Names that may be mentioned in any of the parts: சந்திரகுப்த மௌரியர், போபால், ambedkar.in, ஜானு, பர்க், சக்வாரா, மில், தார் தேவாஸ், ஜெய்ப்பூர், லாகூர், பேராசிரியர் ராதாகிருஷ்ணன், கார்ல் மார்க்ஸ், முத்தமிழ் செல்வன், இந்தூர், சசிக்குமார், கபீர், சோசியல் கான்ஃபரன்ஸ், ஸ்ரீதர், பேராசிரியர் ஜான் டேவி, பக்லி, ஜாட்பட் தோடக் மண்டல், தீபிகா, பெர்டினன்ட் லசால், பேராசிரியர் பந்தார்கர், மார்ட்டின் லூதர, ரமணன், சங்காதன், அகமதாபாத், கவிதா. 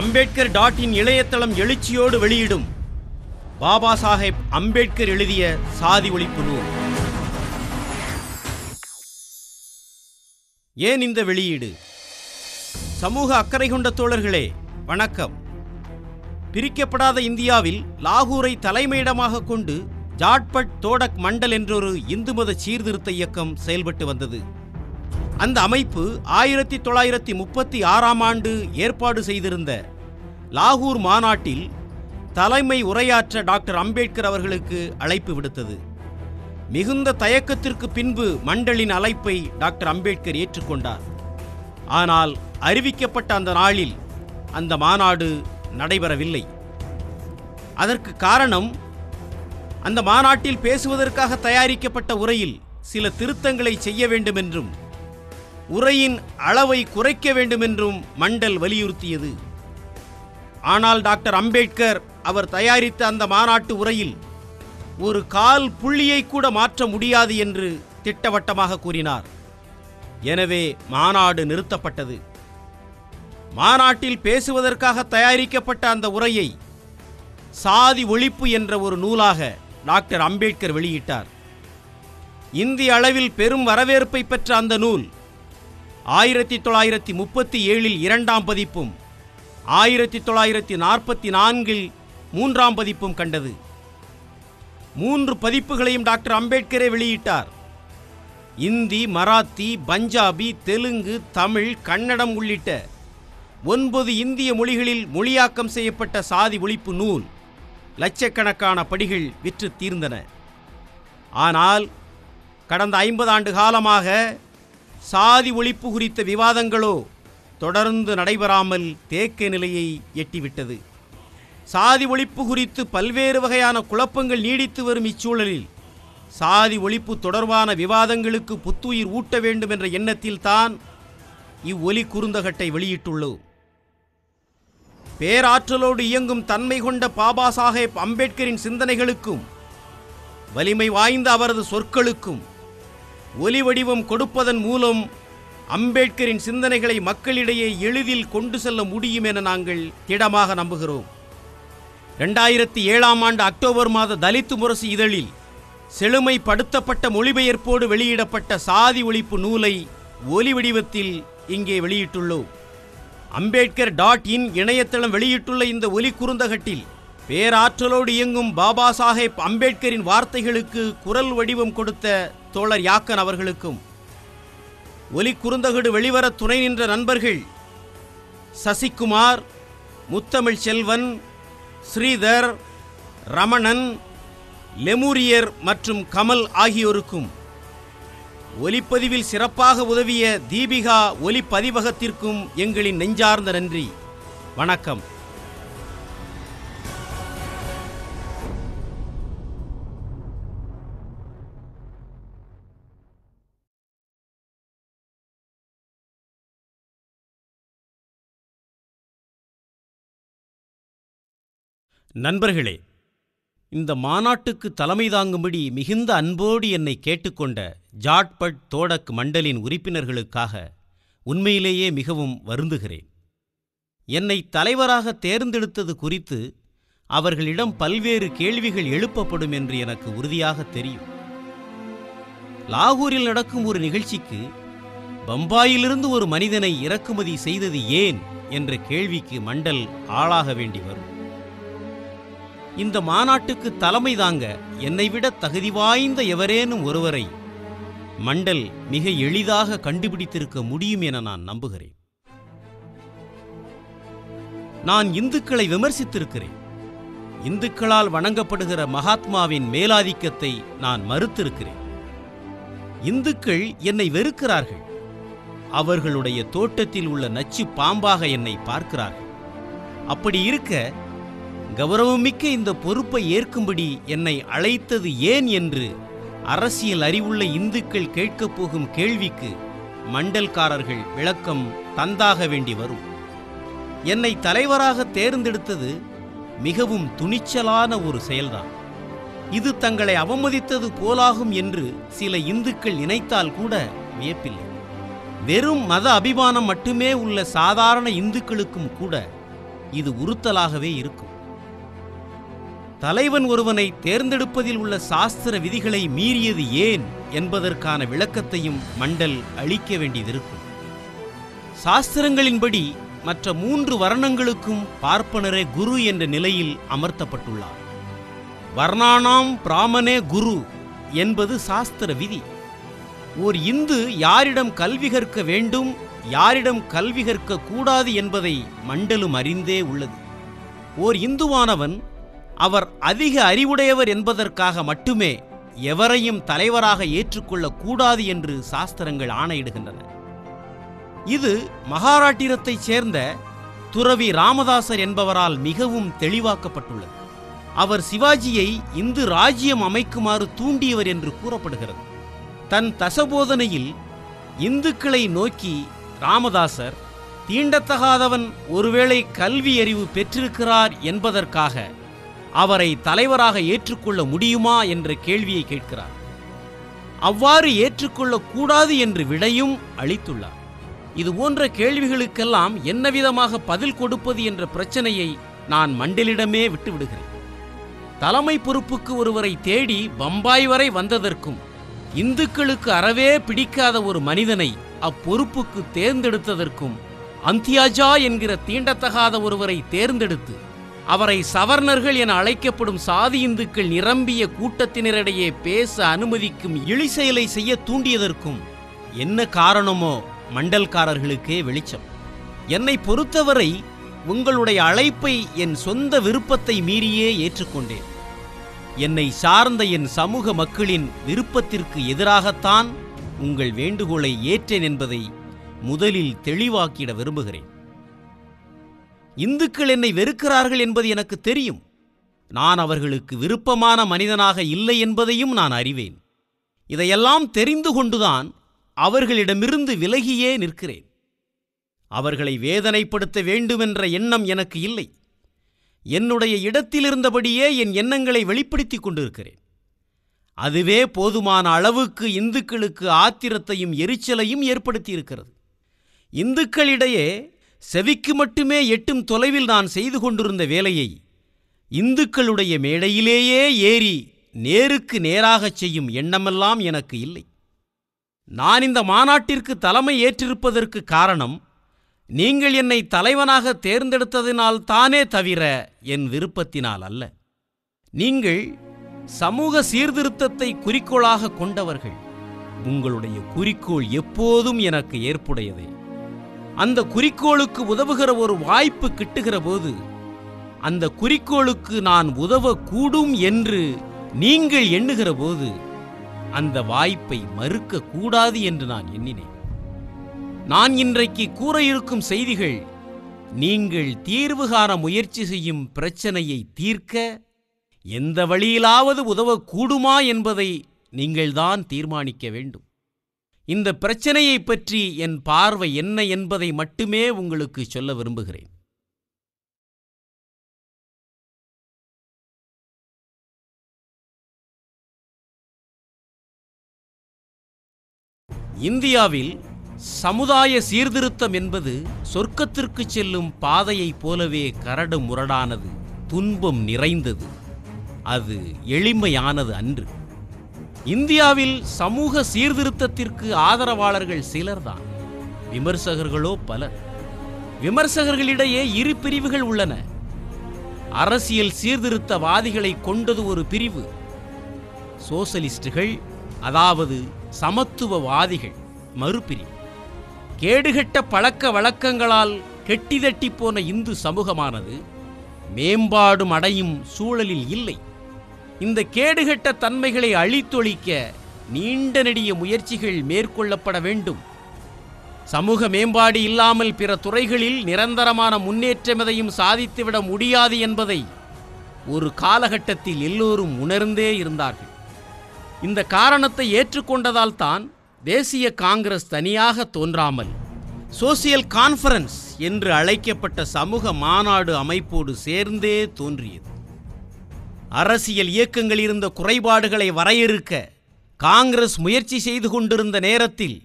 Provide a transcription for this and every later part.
ambedkar.in இணையதளம் எழுச்சியோடு வெளியிடும் பாபா சாஹேப் அம்பேத்கர் எழுதிய சாதி ஒழிப்பு நூல். ஏன் இந்த வெளியீடு? சமூக அக்கறை கொண்ட தோழர்களே, வணக்கம். பிரிக்கப்படாத இந்தியாவில் லாகூரை தலைமையிடமாக கொண்டு ஜாட்பட் தோடக் மண்டல் என்றொரு இந்து மத சீர்திருத்த இயக்கம் செயல்பட்டு வந்தது. அந்த அமைப்பு 1936ஆம் ஆண்டு ஏற்பாடு செய்திருந்த லாகூர் மாநாட்டில் தலைமை உரையாற்ற டாக்டர் அம்பேத்கர் அவர்களுக்கு அழைப்பு விடுத்தது. மிகுந்த தயக்கத்திற்கு பின்பு மண்டலின் அழைப்பை டாக்டர் அம்பேத்கர் ஏற்றுக்கொண்டார். ஆனால் அறிவிக்கப்பட்ட அந்த நாளில் அந்த மாநாடு நடைபெறவில்லை. அதற்கு காரணம், அந்த மாநாட்டில் பேசுவதற்காக தயாரிக்கப்பட்ட உரையில் சில திருத்தங்களை செய்ய வேண்டும் என்றும் உரையின் அளவை குறைக்க வேண்டுமென்றும் மண்டல் வலியுறுத்தியது. ஆனால் டாக்டர் அம்பேத்கர் அவர் தயாரித்த அந்த மாநாட்டு உரையில் ஒரு கால் புள்ளியை கூட மாற்ற முடியாது என்று திட்டவட்டமாக கூறினார். எனவே மாநாடு நிறுத்தப்பட்டது. மாநாட்டில் பேசுவதற்காக தயாரிக்கப்பட்ட அந்த உரையை சாதி ஒழிப்பு என்ற ஒரு நூலாக டாக்டர் அம்பேத்கர் வெளியிட்டார். இந்திய அளவில் பெரும் வரவேற்பை பெற்ற அந்த நூல் 1937இல் 2ஆம் பதிப்பும் 1944இல் 3ஆம் பதிப்பும் கண்டது. 3 பதிப்புகளையும் டாக்டர் அம்பேத்கரே வெளியிட்டார். இந்தி, மராத்தி, பஞ்சாபி, தெலுங்கு, தமிழ், கன்னடம் உள்ளிட்ட 9 இந்திய மொழிகளில் மொழியாக்கம் செய்யப்பட்ட சாதி ஒழிப்பு நூல் லட்சக்கணக்கான படிகள் விற்று தீர்ந்தன. ஆனால் கடந்த 50 ஆண்டு காலமாக சாதி ஒழிப்பு குறித்த விவாதங்களோ தொடர்ந்து நடைபெறாமல் தேக்க நிலையை எட்டிவிட்டது. சாதி ஒழிப்பு குறித்து பல்வேறு வகையான குழப்பங்கள் நீடித்து வரும் இச்சூழலில் சாதி ஒழிப்பு தொடர்பான விவாதங்களுக்கு புத்துயிர் ஊட்ட வேண்டும் என்ற எண்ணத்தில்தான் இவ்வொலி குறுந்தகட்டை வெளியிட்டுள்ளோம். பேராற்றலோடு இயங்கும் தன்மை கொண்ட பாபா சாஹேப் அம்பேத்கரின் சிந்தனைகளுக்கும் வலிமை வாய்ந்த அவரது சொற்களுக்கும் ஒலி வடிவம் கொடுப்பதன் மூலம் அம்பேத்கரின் சிந்தனைகளை மக்களிடையே எளிதில் கொண்டு செல்ல முடியும் என நாங்கள் திடமாக நம்புகிறோம். 2007ஆம் ஆண்டு அக்டோபர் மாத தலித்து முரசு இதழில் செழுமைப்படுத்தப்பட்ட மொழிபெயர்ப்போடு வெளியிடப்பட்ட சாதி ஒழிப்பு நூலை ஒலி வடிவத்தில் இங்கே வெளியிட்டுள்ளோம். ambedkar.in இணையதளம் வெளியிட்டுள்ள இந்த ஒலி குறுந்தகட்டில் பேராற்றலோடு இயங்கும் பாபா சாஹேப் அம்பேத்கரின் வார்த்தைகளுக்கு குரல் வடிவம் கொடுத்த தோழர் யாக்கன் அவர்களுக்கும், ஒலி குறுந்தகடு வெளிவர துணை நின்ற நண்பர்கள் சசிக்குமார், முத்தமிழ் செல்வன், ஸ்ரீதர், ரமணன், லெமூரியர் மற்றும் கமல் ஆகியோருக்கும், ஒலிப்பதிவில் சிறப்பாக உதவிய தீபிகா ஒலிப்பதிவகத்திற்கும் எங்களின் நெஞ்சார்ந்த நன்றி. வணக்கம். நண்பர்களே, இந்த மாநாட்டுக்கு தலைமை தாங்கும்படி மிகுந்த அன்போடு என்னை கேட்டுக்கொண்ட ஜாட்பட் தோடக் மண்டலின் உறுப்பினர்களுக்காக உண்மையிலேயே மிகவும் வருந்துகிறேன். என்னை தலைவராக தேர்ந்தெடுத்தது குறித்து அவர்களிடம் பல்வேறு கேள்விகள் எழுப்பப்படும் என்று எனக்கு உறுதியாக தெரியும். லாகூரில் நடக்கும் ஒரு நிகழ்ச்சிக்கு பம்பாயிலிருந்து ஒரு மனிதனை இறக்குமதி செய்தது ஏன் என்ற கேள்விக்கு மண்டல் ஆளாக வேண்டி வரும். இந்த மாநாட்டுக்கு தலைமை தாங்க என்னைவிட தகுதி வாய்ந்த எவரேனும் ஒருவரை மண்டல் மிக எளிதாக கண்டுபிடித்திருக்க முடியும் என நான் நம்புகிறேன். நான் இந்துக்களை விமர்சித்திருக்கிறேன். இந்துக்களால் வணங்கப்படுகிற மகாத்மாவின் மேலாதிக்கத்தை நான் மறுத்திருக்கிறேன். இந்துக்கள் என்னை வெறுக்கிறார்கள். அவர்களுடைய தோட்டத்தில் உள்ள நச்சு பாம்பாக என்னை பார்க்கிறார்கள். அப்படி இருக்க கௌரவமிக்க இந்த பொறுப்பை ஏற்கும்படி என்னை அழைத்தது ஏன் என்று அரசியல் அறிவுள்ள இந்துக்கள் கேட்கப் போகும் கேள்விக்கு மண்டல்காரர்கள் விளக்கம் தந்தாக வேண்டி வரும். என்னை தலைவராக தேர்ந்தெடுத்தது மிகவும் துணிச்சலான ஒரு செயல்தான். இது தங்களை அவமதித்தது போலாகும் என்று சில இந்துக்கள் நினைத்தால் கூட வியப்பில்லை. வெறும் மத அபிமானம் மட்டுமே உள்ள சாதாரண இந்துக்களுக்கும் கூட இது உறுத்தலாகவே இருக்கும். தலைவன் ஒருவனை தேர்ந்தெடுப்பதில் உள்ள சாஸ்திர விதிகளை மீறியது ஏன் என்பதற்கான விளக்கத்தையும் மண்டல் அளிக்க வேண்டியதிருக்கும். சாஸ்திரங்களின்படி மற்ற 3 வர்ணங்களுக்கும் பார்ப்பனரே குரு என்ற நிலையில் அமர்த்தப்பட்டுள்ளார். வர்ணானாம் பிராமணே குரு என்பது சாஸ்திர விதி. ஓர் இந்து யாரிடம் கல்வி கற்க வேண்டும், யாரிடம் கல்வி கற்க கூடாது என்பதை மண்டலும் அறிந்தே உள்ளது. ஓர் இந்துவானவன் அவர் அதிக அறிவுடையவர் என்பதற்காக மட்டுமே எவரையும் தலைவராக ஏற்றுக்கொள்ளக்கூடாது என்று சாஸ்திரங்கள் ஆணையிடுகின்றன. இது மகாராட்டிரத்தைச் சேர்ந்த துறவி ராமதாசர் என்பவரால் மிகவும் தெளிவாக்கப்பட்டுள்ளது. அவர் சிவாஜியை இந்து ராஜ்யம் அமைக்குமாறு தூண்டியவர் என்று கூறப்படுகிறது. தன் தசபோதனையில் இந்துக்களை நோக்கி ராமதாசர் தீண்டத்தகாதவன் ஒருவேளை கல்வி அறிவு பெற்றிருக்கிறார் என்பதற்காக அவரை தலைவராக ஏற்றுக்கொள்ள முடியுமா என்ற கேள்வியை கேட்கிறார். அவ்வாறு ஏற்றுக்கொள்ளக்கூடாது என்று விடையும் அளித்துள்ளார். இது போன்ற கேள்விகளுக்கெல்லாம் என்னவிதமாக பதில் கொடுப்பது என்ற பிரச்சனையை நான் மண்டலிடமே விட்டுவிடுகிறேன். தலைமை பொறுப்புக்கு ஒருவரை தேடி பம்பாய் வரை வந்ததற்கும் இந்துக்களுக்கு அறவே பிடிக்காத ஒரு மனிதனை அப்பொறுப்புக்கு தேர்ந்தெடுத்ததற்கும் அந்தியாஜா என்கிற தீண்டத்தகாத ஒருவரை தேர்ந்தெடுத்து அவரை சவர்ணர்கள் என அழைக்கப்படும் சாதி இந்துக்கள் நிரம்பிய கூட்டத்தினரிடையே பேச அனுமதிக்கும் இழி செயலை செய்ய தூண்டியதற்கும் என்ன காரணமோ மண்டல்காரர்களுக்கே வெளிச்சம். என்னை பொறுத்தவரை உங்களுடைய அழைப்பை என் சொந்த விருப்பத்தை மீறியே ஏற்றுக்கொண்டேன். என்னை சார்ந்த என் சமூக மக்களின் விருப்பத்திற்கு எதிராகத்தான் உங்கள் வேண்டுகோளை ஏற்றேன் என்பதை முதலில் தெளிவாக்கிட விரும்புகிறேன். இந்துக்கள் என்னை வெறுக்கிறார்கள் என்பது எனக்கு தெரியும். நான் அவர்களுக்கு விருப்பமான மனிதனாக இல்லை என்பதையும் நான் அறிவேன். இதையெல்லாம் தெரிந்து கொண்டுதான் அவர்களிடமிருந்து விலகியே நிற்கிறேன். அவர்களை வேதனைப்படுத்த வேண்டுமென்ற எண்ணம் எனக்கு இல்லை. என்னுடைய இடத்திலிருந்தபடியே என் எண்ணங்களை வெளிப்படுத்தி கொண்டிருக்கிறேன். அதுவே போதுமான அளவுக்கு இந்துக்களுக்கு ஆத்திரத்தையும் எரிச்சலையும் ஏற்படுத்தியிருக்கிறது. இந்துக்களிடையே செவிக்கு மட்டுமே எட்டும் தொலைவில் நான் செய்து கொண்டிருந்த வேலையை இந்துக்களுடைய மேடையிலேயே ஏறி நேருக்கு நேராகச் செய்யும் எண்ணமெல்லாம் எனக்கு இல்லை. நான் இந்த மாநாட்டிற்கு தலைமை ஏற்றிருப்பதற்கு காரணம் நீங்கள் என்னை தலைவனாக தேர்ந்தெடுத்ததினால் தானே தவிர என் விருப்பத்தினால் அல்ல. நீங்கள் சமூக சீர்திருத்தத்தை குறிக்கோளாக கொண்டவர்கள். உங்களுடைய குறிக்கோள் எப்போதும் எனக்கு ஏற்புடையதே. அந்த குறிக்கோளுக்கு உதவுகிற ஒரு வாய்ப்பு கிட்டுகிற போது அந்த குறிக்கோளுக்கு நான் உதவக்கூடும் என்று நீங்கள் எண்ணுகிற போது அந்த வாய்ப்பை மறுக்கக்கூடாது என்று நான் எண்ணினேன். நான் இன்றைக்கு கூற இருக்கும் செய்திகள் நீங்கள் தீர்வு காண முயற்சி செய்யும் பிரச்சனையை தீர்க்க எந்த வழியிலாவது உதவக்கூடுமா என்பதை நீங்கள்தான் தீர்மானிக்க வேண்டும். இந்த பிரச்சனையை பற்றி என் பார்வை என்ன என்பதை மட்டுமே உங்களுக்கு சொல்ல விரும்புகிறேன். இந்தியாவில் சமுதாய சீர்திருத்தம் என்பது சொர்க்கத்திற்கு செல்லும் பாதையைப் போலவே கரடு முரடானது, துன்பம் நிறைந்தது, அது எளிமையானது அன்று. இந்தியாவில் சமூக சீர்திருத்தத்திற்கு ஆதரவாளர்கள் சிலர்தான், விமர்சகர்களோ பலர். விமர்சகர்களிடையே இரு பிரிவுகள் உள்ளன. அரசியல் சீர்திருத்தவாதிகளை கொண்டது ஒரு பிரிவு, சோசலிஸ்டுகள் அதாவது சமத்துவவாதிகள் மறுபிரிவு. கேடுகட்ட பழக்க வழக்கங்களால் கெட்டிதட்டி போன இந்து சமூகமானது மேம்பாடும் அடையும் சூழலில் இல்லை. இந்த கேடுகட்ட தன்மைகளை அழித்தொழிக்க நீண்ட நெடிய முயற்சிகள் மேற்கொள்ளப்பட வேண்டும். சமூக மேம்பாடு இல்லாமல் பிற துறைகளில் நிரந்தரமான முன்னேற்றம் எதையும் சாதித்துவிட முடியாது என்பதை ஒரு காலகட்டத்தில் எல்லோரும் உணர்ந்தே இருந்தார்கள். இந்த காரணத்தை ஏற்றுக்கொண்டதால் தான் தேசிய காங்கிரஸ் தனியாக தோன்றாமல் சோசியல் கான்ஃபரன்ஸ் என்று அழைக்கப்பட்ட சமூக மாநாடு அமைப்போடு சேர்ந்தே தோன்றியது. அரசியல் இயக்கங்கள் இருந்த குறைபாடுகளை வரையறுக்க காங்கிரஸ் முயற்சி செய்து கொண்டிருந்த நேரத்தில்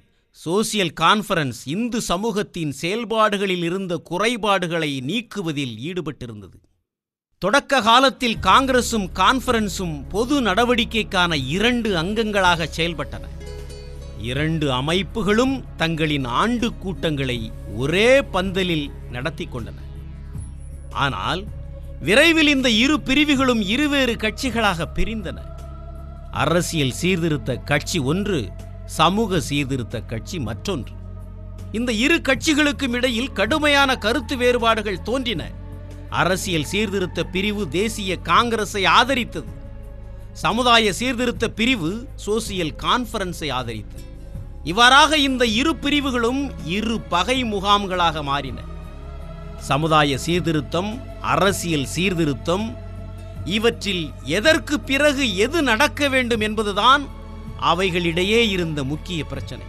சோசியல் கான்ஃபரன்ஸ் இந்து சமூகத்தின் செயல்பாடுகளில் இருந்த குறைபாடுகளை நீக்குவதில் ஈடுபட்டிருந்தது. தொடக்க காலத்தில் காங்கிரசும் கான்ஃபரன்ஸும் பொது நடவடிக்கைக்கான இரண்டு அங்கங்களாக செயல்பட்டன. இரண்டு அமைப்புகளும் தங்களின் ஆண்டு கூட்டங்களை ஒரே பந்தலில் நடத்தி கொண்டன. ஆனால் விரைவில் இந்த இரு பிரிவுகளும் இருவேறு கட்சிகளாக பிரிந்தன. அரசியல் சீர்திருத்த கட்சி ஒன்று, சமூக சீர்திருத்த கட்சி மற்றொன்று. இந்த இரு கட்சிகளுக்கும் இடையில் கடுமையான கருத்து வேறுபாடுகள் தோன்றின. அரசியல் சீர்திருத்த பிரிவு தேசிய காங்கிரஸை ஆதரித்தது. சமுதாய சீர்திருத்த பிரிவு சோசியல் கான்ஃபரன்ஸை ஆதரித்தது. இவ்வாறாக இந்த இரு பிரிவுகளும் இரு பகை முகாம்களாக மாறின. சமுதாய சீர்திருத்தம், அரசியல் சீர்திருத்தம் இவற்றில் எதற்கு பிறகு எது நடக்க வேண்டும் என்பதுதான் அவைகளிடையே இருந்த முக்கிய பிரச்சனை.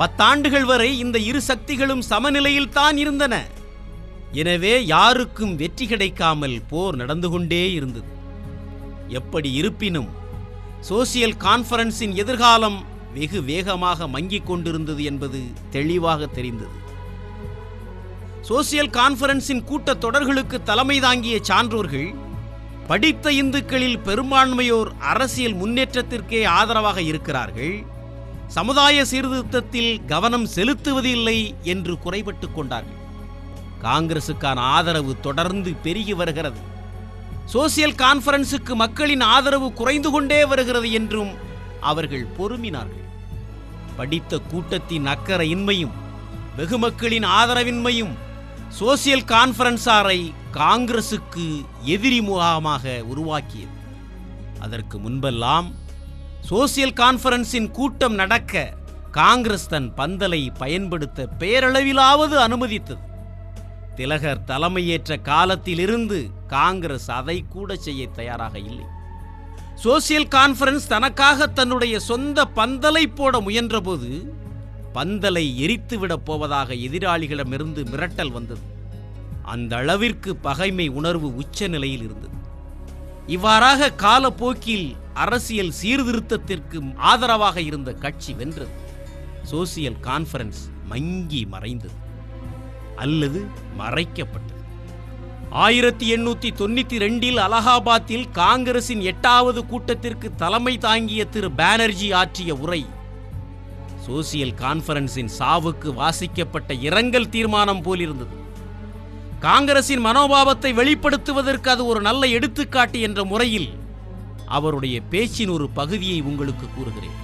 10 ஆண்டுகள் வரை இந்த இரு சக்திகளும் சமநிலையில் தான் இருந்தன. எனவே யாருக்கும் வெற்றி கிடைக்காமல் போர் நடந்து கொண்டே இருந்தது. எப்படி இருப்பினும் சோசியல் கான்ஃபரன்ஸின் எதிர்காலம் வெகு வேகமாக மங்கிக் கொண்டிருந்தது என்பது தெளிவாக தெரிந்தது. சோசியல் கான்ஃபரன்ஸின் கூட்டத் தொடர்களுக்கு தலைமை தாங்கிய சான்றோர்கள், படித்த இந்துக்களில் பெரும்பான்மையோர் அரசியல் முன்னேற்றத்திற்கே ஆதரவாக இருக்கிறார்கள், சமுதாய சீர்திருத்தத்தில் கவனம் செலுத்துவதில்லை என்று குறைபட்டு கொண்டார்கள். காங்கிரசுக்கான ஆதரவு தொடர்ந்து பெருகி வருகிறது. சோசியல் கான்ஃபரன்ஸுக்கு மக்களின் ஆதரவு குறைந்து கொண்டே வருகிறது என்றும் அவர்கள் பொறுமினார்கள். படித்த கூட்டத்தின் அக்கறையின்மையும் வெகுமக்களின் ஆதரவின்மையும் சோசியல் கான்ஃபரன்ஸாரை காங்கிரசுக்கு எதிரி முகாமாக உருவாக்கியது. அதற்கு முன்பெல்லாம் சோசியல் கான்ஃபரன்ஸின் கூட்டம் நடக்க காங்கிரஸ் தன் பந்தலை பயன்படுத்த பெயரளவிலாவது அனுமதித்தது. திலகர் தலைமையேற்ற காலத்திலிருந்து காங்கிரஸ் அதை கூட செய்ய தயாராக இல்லை. சோசியல் கான்ஃபரன்ஸ் தனக்காக தன்னுடைய சொந்த பந்தலை போட முயன்றபோது பந்தலை எரித்துவிடப் போவதாக எதிராளிகளிடமிருந்து மிரட்டல் வந்தது. அந்த அளவிற்கு பகைமை உணர்வு உச்ச நிலையில் இருந்தது. இவ்வாறாக காலப்போக்கில் அரசியல் சீர்திருத்தத்திற்கு ஆதரவாக இருந்த கட்சி வென்றது. சோசியல் கான்ஃபரன்ஸ் மங்கி மறைந்தது அல்லது மறைக்கப்பட்டது. 1892 அலகாபாத்தில் காங்கிரசின் 8வது கூட்டத்திற்கு தலைமை தாங்கிய திரு பானர்ஜி ஆற்றிய உரை சோசியல் கான்ஃபரன்ஸின் சாவுக்கு வாசிக்கப்பட்ட இரங்கல் தீர்மானம் போலிருந்தது. காங்கிரசின் மனோபாவத்தை வெளிப்படுத்துவதற்கு அது ஒரு நல்ல எடுத்துக்காட்டு என்ற முறையில் அவருடைய பேச்சின் ஒரு பகுதியை உங்களுக்கு கூறுகிறேன்.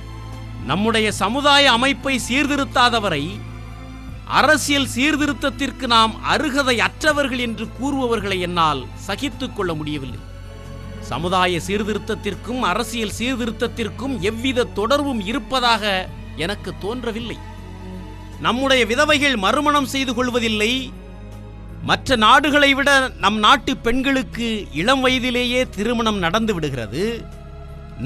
நம்முடைய சமுதாய அமைப்பை சீர்திருத்தாதவரை அரசியல் சீர்திருத்தத்திற்கு நாம் அருகதை அற்றவர்கள் என்று கூறுபவர்களை என்னால் சகித்துக் கொள்ள முடியவில்லை. சமுதாய சீர்திருத்தத்திற்கும் அரசியல் சீர்திருத்தத்திற்கும் எவ்வித தொடர்பும் இருப்பதாக எனக்கு தோன்றவில்லை. நம்முடைய விதவைகள் மறுமணம் செய்து கொள்வதில்லை. மற்ற நாடுகளை விட நம் நாட்டு பெண்களுக்கு இளம் வயதிலேயே திருமணம் நடந்து விடுகிறது.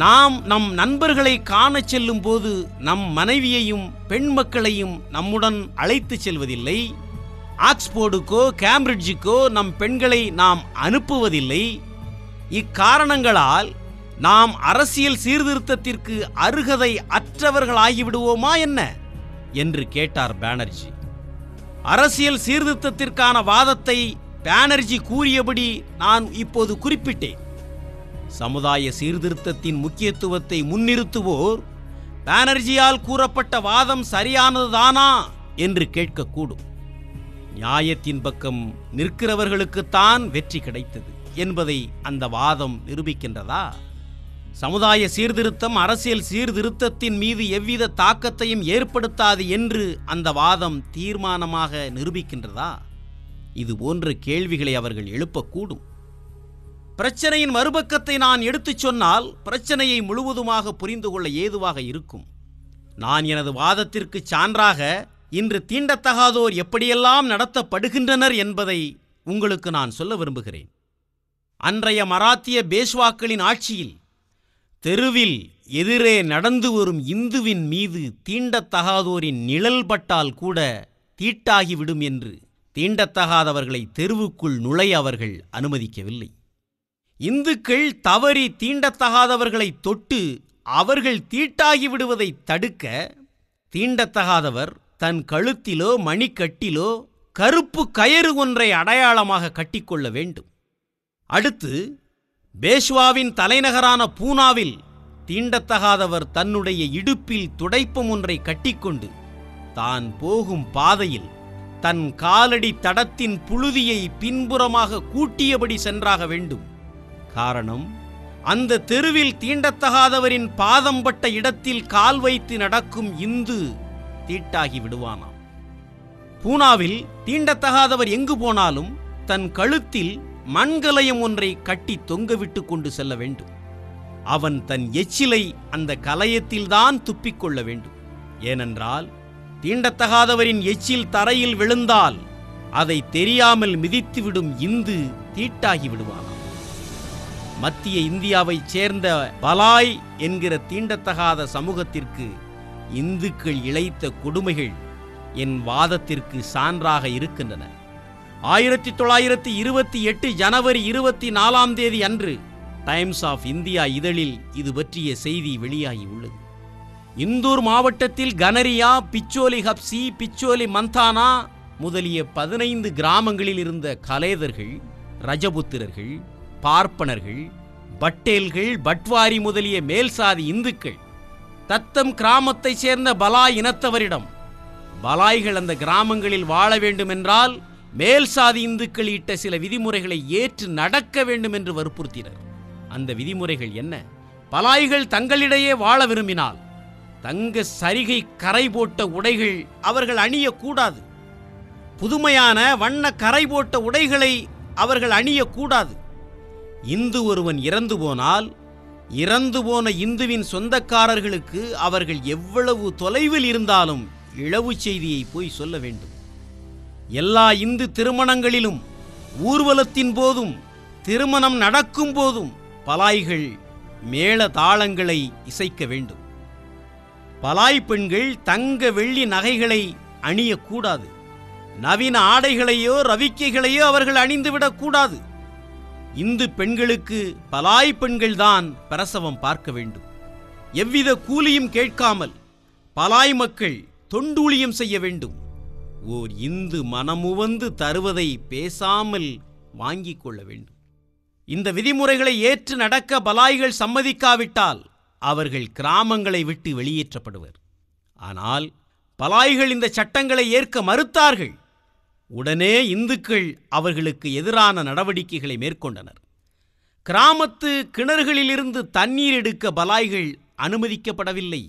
நாம் நம் நண்பர்களை காண செல்லும் போது நம் மனைவியையும் பெண் மக்களையும் நம்முடன் அழைத்து செல்வதில்லை. ஆக்ஸ்போர்டுக்கோ கேம்பிரிட்ஜுக்கோ நம் பெண்களை நாம் அனுப்புவதில்லை. இக்காரணங்களால் நாம் அரசியல் சீர்திருத்தத்திற்கு அருகதை அற்றவர்களாகிவிடுவோமா என்ன என்று கேட்டார் பானர்ஜி. அரசியல் சீர்திருத்தத்திற்கான வாதத்தை பானர்ஜி கூறியபடி நான் இப்போது குறிப்பிட்டேன். சமுதாய சீர்திருத்தத்தின் முக்கியத்துவத்தை முன்னிறுத்துவோர் பானர்ஜியால் கூறப்பட்ட வாதம் சரியானதுதானா என்று கேட்கக்கூடும். நியாயத்தின் பக்கம் நிற்கிறவர்களுக்குத்தான் வெற்றி கிடைத்தது என்பதை அந்த வாதம் நிரூபிக்கின்றதா? சமுதாய சீர்திருத்தம் அரசியல் சீர்திருத்தத்தின் மீது எவ்வித தாக்கத்தையும் ஏற்படுத்தாது என்று அந்த வாதம் தீர்மானமாக நிரூபிக்கின்றதா? இது போன்ற கேள்விகளை அவர்கள் எழுப்பக்கூடும். பிரச்சனையின் மறுபக்கத்தை நான் எடுத்துச் சொன்னால் பிரச்சனையை முழுவதுமாக புரிந்து கொள்ள ஏதுவாக இருக்கும். நான் எனது வாதத்திற்கு சான்றாக இன்று தீண்டத்தகாதோர் எப்படியெல்லாம் நடத்தப்படுகின்றனர் என்பதை உங்களுக்கு நான் சொல்ல விரும்புகிறேன். அன்றைய மராத்திய பேஷ்வாக்களின் ஆட்சியில் தெருவில் எதிரே நடந்து வரும் இந்துவின் மீது தீண்டத்தகாதோரின் நிழல் பட்டால் கூட தீட்டாகிவிடும் என்று தீண்டத்தகாதவர்களை தெருவுக்குள் நுழைய அவர்கள் அனுமதிக்கவில்லை. இந்துக்கள் தவறி தீண்டத்தகாதவர்களை தொட்டு அவர்கள் தீட்டாகி விடுவதை தடுக்க தீண்டத்தகாதவர் தன் கழுத்திலோ மணிக்கட்டிலோ கருப்பு கயிறு ஒன்றை அடையாளமாக கட்டிக்கொள்ள வேண்டும். அடுத்து பேஷ்வாவின் தலைநகரான பூனாவில் தீண்டத்தகாதவர் தன்னுடைய இடுப்பில் துடைப்பம் ஒன்றை கட்டிக்கொண்டு தான் போகும் பாதையில் தன் காலடி தடத்தின் புழுதியை பின்புறமாக கூட்டியபடி சென்றாக வேண்டும். காரணம், அந்த தெருவில் தீண்டத்தகாதவரின் பாதம் பட்ட இடத்தில் கால் வைத்து நடக்கும் இந்து தீட்டாகி விடுவானாம். பூனாவில் தீண்டத்தகாதவர் எங்கு போனாலும் தன் கழுத்தில் மண்கலயம் ஒன்றை கட்டி தொங்கவிட்டு கொண்டு செல்ல வேண்டும். அவன் தன் எச்சிலை அந்த கலயத்தில்தான் துப்பிக்கொள்ள வேண்டும். ஏனென்றால் தீண்டத்தகாதவரின் எச்சில் தரையில் விழுந்தால் அதை தெரியாமல் மிதித்துவிடும் இந்து தீட்டாகி விடுவானாம். மத்திய இந்தியாவைச் சேர்ந்த பலாய் என்கிற தீண்டத்தகாத சமூகத்திற்கு இந்துக்கள் இழைத்த கொடுமைகள் என் வாதத்திற்கு சான்றாக இருக்கின்றன. 1928 ஜனவரி 24 அன்று டைம்ஸ் ஆஃப் இந்தியா இதழில் இது பற்றிய செய்தி வெளியாகி உள்ளது. இந்தூர் மாவட்டத்தில் கனரியா, பிச்சோலி ஹப்சி, பிச்சோலி மந்தானா முதலிய 15 கிராமங்களில் இருந்த கலேதர்கள், ரஜபுத்திரர்கள், பார்ப்பனர்கள், பட்டேல்கள், பட்வாரி முதலிய மேல்சாதி இந்துக்கள் தத்தம் கிராமத்தைச் சேர்ந்த பலாய் இனத்தவரிடம், பலாய்கள் அந்த கிராமங்களில் வாழ வேண்டுமென்றால் மேல்சாதி இந்துக்கள் இட்ட சில விதிமுறைகளை ஏற்று நடக்க வேண்டும் என்று வற்புறுத்தினர். அந்த விதிமுறைகள் என்ன? பலாய்கள் தங்களிடையே வாழ விரும்பினால் தங்க சரிகை கரை போட்ட உடைகள் அவர்கள் அணியக்கூடாது. புதுமையான வண்ண கரை போட்ட உடைகளை அவர்கள் அணியக்கூடாது. இந்து ஒருவன் இறந்து போனால் இறந்து போன இந்துவின் சொந்தக்காரர்களுக்கு அவர்கள் எவ்வளவு தொலைவில் இருந்தாலும் இழவு செய்தியை போய் சொல்ல வேண்டும். எல்லா இந்து திருமணங்களிலும் ஊர்வலத்தின் போதும் திருமணம் நடக்கும் போதும் பலாய்கள் மேள தாளங்களை இசைக்க வேண்டும். பலாய் பெண்கள் தங்க வெள்ளி நகைகளை அணியக்கூடாது. நவீன ஆடைகளையோ ரவிக்கைகளையோ அவர்கள் அணிந்துவிடக்கூடாது. இந்து பெண்களுக்கு பலாய் பெண்கள்தான் பிரசவம் பார்க்க வேண்டும். எவ்வித கூலியும் கேட்காமல் பலாய் மக்கள் தொண்டூழியம் செய்ய வேண்டும். ஓர் இந்து மனமுவந்து தருவதை பேசாமல் வாங்கிக் கொள்ள வேண்டும். இந்த விதிமுறைகளை ஏற்று நடக்க பலாய்கள் சம்மதிக்காவிட்டால் அவர்கள் கிராமங்களை விட்டு வெளியேற்றப்படுவர். ஆனால் பலாய்கள் இந்த சட்டங்களை ஏற்க மறுத்தார்கள். உடனே இந்துக்கள் அவர்களுக்கு எதிரான நடவடிக்கைகளை மேற்கொண்டனர். கிராமத்து கிணறுகளிலிருந்து தண்ணீர் எடுக்க பலாய்கள் அனுமதிக்கப்படவில்லை.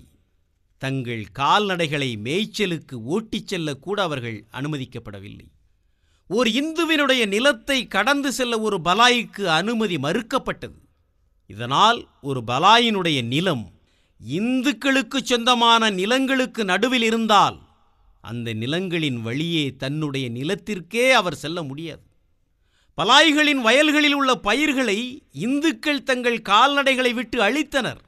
தங்கள் கால்நடைகளை மேய்ச்சலுக்கு ஓட்டிச் செல்லக்கூட அவர்கள் அனுமதிக்கப்படவில்லை. ஒரு இந்துவினுடைய நிலத்தை கடந்து செல்ல ஒரு பலாய்க்கு அனுமதி மறுக்கப்பட்டது. இதனால் ஒரு பலாயினுடைய நிலம் இந்துக்களுக்கு சொந்தமான நிலங்களுக்கு நடுவில் இருந்தால் அந்த நிலங்களின் வழியே தன்னுடைய நிலத்திற்கே அவர் செல்ல முடியாது. பலாய்களின் வயல்களில் உள்ள பயிர்களை இந்துக்கள் தங்கள் கால்நடைகளை விட்டு அழித்தனர்.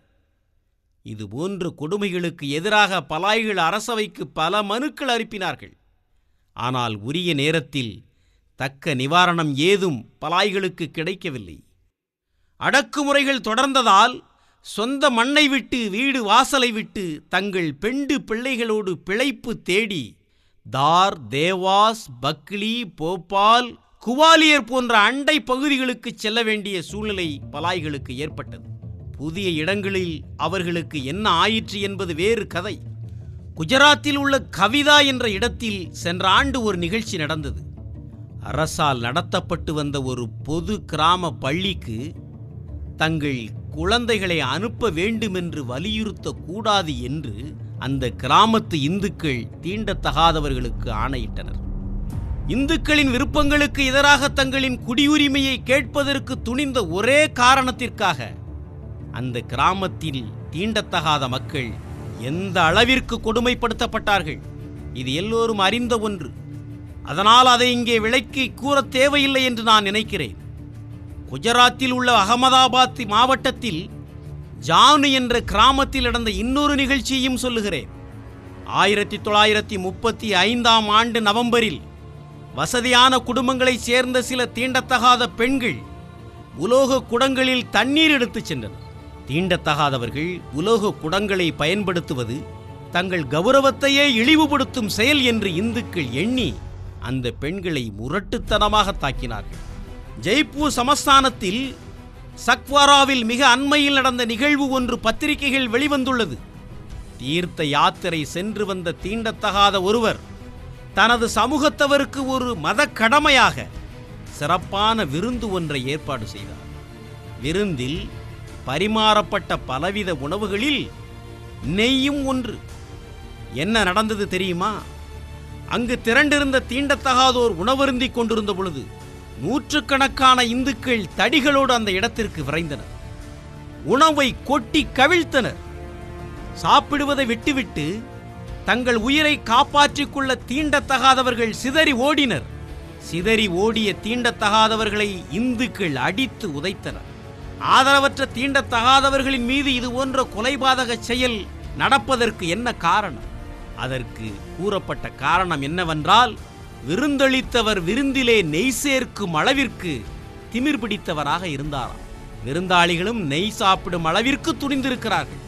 இதுபோன்ற கொடுமைகளுக்கு எதிராக பலாய்கள் அரசவைக்கு பல மனுக்கள் அனுப்பினார்கள். ஆனால் உரிய நேரத்தில் தக்க நிவாரணம் ஏதும் பலாய்களுக்கு கிடைக்கவில்லை. அடக்குமுறைகள் தொடர்ந்ததால் சொந்த மண்ணை விட்டு வீடு வாசலை விட்டு தங்கள் பெண்டு பிள்ளைகளோடு பிழைப்பு தேடி தார், தேவாஸ், பக்லி, போபால், குவாலியர் போன்ற அண்டை பகுதிகளுக்கு செல்ல வேண்டிய சூழ்நிலை பலாய்களுக்கு ஏற்பட்டது. புதிய இடங்களில் அவர்களுக்கு என்ன ஆயிற்று என்பது வேறு கதை. குஜராத்தில் உள்ள கவிதா என்ற இடத்தில் சென்ற ஆண்டு ஒரு நிகழ்ச்சி நடந்தது. அரசால் நடத்தப்பட்டு வந்த ஒரு பொது கிராம பள்ளிக்கு தங்கள் குழந்தைகளை அனுப்ப வேண்டுமென்று வலியுறுத்தக்கூடாது என்று அந்த கிராமத்து இந்துக்கள் தீண்டத்தகாதவர்களுக்கு ஆணையிட்டனர். இந்துக்களின் விருப்பங்களுக்கு எதிராக தங்களின் குடியுரிமையை கேட்பதற்கு துணிந்த ஒரே காரணத்திற்காக அந்த கிராமத்தில் தீண்டத்தகாத மக்கள் எந்த அளவிற்கு கொடுமைப்படுத்தப்பட்டார்கள் இது எல்லோரும் அறிந்த ஒன்று. அதனால் அதை இங்கே விளக்கி கூற தேவையில்லை என்று நான் நினைக்கிறேன். குஜராத்தில் உள்ள அகமதாபாத் மாவட்டத்தில் ஜானு என்ற கிராமத்தில் நடந்த இன்னொரு நிகழ்ச்சியையும் சொல்லுகிறேன். 1935 ஆண்டு நவம்பரில் வசதியான குடும்பங்களைச் சேர்ந்த சில தீண்டத்தகாத பெண்கள் உலோக குடங்களில் தண்ணீர் எடுத்துச் சென்றனர். தீண்டத்தகாதவர்கள் உலோக குடங்களை பயன்படுத்துவது தங்கள் கௌரவத்தையே இழிவுபடுத்தும் செயல் என்று இந்துக்கள் எண்ணி அந்த பெண்களை முரட்டுத்தனமாக தாக்கினார்கள். ஜெய்ப்பூர் சமஸ்தானத்தில் சக்வாராவில் மிக அண்மையில் நடந்த நிகழ்வு ஒன்று பத்திரிகைகள் வெளிவந்துள்ளது. தீர்த்த யாத்திரை சென்று வந்த தீண்டத்தகாத ஒருவர் தனது சமூகத்தவருக்கு ஒரு மத கடமையாக சிறப்பான விருந்து ஒன்றை ஏற்பாடு செய்தார். விருந்தில் பரிமாறப்பட்ட பலவித உணவுகளில் நெய்யும் ஒன்று. என்ன நடந்தது தெரியுமா? அங்கு திரண்டிருந்த தீண்டத்தகாதோர் உணவருந்திக் கொண்டிருந்த பொழுது நூற்றுக்கணக்கான இந்துக்கள் தடிகளோடு அந்த இடத்திற்கு விரைந்தனர். உணவை கொட்டி கவிழ்த்தனர். சாப்பிடுவதை விட்டுவிட்டு தங்கள் உயிரை காப்பாற்றிக் கொள்ள தீண்டத்தகாதவர்கள் சிதறி ஓடினர். சிதறி ஓடிய தீண்டத்தகாதவர்களை இந்துக்கள் அடித்து உதைத்தனர். ஆதரவற்ற தீண்டத்தகாதவர்களின் மீது இது போன்ற கொலைபாதக செயல் நடப்பதற்கு என்ன காரணம்? அதற்கு கூறப்பட்ட காரணம் என்னவென்றால், விருந்தளித்தவர் விருந்திலே நெய் சேர்க்கும் அளவிற்கு திமிர் பிடித்தவராக இருந்தாராம். விருந்தாளிகளும் நெய் சாப்பிடும் அளவிற்கு துணிந்திருக்கிறார்கள்.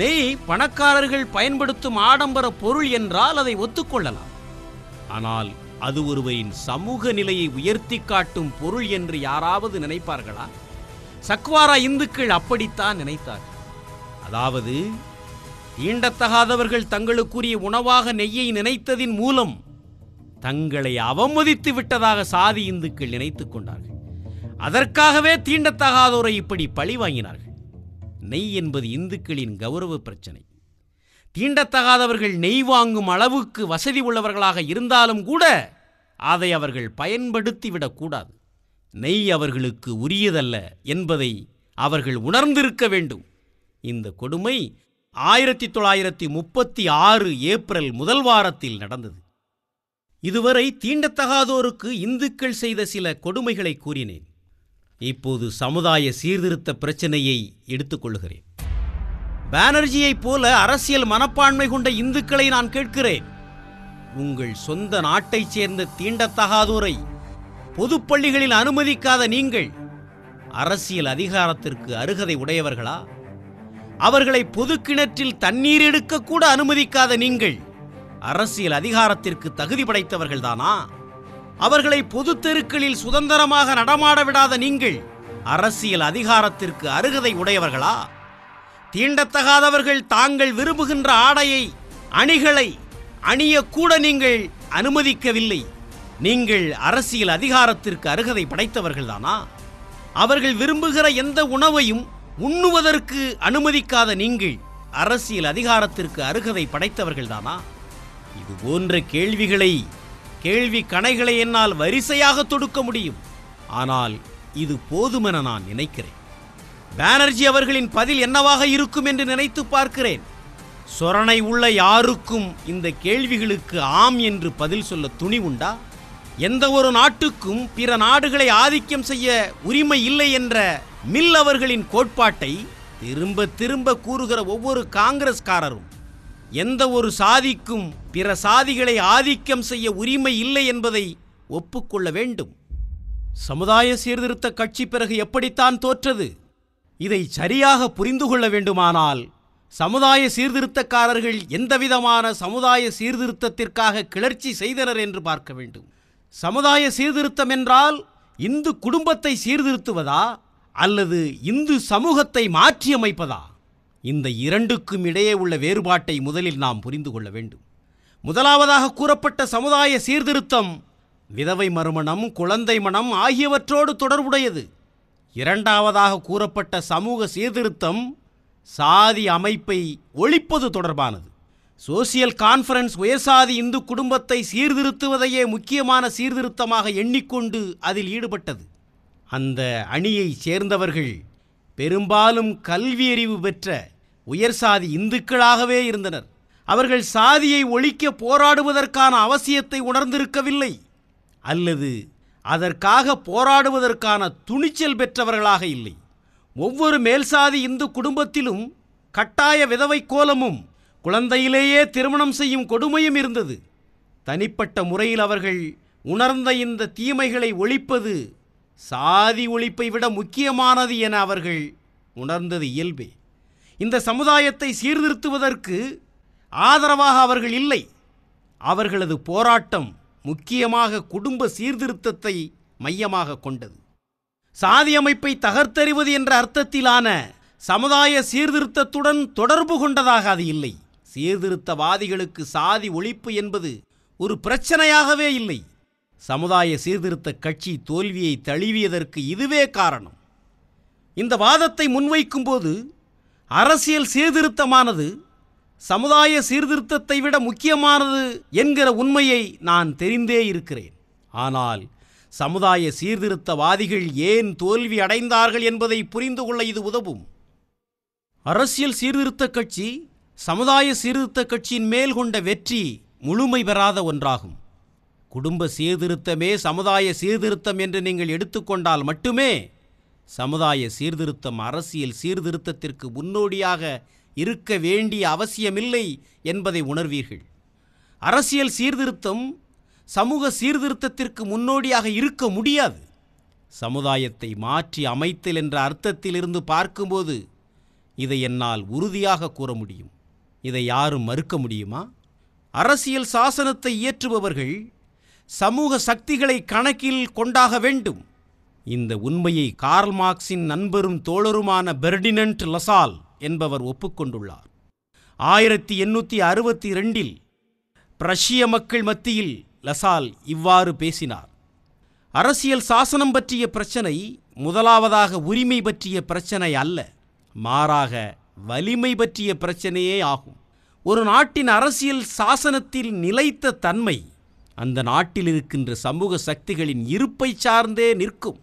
நெய் பணக்காரர்கள் பயன்படுத்தும் ஆடம்பர பொருள் என்றால் அதை ஒத்துக்கொள்ளலாம். ஆனால் அது ஒருவரின் சமூக நிலையை உயர்த்தி காட்டும் பொருள் என்று யாராவது நினைப்பார்களா? சக்வாரா இந்துக்கள் அப்படித்தான் நினைத்தார்கள். அதாவது தீண்டத்தகாதவர்கள் தங்களுக்குரிய உணவாக நெய்யை நினைத்ததின் மூலம் தங்களை அவமதித்து விட்டதாக சாதி இந்துக்கள் நினைத்துக் கொண்டார்கள். அதற்காகவே தீண்டத்தகாதோரை இப்படி பழி வாங்கினார்கள். நெய் என்பது இந்துக்களின் கௌரவ பிரச்சனை. தீண்டத்தகாதவர்கள் நெய் வாங்கும் அளவுக்கு வசதி உள்ளவர்களாக இருந்தாலும் கூட அதை அவர்கள் பயன்படுத்திவிடக்கூடாது. நெய் அவர்களுக்கு உரியதல்ல என்பதை அவர்கள் உணர்ந்திருக்க வேண்டும். இந்த கொடுமை 1936 ஏப்ரல் முதல் வாரத்தில் நடந்தது. இதுவரை தீண்டத்தகாதோருக்கு இந்துக்கள் செய்த சில கொடுமைகளை கூறினேன். இப்போது சமுதாய சீர்திருத்த பிரச்சனையை எடுத்துக்கொள்கிறேன். பானர்ஜியைப் போல அரசியல் மனப்பான்மை கொண்ட இந்துக்களை நான் கேட்கிறேன். உங்கள் சொந்த நாட்டைச் சேர்ந்த தீண்டத்தகாதோரை பொதுப்பள்ளிகளில் அனுமதிக்காத நீங்கள் அரசியல் அதிகாரத்திற்கு அருகதை உடையவர்களா? அவர்களை பொது கிணற்றில் தண்ணீர் எடுக்கக்கூட அனுமதிக்காத நீங்கள் அரசியல் அதிகாரத்திற்கு தகுதி படைத்தவர்கள்தானா? அவர்களை பொது தெருக்களில் சுதந்திரமாக நடமாட விடாத நீங்கள் அரசியல் அதிகாரத்திற்கு அருகதை உடையவர்களா? தீண்டத்தகாதவர்கள் தாங்கள் விரும்புகின்ற ஆடையை அணிகளை அணியக்கூட நீங்கள் அனுமதிக்கவில்லை. நீங்கள் அரசியல் அதிகாரத்திற்கு அருகதை படைத்தவர்கள்தானா? அவர்கள் விரும்புகிற எந்த உணவையும் உண்ணுவதற்கு அனுமதிக்காத நீங்கள் அரசியல் அதிகாரத்திற்கு அருகதை படைத்தவர்கள்தானா? இது போன்ற கேள்வி கணைகளை என்னால் வரிசையாக தொடுக்க முடியும். ஆனால் இது போதுமென நான் நினைக்கிறேன். பானர்ஜி அவர்களின் பதில் என்னவாக இருக்கும் என்று நினைத்து பார்க்கிறேன். சொரணை உள்ள யாருக்கும் இந்த கேள்விகளுக்கு ஆம் என்று பதில் சொல்ல துணி உண்டா? எந்த ஒரு நாட்டுக்கும் பிற நாடுகளை ஆதிக்கம் செய்ய உரிமை இல்லை என்ற மில் அவர்களின் கோட்பாட்டை திரும்ப திரும்ப கூறுகிற ஒவ்வொரு காங்கிரஸ்காரரும் எந்த ஒரு சாதிக்கும் பிற சாதிகளை ஆதிக்கம் செய்ய உரிமை இல்லை என்பதை ஒப்புக்கொள்ள வேண்டும். சமுதாய சீர்திருத்த கட்சி பிறகு எப்படித்தான் தோற்றது? இதை சரியாக புரிந்து கொள்ள வேண்டுமானால் சமுதாய சீர்திருத்தக்காரர்கள் எந்தவிதமான சமுதாய சீர்திருத்தத்திற்காக கிளர்ச்சி செய்தனர் என்று பார்க்க வேண்டும். சமுதாய சீர்திருத்தம் என்றால் இந்து குடும்பத்தை சீர்திருத்துவதா அல்லது இந்து சமூகத்தை மாற்றியமைப்பதா? இந்த இரண்டுக்கும் இடையே உள்ள வேறுபாட்டை முதலில் நாம் புரிந்து கொள்ள வேண்டும். முதலாவதாக கூறப்பட்ட சமுதாய சீர்திருத்தம் விதவை மறுமணம், குழந்தை மனம் ஆகியவற்றோடு தொடர்புடையது. இரண்டாவதாக கூறப்பட்ட சமூக சீர்திருத்தம் சாதி அமைப்பை ஒழிப்பது தொடர்பானது. சோசியல் கான்ஃபரன்ஸ் உயர்சாதி இந்து குடும்பத்தை சீர்திருத்துவதையே முக்கியமான சீர்திருத்தமாக எண்ணிக்கொண்டு அதில் ஈடுபட்டது. அந்த அணியைச் சேர்ந்தவர்கள் பெரும்பாலும் கல்வியறிவு பெற்ற உயர்சாதி இந்துக்களாகவே இருந்தனர். அவர்கள் சாதியை ஒழிக்க போராடுவதற்கான அவசியத்தை உணர்ந்திருக்கவில்லை அல்லது அதற்காக போராடுவதற்கான துணிச்சல் பெற்றவர்களாக இல்லை. ஒவ்வொரு மேல்சாதி இந்து குடும்பத்திலும் கட்டாய விதவை கோலமும் குழந்தையிலேயே திருமணம் செய்யும் கொடுமையும் இருந்தது. தனிப்பட்ட முறையில் அவர்கள் உணர்ந்த இந்த தீமைகளை ஒழிப்பது சாதி ஒழிப்பை விட முக்கியமானது என அவர்கள் உணர்ந்தது இயல்பே. இந்த சமுதாயத்தை சீர்திருத்துவதற்கு ஆதரவாக அவர்கள் இல்லை. அவர்களது போராட்டம் முக்கியமாக குடும்ப சீர்திருத்தத்தை மையமாக கொண்டது. சாதி அமைப்பை தகர்த்தெறிவது என்ற அர்த்தத்திலான சமுதாய சீர்திருத்தத்துடன் தொடர்பு கொண்டதாக அது இல்லை. சீர்திருத்தவாதிகளுக்கு சாதி ஒழிப்பு என்பது ஒரு பிரச்சனையாகவே இல்லை. சமுதாய சீர்திருத்த கட்சி தோல்வியை தழுவியதற்கு இதுவே காரணம். இந்த வாதத்தை முன்வைக்கும்போது அரசியல் சீர்திருத்தமானது சமுதாய சீர்திருத்தத்தை விட முக்கியமானது என்கிற உண்மையை நான் தெரிந்தே இருக்கிறேன். ஆனால் சமுதாய சீர்திருத்தவாதிகள் ஏன் தோல்வி அடைந்தார்கள் என்பதை புரிந்து கொள்ள இது உதவும். அரசியல் சீர்திருத்த கட்சி சமுதாய சீர்திருத்த கட்சியின் மேல் கொண்ட வெற்றி முழுமை பெறாத ஒன்றாகும். குடும்ப சீர்திருத்தமே சமுதாய சீர்திருத்தம் என்று நீங்கள் எடுத்துக்கொண்டால் மட்டுமே சமுதாய சீர்திருத்தம் அரசியல் சீர்திருத்தத்திற்கு முன்னோடியாக இருக்க வேண்டிய அவசியமில்லை என்பதை உணர்வீர்கள். அரசியல் சீர்திருத்தம் சமூக சீர்திருத்தத்திற்கு முன்னோடியாக இருக்க முடியாது. சமுதாயத்தை மாற்றி அமைத்தல் என்ற அர்த்தத்திலிருந்து பார்க்கும்போது இதை என்னால் உறுதியாக கூற முடியும். இதை யாரும் மறுக்க முடியுமா? அரசியல் சாசனத்தை இயற்றுபவர்கள் சமூக சக்திகளை கணக்கில் கொண்டாக வேண்டும். இந்த உண்மையை கார்ல் மார்க்ஸின் நண்பரும் தோழருமான பெர்டினன்ட் லசால் என்பவர் ஒப்புக்கொண்டுள்ளார். 1862 பிரஷிய மக்கள் மத்தியில் லசால் இவ்வாறு பேசினார். அரசியல் சாசனம் பற்றிய பிரச்சனை முதலாவதாக உரிமை பற்றிய பிரச்சனை அல்ல, மாறாக வலிமை பற்றிய பிரச்சனையே ஆகும். ஒரு நாட்டின் அரசியல் சாசனத்தில் நிலைத்த தன்மை அந்த நாட்டில் இருக்கின்ற சமூக சக்திகளின் இருப்பை சார்ந்தே நிற்கும்.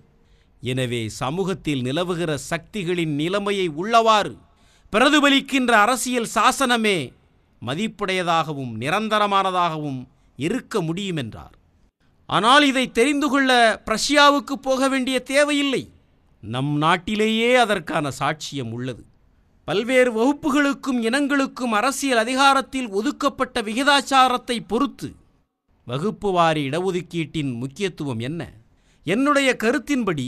எனவே சமூகத்தில் நிலவுகிற சக்திகளின் நிலைமையை உள்ளவாறு பிரதிபலிக்கின்ற அரசியல் சாசனமே மதிப்புடையதாகவும் நிரந்தரமானதாகவும் இருக்க முடியும் என்றார். ஆனால் இதை தெரிந்து கொள்ள பிரஷியாவுக்கு போக வேண்டிய தேவையில்லை. நம் நாட்டிலேயே அதற்கான சாட்சியம் உள்ளது. பல்வேறு வகுப்புகளுக்கும் இனங்களுக்கும் அரசியல் அதிகாரத்தில் ஒதுக்கப்பட்ட விகிதாச்சாரத்தை பொறுத்து வகுப்பு வாரி இடஒதுக்கீட்டின் முக்கியத்துவம் என்ன? என்னுடைய கருத்தின்படி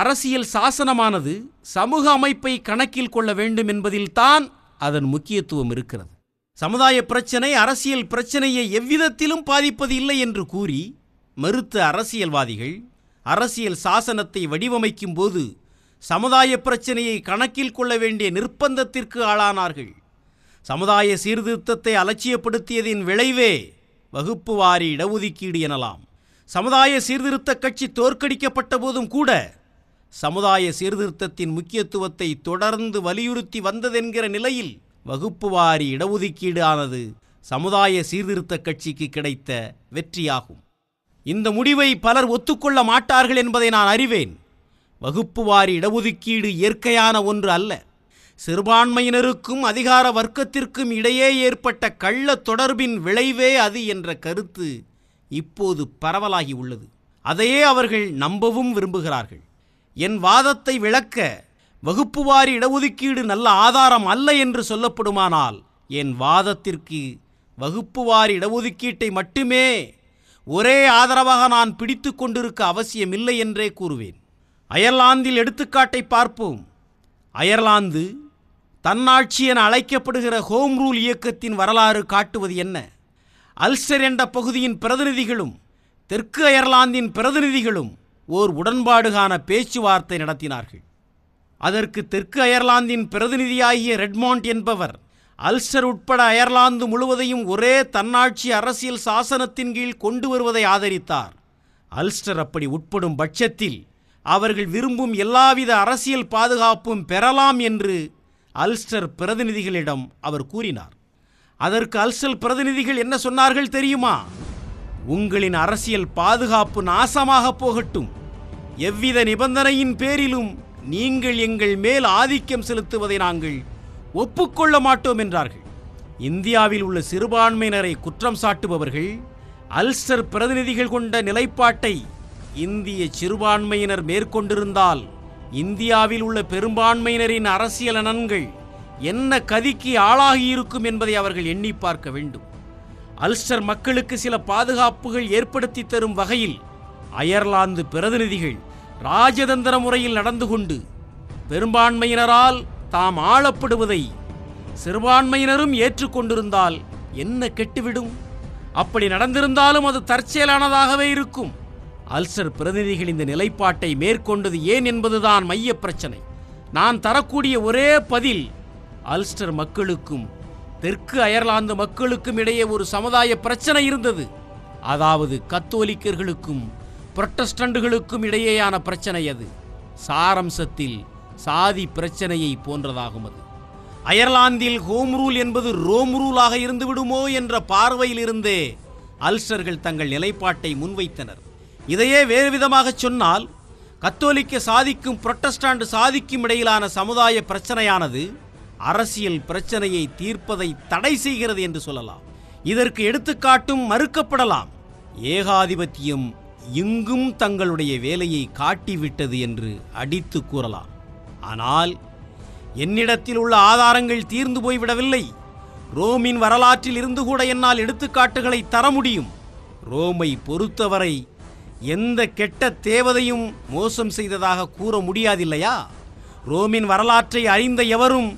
அரசியல் சாசனமானது சமூக அமைப்பை கணக்கில் கொள்ள வேண்டும் என்பதில்தான் அதன் முக்கியத்துவம் இருக்கிறது. சமுதாய பிரச்சனை அரசியல் பிரச்சனையை எவ்விதத்திலும் பாதிப்பது இல்லை என்று கூறி மறுத்த அரசியல்வாதிகள் அரசியல் சாசனத்தை வடிவமைக்கும் போது சமுதாய பிரச்சனையை கணக்கில் கொள்ள வேண்டிய நிர்பந்தத்திற்கு ஆளானார்கள். சமுதாய சீர்திருத்தத்தை அலட்சியப்படுத்தியதின் விளைவே வகுப்பு வாரி இடஒதுக்கீடு எனலாம். சமுதாய சீர்திருத்த கட்சி தோற்கடிக்கப்பட்ட போதும் கூட சமுதாய சீர்திருத்தத்தின் முக்கியத்துவத்தை தொடர்ந்து வலியுறுத்தி வந்ததென்கிற நிலையில் வகுப்பு வாரி இடஒதுக்கீடு ஆனது சமுதாய சீர்திருத்த கட்சிக்கு கிடைத்த வெற்றியாகும். இந்த முடிவை பலர் ஒத்துக்கொள்ள மாட்டார்கள் என்பதை நான் அறிவேன். வகுப்பு வாரி இடஒதுக்கீடு இயற்கையான ஒன்று அல்ல. சிறுபான்மையினருக்கும் அதிகார வர்க்கத்திற்கும் இடையே ஏற்பட்ட கள்ள தொடர்பின் விளைவே அது என்ற கருத்து இப்போது பரவலாகி உள்ளது. அதையே அவர்கள் நம்பவும் விரும்புகிறார்கள். என் வாதத்தை விளக்க வகுப்பு வாரி இடஒதுக்கீடு நல்ல ஆதாரம் அல்ல என்று சொல்லப்படுமானால் என் வாதத்திற்கு வகுப்பு வாரி இடஒதுக்கீட்டை மட்டுமே ஒரே ஆதரவாக நான் பிடித்து கொண்டிருக்க அவசியமில்லை என்றே கூறுவேன். அயர்லாந்தில் எடுத்துக்காட்டை பார்ப்போம். அயர்லாந்து தன்னாட்சி என அழைக்கப்படுகிற ஹோம் ரூல் இயக்கத்தின் வரலாறு காட்டுவது என்ன? அல்ஸ்டர் என்ற பகுதியின் பிரதிநிதிகளும் தெற்கு அயர்லாந்தின் பிரதிநிதிகளும் ஓர் உடன்பாடுகான பேச்சுவார்த்தை நடத்தினார்கள். அதற்கு தெற்கு அயர்லாந்தின் பிரதிநிதியாகிய ரெட்மாண்ட் என்பவர் அல்ஸ்டர் உட்பட அயர்லாந்து முழுவதையும் ஒரே தன்னாட்சி அரசியல் சாசனத்தின் கீழ் கொண்டு வருவதை ஆதரித்தார். அல்ஸ்டர் அப்படி உட்படும் பட்சத்தில் அவர்கள் விரும்பும் எல்லாவித அரசியல் பாதுகாப்பும் பெறலாம் என்று அல்ஸ்டர் பிரதிநிதிகளிடம் அவர் கூறினார். அதற்கு அல்ஸ்டர் பிரதிநிதிகள் என்ன சொன்னார்கள் தெரியுமா? உங்களின் அரசியல் பாதுகாப்பு நாசமாக போகட்டும், எவ்வித நிபந்தனையின் பேரிலும் நீங்கள் எங்கள் மேல் ஆதிக்கம் செலுத்துவதை நாங்கள் ஒப்புக்கொள்ள மாட்டோம் என்றார்கள். இந்தியாவில் உள்ள சிறுபான்மையினரை குற்றம் சாட்டுபவர்கள் அல்ஸ்டர் பிரதிநிதிகள் கொண்ட நிலைப்பாட்டை இந்திய சிறுபான்மையினர் மேற்கொண்டிருந்தால் இந்தியாவில் உள்ள பெரும்பான்மையினரின் அரசியல் நலன்கள் என்ன கதிக்கு ஆளாகியிருக்கும் என்பதை அவர்கள் எண்ணி பார்க்க வேண்டும். அல்ஸ்டர் மக்களுக்கு சில பாதுகாப்புகள் ஏற்படுத்தி தரும் வகையில் அயர்லாந்து பிரதிநிதிகள் ராஜதந்திர முறையில் நடந்து கொண்டு பெரும்பான்மையினரால் தாம் ஆளப்படுவதை சிறுபான்மையினரும் ஏற்றுக்கொண்டிருந்தால் என்ன கெட்டுவிடும்? அப்படி நடந்திருந்தாலும் அது தற்செயலானதாகவே இருக்கும். அல்சர் பிரதிநிதிகள் இந்த நிலைப்பாட்டை மேற்கொண்டது ஏன் என்பதுதான் மைய பிரச்சனை. நான் தரக்கூடிய ஒரே பதில், அல்ஸ்டர் மக்களுக்கும் தெற்கு அயர்லாந்து மக்களுக்கும் இடையே ஒரு சமுதாய பிரச்சனை இருந்தது. அதாவது கத்தோலிக்கர்களுக்கும் புரட்டஸ்டண்டுகளுக்கும் இடையேயான பிரச்சனை. அது சாரம்சத்தில் சாதி பிரச்சனையை போன்றதாகும். அது அயர்லாந்தில் ஹோம் ரூல் என்பது ரோம் ரூலாக இருந்து விடுமோ என்ற பார்வையில் இருந்தே அல்ஸ்டர்கள் தங்கள் நிலைப்பாட்டை முன்வைத்தனர். இதையே வேறு விதமாக சொன்னால், கத்தோலிக்க சாதிக்கும் புரட்டஸ்டாண்டு சாதிக்கும் இடையிலான சமுதாய பிரச்சனையானது அரசியல் பிரச்சனையை தீர்ப்பதை தடை செய்கிறது என்று சொல்லலாம். இதற்கு எடுத்துக்காட்டும் மறுக்கப்படலாம். ஏகாதிபத்தியம் இங்கும் தங்களுடைய வேலையை காட்டிவிட்டது என்று அடித்து கூறலாம். ஆனால் என்னிடத்தில் உள்ள ஆதாரங்கள் தீர்ந்து போய்விடவில்லை. ரோமின் வரலாற்றில் இருந்து கூட என்னால் எடுத்துக்காட்டுகளை தர முடியும். ரோமை பொறுத்தவரை எந்த கெட்ட தேவதையும் மோசம் செய்ததாக கூற முடியாதில்லையா? ரோமின் வரலாற்றை அறிந்த எவரும்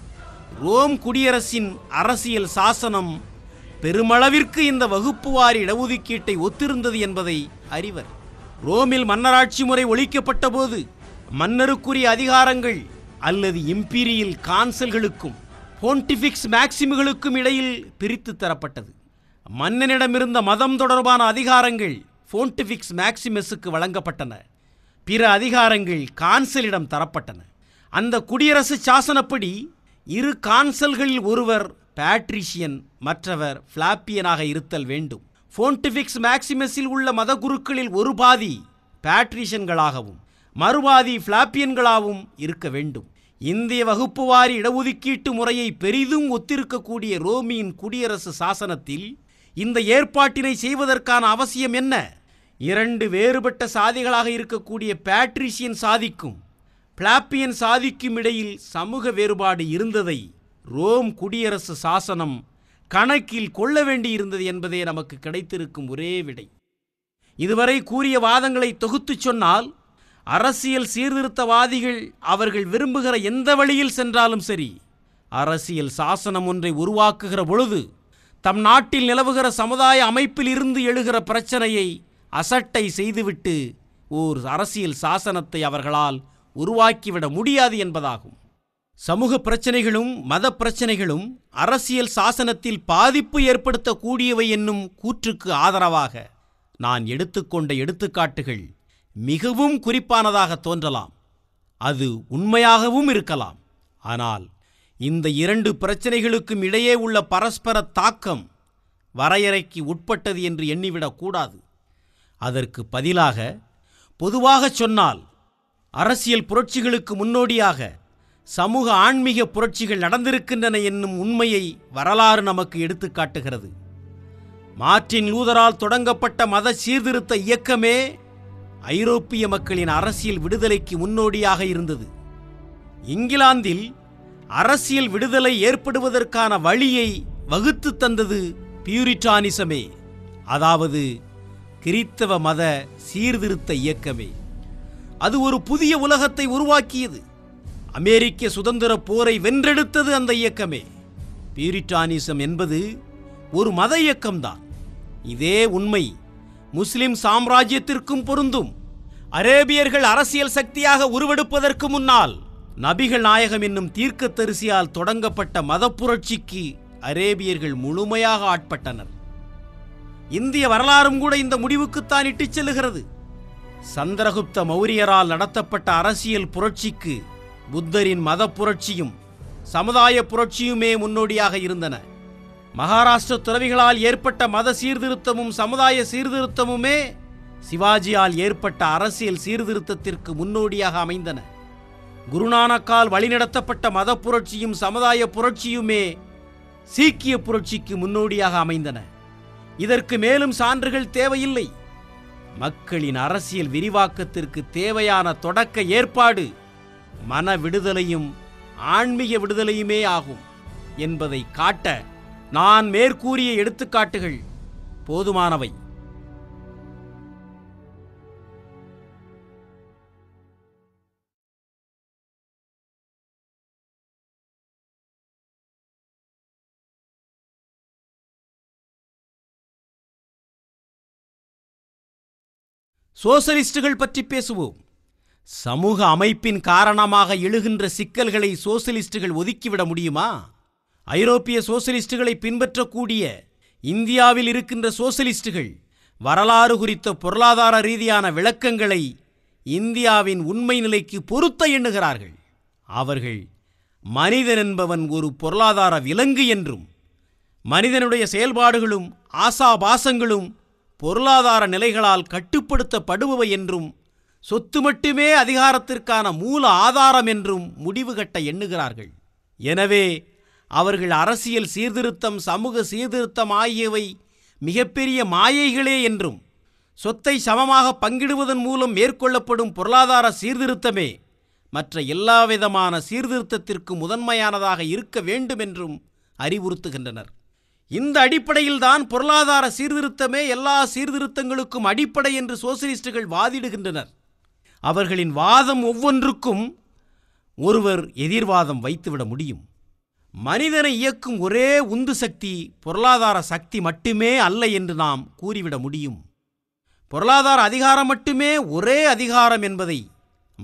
ரோம் குடியரசின் அரசியல் சாசனம் பெருமளவிற்கு இந்த வகுப்புவாரி இடஒதுக்கீட்டை ஒத்திருந்தது என்பதை அறிவர். ரோமில் மன்னராட்சி முறை ஒழிக்கப்பட்ட போது மன்னருக்குரிய அதிகாரங்கள் அல்லது இம்பீரியல் கான்சல்களுக்கும் போன்டிஃபிக்ஸ் மேக்சிம்களுக்கும் இடையில் பிரித்து தரப்பட்டது. மன்னனிடமிருந்த மதம் தொடர்பான அதிகாரங்கள் போன்டிஃபிக்ஸ் மேக்சிமஸுக்கு வழங்கப்பட்டன. பிற அதிகாரங்கள் கான்சலிடம் தரப்பட்டன. அந்த குடியரசு சாசனப்படி இரு கான்சல்களில் ஒருவர் பேட்ரிஷியன், மற்றவர் பிளாப்பியனாக இருத்தல் வேண்டும். போன்டிஃபிக்ஸ் மேக்சிமஸில் உள்ள மத குருக்களில் ஒரு பாதி பேட்ரிஷன்களாகவும் மறுபாதி பிளாப்பியன்களாகவும் இருக்க வேண்டும். இந்திய வகுப்புவாரி இடஒதுக்கீட்டு முறையை பெரிதும் ஒத்திருக்கக்கூடிய ரோமியின் குடியரசு சாசனத்தில் இந்த ஏற்பாட்டினை செய்வதற்கான அவசியம் என்ன? இரண்டு வேறுபட்ட சாதிகளாக இருக்கக்கூடிய பேட்ரிஷியன் சாதிக்கும் பிளாப்பியன் சாதிக்கும் இடையில் சமூக வேறுபாடு இருந்ததை ரோம் குடியரசு சாசனம் கணக்கில் கொள்ள வேண்டியிருந்தது என்பதே நமக்கு கிடைத்திருக்கும் ஒரே விடை. இதுவரை கூறிய வாதங்களை தொகுத்து சொன்னால், அரசியல் சீர்திருத்தவாதிகள் அவர்கள் விரும்புகிற எந்த வழியில் சென்றாலும் சரி, அரசியல் சாசனம் ஒன்றை உருவாக்குகிற பொழுது தம் நாட்டில் நிலவுகிற சமுதாய அமைப்பில் இருந்து எழுகிற பிரச்சனையை அசட்டை செய்துவிட்டு ஓர் அரசியல் சாசனத்தை அவர்களால் உருவாக்கிவிட முடியாது என்பதாகும். சமூக பிரச்சனைகளும் மத பிரச்சனைகளும் அரசியல் சாசனத்தில் பாதிப்பு ஏற்படுத்தக்கூடியவை என்னும் கூற்றுக்கு ஆதரவாக நான் எடுத்துக்கொண்ட எடுத்துக்காட்டுகள் மிகவும் குறிப்பானதாக தோன்றலாம். அது உண்மையாகவும் இருக்கலாம். ஆனால் இந்த இரண்டு பிரச்சனைகளுக்கும் இடையே உள்ள பரஸ்பர தாக்கம் வரையறைக்கு உட்பட்டது என்று எண்ணிவிடக்கூடாது. அதற்கு பதிலாக பொதுவாக சொன்னால், அரசியல் புரட்சிகளுக்கு முன்னோடியாக சமூக ஆன்மீக புரட்சிகள் நடந்திருக்கின்றன என்னும் உண்மையை வரலாறு நமக்கு எடுத்து காட்டுகிறது. மார்ட்டின் லூதரால் தொடங்கப்பட்ட மத சீர்திருத்த இயக்கமே ஐரோப்பிய மக்களின் அரசியல் விடுதலைக்கு முன்னோடியாக இருந்தது. இங்கிலாந்தில் அரசியல் விடுதலை ஏற்படுவதற்கான வழியை வகுத்து தந்தது பியூரிட்டானிசமே, அதாவது கிறித்தவ மத சீர்திருத்த இயக்கமே. அது ஒரு புதிய உலகத்தை உருவாக்கியது. அமெரிக்க சுதந்திர போரை வென்றெடுத்தது அந்த இயக்கமே. பியூரிட்டானிசம் என்பது ஒரு மத இயக்கம்தான். இதே உண்மை முஸ்லிம் சாம்ராஜ்யத்திற்கும் பொருந்தும். அரேபியர்கள் அரசியல் சக்தியாக உருவெடுப்பதற்கு முன்னால் நபிகள் நாயகம் என்னும் தீர்க்கதரிசியால் தொடங்கப்பட்ட மதப்புரட்சிக்கு அரேபியர்கள் முழுமையாக ஆட்பட்டனர். இந்திய வரலாறும் கூட இந்த முடிவுக்குத்தான் இட்டுச் செல்லுகிறது. சந்திரகுப்த மௌரியரால் நடத்தப்பட்ட அரசியல் புரட்சிக்கு புத்தரின் மத புரட்சியும் சமுதாய புரட்சியுமே முன்னோடியாக இருந்தன. மகாராஷ்டிர துறவிகளால் ஏற்பட்ட மத சீர்திருத்தமும் சமுதாய சீர்திருத்தமுமே சிவாஜியால் ஏற்பட்ட அரசியல் சீர்திருத்தத்திற்கு முன்னோடியாக அமைந்தன. குருநானக்கால் வழிநடத்தப்பட்ட மத புரட்சியும் சமுதாய புரட்சியுமே சீக்கிய புரட்சிக்கு முன்னோடியாக அமைந்தன. இதற்கு மேலும் சான்றுகள் தேவையில்லை. மக்களின் அரசியல் விரிவாக்கத்திற்கு தேவையான தொடக்க ஏற்பாடு மன விடுதலையும் ஆன்மீக விடுதலையுமே ஆகும் என்பதை காட்ட நான் மேற்கூறிய எடுத்துக்காட்டுகள் போதுமானவை. சோசலிஸ்டுகள் பற்றி பேசுவோம். சமூக அமைப்பின் காரணமாக எழுகின்ற சிக்கல்களை சோசலிஸ்டுகள் ஒதுக்கிவிட முடியுமா? ஐரோப்பிய சோசலிஸ்டுகளை பின்பற்றக்கூடிய இந்தியாவில் இருக்கின்ற சோசலிஸ்டுகள் வரலாறு குறித்த பொருளாதார ரீதியான விளக்கங்களை இந்தியாவின் உண்மை நிலைக்கு பொருத்த எண்ணுகிறார்கள். அவர்கள் மனிதன் என்பவன் ஒரு பொருளாதார விலங்கு என்றும் மனிதனுடைய செயல்பாடுகளும் ஆசாபாசங்களும் பொருளாதார நிலைகளால் கட்டுப்படுத்தப்படுபவை என்றும் சொத்து மட்டுமே அதிகாரத்திற்கான மூல ஆதாரம் என்றும் முடிவு கட்ட எண்ணுகிறார்கள். எனவே அவர்கள் அரசியல் சீர்திருத்தம், சமூக சீர்திருத்தம் ஆகியவை மிகப்பெரிய மாயைகளே என்றும் சொத்தை சமமாக பங்கிடுவதன் மூலம் மேற்கொள்ளப்படும் பொருளாதார சீர்திருத்தமே மற்ற எல்லாவிதமான சீர்திருத்தத்திற்கு முதன்மையானதாக இருக்க வேண்டும் என்றும் அறிவுறுத்துகின்றனர். இந்த அடிப்படையில்தான் பொருளாதார சீர்திருத்தமே எல்லா சீர்திருத்தங்களுக்கும் அடிப்படை என்று சோசலிஸ்டுகள் வாதிடுகின்றனர். அவர்களின் வாதம் ஒவ்வொன்றுக்கும் ஒருவர் எதிர்வாதம் வைத்துவிட முடியும். மனிதனை இயக்கும் ஒரே உந்து சக்தி பொருளாதார சக்தி மட்டுமே அல்ல என்று நாம் கூறிவிட முடியும். பொருளாதார அதிகாரம் மட்டுமே ஒரே அதிகாரம் என்பதை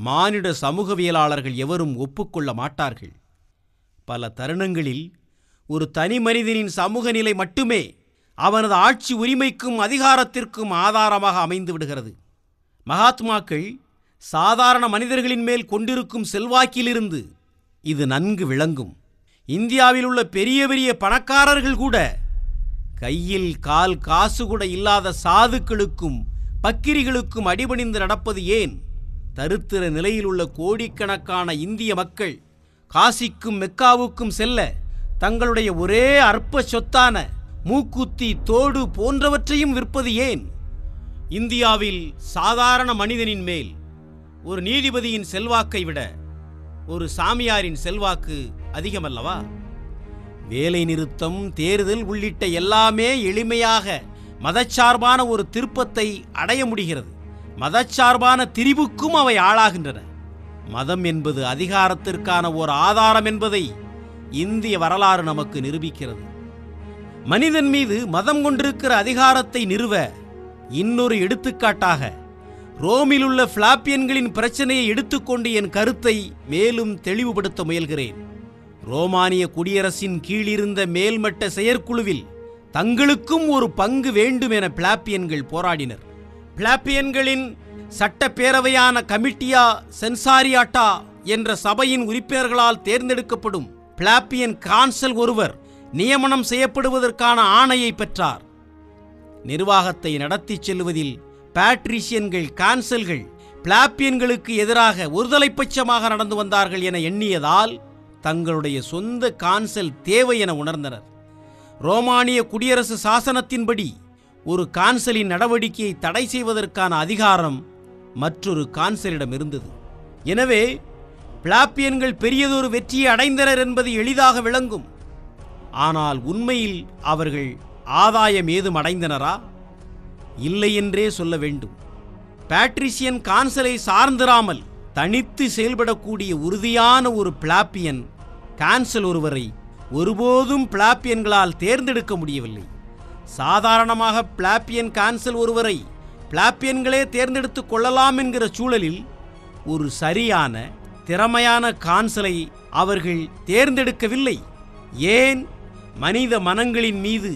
மானிட சமூகவியலாளர்கள் எவரும் ஒப்புக்கொள்ள மாட்டார்கள். பல தருணங்களில் ஒரு தனி மனிதனின் சமூக நிலை மட்டுமே அவனது ஆட்சி உரிமைக்கும் அதிகாரத்திற்கும் ஆதாரமாக அமைந்து விடுகிறது. மகாத்மாக்கள் சாதாரண மனிதர்களின் மேல் கொண்டிருக்கும் செல்வாக்கிலிருந்து இது நன்கு விளங்கும். இந்தியாவில் உள்ள பெரிய பெரிய பணக்காரர்கள் கூட கையில் கால் காசு கூட இல்லாத சாதுக்களுக்கும் பக்கிரிகளுக்கும் அடிபணிந்து நடப்பது ஏன்? தருத்திர நிலையில் உள்ள கோடிக்கணக்கான இந்திய மக்கள் காசிக்கும் மெக்காவுக்கும் செல்ல தங்களுடைய ஒரே அற்ப சொத்தான மூக்குத்தி, தோடு போன்றவற்றையும் விற்பது ஏன்? இந்தியாவில் சாதாரண மனிதனின் மேல் ஒரு நீதிபதியின் செல்வாக்கை விட ஒரு சாமியாரின் செல்வாக்கு அதிகமல்லவா? வேலை நிறுத்தம், தேர்தல் உள்ளிட்ட எல்லாமே எளிமையாக மதச்சார்பான ஒரு திருப்பத்தை அடைய முடிகிறது. மதச்சார்பான திரிவுக்கும் அவை ஆளாகின்றன. மதம் என்பது அதிகாரத்திற்கான ஒரு ஆதாரம் என்பதை இந்திய வரலாறு நமக்கு நிரூபிக்கிறது. மனிதன் மீது மதம் கொண்டிருக்கிற அதிகாரத்தை நிறுவ இன்னொரு எடுத்துக்காட்டாக ரோமில் உள்ள பிளாப்பியன்களின் பிரச்சனையை எடுத்துக்கொண்டு என் கருத்தை மேலும் தெளிவுபடுத்த முயல்கிறேன். ரோமானிய குடியரசின் கீழிருந்த மேல்மட்ட செயற்குழுவில் தங்களுக்கும் ஒரு பங்கு வேண்டும் என பிளாப்பியன்கள் போராடினர். பிளாப்பியன்களின் சட்டப்பேரவையான கமிட்டியா சென்சாரியாட்டா என்ற சபையின் உறுப்பினர்களால் தேர்ந்தெடுக்கப்படும் பிளாப்பியன் கான்சல் ஒருவர் நியமனம் செய்யப்படுவதற்கான ஆணையை பெற்றார். நிர்வாகத்தை நடத்தி செல்வதில் பேட்ரிஷியன்கள், கான்சல்கள் பிளாப்பியன்களுக்கு எதிராக ஒருதலைப்பட்சமாக நடந்து வந்தார்கள் என எண்ணியதால் தங்களுடைய சொந்த கான்சல் தேவை என உணர்ந்தனர். ரோமானிய குடியரசு சாசனத்தின்படி ஒரு கான்சலின் நடவடிக்கையை தடை செய்வதற்கான அதிகாரம் மற்றொரு கான்சலிடம் இருந்தது. எனவே பிளாப்பியன்கள் பெரியதொரு வெற்றியை அடைந்தனர் என்பது எளிதாக விளங்கும். ஆனால் உண்மையில் அவர்கள் ஆதாயம் ஏதும் அடைந்தனரா? இல்லை என்றே சொல்ல வேண்டும். பேட்ரிஷியன் கான்சலை சார்ந்திராமல் தனித்து செயல்படக்கூடிய உறுதியான ஒரு பிளாப்பியன் கான்சல் ஒருவரை ஒருபோதும் பிளாப்பியன்களால் தேர்ந்தெடுக்க முடியவில்லை. சாதாரணமாக பிளாப்பியன் கான்சல் ஒருவரை பிளாப்பியன்களே தேர்ந்தெடுத்து கொள்ளலாம் என்கிற சூழலில் ஒரு சரியான திறமையான கான்சலை அவர்கள் தேர்ந்தெடுக்கவில்லை. ஏன்? மனித மனங்களின் மீது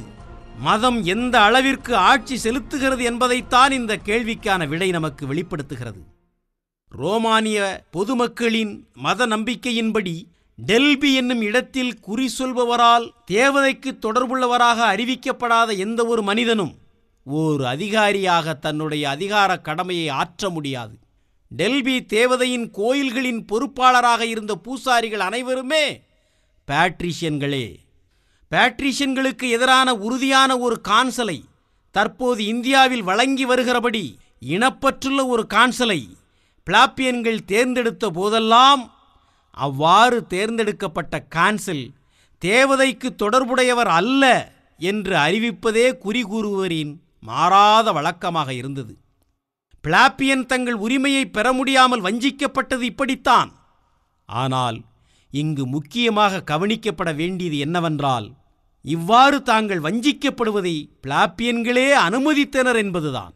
மதம் எந்த அளவிற்கு ஆட்சி செலுத்துகிறது என்பதைத்தான் இந்த கேள்விக்கான விடை நமக்கு வெளிப்படுத்துகிறது. ரோமானிய பொதுமக்களின் மத நம்பிக்கையின்படி டெல்பி என்னும் இடத்தில் குறி சொல்பவரால் தேவதைக்கு தொடர்புள்ளவராக அறிவிக்கப்படாத எந்த ஒரு மனிதனும் ஓர் அதிகாரியாக தன்னுடைய அதிகார கடமையை ஆற்ற முடியாது. டெல்பி தேவதையின் கோயில்களின் பொறுப்பாளராக இருந்த பூசாரிகள் அனைவருமே பேட்ரிஷியன்களே. பேட்ரிஷியன்களுக்கு எதிரான உறுதியான ஒரு கான்சலை தற்போது இந்தியாவில் வழங்கி வருகிறபடி இனப்பற்றுள்ள ஒரு கான்சலை பிளாப்பியன்கள் தேர்ந்தெடுத்த போதெல்லாம் அவ்வாறு தேர்ந்தெடுக்கப்பட்ட கான்சல் தேவதைக்கு தொடர்புடையவர் அல்ல என்று அறிவிப்பதே குறிகூறுவரின் மாறாத வழக்கமாக இருந்தது. பிளாப்பியன் தங்கள் உரிமையை பெற முடியாமல் வஞ்சிக்கப்பட்டது இப்படித்தான். ஆனால் இங்கு முக்கியமாக கவனிக்கப்பட வேண்டியது என்னவென்றால், இவ்வாறு தாங்கள் வஞ்சிக்கப்படுவதை பிளாப்பியன்களே அனுமதித்தனர் என்பதுதான்.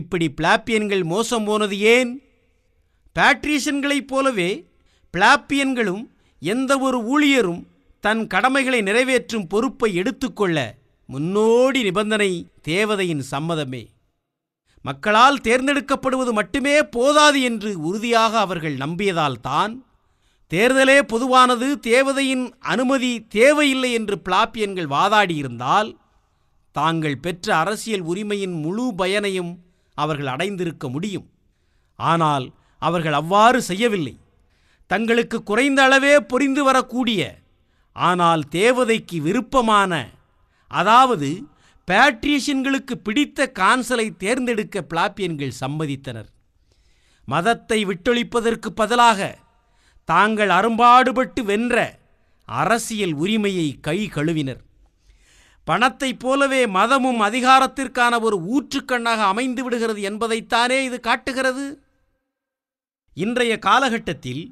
இப்படி பிளாப்பியன்கள் மோசம் போனது ஏன்? பேட்ரீஷன்களைப் போலவே பிளாப்பியன்களும் எந்த ஒரு ஊழியரும் தன் கடமைகளை நிறைவேற்றும் பொறுப்பை எடுத்துக்கொள்ள முன்னோடி நிபந்தனை தேவதையின் சம்மதமே. மக்களால் தேர்ந்தெடுக்கப்படுவது மட்டுமே போதாது என்று உறுதியாக அவர்கள் நம்பியதால்தான் தேர்தலே பொதுவானது, தேவதையின் அனுமதி தேவையில்லை என்று பிளாப்பியன்கள் வாதாடியிருந்தால் தாங்கள் பெற்ற அரசியல் உரிமையின் முழு பயனையும் அவர்கள் அடைந்திருக்க முடியும். ஆனால் அவர்கள் அவ்வாறு செய்யவில்லை. தங்களுக்கு குறைந்த அளவே பொரிந்து வரக்கூடிய ஆனால் தேவதைக்கு விருப்பமான, அதாவது பேட்ரீஷியன்களுக்கு பிடித்த கான்சலை தேர்ந்தெடுக்க பிளாப்பியன்கள் சம்மதித்தனர். மதத்தை விட்டொழிப்பதற்கு பதிலாக தாங்கள் அரும்பாடுபட்டு வென்ற அரசியல் உரிமையை கை கழுவினர். பணத்தைப் போலவே மதமும் அதிகாரத்திற்கான ஒரு ஊற்றுக்கண்ணாக அமைந்து விடுகிறது என்பதைத்தானே இது காட்டுகிறது. இன்றைய காலகட்டத்தில்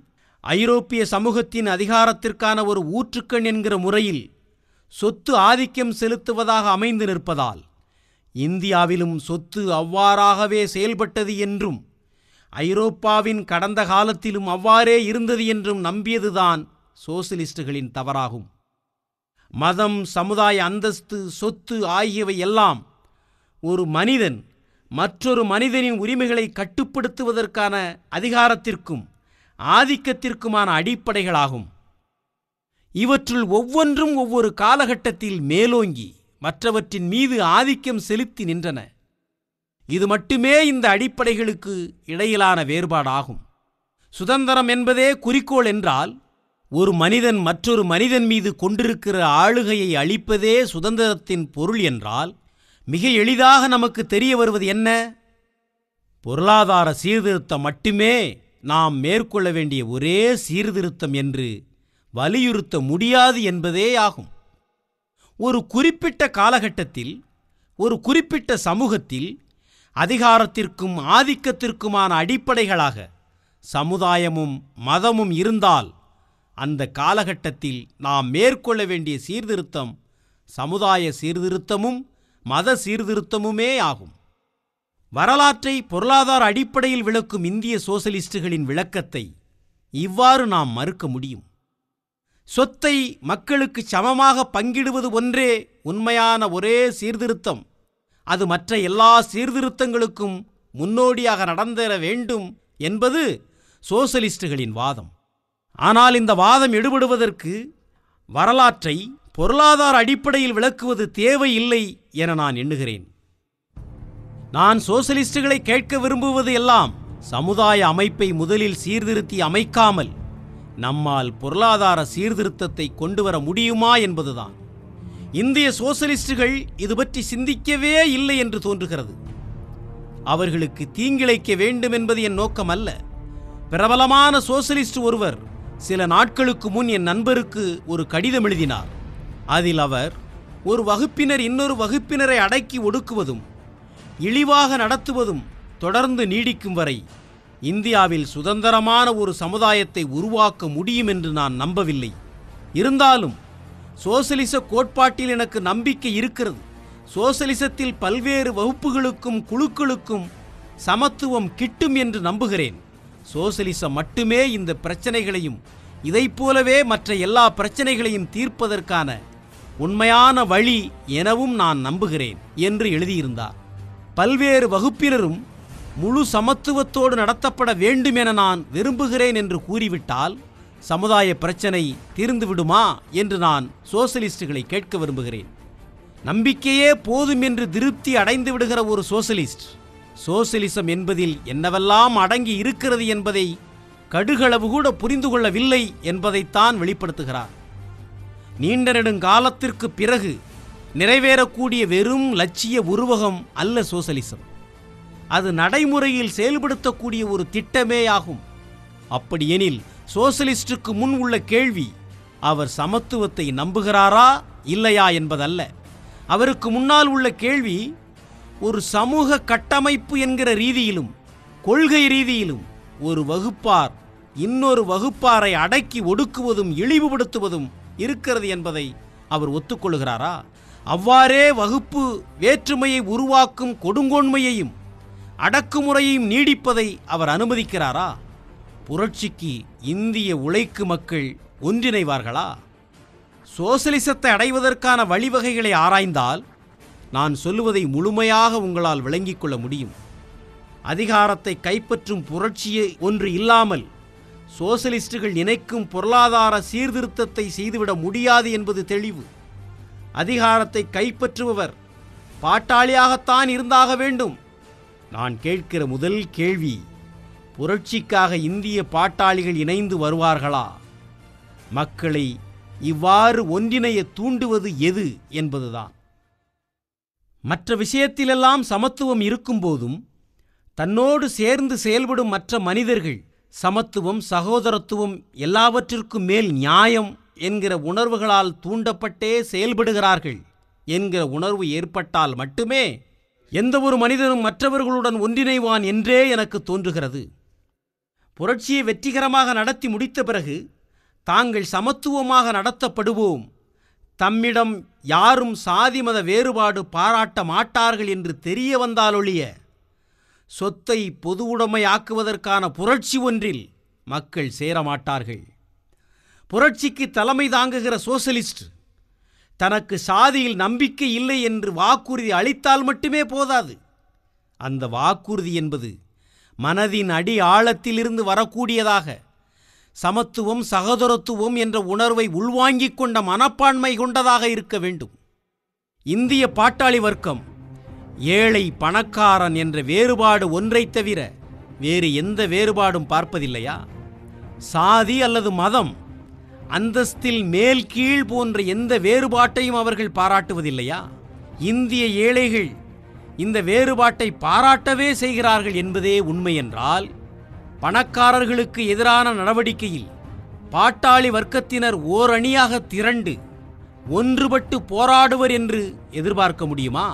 ஐரோப்பிய சமூகத்தின் அதிகாரத்திற்கான ஒரு ஊற்றுக்கண் என்கிற முறையில் சொத்து ஆதிக்கம் செலுத்துவதாக அமைந்து நிற்பதால் இந்தியாவிலும் சொத்து அவ்வாறாகவே செயல்பட்டது என்றும் ஐரோப்பாவின் கடந்த காலத்திலும் அவ்வாறே இருந்தது என்றும் நம்பியதுதான் சோசியலிஸ்டுகளின் தவறாகும். மதம், சமுதாய அந்தஸ்து, சொத்து ஆகியவை எல்லாம் ஒரு மனிதன் மற்றொரு மனிதனின் உரிமைகளை கட்டுப்படுத்துவதற்கான அதிகாரத்திற்கும் ஆதிக்கத்திற்குமான அடிப்படைகளாகும். இவற்றுள் ஒவ்வொன்றும் ஒவ்வொரு காலகட்டத்தில் மேலோங்கி மற்றவற்றின் மீது ஆதிக்கம் செலுத்தி நின்றன. இது மட்டுமே இந்த அடிப்படைகளுக்கு இடையிலான வேறுபாடாகும். சுதந்திரம் என்பதே குறிக்கோள் என்றால் ஒரு மனிதன் மற்றொரு மனிதன் மீது கொண்டிருக்கிற ஆளுகையை அழிப்பதே சுதந்திரத்தின் பொருள் என்றால் மிக எளிதாக நமக்கு தெரிய வருவது என்ன? பொருளாதார சீர்திருத்தம் மட்டுமே நாம் மேற்கொள்ள வேண்டிய ஒரே சீர்திருத்தம் என்று வலியுறுத்த முடியாது என்பதே ஆகும். ஒரு குறிப்பிட்ட காலகட்டத்தில் ஒரு குறிப்பிட்ட சமூகத்தில் அதிகாரத்திற்கும் ஆதிக்கத்திற்குமான அடிப்படைகளாக சமுதாயமும் மதமும் இருந்தால் அந்த காலகட்டத்தில் நாம் மேற்கொள்ள வேண்டிய சீர்திருத்தம் சமுதாய சீர்திருத்தமும் மத சீர்திருத்தமுமே ஆகும். வரலாற்றை பொருளாதார அடிப்படையில் விளக்கும் இந்திய சோசலிஸ்டுகளின் விளக்கத்தை இவ்வாறு நாம் மறுக்க முடியும். சொத்தை மக்களுக்கு சமமாக பங்கிடுவது ஒன்றே உண்மையான ஒரே சீர்திருத்தம். அது மற்ற எல்லா சீர்திருத்தங்களுக்கும் முன்னோடியாக நடந்தேற வேண்டும் என்பது சோசலிஸ்டுகளின் வாதம். ஆனால் இந்த வாதம் எடுபடுவதற்கு வரலாற்றை பொருளாதார அடிப்படையில் விளக்குவது தேவையில்லை என நான் எண்ணுகிறேன். நான் சோசலிஸ்டுகளை கேட்க விரும்புவது எல்லாம் சமுதாய அமைப்பை முதலில் சீர்திருத்தி அமைக்காமல் நம்மால் பொருளாதார சீர்திருத்தத்தை கொண்டு வர முடியுமா என்பதுதான். இந்திய சோசலிஸ்டுகள் இது பற்றி சிந்திக்கவே இல்லை என்று தோன்றுகிறது. அவர்களுக்கு தீங்கிழைக்க வேண்டும் என்பது என் நோக்கம் அல்ல. பிரபலமான சோசலிஸ்ட் ஒருவர் சில நாட்களுக்கு முன் என் நண்பருக்கு ஒரு கடிதம் எழுதினார். அதில் அவர் ஒரு வகுப்பினர் இன்னொரு வகுப்பினரை அடக்கி ஒடுக்குவதும் இழிவாக நடத்துவதும் தொடர்ந்து நீடிக்கும் வரை இந்தியாவில் சுதந்திரமான ஒரு சமுதாயத்தை உருவாக்க முடியும் என்று நான் நம்பவில்லை. இருந்தாலும் சோசலிச கோட்பாட்டில் எனக்கு நம்பிக்கை இருக்கிறது. சோசலிசத்தில் பல்வேறு வகுப்புகளுக்கும் குழுக்களுக்கும் சமத்துவம் கிட்டும் என்று நம்புகிறேன். சோசலிசம் மட்டுமே இந்த பிரச்சனைகளையும் இதைப் போலவே மற்ற எல்லா பிரச்சனைகளையும் தீர்ப்பதற்கான உண்மையான வழி எனவும் நான் நம்புகிறேன் என்று எழுதியிருந்தார். பல்வேறு வகுப்பினரும் முழு சமத்துவத்தோடு நடத்தப்பட வேண்டும் என நான் விரும்புகிறேன் என்று கூறிவிட்டால் சமுதாய பிரச்சனை தீர்ந்துவிடுமா என்று நான் சோசலிஸ்டுகளை கேட்க விரும்புகிறேன். நம்பிக்கையே போதும் என்று திருப்தி அடைந்து விடுகிற ஒரு சோசலிஸ்ட் சோசலிசம் என்பதில் என்னவெல்லாம் அடங்கி இருக்கிறது என்பதை கடுகளவு கூட புரிந்து கொள்ளவில்லை என்பதைத்தான் வெளிப்படுத்துகிறார். நீண்ட நெடுங்காலத்திற்கு பிறகு நிறைவேறக்கூடிய வெறும் லட்சிய உருவகம் அல்ல சோசலிசம். அது நடைமுறையில் செயல்படுத்தக்கூடிய ஒரு திட்டமேயாகும். அப்படியெனில் சோசலிஸ்டுக்கு முன் உள்ள கேள்வி அவர் சமத்துவத்தை நம்புகிறாரா இல்லையா என்பதல்ல. அவருக்கு முன்னால் உள்ள கேள்வி ஒரு சமூக கட்டமைப்பு என்கிற ரீதியிலும் கொள்கை ரீதியிலும் ஒரு வகுப்பார் இன்னொரு வகுப்பாரை அடக்கி ஒடுக்குவதும் இழிவுபடுத்துவதும் இருக்கிறது என்பதை அவர் ஒத்துக்கொள்கிறாரா? அவ்வாறே வகுப்பு வேற்றுமையை உருவாக்கும் கொடுங்கோன்மையையும் அடக்குமுறையையும் நீடிப்பதை அவர் அனுமதிக்கிறாரா? புரட்சிக்கு இந்திய உழைக்கு மக்கள் ஒன்றிணைவார்களா? சோசலிசத்தை அடைவதற்கான வழிவகைகளை ஆராய்ந்தால் நான் சொல்லுவதை முழுமையாக உங்களால் விளங்கிக் கொள்ள முடியும். அதிகாரத்தை கைப்பற்றும் புரட்சியை ஒன்று இல்லாமல் சோசலிஸ்டுகள் நினைக்கும் பொருளாதார சீர்திருத்தத்தை செய்துவிட முடியாது என்பது தெளிவு. அதிகாரத்தை கைப்பற்றுபவர் பாட்டாளியாகத்தான் இருந்தாக வேண்டும். நான் கேட்கிற முதல் கேள்வி, புரட்சிக்காக இந்திய பாட்டாளிகள் இணைந்து வருவார்களா? மக்களை இவ்வாறு ஒன்றிணைய தூண்டுவது எது என்பதுதான். மற்ற விஷயத்திலெல்லாம் சமத்துவம் இருக்கும்போதும் தன்னோடு சேர்ந்து செயல்படும் மற்ற மனிதர்கள் சமத்துவம், சகோதரத்துவம், எல்லாவற்றிற்கும் மேல் நியாயம் என்கிற உணர்வுகளால் தூண்டப்பட்டே செயல்படுகிறார்கள் என்கிற உணர்வு ஏற்பட்டால் மட்டுமே எந்த ஒரு மனிதனும் மற்றவர்களுடன் ஒன்றிணைவான் என்றே எனக்கு தோன்றுகிறது. புரட்சியை வெற்றிகரமாக நடத்தி முடித்த பிறகு தாங்கள் சமத்துவமாக நடத்தப்படுவோம், தம்மிடம் யாரும் சாதி மத வேறுபாடு பாராட்ட மாட்டார்கள் என்று தெரிய வந்தாலொழிய சொத்தை பொதுவுடைமையாக்குவதற்கான புரட்சி ஒன்றில் மக்கள் சேரமாட்டார்கள். புரட்சிக்கு தலைமை தாங்குகிற சோசலிஸ்ட் தனக்கு சாதியில் நம்பிக்கை இல்லை என்று வாக்குறுதி அளித்தால் மட்டுமே போதாது. அந்த வாக்குறுதி என்பது மனதின் அடி ஆழத்திலிருந்து வரக்கூடியதாக, சமத்துவம் சகோதரத்துவம் என்ற உணர்வை உள்வாங்கிக் கொண்ட மனப்பான்மை கொண்டதாக இருக்க வேண்டும். இந்திய பாட்டாளி வர்க்கம் ஏழை பணக்காரன் என்ற வேறுபாடு ஒன்றை தவிர வேறு எந்த வேறுபாடும் பார்ப்பதில்லையா? சாதி அல்லது மதம், அந்தஸ்தில் மேல் கீழ் போன்ற எந்த வேறுபாட்டையும் அவர்கள் பாராட்டுவதில்லையா? இந்திய ஏழைகள் இந்த வேறுபாட்டை பாராட்டவே செய்கிறார்கள் என்பதே உண்மை என்றால், பணக்காரர்களுக்கு எதிரான நடவடிக்கையில் பாட்டாளி வர்க்கத்தினர் ஓரணியாக திரண்டு ஒன்றுபட்டு போராடுவர் என்று எதிர்பார்க்க முடியுமா?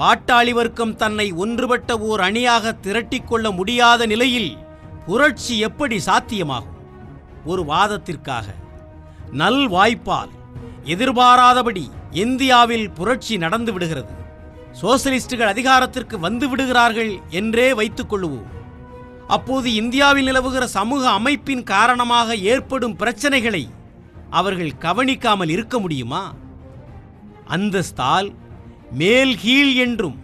பாட்டாளி வர்க்கம் தன்னை ஒன்றுபட்ட ஓர் அணியாக திரட்டிக்கொள்ள முடியாத நிலையில் புரட்சி எப்படி சாத்தியமாகும்? ஒரு வாதத்திற்காக, நல் வாய்ப்பால், எதிர்பாராதபடி இந்தியாவில் புரட்சி நடந்து விடுகிறது, சோசலிஸ்டுகள் அதிகாரத்திற்கு வந்து விடுகிறார்கள் என்றே வைத்துக் கொள்வோம். அப்போது இந்தியாவில் நிலவுகிற சமூக அமைப்பின் காரணமாக ஏற்படும் பிரச்சனைகளை அவர்கள் கவனிக்காமல் இருக்க முடியுமா? அந்தஸ்தால் மேல் கீழ் என்றும்,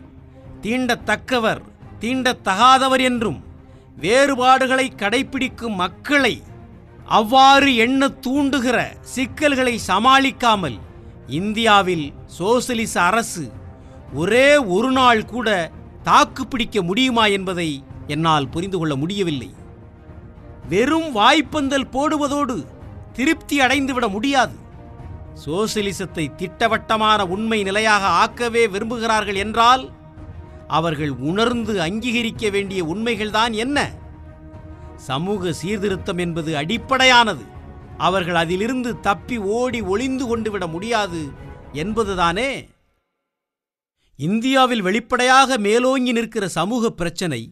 தீண்டத்தக்கவர் தீண்டத்தகாதவர் என்றும் வேறுபாடுகளை கடைப்பிடிக்கும் மக்களை அவ்வாறு எண்ண தூண்டுகிற சிக்கல்களை சமாளிக்காமல் இந்தியாவில் சோசலிச அரசு ஒரே ஒரு நாள் கூட தாக்குப்பிடிக்க முடியுமா என்பதை என்னால் புரிந்து கொள்ள முடியவில்லை. வெறும் வாய்ப்பந்தல் போடுவதோடு திருப்தி அடைந்துவிட முடியாது. சோசலிசத்தை திட்டவட்டமான உண்மை நிலையாக ஆக்கவே விரும்புகிறார்கள் என்றால் அவர்கள் உணர்ந்து அங்கீகரிக்க வேண்டிய உண்மைகள்தான் என்ன? சமூக சீர்திருத்தம் என்பது அடிப்படையானது, அவர்கள் அதிலிருந்து தப்பி ஓடி ஒளிந்து கொண்டு விட முடியாது என்பதுதானே. இந்தியாவில் வெளிப்படையாக மேலோங்கி நிற்கிற சமூக பிரச்சனை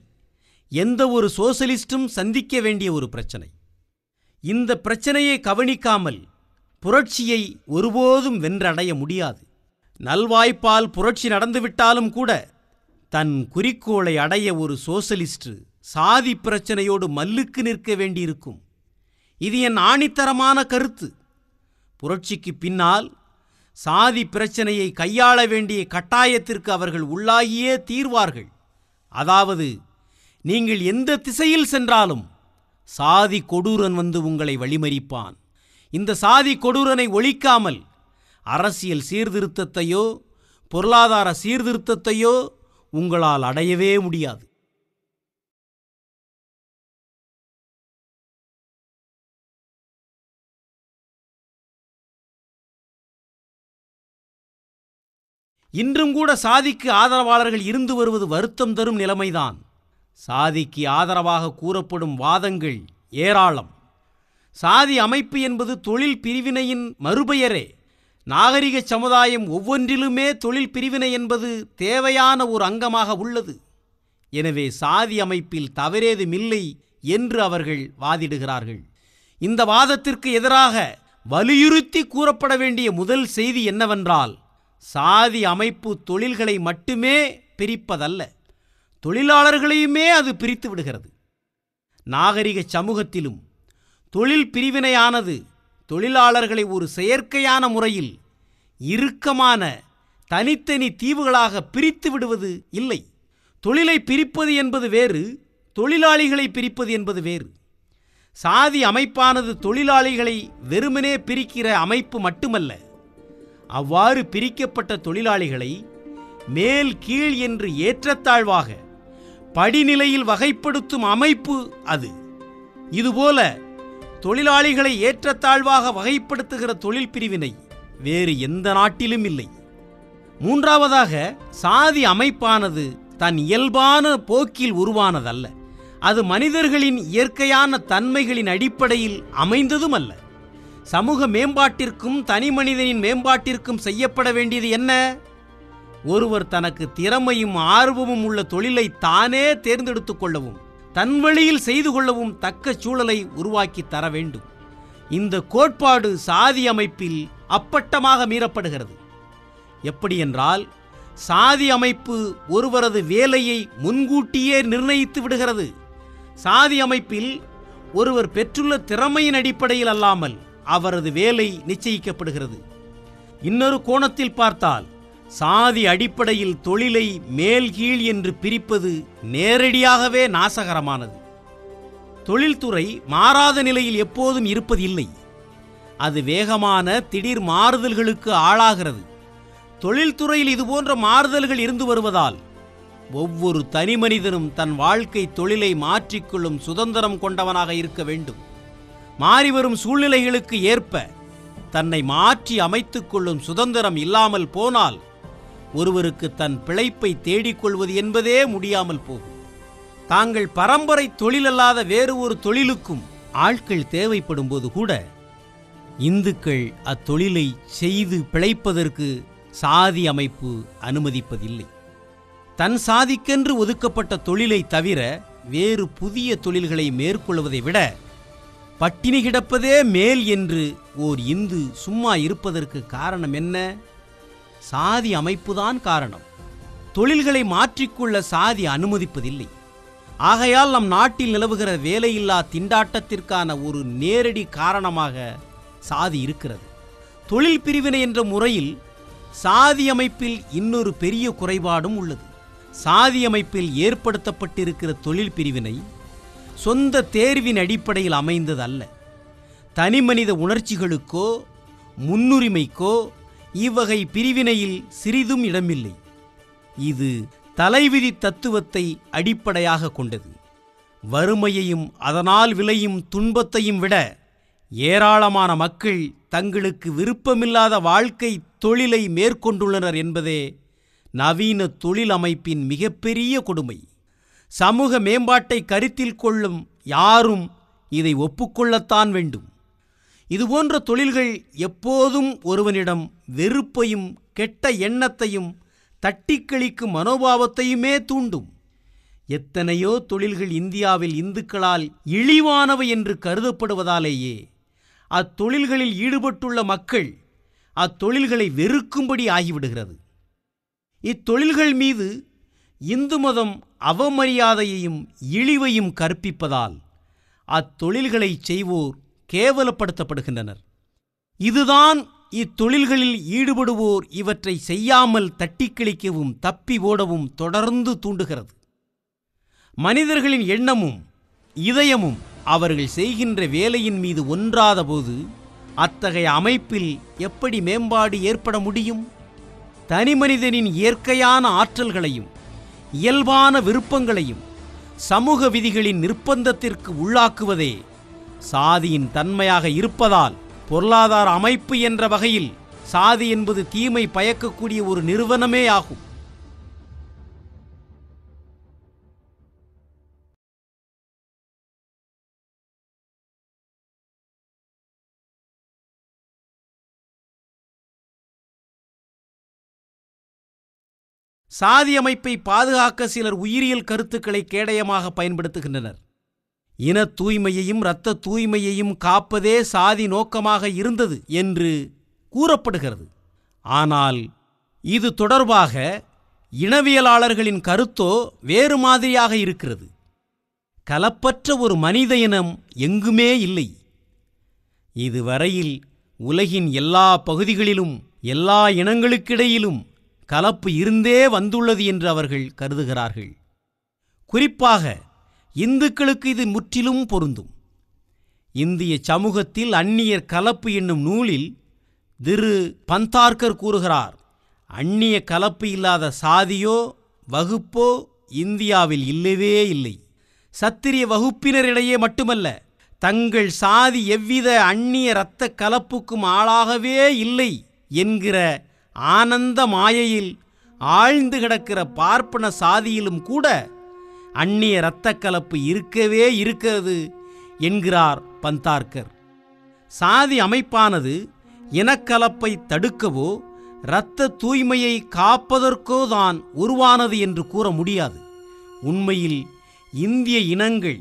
எந்த ஒரு சோசலிஸ்டும் சந்திக்க வேண்டிய ஒரு பிரச்சனை. இந்த பிரச்சனையை கவனிக்காமல் புரட்சியை ஒருபோதும் வென்றடைய முடியாது. நல்வாய்ப்பால் புரட்சி நடந்துவிட்டாலும் கூட தன் குறிக்கோளை அடைய ஒரு சோசலிஸ்ட் சாதி பிரச்சனையோடு மல்லுக்கு நிற்க வேண்டியிருக்கும். இது என் ஆணித்தரமான கருத்து. புரட்சிக்கு பின்னால் சாதி பிரச்சனையை கையாள வேண்டிய கட்டாயத்திற்கு அவர்கள் உள்ளாகியே தீர்வார்கள். அதாவது, நீங்கள் எந்த திசையில் சென்றாலும் சாதி கொடூரன் வந்து உங்களை வழிமறிப்பான். இந்த சாதி கொடூரனை ஒழிக்காமல் அரசியல் சீர்திருத்தத்தையோ பொருளாதார சீர்திருத்தத்தையோ உங்களால் அடையவே முடியாது. இன்றும் கூட சாதிக்கு ஆதரவாளர்கள் இருந்து வருவது வருத்தம் தரும் நிலைமைதான். சாதிக்கு ஆதரவாக கூறப்படும் வாதங்கள் ஏராளம். சாதி அமைப்பு என்பது தொழில் பிரிவினையின் மறுபெயரே. நாகரிக சமுதாயம் ஒவ்வொன்றிலுமே தொழில் பிரிவினை என்பது தேவையான ஒரு அங்கமாக உள்ளது. எனவே சாதி அமைப்பில் தவறேதுமில்லை என்று அவர்கள் வாதிடுகிறார்கள். இந்த வாதத்திற்கு எதிராக வலியுறுத்தி கூறப்பட வேண்டிய முதல் செய்தி என்னவென்றால், சாதி அமைப்பு தொழில்களை மட்டுமே பிரிப்பதல்ல, தொழிலாளர்களையுமே அது பிரித்து விடுகிறது. நாகரிக சமூகத்திலும் தொழில் பிரிவினையானது தொழிலாளர்களை ஒரு செயற்கையான முறையில் இறுக்கமான தனித்தனி தீவுகளாக பிரித்து விடுவது இல்லை. தொழிலை பிரிப்பது என்பது வேறு, தொழிலாளிகளை பிரிப்பது என்பது வேறு. சாதி அமைப்பானது தொழிலாளிகளை வெறுமனே பிரிக்கிற அமைப்பு மட்டுமல்ல, அவ்வாறு பிரிக்கப்பட்ட தொழிலாளிகளை மேல் கீழ் என்று ஏற்றத்தாழ்வாக படிநிலையில் வகைப்படுத்தும் அமைப்பு அது. இதுபோல தொழிலாளிகளை ஏற்றத்தாழ்வாக வகைப்படுத்துகிற தொழில் பிரிவினை வேறு எந்த நாட்டிலும் இல்லை. மூன்றாவதாக, சாதி அமைப்பானது தன் இயல்பான போக்கில் உருவானதல்ல. அது மனிதர்களின் இயற்கையான தன்மைகளின் அடிப்படையில் அமைந்ததும் அல்ல. சமூக மேம்பாட்டிற்கும் தனி மனிதனின் மேம்பாட்டிற்கும் செய்யப்பட வேண்டியது என்ன? ஒருவர் தனக்கு திறமையும் ஆர்வமும் உள்ள தொழிலை தானே தேர்ந்தெடுத்து கொள்ளவும் தன் வழியில் செய்து கொள்ளவும் தக்க சூழலை உருவாக்கி தர வேண்டும். இந்த கோட்பாடு சாதி அமைப்பில் அப்பட்டமாக மீறப்படுகிறது. எப்படியென்றால், சாதி அமைப்பு ஒருவரது வேலையை முன்கூட்டியே நிர்ணயித்து விடுகிறது. சாதி அமைப்பில் ஒருவர் பெற்றுள்ள திறமையின் அடிப்படையில் அல்லாமல் அவரது வேலை நிச்சயிக்கப்படுகிறது. இன்னொரு கோணத்தில் பார்த்தால், சாதி அடிப்படையில் தொழிலை மேல் கீழ் என்று பிரிப்பது நேரடியாகவே நாசகரமானது. தொழில்துறை மாறாத நிலையில் எப்போதும் இருப்பது இல்லை. அது வேகமான திடீர் மாறுதல்களுக்கு ஆளாகிறது. தொழில்துறையில் இதுபோன்ற மாறுதல்கள் இருந்து வருவதால் ஒவ்வொரு தனி மனிதனும் தன் வாழ்க்கை தொழிலை மாற்றிக்கொள்ளும் சுதந்திரம் கொண்டவனாக இருக்க வேண்டும். மாறிவரும் சூழ்நிலைகளுக்கு ஏற்ப தன்னை மாற்றி அமைத்துக் கொள்ளும் சுதந்திரம் இல்லாமல் போனால் ஒருவருக்கு தன் பிழைப்பை தேடிக்கொள்வது என்பதே முடியாமல் போகும். தாங்கள் பரம்பரை தொழிலல்லாத வேறு ஒரு தொழிலுக்கும் ஆட்கள் தேவைப்படும் போது கூட இந்துக்கள் அத்தொழிலை செய்து பிழைப்பதற்கு சாதி அமைப்பு அனுமதிப்பதில்லை. தன் சாதிக்கென்று ஒதுக்கப்பட்ட தொழிலை தவிர வேறு புதிய தொழில்களை மேற்கொள்வதை விட பட்டினி கிடப்பதே மேல் என்று ஓர் இந்து சும்மா இருப்பதற்கு காரணம் என்ன? சாதி அமைப்புதான் காரணம். தொழில்களை மாற்றிக்கொள்ள சாதி அனுமதிப்பதில்லை. ஆகையால் நம் நாட்டில் நிலவுகிற வேலையில்லா திண்டாட்டத்திற்கான ஒரு நேரடி காரணமாக சாதி இருக்கிறது. தொழில் பிரிவினை என்ற முறையில் சாதி அமைப்பில் இன்னொரு பெரிய குறைபாடும் உள்ளது. சாதி அமைப்பில் ஏற்படுத்தப்பட்டிருக்கிற தொழில் பிரிவினை சொந்த தேர்வின் அடிப்படையில் அமைந்தது அல்ல. தனி மனித உணர்ச்சிகளுக்கோ முன்னுரிமைக்கோ இவ்வகை பிரிவினையில் சிறிதும் இடமில்லை. இது தலைவிதி தத்துவத்தை அடிப்படையாக கொண்டது. வறுமையையும் அதனால் விளையும் துன்பத்தையும் விட ஏராளமான மக்கள் தங்களுக்கு விருப்பமில்லாத வாழ்க்கை தொழிலை மேற்கொண்டுள்ளனர் என்பதே நவீன தொழில் அமைப்பின் மிகப்பெரிய கொடுமை. சமூக மேம்பாட்டை கருத்தில் கொள்ளும் யாரும் இதை ஒப்புக்கொள்ளத்தான் வேண்டும். இதுபோன்ற தொழில்கள் எப்போதும் ஒருவனிடம் வெறுப்பையும் கெட்ட எண்ணத்தையும் தட்டிக்கழிக்கும் மனோபாவத்தையுமே தூண்டும். எத்தனையோ தொழில்கள் இந்தியாவில் இந்துக்களால் இழிவானவை என்று கருதப்படுவதாலேயே அத்தொழில்களில் ஈடுபட்டுள்ள மக்கள் அத்தொழில்களை வெறுக்கும்படி ஆகிவிடுகிறது. இத்தொழில்கள் மீது இந்து மதம் அவமரியாதையையும் இழிவையும் கற்பிப்பதால் அத்தொழில்களை செய்வோர் கேவலப்படுத்தப்படுகின்றனர். இதுதான் இத்தொழில்களில் ஈடுபடுவோர் இவற்றை செய்யாமல் தட்டிக்கழிக்கவும் தப்பி ஓடவும் தொடர்ந்து தூண்டுகிறது. மனிதர்களின் எண்ணமும் இதயமும் அவர்கள் செய்கின்ற வேலையின் மீது ஒன்றாத போது அத்தகைய அமைப்பில் எப்படி மேம்பாடு ஏற்பட முடியும்? தனி மனிதனின் இயற்கையான ஆற்றல்களையும் இயல்பான விருப்பங்களையும் சமூக விதிகளின் நிர்பந்தத்திற்கு உள்ளாக்குவதே சாதியின் தன்மையாக இருப்பதால் பொருளாதார அமைப்பு என்ற வகையில் சாதி என்பது தீமை பயக்கக்கூடிய ஒரு நிறுவனமே ஆகும். சாதி அமைப்பை பாதுகாக்க சிலர் உயிரியல் கருத்துக்களை கேடயமாக பயன்படுத்துகின்றனர். இன தூய்மையையும் இரத்த தூய்மையையும் காப்பதே சாதி நோக்கமாக இருந்தது என்று கூறப்படுகிறது. ஆனால் இது தொடர்பாக இனவியலாளர்களின் கருத்தோ வேறு மாதிரியாக இருக்கிறது. கலப்பற்ற ஒரு மனித இனம் எங்குமே இல்லை. இதுவரையில் உலகின் எல்லா பகுதிகளிலும் எல்லா இனங்களுக்கிடையிலும் கலப்பு இருந்தே வந்துள்ளது என்று அவர்கள் கருதுகிறார்கள். குறிப்பாக இந்துக்களுக்கு இது முற்றிலும் பொருந்தும். இந்திய சமூகத்தில் அந்நியர் கலப்பு என்னும் நூலில் திரு பந்தார்கர் கூறுகிறார், அந்நிய கலப்பு இல்லாத சாதியோ வகுப்போ இந்தியாவில் இல்லவே இல்லை. சத்திரிய வகுப்பினரிடையே மட்டுமல்ல, தங்கள் சாதி எவ்வித அந்நிய இரத்த கலப்புக்கும் ஆளாகவே இல்லை என்கிற ஆனந்த மாயையில் ஆழ்ந்து கிடக்கிற பார்ப்பன சாதியிலும் கூட அந்நிய இரத்த கலப்பு இருக்கவே இருக்கிறது என்கிறார் பந்தார்கர். சாதி அமைப்பானது இனக்கலப்பை தடுக்கவோ இரத்த தூய்மையை காப்பதற்கோ தான் உருவானது என்று கூற முடியாது. உண்மையில் இந்திய இனங்கள்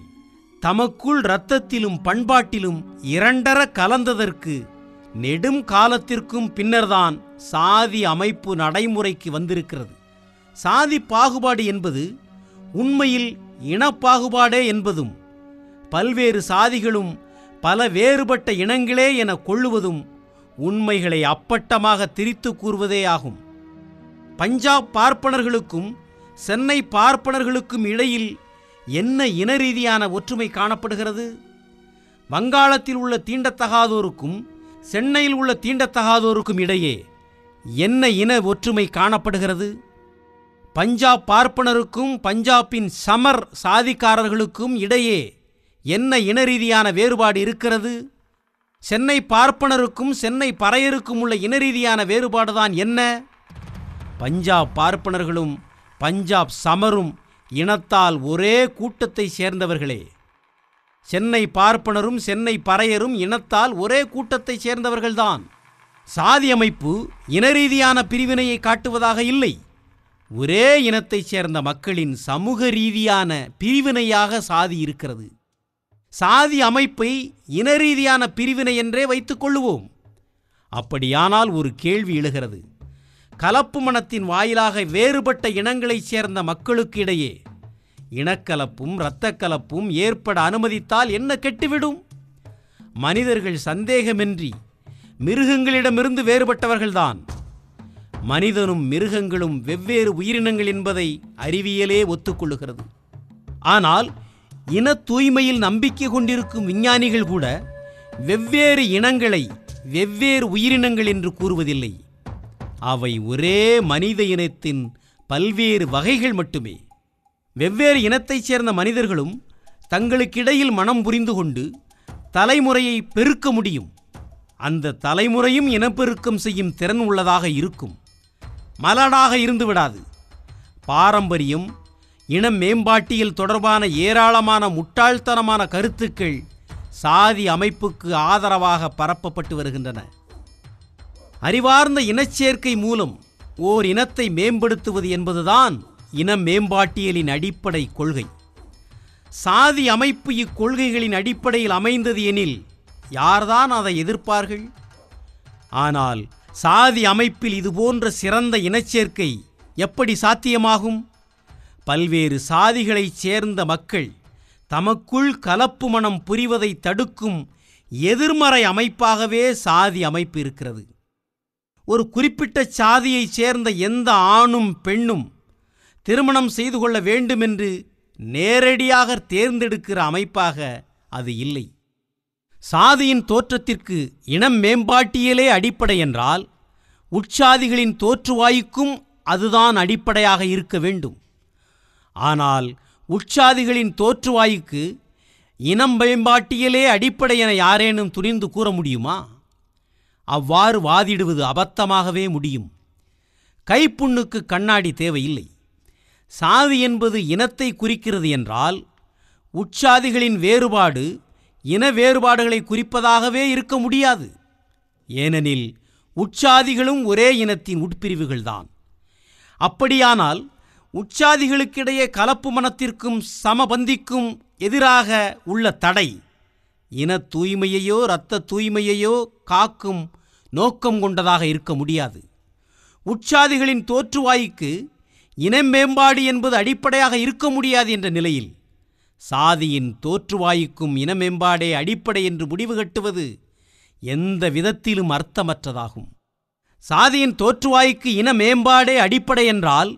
தமக்குள் இரத்தத்திலும் பண்பாட்டிலும் இரண்டர கலந்ததற்கு நெடும் காலத்திற்கும் பின்னர்தான் சாதி அமைப்பு நடைமுறைக்கு வந்திருக்கிறது. சாதி பாகுபாடு என்பது உண்மையில் இனப்பாகுபாடே என்பதும், பல்வேறு சாதிகளும் பல வேறுபட்ட இனங்களே என கொள்ளுவதும் உண்மைகளை அப்பட்டமாக திரித்து கூறுவதே ஆகும். பஞ்சாப் பார்ப்பனர்களுக்கும் சென்னை பார்ப்பனர்களுக்கும் இடையில் என்ன இன ரீதியான ஒற்றுமை காணப்படுகிறது? வங்காளத்தில் உள்ள தீண்டத்தகாதோருக்கும் சென்னையில் உள்ள தீண்டத்தகாதோருக்கும் இடையே என்ன இன ஒற்றுமை காணப்படுகிறது? பஞ்சாப் பார்ப்பனருக்கும் பஞ்சாபின் சமர் சாதிக்காரர்களுக்கும் இடையே என்ன இன ரீதியான வேறுபாடு இருக்கிறது? சென்னை பார்ப்பனருக்கும் சென்னை பறையருக்கும் உள்ள இன ரீதியான வேறுபாடுதான் என்ன? பஞ்சாப் பார்ப்பனர்களும் பஞ்சாப் சமரும் இனத்தால் ஒரே கூட்டத்தை சேர்ந்தவர்களே. சென்னை பார்ப்பனரும் சென்னை பறையரும் இனத்தால் ஒரே கூட்டத்தை சேர்ந்தவர்கள்தான். சாதி அமைப்பு இனரீதியான பிரிவினையை காட்டுவதாக இல்லை, ஒரே இனத்தைச் சேர்ந்த மக்களின் சமூக ரீதியான பிரிவினையாக சாதி இருக்கிறது. சாதி அமைப்பை இனரீதியான பிரிவினை என்றே வைத்துக்கொள்வோம். அப்படியானால் ஒரு கேள்வி எழுகிறது, கலப்பு மனத்தின் வாயிலாக வேறுபட்ட இனங்களைச் சேர்ந்த மக்களுக்கு இடையே இனக்கலப்பும் இரத்தக்கலப்பும் ஏற்பட அனுமதித்தால் என்ன கெட்டுவிடும்? மனிதர்கள் சந்தேகமின்றி மிருகங்களிடமிருந்து வேறுபட்டவர்கள்தான். மனிதனும் மிருகங்களும் வெவ்வேறு உயிரினங்கள் என்பதை அறிவியலே ஒத்துக்கொள்ளுகிறது. ஆனால் இன தூய்மையில் நம்பிக்கை கொண்டிருக்கும் விஞ்ஞானிகள் கூட வெவ்வேறு இனங்களை வெவ்வேறு உயிரினங்கள் என்று கூறுவதில்லை. அவை ஒரே மனித இனத்தின் பல்வேறு வகைகள் மட்டுமே. வெவ்வேறு இனத்தைச் சேர்ந்த மனிதர்களும் தங்களுக்கிடையில் மனம் புரிந்து கொண்டு தலைமுறையை பெருக்க முடியும். அந்த தலைமுறையும் இனப்பெருக்கம் செய்யும் திறன் உள்ளதாக இருக்கும், மலடாக இருந்து விடாது. பாரம்பரியம், இன மேம்பாட்டியல் தொடர்பான ஏராளமான முட்டாள்தனமான கருத்துக்கள் சாதி அமைப்புக்கு ஆதரவாக பரப்பப்பட்டு வருகின்றன. அறிவார்ந்த இனச்சேர்க்கை மூலம் ஓர் இனத்தை மேம்படுத்துவது என்பதுதான் இன மேம்பாட்டியலின் அடிப்படை கொள்கை. சாதி அமைப்பு இக்கொள்கைகளின் அடிப்படையில் அமைந்தது எனில் யார்தான் அதை எதிர்ப்பார்கள்? ஆனால் சாதி அமைப்பில் இதுபோன்ற சிறந்த இனச்சேர்க்கை எப்படி சாத்தியமாகும்? பல்வேறு சாதிகளைச் சேர்ந்த மக்கள் தமக்குள் கலப்பு மனம் புரிவதை தடுக்கும் எதிர்மறை அமைப்பாகவே சாதி அமைப்பு இருக்கிறது. ஒரு குறிப்பிட்ட சாதியைச் சேர்ந்த எந்த ஆணும் பெண்ணும் திருமணம் செய்து கொள்ள வேண்டுமென்று நேரடியாக தேர்ந்தெடுக்கிற அமைப்பாக அது இல்லை. சாதியின் தோற்றத்திற்கு இனம் மேம்பாட்டியலே அடிப்படை என்றால் உட்சாதிகளின் தோற்றுவாய்க்கும் அதுதான் அடிப்படையாக இருக்க வேண்டும். ஆனால் உட்சாதிகளின் தோற்றுவாய்க்கு இனம் மேம்பாட்டியலே அடிப்படை என யாரேனும் துணிந்து கூற முடியுமா? அவ்வாறு வாதிடுவது அபத்தமாகவே முடியும். கைப்புண்ணுக்கு கண்ணாடி தேவையில்லை. சாதி என்பது இனத்தை குறிக்கிறது என்றால் உட்சாதிகளின் வேறுபாடு இன வேறுபாடுகளை குறிப்பதாகவே இருக்க முடியாது. ஏனெனில் உட்சாதிகளும் ஒரே இனத்தின் உட்பிரிவுகள்தான். அப்படியானால் உட்சாதிகளுக்கிடையே கலப்பு மனத்திற்கும் சமபந்திக்கும் எதிராக உள்ள தடை இன தூய்மையையோ இரத்த தூய்மையையோ காக்கும் நோக்கம் கொண்டதாக இருக்க முடியாது. உட்சாதிகளின் தோற்றுவாய்க்கு இன மேம்பாடு என்பது அடிப்படையாக இருக்க முடியாது என்ற நிலையில் சாதியின் தோற்றுவாய்க்கும் இன மேம்பாடே அடிப்படை என்று முடிவு கட்டுவது எந்த விதத்திலும் அர்த்தமற்றதாகும். சாதியின் தோற்றுவாய்க்கு இன மேம்பாடே அடிப்படை என்றால்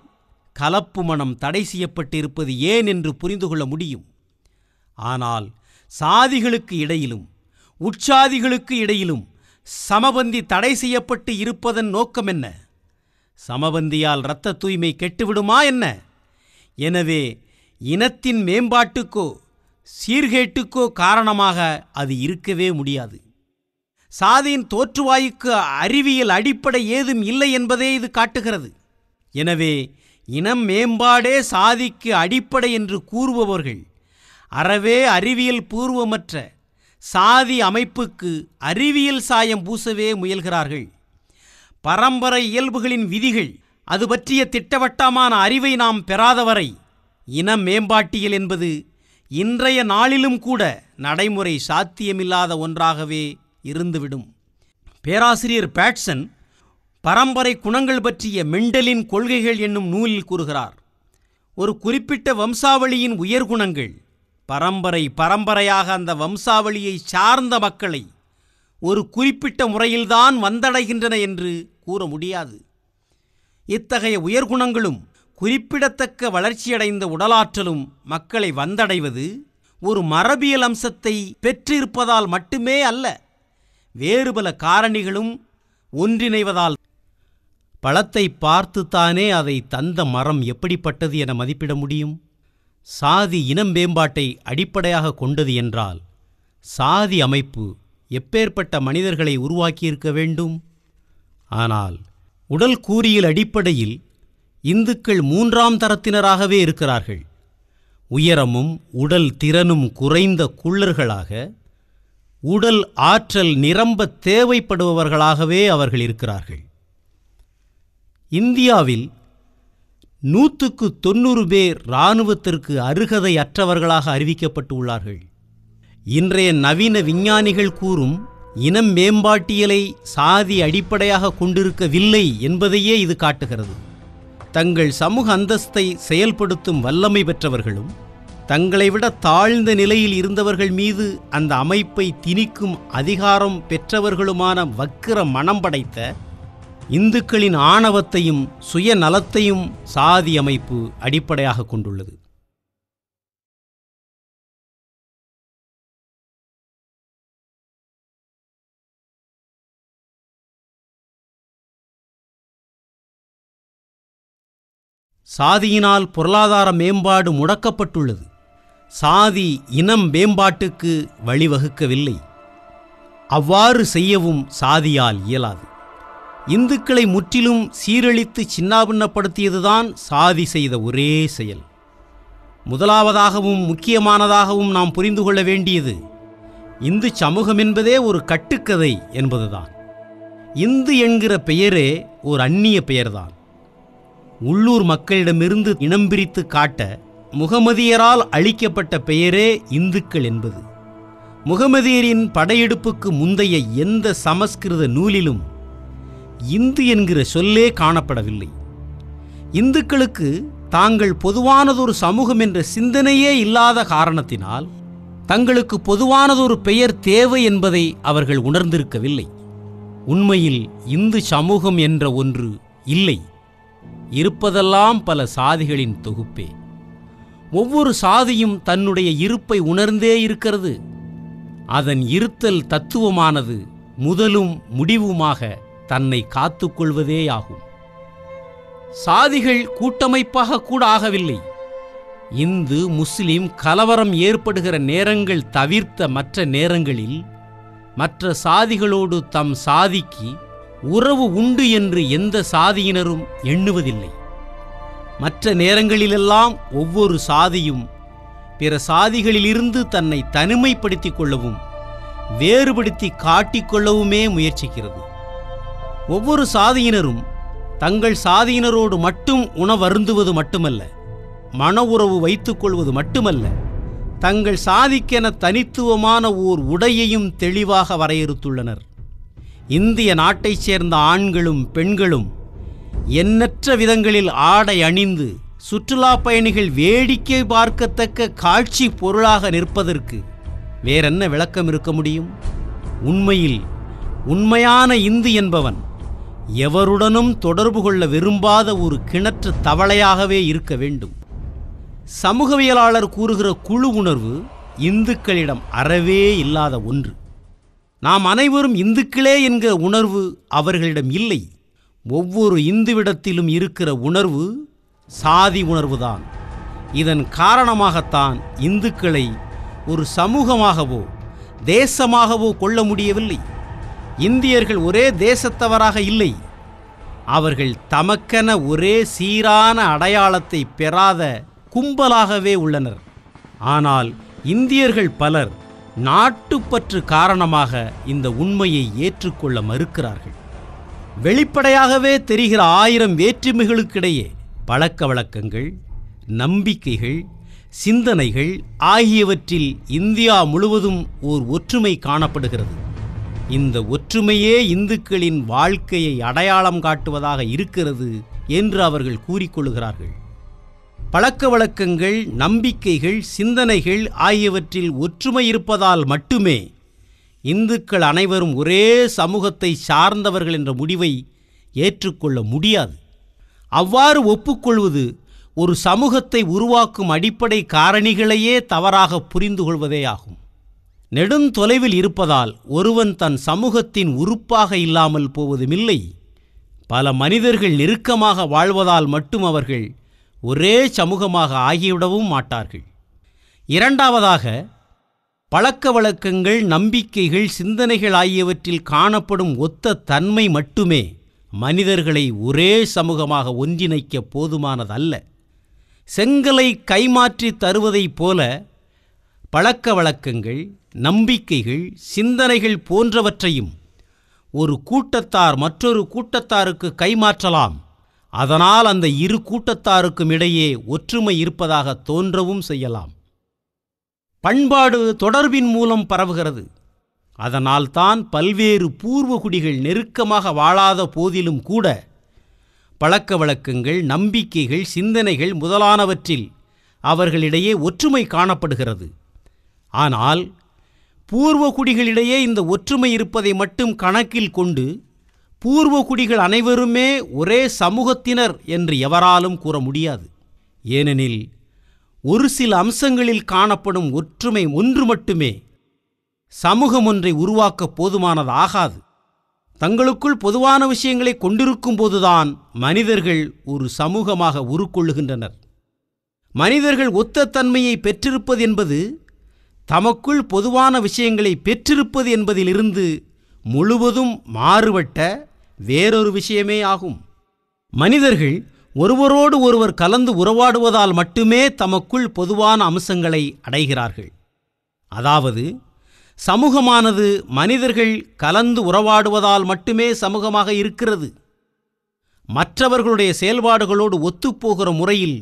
கலப்பு மனம் தடை செய்யப்பட்டிருப்பது ஏன் என்று புரிந்து கொள்ள முடியும். ஆனால் சாதிகளுக்கு இடையிலும் உட்சாதிகளுக்கு இடையிலும் சமபந்தி தடை செய்யப்பட்டு இருப்பதன் நோக்கம் என்ன? சமபந்தியால் இரத்த தூய்மை கெட்டுவிடுமா என்ன? எனவே இனத்தின் மேம்பாட்டுக்கோ சீர்கேட்டுக்கோ காரணமாக அது இருக்கவே முடியாது. சாதியின் தோற்றுவாய்க்கு அறிவியல் அடிப்படை ஏதும் இல்லை என்பதே இது காட்டுகிறது. எனவே இனம் மேம்பாடே சாதிக்கு அடிப்படை என்று கூறுபவர்கள் அறவே அறிவியல் பூர்வமற்ற சாதி அமைப்புக்கு அறிவியல் சாயம் பூசவே முயல்கிறார்கள். பரம்பரை இயல்புகளின் விதிகள் அது பற்றிய திட்டவட்டமான அறிவை நாம் பெறாதவரை இன மேம்பாட்டியல் என்பது இன்றைய நாளிலும் கூட நடைமுறை சாத்தியமில்லாத ஒன்றாகவே இருந்துவிடும். பேராசிரியர் பேட்சன் பரம்பரை குணங்கள் பற்றிய மெண்டலின் கொள்கைகள் என்னும் நூலில் கூறுகிறார், ஒரு குறிப்பிட்ட வம்சாவளியின் உயர்குணங்கள் பரம்பரையாக அந்த வம்சாவளியை சார்ந்த மக்களை ஒரு குறிப்பிட்ட முறையில்தான் வந்தடைகின்றன என்று கூற முடியாது. இத்தகைய உயர்குணங்களும் குறிப்பிடத்தக்க வளர்ச்சியடைந்த உடலாற்றலும் மக்களை வந்தடைவது ஒரு மரபியல் அம்சத்தை பெற்றிருப்பதால் மட்டுமே அல்ல, வேறு பல காரணிகளும் ஒன்றிணைவதால். பழத்தை பார்த்துத்தானே அதை தந்த மரம் எப்படிப்பட்டது என மதிப்பிட முடியும். சாதி இனம் மேம்பாட்டை அடிப்படையாக கொண்டது என்றால் சாதி அமைப்பு எப்பேற்பட்ட மனிதர்களை உருவாக்கியிருக்க வேண்டும். ஆனால் உடல் கூறியல் அடிப்படையில் இந்துக்கள் மூன்றாம் தரத்தினராகவே இருக்கிறார்கள். உயரமும் உடல் திறனும் குறைந்த குள்ளர்களாக, உடல் ஆற்றல் நிரம்ப தேவைப்படுபவர்களாகவே அவர்கள் இருக்கிறார்கள். இந்தியாவில் 100க்கு 90 பேர் இராணுவத்திற்கு அருகதை அற்றவர்களாக அறிவிக்கப்பட்டு உள்ளார்கள். இன்றைய நவீன விஞ்ஞானிகள் கூறும் இனம் மேம்பாட்டியலை சாதி அடிப்படையாக கொண்டிருக்கவில்லை என்பதையே இது காட்டுகிறது. தங்கள் சமூக அந்தஸ்தை செயல்படுத்தும் வல்லமை பெற்றவர்களும் தங்களை விட தாழ்ந்த நிலையில் இருந்தவர்கள் மீது அந்த அமைப்பை திணிக்கும் அதிகாரம் பெற்றவர்களுமான வக்கிர மனம் படைத்த இந்துக்களின் ஆணவத்தையும் சுயநலத்தையும் சாதி அமைப்பு அடிப்படையாக கொண்டுள்ளது. சாதியினால் பொருளாதார மேம்பாடு முடக்கப்பட்டுள்ளது. சாதி இனம் மேம்பாட்டுக்கு வழிவகுக்கவில்லை. அவ்வாறு செய்யவும் சாதியால் இயலாது. இந்துக்களை முற்றிலும் சீரழித்து சின்னாபின்னப்படுத்தியதுதான் சாதி செய்த ஒரே செயல். முதலாவதாகவும் முக்கியமானதாகவும் நாம் புரிந்து கொள்ள வேண்டியது இந்து சமூகம் என்பதே ஒரு கட்டுக்கதை என்பதுதான். இந்து என்கிற பெயரே ஒரு அந்நிய பெயர்தான். உள்ளூர் மக்களிடமிருந்து இனம் பிரித்து காட்ட முகமதியரால் அளிக்கப்பட்ட பெயரே இந்துக்கள் என்பது. முகமதியரின் படையெடுப்புக்கு முந்தைய எந்த சமஸ்கிருத நூலிலும் இந்து என்கிற சொல்லே காணப்படவில்லை. இந்துக்களுக்கு தாங்கள் பொதுவானதொரு சமூகம் என்ற சிந்தனையே இல்லாத காரணத்தினால் தங்களுக்கு பொதுவானதொரு பெயர் தேவை என்பதை அவர்கள் உணர்ந்திருக்கவில்லை. உண்மையில் இந்து சமூகம் என்ற ஒன்று இல்லை, இருப்பதெல்லாம் பல சாதிகளின் தொகுப்பே. ஒவ்வொரு சாதியும் தன்னுடைய இருப்பை உணர்ந்தே இருக்கிறது. அதன் இருத்தல் தத்துவமானது முதலும் முடிவுமாக தன்னை காத்துக்கொள்வதேயாகும். சாதிகள் கூட்டமைப்பாக கூட ஆகவில்லை. இந்து முஸ்லிம் கலவரம் ஏற்படுகிற நேரங்கள் தவிர்த்த மற்ற நேரங்களில் மற்ற சாதிகளோடு தம் சாதிக்கு உறவு உண்டு என்று எந்த சாதியினரும் எண்ணுவதில்லை. மற்ற நேரங்களிலெல்லாம் ஒவ்வொரு சாதியும் பிற சாதிகளிலிருந்து தன்னை தனிமைப்படுத்திக் கொள்ளவும் வேறுபடுத்தி காட்டிக்கொள்ளவுமே முயற்சிக்கிறது. ஒவ்வொரு சாதியினரும் தங்கள் சாதியினரோடு மட்டும் உணவருந்துவது மட்டுமல்ல, மன உறவு வைத்துக்கொள்வது மட்டுமல்ல, தங்கள் சாதிக்கென தனித்துவமான ஓர் உடையையும் தெளிவாக வரையறுத்துள்ளனர். இந்திய நாட்டைச் சேர்ந்த ஆண்களும் பெண்களும் எண்ணற்ற விதங்களில் ஆடை அணிந்து சுற்றுலா பயணிகள் வேடிக்கை பார்க்கத்தக்க காட்சி பொருளாக நிற்பதற்கு வேறென்ன விளக்கம் இருக்க முடியும்? உண்மையில் உண்மையான இந்து என்பவன் எவருடனும் தொடர்பு கொள்ள விரும்பாத ஒரு கிணற்று தவளையாகவே இருக்க வேண்டும். சமூகவியலாளர் கூறுகிற குழு உணர்வு இந்துக்களிடம் அறவே இல்லாத ஒன்று. நாம் அனைவரும் இந்துக்களே என்கிற உணர்வு அவர்களிடம் இல்லை. ஒவ்வொரு இந்துவிடத்திலும் இருக்கிற உணர்வு சாதி உணர்வுதான். இதன் காரணமாகத்தான் இந்துக்களை ஒரு சமூகமாகவோ தேசமாகவோ கொள்ள முடியவில்லை. இந்தியர்கள் ஒரே தேசத்தவராக இல்லை. அவர்கள் தமக்கென ஒரே சீரான அடையாளத்தை பெறாத கும்பலாகவே உள்ளனர். ஆனால் இந்தியர்கள் பலர் நாட்டுப்பற்று காரணமாக இந்த உண்மையை ஏற்றுக்கொள்ள மறுக்கிறார்கள். வெளிப்படையாகவே தெரிகிற 1000 வேற்றுமைகளுக்கிடையே பழக்க வழக்கங்கள், நம்பிக்கைகள், சிந்தனைகள் ஆகியவற்றில் இந்தியா முழுவதும் ஓர் ஒற்றுமை காணப்படுகிறது. இந்த ஒற்றுமையே இந்துக்களின் வாழ்க்கையை அடையாளம் காட்டுவதாக இருக்கிறது என்று அவர்கள் கூறிக்கொள்கிறார்கள். பழக்க வழக்கங்கள், நம்பிக்கைகள், சிந்தனைகள் ஆகியவற்றில் ஒற்றுமை இருப்பதால் மட்டுமே இந்துக்கள் அனைவரும் ஒரே சமூகத்தை சார்ந்தவர்கள் என்ற முடிவை ஏற்றுக்கொள்ள முடியாது. அவ்வாறு ஒப்புக்கொள்வது ஒரு சமூகத்தை உருவாக்கும் அடிப்படை காரணிகளையே தவறாக புரிந்து கொள்வதேயாகும். நெடுந்தொலைவில் இருப்பதால் ஒருவன் தன் சமூகத்தின் உறுப்பாக இல்லாமல் போவதுமில்லை. பல மனிதர்கள் நெருக்கமாக வாழ்வதால் மட்டும் அவர்கள் ஒரே சமூகமாக ஆகிவிடவும் மாட்டார்கள். இரண்டாவதாக, பழக்க வழக்கங்கள், நம்பிக்கைகள், சிந்தனைகள் ஆகியவற்றில் காணப்படும் ஒத்த தன்மை மட்டுமே மனிதர்களை ஒரே சமூகமாக ஒன்றிணைக்க போதுமானதல்ல. செங்கலை கைமாற்றி தருவதைப் போல பழக்க வழக்கங்கள், நம்பிக்கைகள், சிந்தனைகள் போன்றவற்றையும் ஒரு கூட்டத்தார் மற்றொரு கூட்டத்தாருக்கு கைமாற்றலாம். அதனால் அந்த இரு கூட்டத்தாருக்கும் இடையே ஒற்றுமை இருப்பதாக தோன்றவும் செய்யலாம். பண்பாடு தொடர்பின் மூலம் பரவுகிறது. அதனால்தான் பல்வேறு பூர்வகுடிகள் நெருக்கமாக வாழாத போதிலும் கூட பழக்க வழக்கங்கள், நம்பிக்கைகள், சிந்தனைகள் முதலானவற்றில் அவர்களிடையே ஒற்றுமை காணப்படுகிறது. ஆனால் பூர்வகுடிகளிடையே இந்த ஒற்றுமை இருப்பதை மட்டும் கணக்கில் கொண்டு பூர்வகுடிகள் அனைவருமே ஒரே சமூகத்தினர் என்று எவராலும் கூற முடியாது. ஏனெனில் ஒரு சில அம்சங்களில் காணப்படும் ஒற்றுமை ஒன்று மட்டுமே சமூகம் ஒன்றை உருவாக்க போதுமானதாகாது. தங்களுக்குள் பொதுவான விஷயங்களை கொண்டிருக்கும் போதுதான் மனிதர்கள் ஒரு சமூகமாக உருக்கொள்ளுகின்றனர். மனிதர்கள் ஒத்த தன்மையை பெற்றிருப்பது என்பது தமக்குள் பொதுவான விஷயங்களை பெற்றிருப்பது என்பதிலிருந்து முழுவதும் மாறுபட்ட வேறொரு விஷயமே ஆகும். மனிதர்கள் ஒருவரோடு ஒருவர் கலந்து உறவாடுவதால் மட்டுமே தமக்குள் பொதுவான அம்சங்களை அடைகிறார்கள். அதாவது சமூகமானது மனிதர்கள் கலந்து உறவாடுவதால் மட்டுமே சமூகமாக இருக்கிறது. மற்றவர்களுடைய செயல்பாடுகளோடு ஒத்துப்போகிற முறையில்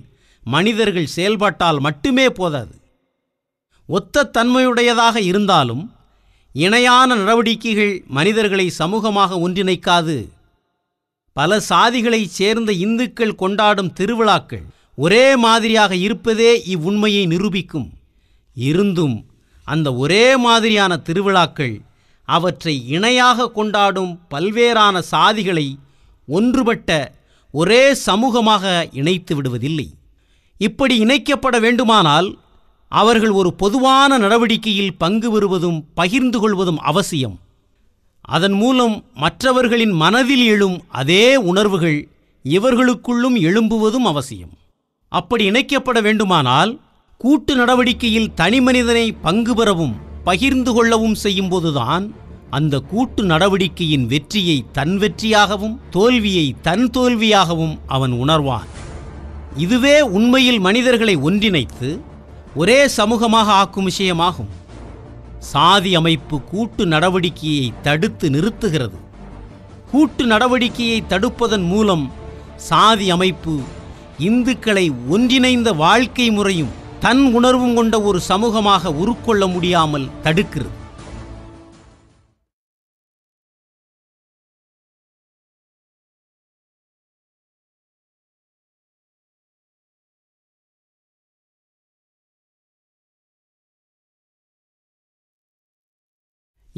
மனிதர்கள் செயல்பட்டால் மட்டுமே போதாது. ஒத்த தன்மையுடையதாக இருந்தாலும் இணையான நடவடிக்கைகள் மனிதர்களை சமூகமாக ஒன்றிணைக்காது. பல சாதிகளைச் சேர்ந்த இந்துக்கள் கொண்டாடும் திருவிழாக்கள் ஒரே மாதிரியாக இருப்பதே இவ்வுண்மையை நிரூபிக்கும். இருந்தும் அந்த ஒரே மாதிரியான திருவிழாக்கள் அவற்றை இணையாக கொண்டாடும் பல்வேறான சாதிகளை ஒன்றுபட்ட ஒரே சமூகமாக இணைத்து விடுவதில்லை. இப்படி இணைக்கப்பட வேண்டுமானால் அவர்கள் ஒரு பொதுவான நடவடிக்கையில் பங்கு பெறுவதும் பகிர்ந்து கொள்வதும் அவசியம். அதன் மூலம் மற்றவர்களின் மனதில் எழும் அதே உணர்வுகள் இவர்களுக்குள்ளும் எழும்புவதும் அவசியம். அப்படி இணைக்கப்பட வேண்டுமானால் கூட்டு நடவடிக்கையில் தனிமனிதனை பங்கு பெறவும் பகிர்ந்து கொள்ளவும் செய்யும்போதுதான் அந்த கூட்டு நடவடிக்கையின் வெற்றியை தன் வெற்றியாகவும் தோல்வியை தன் தோல்வியாகவும் அவன் உணர்வான். இதுவே உண்மையில் மனிதர்களை ஒன்றிணைத்து ஒரே சமூகமாக ஆக்கும் விஷயமாகும். சாதி அமைப்பு கூட்டு நடவடிக்கையை தடுத்து நிறுத்துகிறது. கூட்டு நடவடிக்கையை தடுப்பதன் மூலம் சாதி அமைப்பு இந்துக்களை ஒன்றிணைந்த வாழ்க்கை முறையும் தன் உணர்வும் கொண்ட ஒரு சமூகமாக உருக்கொள்ள முடியாமல் தடுக்கிறது.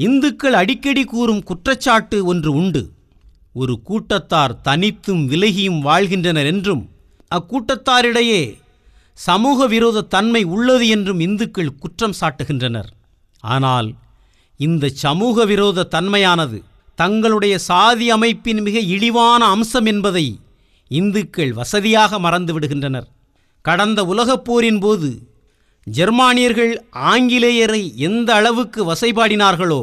இந்துக்கள் அடிக்கடி கூறும் குற்றச்சாட்டு ஒன்று உண்டு. ஒரு கூட்டத்தார் தனித்தும் விலகியும் வாழ்கின்றனர் என்றும், அக்கூட்டத்தாரிடையே சமூக விரோத தன்மை உள்ளது என்றும் இந்துக்கள் குற்றம் சாட்டுகின்றனர். ஆனால் இந்த சமூக விரோத தன்மையானது தங்களுடைய சாதி அமைப்பின் மிக இழிவான அம்சம் என்பதை இந்துக்கள் வசதியாக மறந்துவிடுகின்றனர். கடந்த உலகப் போரின் போது ஜெர்மானியர்கள் ஆங்கிலேயரை எந்த அளவுக்கு வசைபாடினார்களோ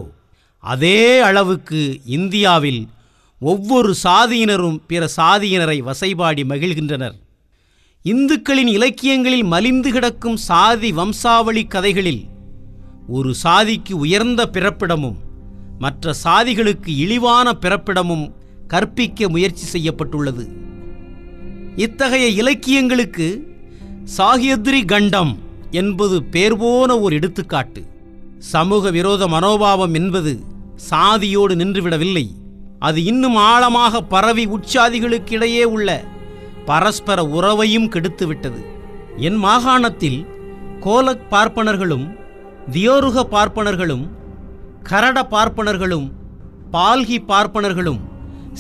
அதே அளவுக்கு இந்தியாவில் ஒவ்வொரு சாதியினரும் பிற சாதியினரை வசைபாடி மகிழ்கின்றனர். இந்துக்களின் இலக்கியங்களில் மலிந்து கிடக்கும் சாதி வம்சாவளி கதைகளில் ஒரு சாதிக்கு உயர்ந்த பிறப்பிடமும் மற்ற சாதிகளுக்கு இழிவான பிறப்பிடமும் கற்பிக்க முயற்சி செய்யப்பட்டுள்ளது. இத்தகைய இலக்கியங்களுக்கு சாகியத்ரி கண்டம் என்பது பேர்போன ஒரு எடுத்துக்காட்டு. சமூக விரோத மனோபாவம் என்பது சாதியோடு நின்றுவிடவில்லை, அது இன்னும் ஆழமாக பரவி உட்சாதிகளுக்கிடையே உள்ள பரஸ்பர உறவையும் கெடுத்துவிட்டது. என் மாகாணத்தில் கோலக் பார்ப்பனர்களும் தியோருக பார்ப்பனர்களும் கரட பார்ப்பனர்களும் பால்கி பார்ப்பனர்களும்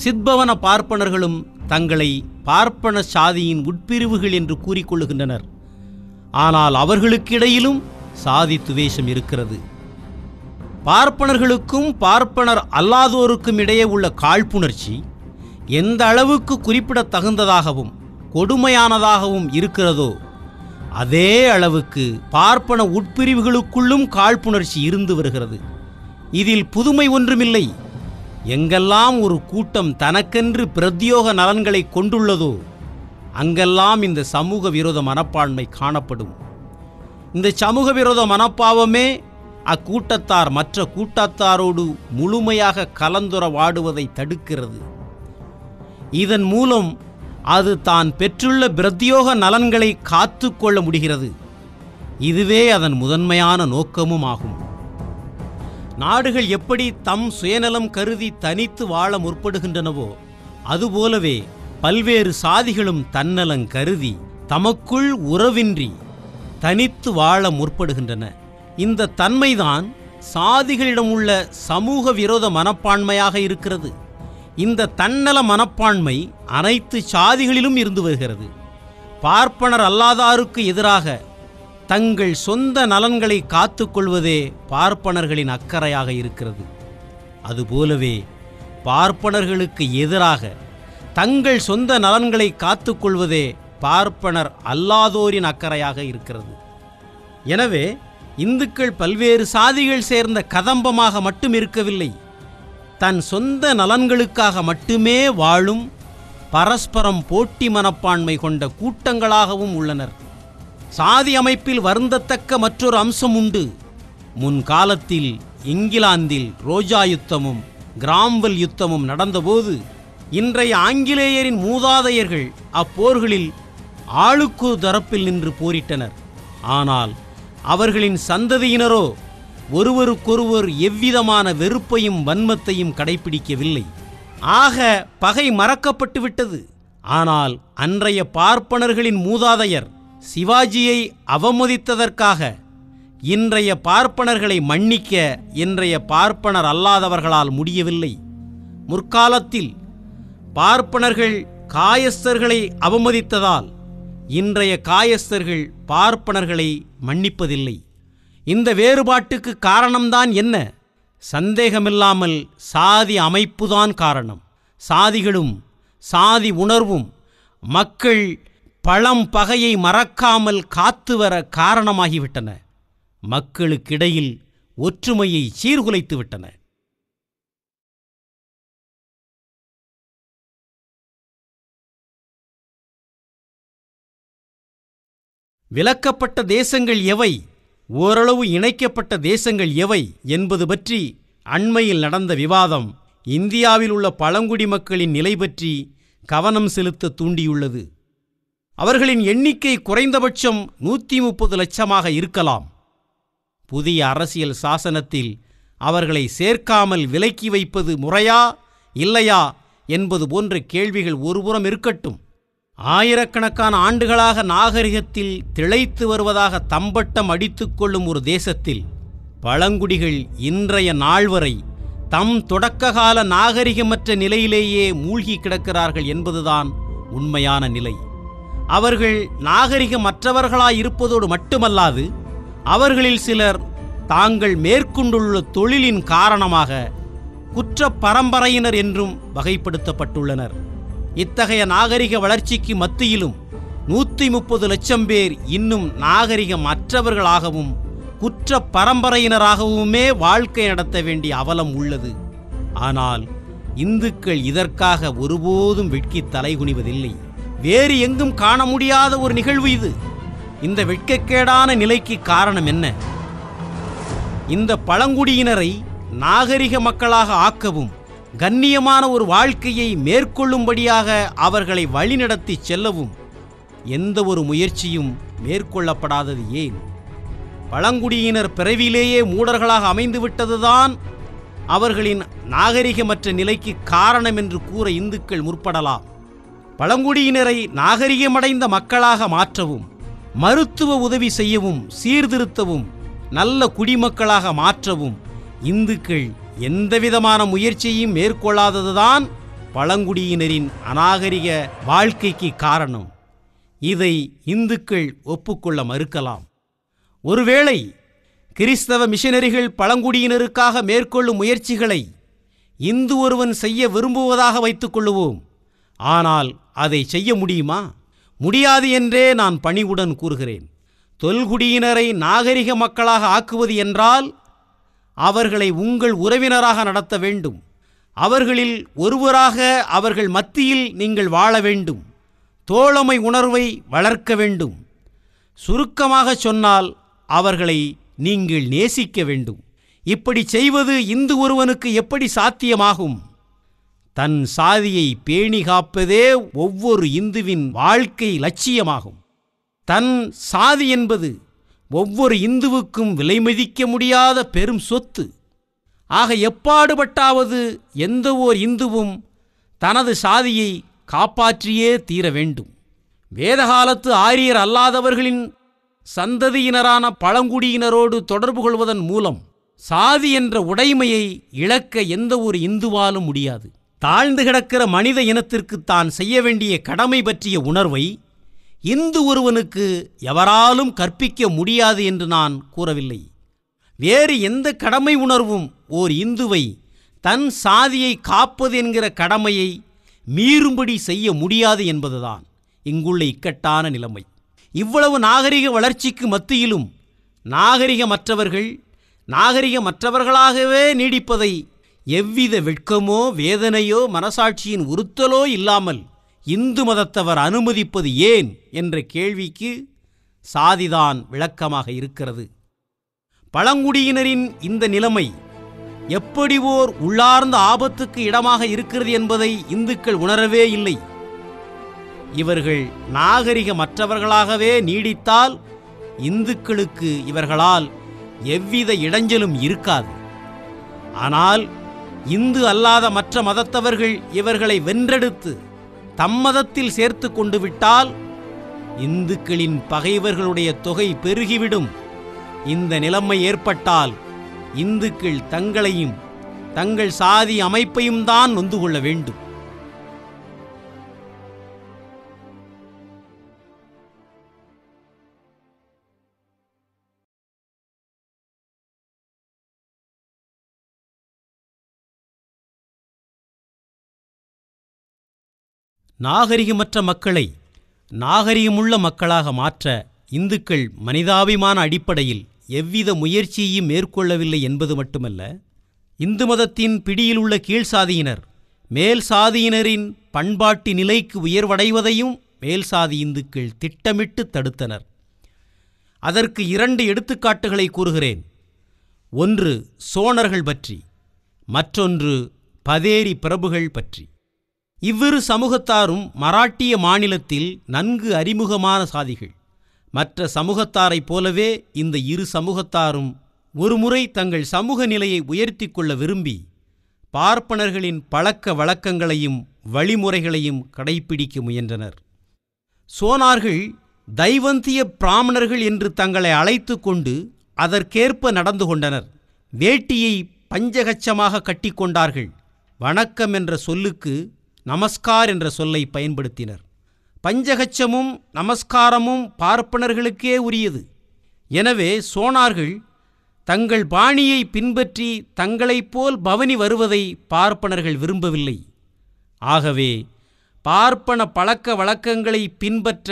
சித்பவன பார்ப்பனர்களும் தங்களை பார்ப்பன சாதியின் உட்பிரிவுகள் என்று கூறிக்கொள்ளுகின்றனர். ஆனால் அவர்களுக்கிடையிலும் சாதி துவேஷம் இருக்கிறது. பார்ப்பனர்களுக்கும் பார்ப்பனர் அல்லாதோருக்கும் இடையே உள்ள காழ்ப்புணர்ச்சி எந்த அளவுக்கு குறிப்பிடத்தகுந்ததாகவும் கொடுமையானதாகவும் இருக்கிறதோ அதே அளவுக்கு பார்ப்பன உட்பிரிவுகளுக்குள்ளும் காழ்ப்புணர்ச்சி இருந்து வருகிறது. இதில் புதுமை ஒன்றுமில்லை. எங்கெல்லாம் ஒரு கூட்டம் தனக்கென்று பிரத்யோக நலன்களை கொண்டுள்ளதோ அங்கெல்லாம் இந்த சமூக விரோத மனப்பான்மை காணப்படும். இந்த சமூக விரோத மனப்பாவமே அக்கூட்டத்தார் மற்ற கூட்டத்தாரோடு முழுமையாக கலந்துரவாடுவதை தடுக்கிறது. இதன் மூலம் அது தான் பெற்றுள்ள பிரத்யோக நலன்களை காத்து கொள்ள முடிகிறது. இதுவே அதன் முதன்மையான நோக்கமும் ஆகும். நாடுகள் எப்படி தம் சுயநலம் கருதி தனித்து வாழ முற்படுகின்றனவோ அதுபோலவே பல்வேறு சாதிகளும் தன்னலம் கருதி தமக்குள் உறவின்றி தனித்து வாழ முற்படுகின்றன. இந்த தன்மைதான் சாதிகளிடம் உள்ள சமூக விரோத மனப்பான்மையாக இருக்கிறது. இந்த தன்னல மனப்பான்மை அனைத்து சாதிகளிலும் இருந்து வருகிறது. பார்ப்பனர் அல்லாதாருக்கு எதிராக தங்கள் சொந்த நலன்களை காத்து கொள்வதே பார்ப்பனர்களின் அக்கறையாக இருக்கிறது. அதுபோலவே பார்ப்பனர்களுக்கு எதிராக தங்கள் சொந்த நலன்களை காத்து கொள்வதே பார்ப்பனர் அல்லாதோரின் அக்கறையாக இருக்கிறது. எனவே இந்துக்கள் பல்வேறு சாதிகள் சேர்ந்த கதம்பமாக மட்டும் இருக்கவில்லை, தன் சொந்த நலன்களுக்காக மட்டுமே வாழும் பரஸ்பரம் போட்டி மனப்பான்மை கொண்ட கூட்டங்களாகவும் உள்ளனர். சாதி அமைப்பில் வருந்தத்தக்க மற்றொரு அம்சம் உண்டு. முன்காலத்தில் இங்கிலாந்தில் ரோஜா யுத்தமும் கிராம்வெல் யுத்தமும் நடந்தபோது இன்றைய ஆங்கிலேயரின் மூதாதையர்கள் அப்போர்களில் ஆளுக்கு தரப்பில் நின்று போரிட்டனர். ஆனால் அவர்களின் சந்ததியினரோ ஒருவருக்கொருவர் எவ்விதமான வெறுப்பையும் வன்மத்தையும் கடைபிடிக்கவில்லை. ஆக பகை மறக்கப்பட்டு விட்டது. ஆனால் அன்றைய பார்ப்பனர்களின் மூதாதையர் சிவாஜியை அவமதித்ததற்காக இன்றைய பார்ப்பனர்களை மன்னிக்க இன்றைய பார்ப்பனர் அல்லாதவர்களால் முடியவில்லை. முற்காலத்தில் பார்ப்பனர்கள் காயஸ்தர்களை அவமதித்ததால் இன்றைய காயஸ்தர்கள் பார்ப்பனர்களை மன்னிப்பதில்லை. இந்த வேறுபாட்டுக்கு காரணம்தான் என்ன? சந்தேகமில்லாமல் சாதி அமைப்புதான் காரணம். சாதிகளும் சாதி உணர்வும் மக்கள் பழம் பகையை மறக்காமல் காத்து வர காரணமாகிவிட்டன. மக்களுக்கிடையில் ஒற்றுமையை சீர்குலைத்துவிட்டன. விலக்கப்பட்ட தேசங்கள் எவை, ஓரளவு இணைக்கப்பட்ட தேசங்கள் எவை என்பது பற்றி அண்மையில் நடந்த விவாதம் இந்தியாவில் உள்ள பழங்குடி மக்களின் நிலை பற்றி கவனம் செலுத்த தூண்டியுள்ளது. அவர்களின் எண்ணிக்கை குறைந்தபட்சம் 130 லட்சமாக இருக்கலாம். புதிய அரசியல் சாசனத்தில் அவர்களை சேர்க்காமல் விலக்கி வைப்பது முறையா இல்லையா என்பது போன்ற கேள்விகள் ஒருபுறம் இருக்கட்டும், ஆயிரக்கணக்கான ஆண்டுகளாக நாகரிகத்தில் திளைத்து வருவதாக தம்பட்டம் அடித்துக்கொள்ளும் ஒரு தேசத்தில் பழங்குடிகள் இன்றைய நாள் வரை தம் தொடக்ககால நாகரிகமற்ற நிலையிலேயே மூழ்கி கிடக்கிறார்கள் என்பதுதான் உண்மையான நிலை. அவர்கள் நாகரிகமற்றவர்களாயிருப்பதோடு மட்டுமல்லாது அவர்களில் சிலர் தாங்கள் மேற்கொண்டுள்ள தொழிலின் காரணமாக குற்ற பரம்பரையினர் என்றும் வகைப்படுத்தப்பட்டுள்ளனர். இத்தகைய நாகரிக வளர்ச்சிக்கு மத்தியிலும் 130 லட்சம் பேர் இன்னும் நாகரிகமற்றவர்களாகவும் குற்ற பரம்பரையினராகவுமே வாழ்க்கை நடத்த வேண்டிய அவலம் உள்ளது. ஆனால் இந்துக்கள் இதற்காக ஒருபோதும் வெட்கி தலைகுனிவதில்லை. வேறு எங்கும் காண முடியாத ஒரு நிகழ்வு இது. இந்த வெட்கக்கேடான நிலைக்கு காரணம் என்ன? இந்த பழங்குடியினரை நாகரிக மக்களாக ஆக்கவும் கண்ணியமான ஒரு வாழ்க்கையை மேற்கொள்ளும்படியாக அவர்களை வழிநடத்தி செல்லவும் எந்த ஒரு முயற்சியும் மேற்கொள்ளப்படாதது ஏன்? பழங்குடியினர் பிறவிலேயே மூடர்களாக அமைந்துவிட்டதுதான் அவர்களின் நாகரிகமற்ற நிலைக்கு காரணம் என்று கூற இந்துக்கள் முற்படலாம். பழங்குடியினரை நாகரிகமடைந்த மக்களாக மாற்றவும், மருத்துவ உதவி செய்யவும், சீர்திருத்தவும், நல்ல குடிமக்களாக மாற்றவும் இந்துக்கள் எந்தவிதமான முயற்சியையும் மேற்கொள்ளாததுதான் பழங்குடியினரின் அநாகரிக வாழ்க்கைக்கு காரணம். இதை இந்துக்கள் ஒப்புக்கொள்ள மறுக்கலாம். ஒருவேளை கிறிஸ்தவ மிஷனரிகள் பழங்குடியினருக்காக மேற்கொள்ளும் முயற்சிகளை இந்து ஒருவன் செய்ய விரும்புவதாக வைத்துக்கொள்வோம். ஆனால் அதை செய்ய முடியுமா? முடியாது என்றே நான் பணிவுடன் கூறுகிறேன். தொல்குடியினரை நாகரிக மக்களாக ஆக்குவது என்றால் அவர்களை உங்கள் உறவினராக நடத்த வேண்டும். அவர்களில் ஒருவராக அவர்கள் மத்தியில் நீங்கள் வாழ வேண்டும். தோழமை உணர்வை வளர்க்க வேண்டும். சுருக்கமாக சொன்னால் அவர்களை நீங்கள் நேசிக்க வேண்டும். இப்படி செய்வது இந்து ஒருவனுக்கு எப்படி சாத்தியமாகும்? தன் சாதியை பேணி காப்பதே ஒவ்வொரு இந்துவின் வாழ்க்கை லட்சியமாகும். தன் சாதி என்பது ஒவ்வொரு இந்துவுக்கும் விலைமதிக்க முடியாத பெரும் சொத்து. ஆக எப்பாடுபட்டாவது எந்த ஓர் இந்துவும் தனது சாதியை காப்பாற்றியே தீர வேண்டும். வேதகாலத்து ஆரியர் அல்லாதவர்களின் சந்ததியினரான பழங்குடியினரோடு தொடர்பு கொள்வதன் மூலம் சாதி என்ற உடைமையை இழக்க எந்த ஒரு இந்துவாலும் முடியாது. தாழ்ந்து கிடக்கிற மனித இனத்திற்கு தான் செய்ய வேண்டிய கடமை பற்றிய உணர்வை இந்து ஒருவனுக்கு எவராலும் கற்பிக்க முடியாது என்று நான் கூறவில்லை. வேறு எந்த கடமை உணர்வும் ஓர் இந்துவை தன் சாதியை காப்பது என்கிற கடமையை மீறும்படி செய்ய முடியாது என்பதுதான் இங்குள்ள இக்கட்டான நிலைமை. இவ்வளவு நாகரிக வளர்ச்சிக்கு மத்தியிலும் நாகரிகமற்றவர்கள் நாகரிகமற்றவர்களாகவே நீடிப்பதை எவ்வித வெட்கமோ வேதனையோ மனசாட்சியின் உறுத்தலோ இல்லாமல் இந்து மதத்தவர் அனுமதிப்பது ஏன் என்ற கேள்விக்கு சாதிதான் விளக்கமாக இருக்கிறது. பழங்குடியினரின் இந்த நிலைமை எப்படி ஓர் உள்ளார்ந்த ஆபத்துக்கு இடமாக இருக்கிறது என்பதை இந்துக்கள் உணரவே இல்லை. இவர்கள் நாகரிகமற்றவர்களாகவே நீடித்தால் இந்துக்களுக்கு இவர்களால் எவ்வித இடைஞ்சலும் இருக்காது. ஆனால் இந்து அல்லாத மற்ற மதத்தவர்கள் இவர்களை வென்றெடுத்து தம் மதத்தில் சேர்த்து கொண்டு விட்டால் இந்துக்களின் பகைவர்களுடைய தொகை பெருகிவிடும். இந்த நிலைமை ஏற்பட்டால் இந்துக்கள் தங்களையும் தங்கள் சாதி அமைப்பையும் தான் நொந்து கொள்ள வேண்டும். நாகரிகமற்ற மக்களை நாகரிகமுள்ள மக்களாக மாற்ற இந்துக்கள் மனிதாபிமான அடிப்படையில் எவ்வித முயற்சியையும் மேற்கொள்ளவில்லை என்பது மட்டுமல்ல, இந்து மதத்தின் பிடியில் உள்ள கீழ் சாதியினர் மேல் சாதியினரின் பண்பாட்டு நிலைக்கு உயர்வடைவதையும் மேல் சாதி இந்துக்கள் திட்டமிட்டு தடுத்தனர். அதற்கு 2 எடுத்துக்காட்டுகளை கூறுகிறேன். ஒன்று சோனர்கள் பற்றி, மற்றொன்று பதேரி பிரபுகள் பற்றி. இவ்விரு சமூகத்தாரும் மராட்டிய மாநிலத்தில் நன்கு அறிமுகமான சாதிகள். மற்ற சமூகத்தாரைப் போலவே இந்த இரு சமூகத்தாரும் ஒருமுறை தங்கள் சமூக நிலையை உயர்த்தி கொள்ள விரும்பி பார்ப்பனர்களின் பழக்க வழக்கங்களையும் வழிமுறைகளையும் கடைப்பிடிக்க முயன்றனர். சோனார்கள் தைவந்திய பிராமணர்கள் என்று தங்களை அழைத்து கொண்டு அதற்கேற்ப நடந்து கொண்டனர். வேட்டியை பஞ்சகச்சமாக கட்டி கொண்டார்கள். வணக்கம் என்ற சொல்லுக்கு நமஸ்கார் என்ற சொல்லை பயன்படுத்தினர். பஞ்சகச்சமும் நமஸ்காரமும் பார்ப்பனர்களுக்கே உரியது. எனவே சோனார்கள் தங்கள் பாணியை பின்பற்றி தங்களைப் போல் பவனி வருவதை பார்ப்பனர்கள் விரும்பவில்லை. ஆகவே பார்ப்பன பழக்க வழக்கங்களை பின்பற்ற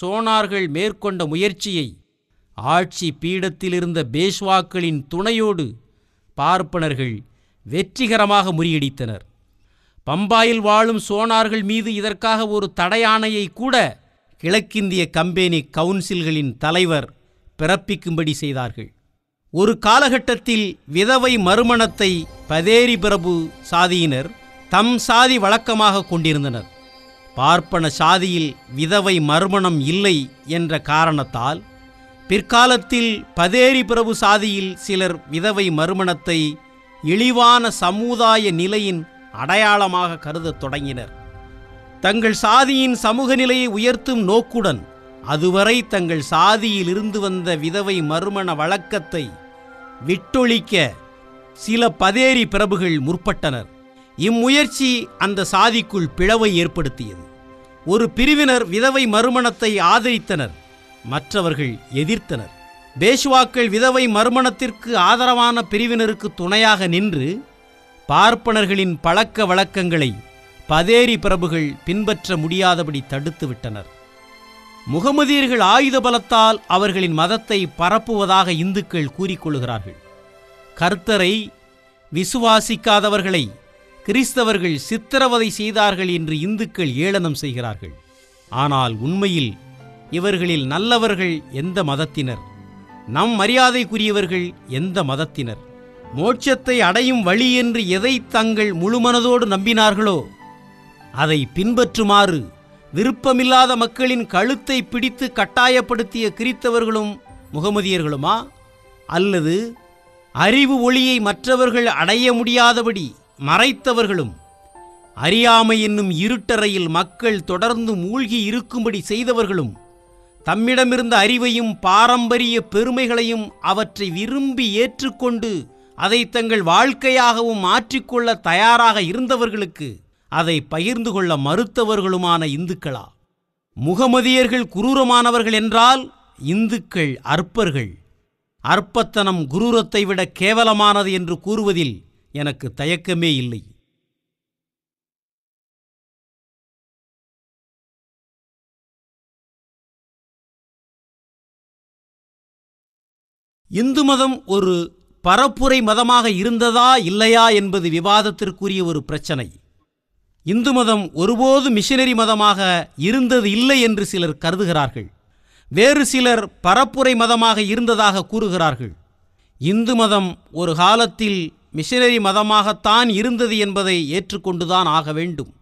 சோனார்கள் மேற்கொண்ட முயற்சியை ஆட்சி பீடத்திலிருந்த பேஷ்வாக்களின் துணையோடு பார்ப்பனர்கள் வெற்றிகரமாக முறியடித்தனர். பம்பாயில் வாழும் சோனார்கள் மீது இதற்காக ஒரு தடையாணையை கூட கிழக்கிந்திய கம்பெனி கவுன்சில்களின் தலைவர் பிறப்பிக்கும்படி செய்தார்கள். ஒரு காலகட்டத்தில் விதவை மறுமணத்தை பதேரி பிரபு சாதியினர் தம் சாதி வழக்கமாக கொண்டிருந்தனர். பார்ப்பன சாதியில் விதவை மறுமணம் இல்லை என்ற காரணத்தால் பிற்காலத்தில் பதேரி பிரபு சாதியில் சிலர் விதவை மறுமணத்தை இழிவான சமுதாய நிலையின் அடையாளமாக கருதத் தொடங்கினர். தங்கள் சாதியின் சமூக நிலையை உயர்த்தும் நோக்குடன் அதுவரை தங்கள் சாதியிலிருந்து வந்த விதவை மறுமண வழக்கத்தை விட்டொழிக்க சில பதேரி பிரபுகள் முற்பட்டனர். இம்முயற்சி அந்த சாதிக்குள் பிளவை ஏற்படுத்தியது. ஒரு பிரிவினர் விதவை மறுமணத்தை ஆதரித்தனர், மற்றவர்கள் எதிர்த்தனர். பேஷ்வாக்கள் விதவை மறுமணத்திற்கு ஆதரவான பிரிவினருக்கு துணையாக நின்று பார்ப்பனர்களின் பழக்க வழக்கங்களை பதேரி பிரபுகள் பின்பற்ற முடியாதபடி தடுத்துவிட்டனர். முகமதியர்கள் ஆயுத பலத்தால் அவர்களின் மதத்தை பரப்புவதாக இந்துக்கள் கூறிக்கொள்கிறார்கள். கர்த்தரை விசுவாசிக்காதவர்களை கிறிஸ்தவர்கள் சித்திரவதை செய்தார்கள் என்று இந்துக்கள் ஏளனம் செய்கிறார்கள். ஆனால் உண்மையில் இவர்களில் நல்லவர்கள் எந்த மதத்தினர்? நம் மரியாதைக்குரியவர்கள் எந்த மதத்தினர்? மோட்சத்தை அடையும் வழி என்று எதை தங்கள் முழுமனதோடு நம்பினார்களோ அதை பின்பற்றுமாறு விருப்பமில்லாத மக்களின் கழுத்தை பிடித்து கட்டாயப்படுத்திய கிறித்தவர்களும் முகமதியர்களுமா? அல்லது அறிவு ஒளியை மற்றவர்கள் அடைய முடியாதபடி மறைத்தவர்களும் அறியாமை என்னும் இருட்டறையில் மக்கள் தொடர்ந்து மூழ்கி இருக்கும்படி செய்தவர்களும் தம்மிடமிருந்த அறிவையும் பாரம்பரிய பெருமைகளையும் அவற்றை விரும்பி ஏற்றுக்கொண்டு அதை தங்கள் வாழ்க்கையாகவும் மாற்றிக்கொள்ள தயாராக இருந்தவர்களுக்கு அதை பகிர்ந்து கொள்ள மறுத்தவர்களுமான இந்துக்களா? முகமதியர்கள் குரூரமானவர்கள் என்றால் இந்துக்கள் அற்பர்கள். அற்பத்தனம் குரூரத்தை விட கேவலமானது என்று கூறுவதில் எனக்கு தயக்கமே இல்லை. இந்து மதம் ஒரு பரப்புரை மதமாக இருந்ததா இல்லையா என்பது விவாதத்திற்குரிய ஒரு பிரச்சனை. இந்து மதம் ஒருபோது மிஷனரி மதமாக இருந்தது இல்லை என்று சிலர் கருதுகிறார்கள். வேறு சிலர் பரப்புரை மதமாக இருந்ததாக கூறுகிறார்கள். இந்து மதம் ஒரு காலத்தில் மிஷனரி மதமாகத்தான் இருந்தது என்பதை ஏற்றுக்கொண்டுதான் ஆக வேண்டும்.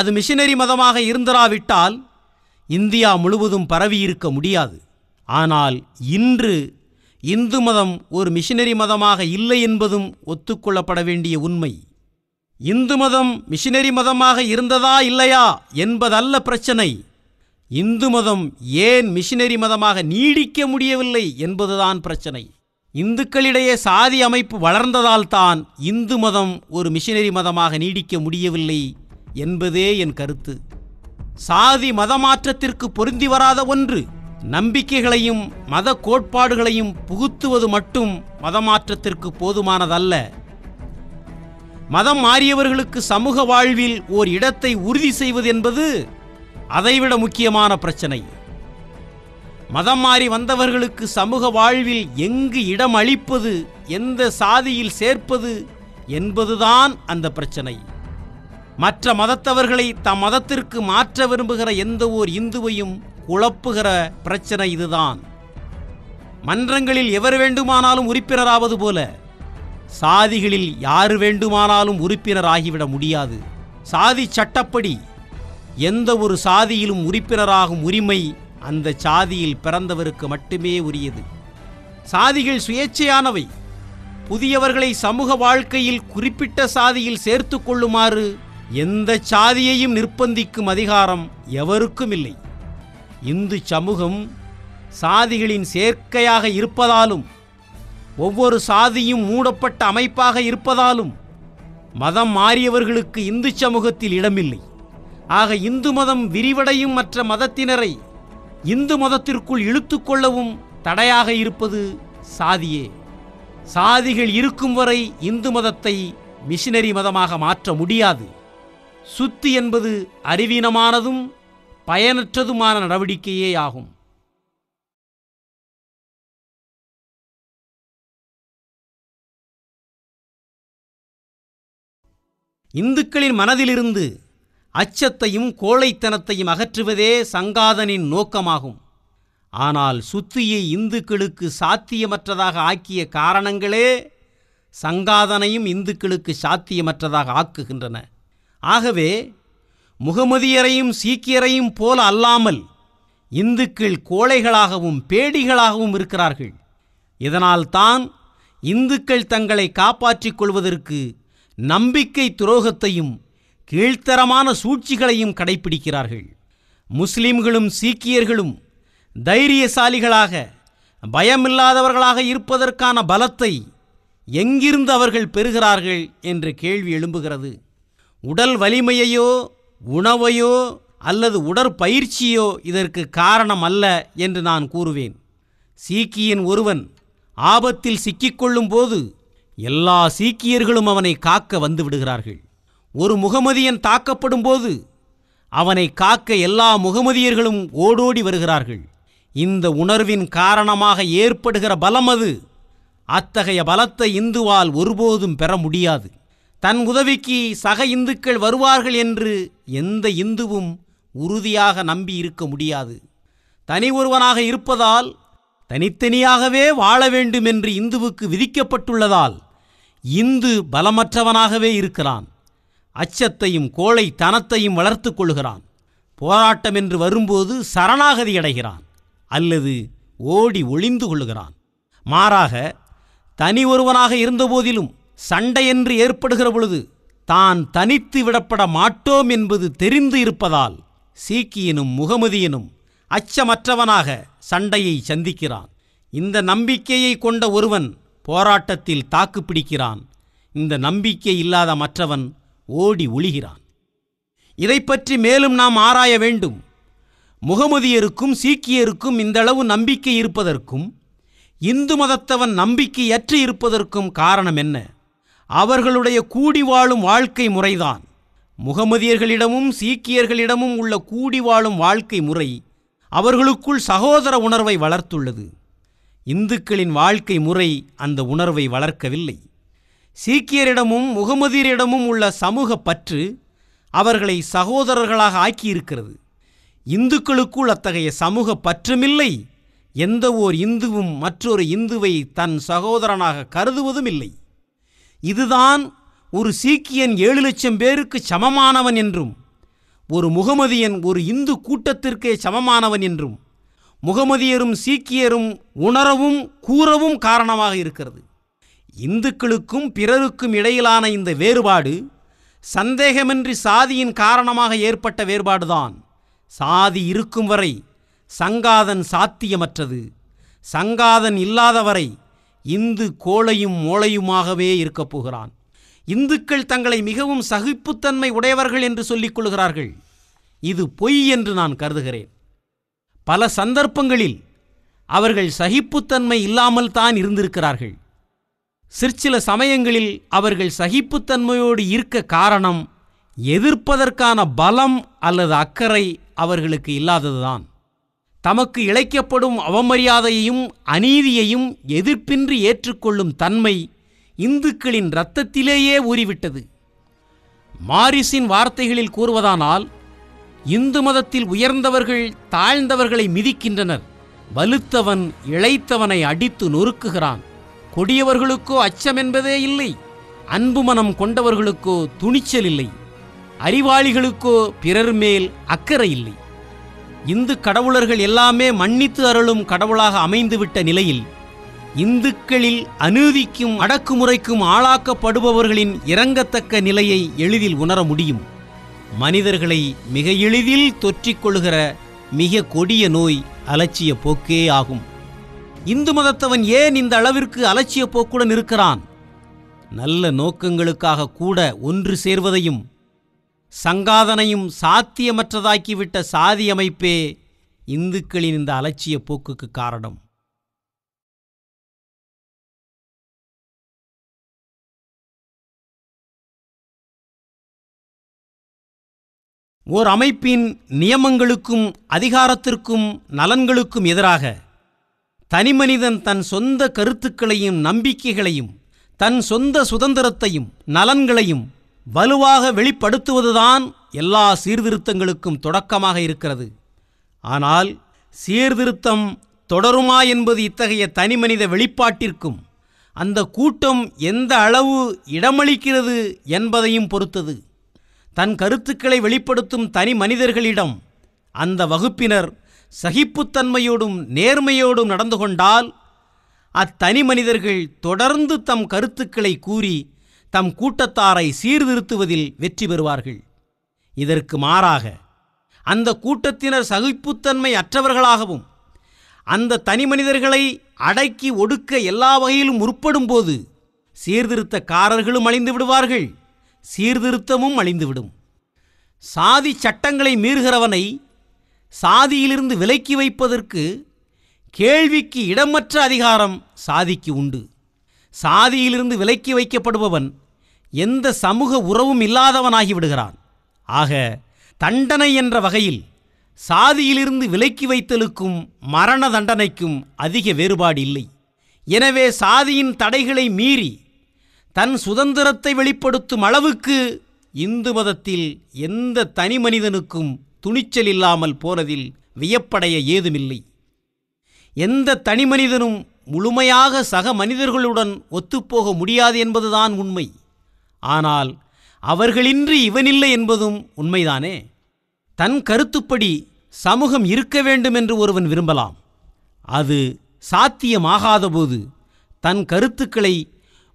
அது மிஷனரி மதமாக இருந்தராவிட்டால் இந்தியா முழுவதும் பரவியிருக்க முடியாது. ஆனால் இன்று இந்து மதம் ஒரு மிஷனரி மதமாக இல்லை என்பதும் ஒத்துக்கொள்ளப்பட வேண்டிய உண்மை. இந்து மதம் மிஷனரி மதமாக இருந்ததா இல்லையா என்பதல்ல பிரச்சனை. இந்து மதம் ஏன் மிஷனரி மதமாக நீடிக்க முடியவில்லை என்பதுதான் பிரச்சனை. இந்துக்களிடையே சாதி அமைப்பு வளர்ந்ததால்தான் இந்து மதம் ஒரு மிஷனரி மதமாக நீடிக்க முடியவில்லை என்பதே என் கருத்து. சாதி மதமாற்றத்திற்கு பொருந்தி வராத ஒன்று. நம்பிக்கைகளையும் மத கோட்பாடுகளையும் புகுத்துவது மட்டும் மதமாற்றத்திற்கு போதுமானதல்ல. மதம் மாறியவர்களுக்கு சமூக வாழ்வில் ஓர் இடத்தை உறுதி செய்வது என்பது அதைவிட முக்கியமான பிரச்சனை. மதம் மாறி வந்தவர்களுக்கு சமூக வாழ்வில் எங்கு இடம் அளிப்பது, எந்த சாதியில் சேர்ப்பது என்பதுதான் அந்த பிரச்சனை. மற்ற மதத்தவர்களை தம் மதத்திற்கு மாற்ற விரும்புகிற எந்த ஓர் இந்துவையும் குழப்புகிற பிரச்சனை இதுதான். மன்றங்களில் எவர் வேண்டுமானாலும் உறுப்பினராவது போல சாதிகளில் யார் வேண்டுமானாலும் உறுப்பினராகிவிட முடியாது. சாதி சட்டப்படி எந்த ஒரு சாதியிலும் உறுப்பினராகும் உரிமை அந்த சாதியில் பிறந்தவருக்கு மட்டுமே உரியது. சாதிகள் சுயேச்சையானவை. புதியவர்களை சமூக வாழ்க்கையில் குறிப்பிட்ட சாதியில் சேர்த்து கொள்ளுமாறு எந்த சாதியையும் நிர்பந்திக்கும் அதிகாரம் எவருக்கும் இல்லை. இந்து சமூகம் சாதிகளின் சேர்க்கையாக இருப்பதாலும் ஒவ்வொரு சாதியும் மூடப்பட்ட அமைப்பாக இருப்பதாலும் மதம் மாறியவர்களுக்கு இந்து சமூகத்தில் இடமில்லை. ஆக இந்து மதம் விரிவடையும் மற்ற மதத்தினரை இந்து மதத்திற்குள் இழுத்து கொள்ளவும் தடையாக இருப்பது சாதியே. சாதிகள் இருக்கும் வரை இந்து மதத்தை மிஷினரி மதமாக மாற்ற முடியாது. சுத்தி என்பது அறிவீனமானதும் பயனற்றதுமான நடவடிக்கையே ஆகும். இந்துக்களின் மனதிலிருந்து அச்சத்தையும் கோழைத்தனத்தையும் அகற்றுவதே சங்காதனின் நோக்கமாகும். ஆனால் சுத்தியை இந்துக்களுக்கு சாத்தியமற்றதாக ஆக்கிய காரணங்களே சங்காதனையும் இந்துக்களுக்கு சாத்தியமற்றதாக ஆக்குகின்றன. ஆகவே முகமதியரையும் சீக்கியரையும் போல அல்லாமல் இந்துக்கள் கோழைகளாகவும் பேடிகளாகவும் இருக்கிறார்கள். இதனால்தான் இந்துக்கள் தங்களை காப்பாற்றிக் கொள்வதற்கு நம்பிக்கை துரோகத்தையும் கீழ்த்தரமான சூழ்ச்சிகளையும் கடைப்பிடிக்கிறார்கள். முஸ்லிம்களும் சீக்கியர்களும் தைரியசாலிகளாக பயமில்லாதவர்களாக இருப்பதற்கான பலத்தை எங்கிருந்து அவர்கள் பெறுகிறார்கள் என்ற கேள்வி எழும்புகிறது. உடல் வலிமையையோ உணவையோ அல்லது உடற்பயிற்சியோ இதற்கு காரணம் அல்ல என்று நான் கூறுவேன். சீக்கியன் ஒருவன் ஆபத்தில் சிக்கிக்கொள்ளும் போது எல்லா சீக்கியர்களும் அவனை காக்க வந்துவிடுகிறார்கள். ஒரு முகமதியன் தாக்கப்படும் போது அவனை காக்க எல்லா முகமதியர்களும் ஓடோடி வருகிறார்கள். இந்த உணர்வின் காரணமாக ஏற்படுகிற பலம் அது. அத்தகைய பலத்தை இந்துவால் ஒருபோதும் பெற முடியாது. தன் உதவிக்கு சக இந்துக்கள் வருவார்கள் என்று எந்த இந்துவும் உறுதியாக நம்பி இருக்க முடியாது. தனி ஒருவனாக இருப்பதால் தனித்தனியாகவே வாழ வேண்டும் என்று இந்துவுக்கு விதிக்கப்பட்டுள்ளதால் இந்து பலமற்றவனாகவே இருக்கிறான். அச்சத்தையும் கோழைத்தனத்தையும் வளர்த்து கொள்கிறான். போராட்டம் என்று வரும்போது சரணாகதி அடைகிறான் அல்லது ஓடி ஒளிந்து கொள்கிறான். மாறாக தனி ஒருவனாக இருந்தபோதிலும் சண்டை என்று ஏற்படுகிற பொழுது தான் தனித்து விடப்பட மாட்டோம் என்பது தெரிந்து இருப்பதால் சீக்கியனும் முகமதியனும் அச்சமற்றவனாக சண்டையை சந்திக்கிறான். இந்த நம்பிக்கையை கொண்ட ஒருவன் போராட்டத்தில் தாக்குப்பிடிக்கிறான். இந்த நம்பிக்கை இல்லாத மற்றவன் ஓடி ஒளிகிறான். இதை பற்றி மேலும் நாம் ஆராய வேண்டும். முகமதியருக்கும் சீக்கியருக்கும் இந்தளவு நம்பிக்கை இருப்பதற்கும் இந்து மதத்தவன் நம்பிக்கையற்று இருப்பதற்கும் காரணம் என்ன? அவர்களுடைய கூடி வாழும் வாழ்க்கை முறைதான். முகமதியர்களிடமும் சீக்கியர்களிடமும் உள்ள கூடி வாழும் வாழ்க்கை முறை அவர்களுக்குள் சகோதர உணர்வை வளர்த்துள்ளது. இந்துக்களின் வாழ்க்கை முறை அந்த உணர்வை வளர்க்கவில்லை. சீக்கியரிடமும் முகமதியரிடமும் உள்ள சமூக பற்று அவர்களை சகோதரர்களாக ஆக்கியிருக்கிறது. இந்துக்களுக்குள் அத்தகைய சமூக பற்றுமில்லை. எந்த ஓர் இந்துவும் மற்றொரு இந்துவை தன் சகோதரனாக கருதுவதும் இல்லை. இதுதான் ஒரு சீக்கியன் 7 லட்சம் பேருக்கு சமமானவன் என்றும் ஒரு முகமதியன் ஒரு இந்து கூட்டத்திற்கே சமமானவன் என்றும் முகமதியரும் சீக்கியரும் உணரவும் கூறவும் காரணமாக இருக்கிறது. இந்துக்களுக்கும் பிறருக்கும் இடையிலான இந்த வேறுபாடு சந்தேகமின்றி சாதியின் காரணமாக ஏற்பட்ட வேறுபாடுதான். சாதி இருக்கும் வரை சங்காதன் சாத்தியமற்றது. சங்காதன் இல்லாதவரை இந்து கோளையும் மோளையுமாகவே இருக்கப் போகிறான். இந்துக்கள் தங்களை மிகவும் சகிப்புத்தன்மை உடையவர்கள் என்று சொல்லிக் கொள்கிறார்கள். இது பொய் என்று நான் கருதுகிறேன். பல சந்தர்ப்பங்களில் அவர்கள் சகிப்புத்தன்மை இல்லாமல் தான் இருந்திருக்கிறார்கள். சிற்சில சமயங்களில் அவர்கள் சகிப்புத்தன்மையோடு இருக்க காரணம் எதிர்ப்பதற்கான பலம் அல்லது அக்கறை அவர்களுக்கு இல்லாததுதான். தமக்கு இழைக்கப்படும் அவமரியாதையையும் அநீதியையும் எதிர்ப்பின்றி ஏற்றுக்கொள்ளும் தன்மை இந்துக்களின் இரத்தத்திலேயே ஊறிவிட்டது. மாரிஸின் வார்த்தைகளில் கூறுவதானால் இந்து மதத்தில் உயர்ந்தவர்கள் தாழ்ந்தவர்களை மிதிக்கின்றனர். வலுத்தவன் இளைத்தவனை அடித்து நொறுக்குகிறான். கொடியவர்களுக்கோ அச்சம் என்பதே இல்லை. அன்பு மனம் கொண்டவர்களுக்கோ துணிச்சல் இல்லை. அறிவாளிகளுக்கோ பிறர் மேல் அக்கறை இல்லை. இந்து கடவுளர்கள் எல்லாமே மன்னித்து அருளும் கடவுளாக அமைந்துவிட்ட நிலையில் இந்துக்களில் அநீதிக்கும் அடக்குமுறைக்கும் ஆளாக்கப்படுபவர்களின் இரங்கத்தக்க நிலையை எளிதில் உணர முடியும். மனிதர்களை மிக எளிதில் தொற்றிக்கொள்கிற மிக கொடிய நோய் அலட்சிய போக்கே ஆகும். இந்து மதத்தவன் ஏன் இந்த அளவிற்கு அலட்சிய போக்குடன் இருக்கிறான்? நல்ல நோக்கங்களுக்காக கூட ஒன்று சேர்வதையும் சங்காதனையும் சாத்தியமற்றதாக்கிவிட்ட சாதி அமைப்பே இந்துக்களின் இந்த அலட்சிய போக்குக்கு காரணம். ஓர் அமைப்பின் நியமங்களுக்கும் அதிகாரத்திற்கும் நலன்களுக்கும் எதிராக தனிமனிதன் தன் சொந்த கருத்துக்களையும் நம்பிக்கைகளையும் தன் சொந்த சுதந்திரத்தையும் நலன்களையும் வலுவாக வெளிப்படுத்துவதுதான் எல்லா சீர்திருத்தங்களுக்கும் தொடக்கமாக இருக்கிறது. ஆனால் சீர்திருத்தம் தொடருமா என்பது இத்தகைய தனிமனித வெளிப்பாட்டிற்கும் அந்த கூட்டம் எந்த அளவு இடமளிக்கிறது என்பதையும் பொறுத்தது. தன் கருத்துக்களை வெளிப்படுத்தும் தனி மனிதர்களிடம் அந்த வகுப்பினர் சகிப்புத்தன்மையோடும் நேர்மையோடும் நடந்து கொண்டால் அத்தனி மனிதர்கள் தொடர்ந்து தம் கருத்துக்களை கூறி தம் கூட்டத்தாரை சீர்திருத்துவதில் வெற்றி பெறுவார்கள். இதற்கு மாறாக அந்த கூட்டத்தினர் சகிப்புத்தன்மை அற்றவர்களாகவும் அந்த தனி மனிதர்களை அடக்கி ஒடுக்க எல்லா வகையிலும் முற்படும் போது சீர்திருத்தக்காரர்களும் அழிந்து விடுவார்கள், சீர்திருத்தமும் அழிந்துவிடும். சாதி சட்டங்களை மீறுகிறவனை சாதியிலிருந்து விலக்கி வைப்பதற்கு கேள்விக்கு இடமற்ற அதிகாரம் சாதிக்கு உண்டு. சாதியிலிருந்து விலக்கி வைக்கப்படுபவன் எந்த சமூக உறவும் இல்லாதவனாகிவிடுகிறான். ஆக தண்டனை என்ற வகையில் சாதியிலிருந்து விலக்கி வைத்தலுக்கும் மரண தண்டனைக்கும் அதிக வேறுபாடு இல்லை. எனவே சாதியின் தடைகளை மீறி தன் சுதந்திரத்தை வெளிப்படுத்தும் அளவுக்கு இந்து மதத்தில் எந்த தனி மனிதனுக்கும் துணிச்சல் இல்லாமல் போனதில் வியப்படைய ஏதுமில்லை. எந்த தனி மனிதனும் முழுமையாக சக மனிதர்களுடன் ஒத்துப்போக முடியாது என்பதுதான் உண்மை. ஆனால் அவர்களின்றி இவனில்லை என்பதும் உண்மைதானே. தன் கருத்துப்படி சமூகம் இருக்க வேண்டும் என்று ஒருவன் விரும்பலாம். அது சாத்தியமாகாதபோது தன் கருத்துக்களை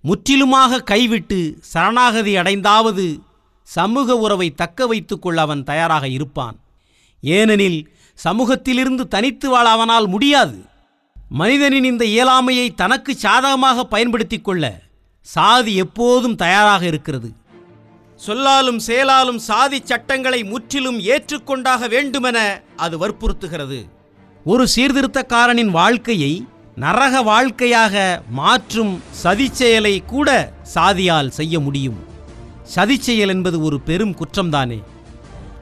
முற்றிலுமாக கைவிட்டு சரணாகதி அடைந்தாவது சமூக உறவை தக்க வைத்துக்கொள்ள அவன் தயாராக இருப்பான். ஏனெனில் சமூகத்திலிருந்து தனித்து வாழ அவனால் முடியாது. மனிதனின் இந்த இயலாமையை தனக்கு சாதகமாக பயன்படுத்தி கொள்ள சாதி எப்போதும் தயாராக இருக்கிறது. சொல்லாலும் செயலாலும் சாதி சட்டங்களை முற்றிலும் ஏற்றுக்கொண்டாக வேண்டுமென அது வற்புறுத்துகிறது. ஒரு சீர்திருத்தக்காரனின் வாழ்க்கையை நரக வாழ்க்கையாக மாற்றும் சதிச்செயலை கூட சாதியால் செய்ய முடியும். சதிச்செயல் என்பது ஒரு பெரும் குற்றம்தானே.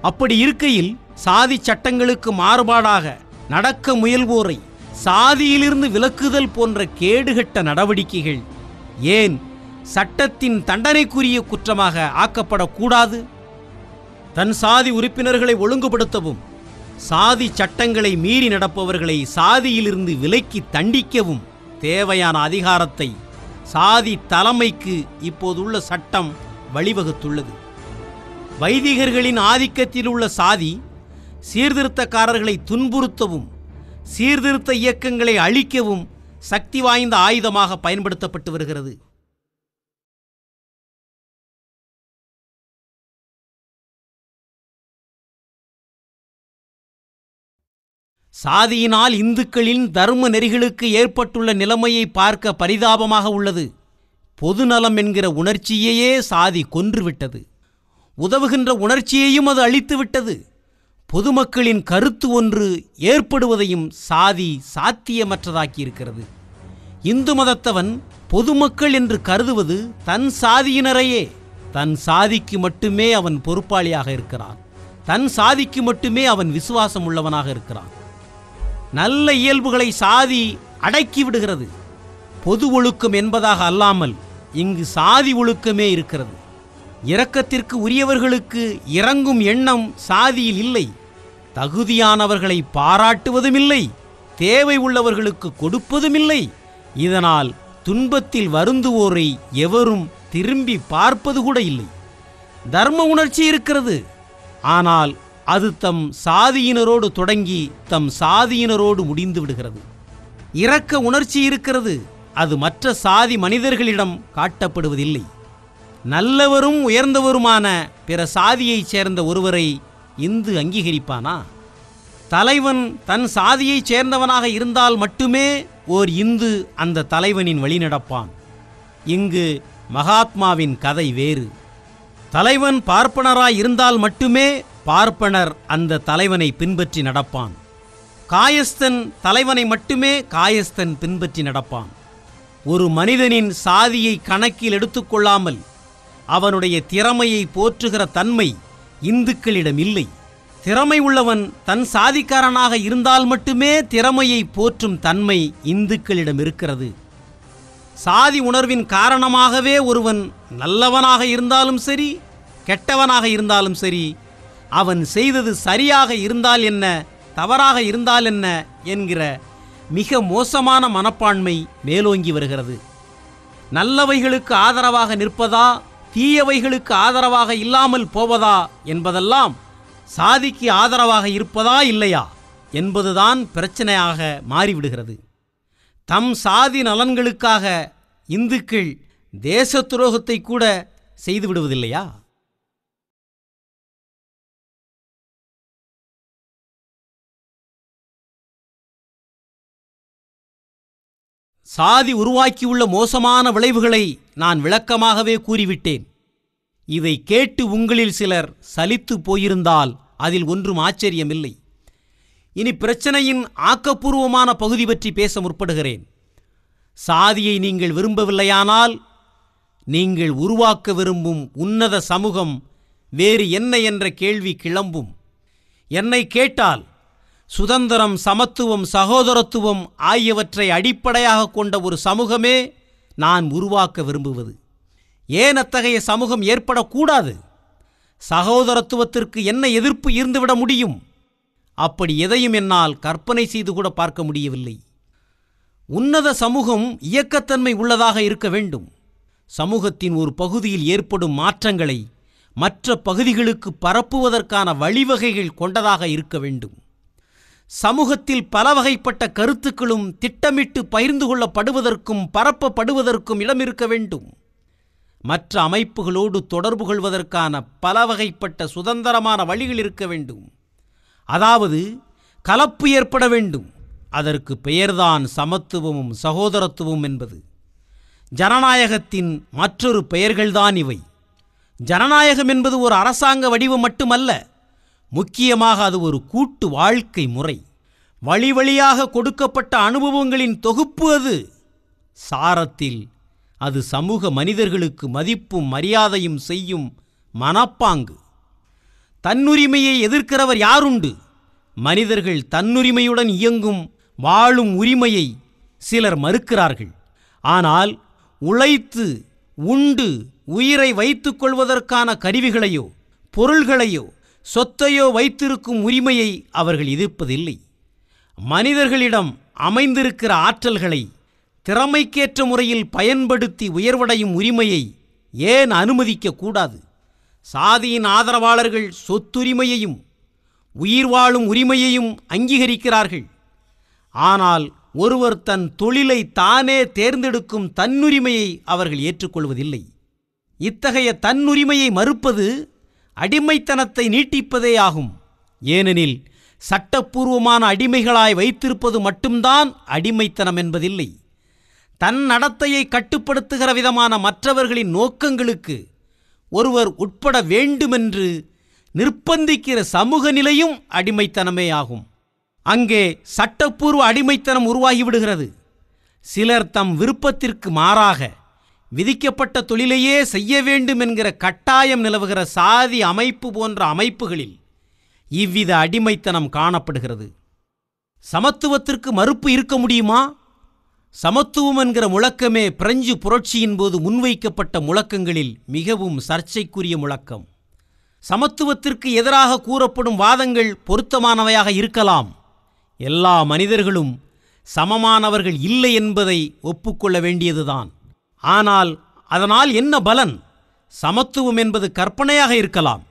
அப்படி இருக்கையில் சாதி சட்டங்களுக்கு மாறுபாடாக நடக்க முயல்வோரை சாதியிலிருந்து விலக்குதல் போன்ற கேடுகட்ட நடவடிக்கைகள் ஏன் சட்டத்தின் தண்டனைக்குரிய குற்றமாக ஆக்கப்படக்கூடாது? தன் சாதி உறுப்பினர்களை ஒழுங்குபடுத்தவும் சாதி சட்டங்களை மீறி நடப்பவர்களை சாதியிலிருந்து விலக்கி தண்டிக்கவும் தேவையான அதிகாரத்தை சாதி தலைமைக்கு இப்போதுள்ள சட்டம் வழிவகுத்துள்ளது. வைதிகர்களின் ஆதிக்கத்தில் உள்ள சாதி சீர்திருத்தக்காரர்களை துன்புறுத்தவும் சீர்திருத்த இயக்கங்களை அழிக்கவும் சக்தி வாய்ந்த ஆயுதமாக பயன்படுத்தப்பட்டு வருகிறது. சாதியினால் இந்துக்களின் தர்ம நெறிகளுக்கு ஏற்பட்டுள்ள நிலைமையை பார்க்க பரிதாபமாக உள்ளது. பொதுநலம் என்கிற உணர்ச்சியையே சாதி கொன்றுவிட்டது. உதவுகின்ற உணர்ச்சியையும் அது அழித்துவிட்டது. பொதுமக்களின் கருத்து ஒன்று ஏற்படுவதையும் சாதி சாத்தியமற்றதாக்கியிருக்கிறது. இந்து மதத்தவன் பொதுமக்கள் என்று கருதுவது தன் சாதியினரையே. தன் சாதிக்கு மட்டுமே அவன் பொறுப்பாளியாக இருக்கிறான். தன் சாதிக்கு மட்டுமே அவன் விசுவாசம் உள்ளவனாக இருக்கிறான். நல்ல இயல்புகளை சாதி அடக்கிவிடுகிறது. பொது ஒழுக்கம் என்பதாக அல்லாமல் இங்கு சாதி ஒழுக்கமே இருக்கிறது. இரக்கத்திற்கு உரியவர்களுக்கு இரங்கும் எண்ணம் சாதியில் இல்லை. தகுதியானவர்களை பாராட்டுவதும் இல்லை, தேவை உள்ளவர்களுக்கு கொடுப்பதும் இல்லை. இதனால் துன்பத்தில் வருந்துவோரை எவரும் திரும்பி பார்ப்பது கூட இல்லை. தர்ம உணர்ச்சி இருக்கிறது, ஆனால் அது தம் சாதியினரோடு தொடங்கி தம் சாதியினரோடு முடிந்து விடுகிறது. இரக்க உணர்ச்சி இருக்கிறது, அது மற்ற சாதி மனிதர்களிடம் காட்டப்படுவதில்லை. நல்லவரும் உயர்ந்தவருமான பிற சாதியைச் சேர்ந்த ஒருவரை இந்து அங்கீகரிப்பானா? தலைவன் தன் சாதியைச் சேர்ந்தவனாக இருந்தால் மட்டுமே ஓர் இந்து அந்த தலைவனின் வழிநடப்பான். இங்கு மகாத்மாவின் கதை வேறு. தலைவன் பார்ப்பனராய் இருந்தால் மட்டுமே பார்ப்பனர் அந்த தலைவனை பின்பற்றி நடப்பான். காயஸ்தன் தலைவனை மட்டுமே காயஸ்தன் பின்பற்றி நடப்பான். ஒரு மனிதனின் சாதியை கணக்கில் எடுத்துக்கொள்ளாமல் அவனுடைய திறமையை போற்றுகிற தன்மை இந்துக்களிடம் இல்லை. திறமை உள்ளவன் தன் சாதிக்காரனாக இருந்தால் மட்டுமே திறமையை போற்றும் தன்மை இந்துக்களிடம் இருக்கிறது. சாதி உணர்வின் காரணமாகவே ஒருவன் நல்லவனாக இருந்தாலும் சரி, கெட்டவனாக இருந்தாலும் சரி, அவன் செய்தது சரியாக இருந்தால் என்ன, தவறாக இருந்தால் என்ன என்கிற மிக மோசமான மனப்பான்மை மேலோங்கி வருகிறது. நல்லவைகளுக்கு ஆதரவாக நிற்பதா, தீயவைகளுக்கு ஆதரவாக இல்லாமல் போவதா என்பதெல்லாம் சாதிக்கு ஆதரவாக இருப்பதா இல்லையா என்பதுதான் பிரச்சனையாக மாறிவிடுகிறது. தம் சாதி நலன்களுக்காக இந்துக்கள் தேச துரோகத்தை கூட செய்துவிடுவதில்லையா? சாதி உருவாக்கியுள்ள மோசமான விளைவுகளை நான் விளக்கமாகவே கூறிவிட்டேன். இதை கேட்டு உங்களில் சிலர் சலித்து போயிருந்தால் அதில் ஒன்றும் ஆச்சரியமில்லை. இனி பிரச்சனையின் ஆக்கப்பூர்வமான பகுதி பற்றி பேச முற்படுகிறேன். சாதியை நீங்கள் விரும்பவில்லையானால் நீங்கள் உருவாக்க விரும்பும் உன்னத சமூகம் வேறு என்ன என்ற கேள்வி கிளம்பும். என்னை கேட்டால் சுதந்திரம், சமத்துவம், சகோதரத்துவம் ஆகியவற்றை அடிப்படையாக கொண்ட ஒரு சமூகமே நான் உருவாக்க விரும்புவது. ஏன் அத்தகைய சமூகம் ஏற்படக்கூடாது? சகோதரத்துவத்திற்கு என்ன எதிர்ப்பு இருந்துவிட முடியும்? அப்படி எதையும் என்னால் கற்பனை செய்து கூட பார்க்க முடியவில்லை. உன்னத சமூகம் இயக்கத்தன்மை உள்ளதாக இருக்க வேண்டும். சமூகத்தின் ஒரு பகுதியில் ஏற்படும் மாற்றங்களை மற்ற பகுதிகளுக்கு பரப்புவதற்கான வழிவகைகள் கொண்டதாக இருக்க வேண்டும். சமூகத்தில் பல வகைப்பட்ட கருத்துக்களும் திட்டமிட்டு பகிர்ந்து கொள்ளப்படுவதற்கும் பரப்பப்படுவதற்கும் இடம் இருக்க வேண்டும். மற்ற அமைப்புகளோடு தொடர்பு கொள்வதற்கான பல வகைப்பட்ட சுதந்திரமான வழிகள் இருக்க வேண்டும். அதாவது கலப்பு ஏற்பட வேண்டும். அதற்கு பெயர்தான் சமத்துவமும் சகோதரத்துவமும் என்பது. ஜனநாயகத்தின் மற்றொரு பெயர்கள்தான் இவை. ஜனநாயகம் என்பது ஒரு அரசாங்க வடிவம் மட்டுமல்ல, முக்கியமாக அது ஒரு கூட்டு வாழ்க்கை முறை. வழிவழியாக கொடுக்கப்பட்ட அனுபவங்களின் தொகுப்பு அது. சாரத்தில் அது சமூக மனிதர்களுக்கு மதிப்பும் மரியாதையும் செய்யும் மனப்பாங்கு. தன்னுரிமையை எதிர்க்கிறவர் யாருண்டு? மனிதர்கள் தன்னுரிமையுடன் இயங்கும் வாழும் உரிமையை சிலர் மறுக்கிறார்கள். ஆனால் உழைத்து உண்டு உயிரை வைத்துக் கொள்வதற்கான கருவிகளையோ பொருள்களையோ சொத்தையோ வைத்திருக்கும் உரிமையை அவர்கள் எதிர்ப்பதில்லை. மனிதர்களிடம் அமைந்திருக்கிற ஆற்றல்களை திறமைக்கேற்ற முறையில் பயன்படுத்தி உயர்வடையும் உரிமையை ஏன் அனுமதிக்கக்கூடாது? சாதியின் ஆதரவாளர்கள் சொத்துரிமையையும் உயிர் வாழும் உரிமையையும் அங்கீகரிக்கிறார்கள். ஆனால் ஒருவர் தன் தொழிலை தானே தேர்ந்தெடுக்கும் தன்னுரிமையை அவர்கள் ஏற்றுக்கொள்வதில்லை. இத்தகைய தன்னுரிமையை மறுப்பது அடிமைத்தனத்தை நீட்டிப்பதே ஆகும். ஏனெனில் சட்டப்பூர்வமான அடிமைகளாய் வைத்திருப்பது மட்டும்தான் அடிமைத்தனம் என்பதில்லை, தன் நடத்தையை கட்டுப்படுத்துகிற விதமான மற்றவர்களின் நோக்கங்களுக்கு ஒருவர் உட்பட வேண்டுமென்று நிர்பந்திக்கிற சமூக நிலையும் அடிமைத்தனமே ஆகும். அங்கே சட்டப்பூர்வ அடிமைத்தனம் உருவாகிவிடுகிறது. சிலர் தம் விருப்பத்திற்கு மாறாக விதிக்கப்பட்ட தொழிலையே செய்ய வேண்டும் என்கிற கட்டாயம் நிலவுகிற சாதி அமைப்பு போன்ற அமைப்புகளில் இவ்வித அடிமைத்தனம் காணப்படுகிறது. சமத்துவத்திற்கு மறுப்பு இருக்க முடியுமா? சமத்துவம் என்கிற முழக்கமே பிரெஞ்சு புரட்சியின் போது முன்வைக்கப்பட்ட முழக்கங்களில் மிகவும் சர்ச்சைக்குரிய முழக்கம். சமத்துவத்திற்கு எதிராக கூறப்படும் வாதங்கள் பொருத்தமானவையாக இருக்கலாம். எல்லா மனிதர்களும் சமமானவர்கள் இல்லை என்பதை ஒப்புக்கொள்ள வேண்டியதுதான். ஆனால் அதனால் என்ன பலன்? சமத்துவம் என்பது கற்பனையாக இருக்கலாம்.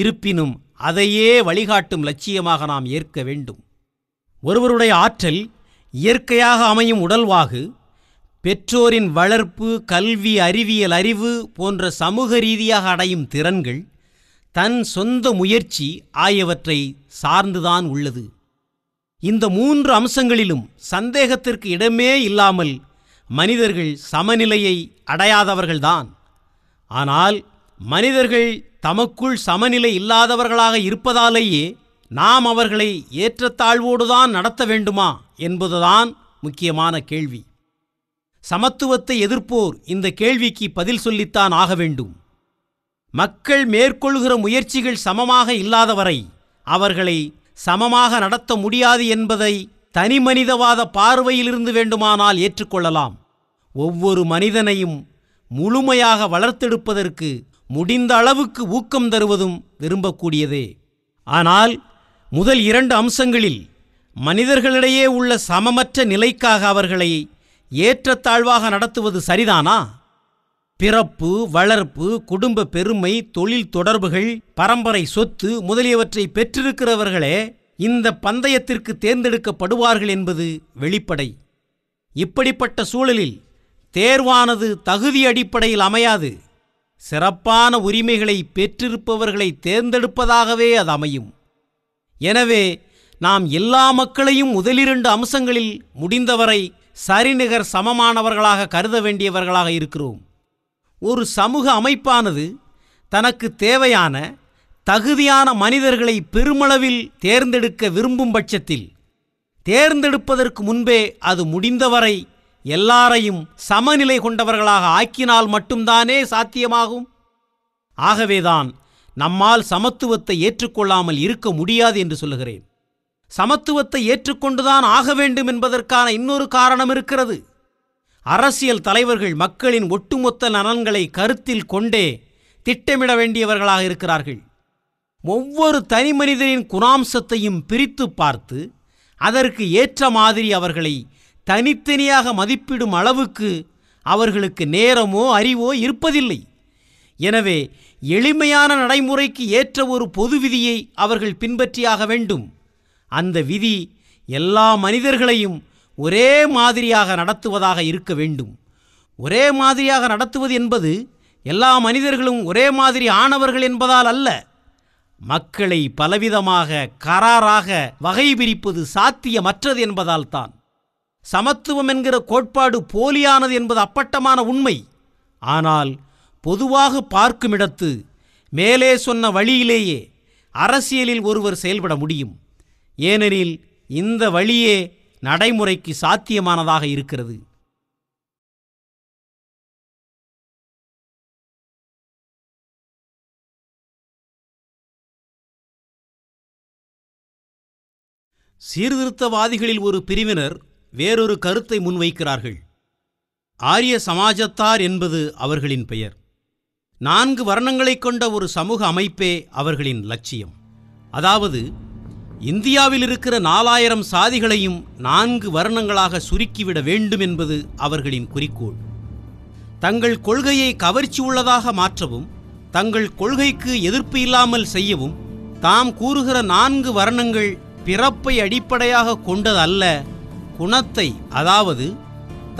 இருப்பினும் அதையே வழிகாட்டும் லட்சியமாக நாம் ஏற்க வேண்டும். ஒருவருடைய ஆற்றல், இயற்கையாக அமையும் உடல்வாகு, பெற்றோரின் வளர்ப்பு, கல்வி, அறிவியல் அறிவு போன்ற சமூக ரீதியாக அடையும் திறன்கள், தன் சொந்த முயற்சி ஆகியவற்றை சார்ந்துதான் உள்ளது. இந்த 3 அம்சங்களிலும் சந்தேகத்திற்கு இடமே இல்லாமல் மனிதர்கள் சமநிலையை அடையாதவர்கள்தான். ஆனால் மனிதர்கள் தமக்குள் சமநிலை இல்லாதவர்களாக இருப்பதாலேயே நாம் அவர்களை ஏற்றத்தாழ்வோடுதான் நடத்த வேண்டுமா என்பதுதான் முக்கியமான கேள்வி. சமத்துவத்தை எதிர்ப்போர் இந்த கேள்விக்கு பதில் சொல்லித்தான் ஆக வேண்டும். மக்கள் மேற்கொள்கிற முயற்சிகள் சமமாக இல்லாதவரை அவர்களை சமமாக நடத்த முடியாது என்பதை தனிமனிதவாத பார்வையிலிருந்து வேண்டுமானால் ஏற்றுக்கொள்ளலாம். ஒவ்வொரு மனிதனையும் முழுமையாக வளர்த்தெடுப்பதற்கு முடிந்த அளவுக்கு ஊக்கம் தருவதும் விரும்பக்கூடியதே. ஆனால் முதல் 2 அம்சங்களில் மனிதர்களிடையே உள்ள சமமற்ற நிலைக்காக அவர்களை ஏற்றத்தாழ்வாக நடத்துவது சரிதானா? பிறப்பு, வளர்ப்பு, குடும்ப பெருமை, தொழில் தொடர்புகள், பரம்பரை சொத்து முதலியவற்றை பெற்றிருக்கிறவர்களே இந்த பந்தயத்திற்கு தேர்ந்தெடுக்கப்படுவார்கள் என்பது வெளிப்படை. இப்படிப்பட்ட சூழலில் தேர்வானது தகுதி அடிப்படையில் அமையாது. சிறப்பான உரிமைகளை பெற்றிருப்பவர்களை தேர்ந்தெடுப்பதாகவே அது அமையும். எனவே நாம் எல்லா மக்களையும் முதலிரண்டு அம்சங்களில் முடிந்தவரை சரிநிகர் சமமானவர்களாக கருத வேண்டியவர்களாக இருக்கிறோம். ஒரு சமூக அமைப்பானது தனக்கு தேவையான தகுதியான மனிதர்களை பெருமளவில் தேர்ந்தெடுக்க விரும்பும் பட்சத்தில் தேர்ந்தெடுப்பதற்கு முன்பே அது முடிந்தவரை எல்லாரையும் சமநிலை கொண்டவர்களாக ஆக்கினால் மட்டும்தானே சாத்தியமாகும். ஆகவேதான் நம்மால் சமத்துவத்தை ஏற்றுக்கொள்ளாமல் இருக்க முடியாது என்று சொல்லுகிறேன். சமத்துவத்தை ஏற்றுக்கொண்டுதான் ஆக வேண்டும் என்பதற்கான இன்னொரு காரணம் இருக்கிறது. அரசியல் தலைவர்கள் மக்களின் ஒட்டுமொத்த நலன்களை கருத்தில் கொண்டே திட்டமிட வேண்டியவர்களாக இருக்கிறார்கள். ஒவ்வொரு தனி மனிதனின் குணாம்சத்தையும் பிரித்து பார்த்து அதற்கு ஏற்ற மாதிரி அவர்களை தனித்தனியாக மதிப்பிடும் அளவுக்கு அவர்களுக்கு நேரமோ அறிவோ இருப்பதில்லை. எனவே எளிமையான நடைமுறைக்கு ஏற்ற ஒரு பொது விதியை அவர்கள் பின்பற்றியாக வேண்டும். அந்த விதி எல்லா மனிதர்களையும் ஒரே மாதிரியாக நடத்துவதாக இருக்க வேண்டும். ஒரே மாதிரியாக நடத்துவது என்பது எல்லா மனிதர்களும் ஒரே மாதிரி ஆனவர்கள் என்பதால் அல்ல. மக்களை பலவிதமாக கராராக வகை பிரிப்பது சாத்தியமற்றது என்பதால் தான். சமத்துவம் என்கிற கோட்பாடு போலியானது என்பது அப்பட்டமான உண்மை. ஆனால் பொதுவாக பார்க்குமிடத்து மேலே சொன்ன வழியிலேயே அரசியலில் ஒருவர் செயல்பட முடியும். ஏனெனில் இந்த வழியே நடைமுறைக்கு சாத்தியமானதாக இருக்கிறது. சீர்திருத்தவாதிகளில் ஒரு பிரிவினர் வேறொரு கருத்தை முன்வைக்கிறார்கள். ஆரிய சமாஜத்தார் என்பது அவர்களின் பெயர். 4 வர்ணங்களைக் கொண்ட ஒரு சமூக அமைப்பே அவர்களின் லட்சியம். அதாவது இந்தியாவில் இருக்கிற 4000 சாதிகளையும் 4 வர்ணங்களாக சுருக்கிவிட வேண்டும் என்பது அவர்களின் குறிக்கோள். தங்கள் கொள்கையை கவர்ச்சி உள்ளதாக மாற்றவும் தங்கள் கொள்கைக்கு எதிர்ப்பு இல்லாமல் செய்யவும் தாம் கூறுகிற 4 வர்ணங்கள் பிறப்பை அடிப்படையாக கொண்டது அல்ல, குணத்தை அதாவது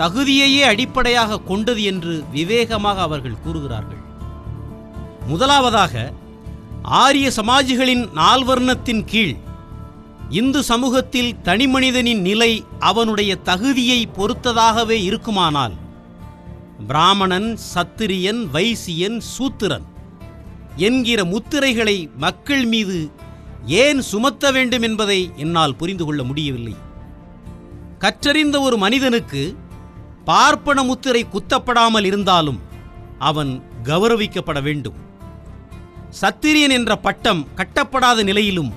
தகுதியையே அடிப்படையாக கொண்டது என்று விவேகமாக அவர்கள் கூறுகிறார்கள். முதலாவதாக ஆரிய சமாஜிகளின் 4 வர்ணத்தின் கீழ் இந்து சமூகத்தில் தனிமனிதனின் நிலை அவனுடைய தகுதியை பொறுத்ததாகவே இருக்குமானால் பிராமணன், சத்திரியன், வைசியன், சூத்திரன் என்கிற முத்திரைகளை மக்கள் மீது ஏன் சுமத்த வேண்டும் என்பதை என்னால் புரிந்து கொள்ள முடியவில்லை. கற்றறிந்த ஒரு மனிதனுக்கு பார்ப்பன முத்திரை குத்தப்படாமல் இருந்தாலும் அவன் கௌரவிக்கப்பட வேண்டும். சத்திரியன் என்ற பட்டம் கட்டப்படாத நிலையிலும்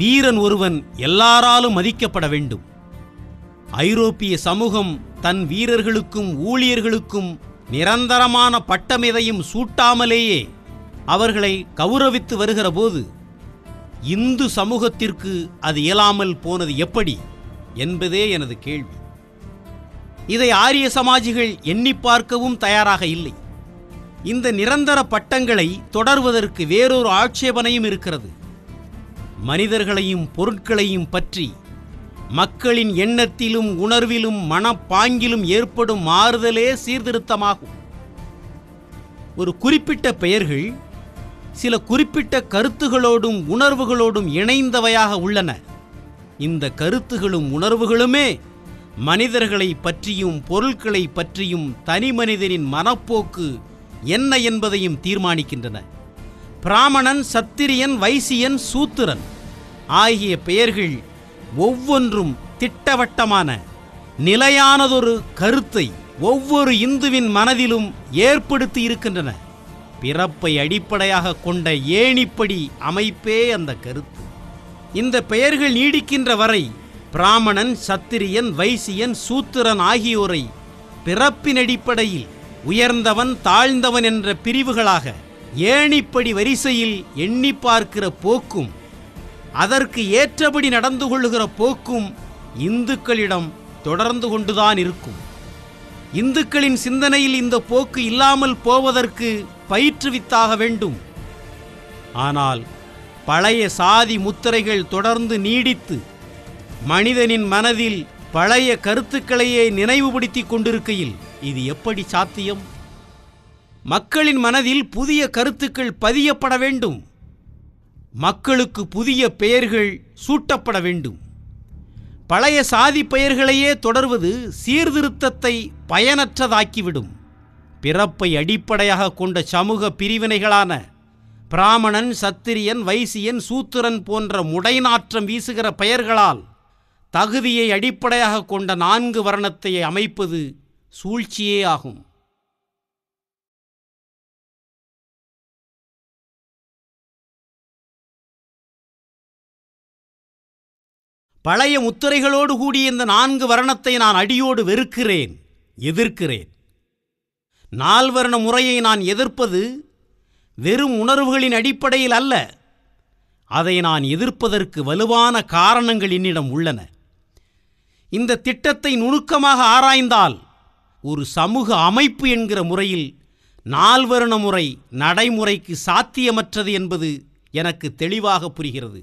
வீரன் ஒருவன் எல்லாராலும் மதிக்கப்பட வேண்டும். ஐரோப்பிய சமூகம் தன் வீரர்களுக்கும் ஊழியர்களுக்கும் நிரந்தரமான பட்டம் எதையும் சூட்டாமலேயே அவர்களை கௌரவித்து வருகிற போது இந்து சமூகத்திற்கு அது இயலாமல் போனது எப்படி என்பதே எனது கேள்வி. இதை ஆரிய சமாஜிகள் எண்ணி பார்க்கவும் தயாராக இல்லை. இந்த நிரந்தர பட்டங்களை தொடர்வதற்கு வேறொரு ஆட்சேபனையும் இருக்கிறது. மனிதர்களையும் பொருட்களையும் பற்றி மக்களின் எண்ணத்திலும் உணர்விலும் மனப்பாங்கிலும் ஏற்படும் மாறுதலே சீர்திருத்தமாகும். ஒரு குறிப்பிட்ட பெயர்கள் சில குறிப்பிட்ட கருத்துகளோடும் உணர்வுகளோடும் இணைந்தவையாக உள்ளன. இந்த கருத்துகளும் உணர்வுகளுமே மனிதர்களை பற்றியும் பொருட்களை பற்றியும் தனி மனிதனின் மனப்போக்கு என்ன என்பதையும் தீர்மானிக்கின்றன. பிராமணன், சத்திரியன், வைசியன், சூத்திரன் ஆகிய பெயர்கள் ஒவ்வொன்றும் திட்டவட்டமான நிலையானதொரு கருத்தை ஒவ்வொரு இந்துவின் மனதிலும் ஏற்படுத்தி இருக்கின்றன. பிறப்பை அடிப்படையாக கொண்ட ஏணிப்படி அமைப்பே அந்த கருத்து. இந்த பெயர்கள் நீடிக்கின்ற வரை பிராமணன், சத்திரியன், வைசியன், சூத்திரன் ஆகியோரை பிறப்பின் அடிப்படையில் உயர்ந்தவன் தாழ்ந்தவன் என்ற பிரிவுகளாக ஏணிப்படி வரிசையில் எண்ணி பார்க்கிற போக்கும் அதற்கு ஏற்றபடி நடந்து கொள்ளுகிற போக்கும் இந்துக்களிடம் தொடர்ந்து கொண்டுதான் இருக்கும். இந்துக்களின் சிந்தனையில் இந்த போக்கு இல்லாமல் போவதற்கு பயிற்றுவித்தாக வேண்டும். ஆனால் பழைய சாதி முத்திரைகள் தொடர்ந்து நீடித்து மனிதனின் மனதில் பழைய கருத்துக்களையே நினைவுபடுத்தி கொண்டிருக்கையில் இது எப்படி சாத்தியம்? மக்களின் மனதில் புதிய கருத்துக்கள் பதியப்பட வேண்டும். மக்களுக்கு புதிய பெயர்கள் சூட்டப்பட வேண்டும். பழைய சாதி பெயர்களையே தொடர்வது சீர்திருத்தத்தை பயனற்றதாக்கிவிடும். பிறப்பை அடிப்படையாக கொண்ட சமூக பிரிவினைகளான பிராமணன், சத்திரியன், வைசியன், சூத்திரன் போன்ற முடைநாற்றம் வீசுகிற பெயர்களால் தகுதியை அடிப்படையாக கொண்ட 4 வர்ணத்தை அமைப்பது சூழ்ச்சியே ஆகும். பழைய முத்திரைகளோடு கூடிய இந்த 4 வர்ணத்தை நான் அடியோடு வெறுக்கிறேன், எதிர்க்கிறேன். 4 வர்ண முறையை நான் எதிர்ப்பது வெறும் உணர்வுகளின் அடிப்படையில் அல்ல. அதை நான் எதிர்ப்பதற்கு வலுவான காரணங்கள் என்னிடம் உள்ளன. இந்த திட்டத்தை நுணுக்கமாக ஆராய்ந்தால் ஒரு சமூக அமைப்பு என்கிற முறையில் 4 வர்ண முறை நடைமுறைக்கு சாத்தியமற்றது என்பது எனக்கு தெளிவாக புரிகிறது.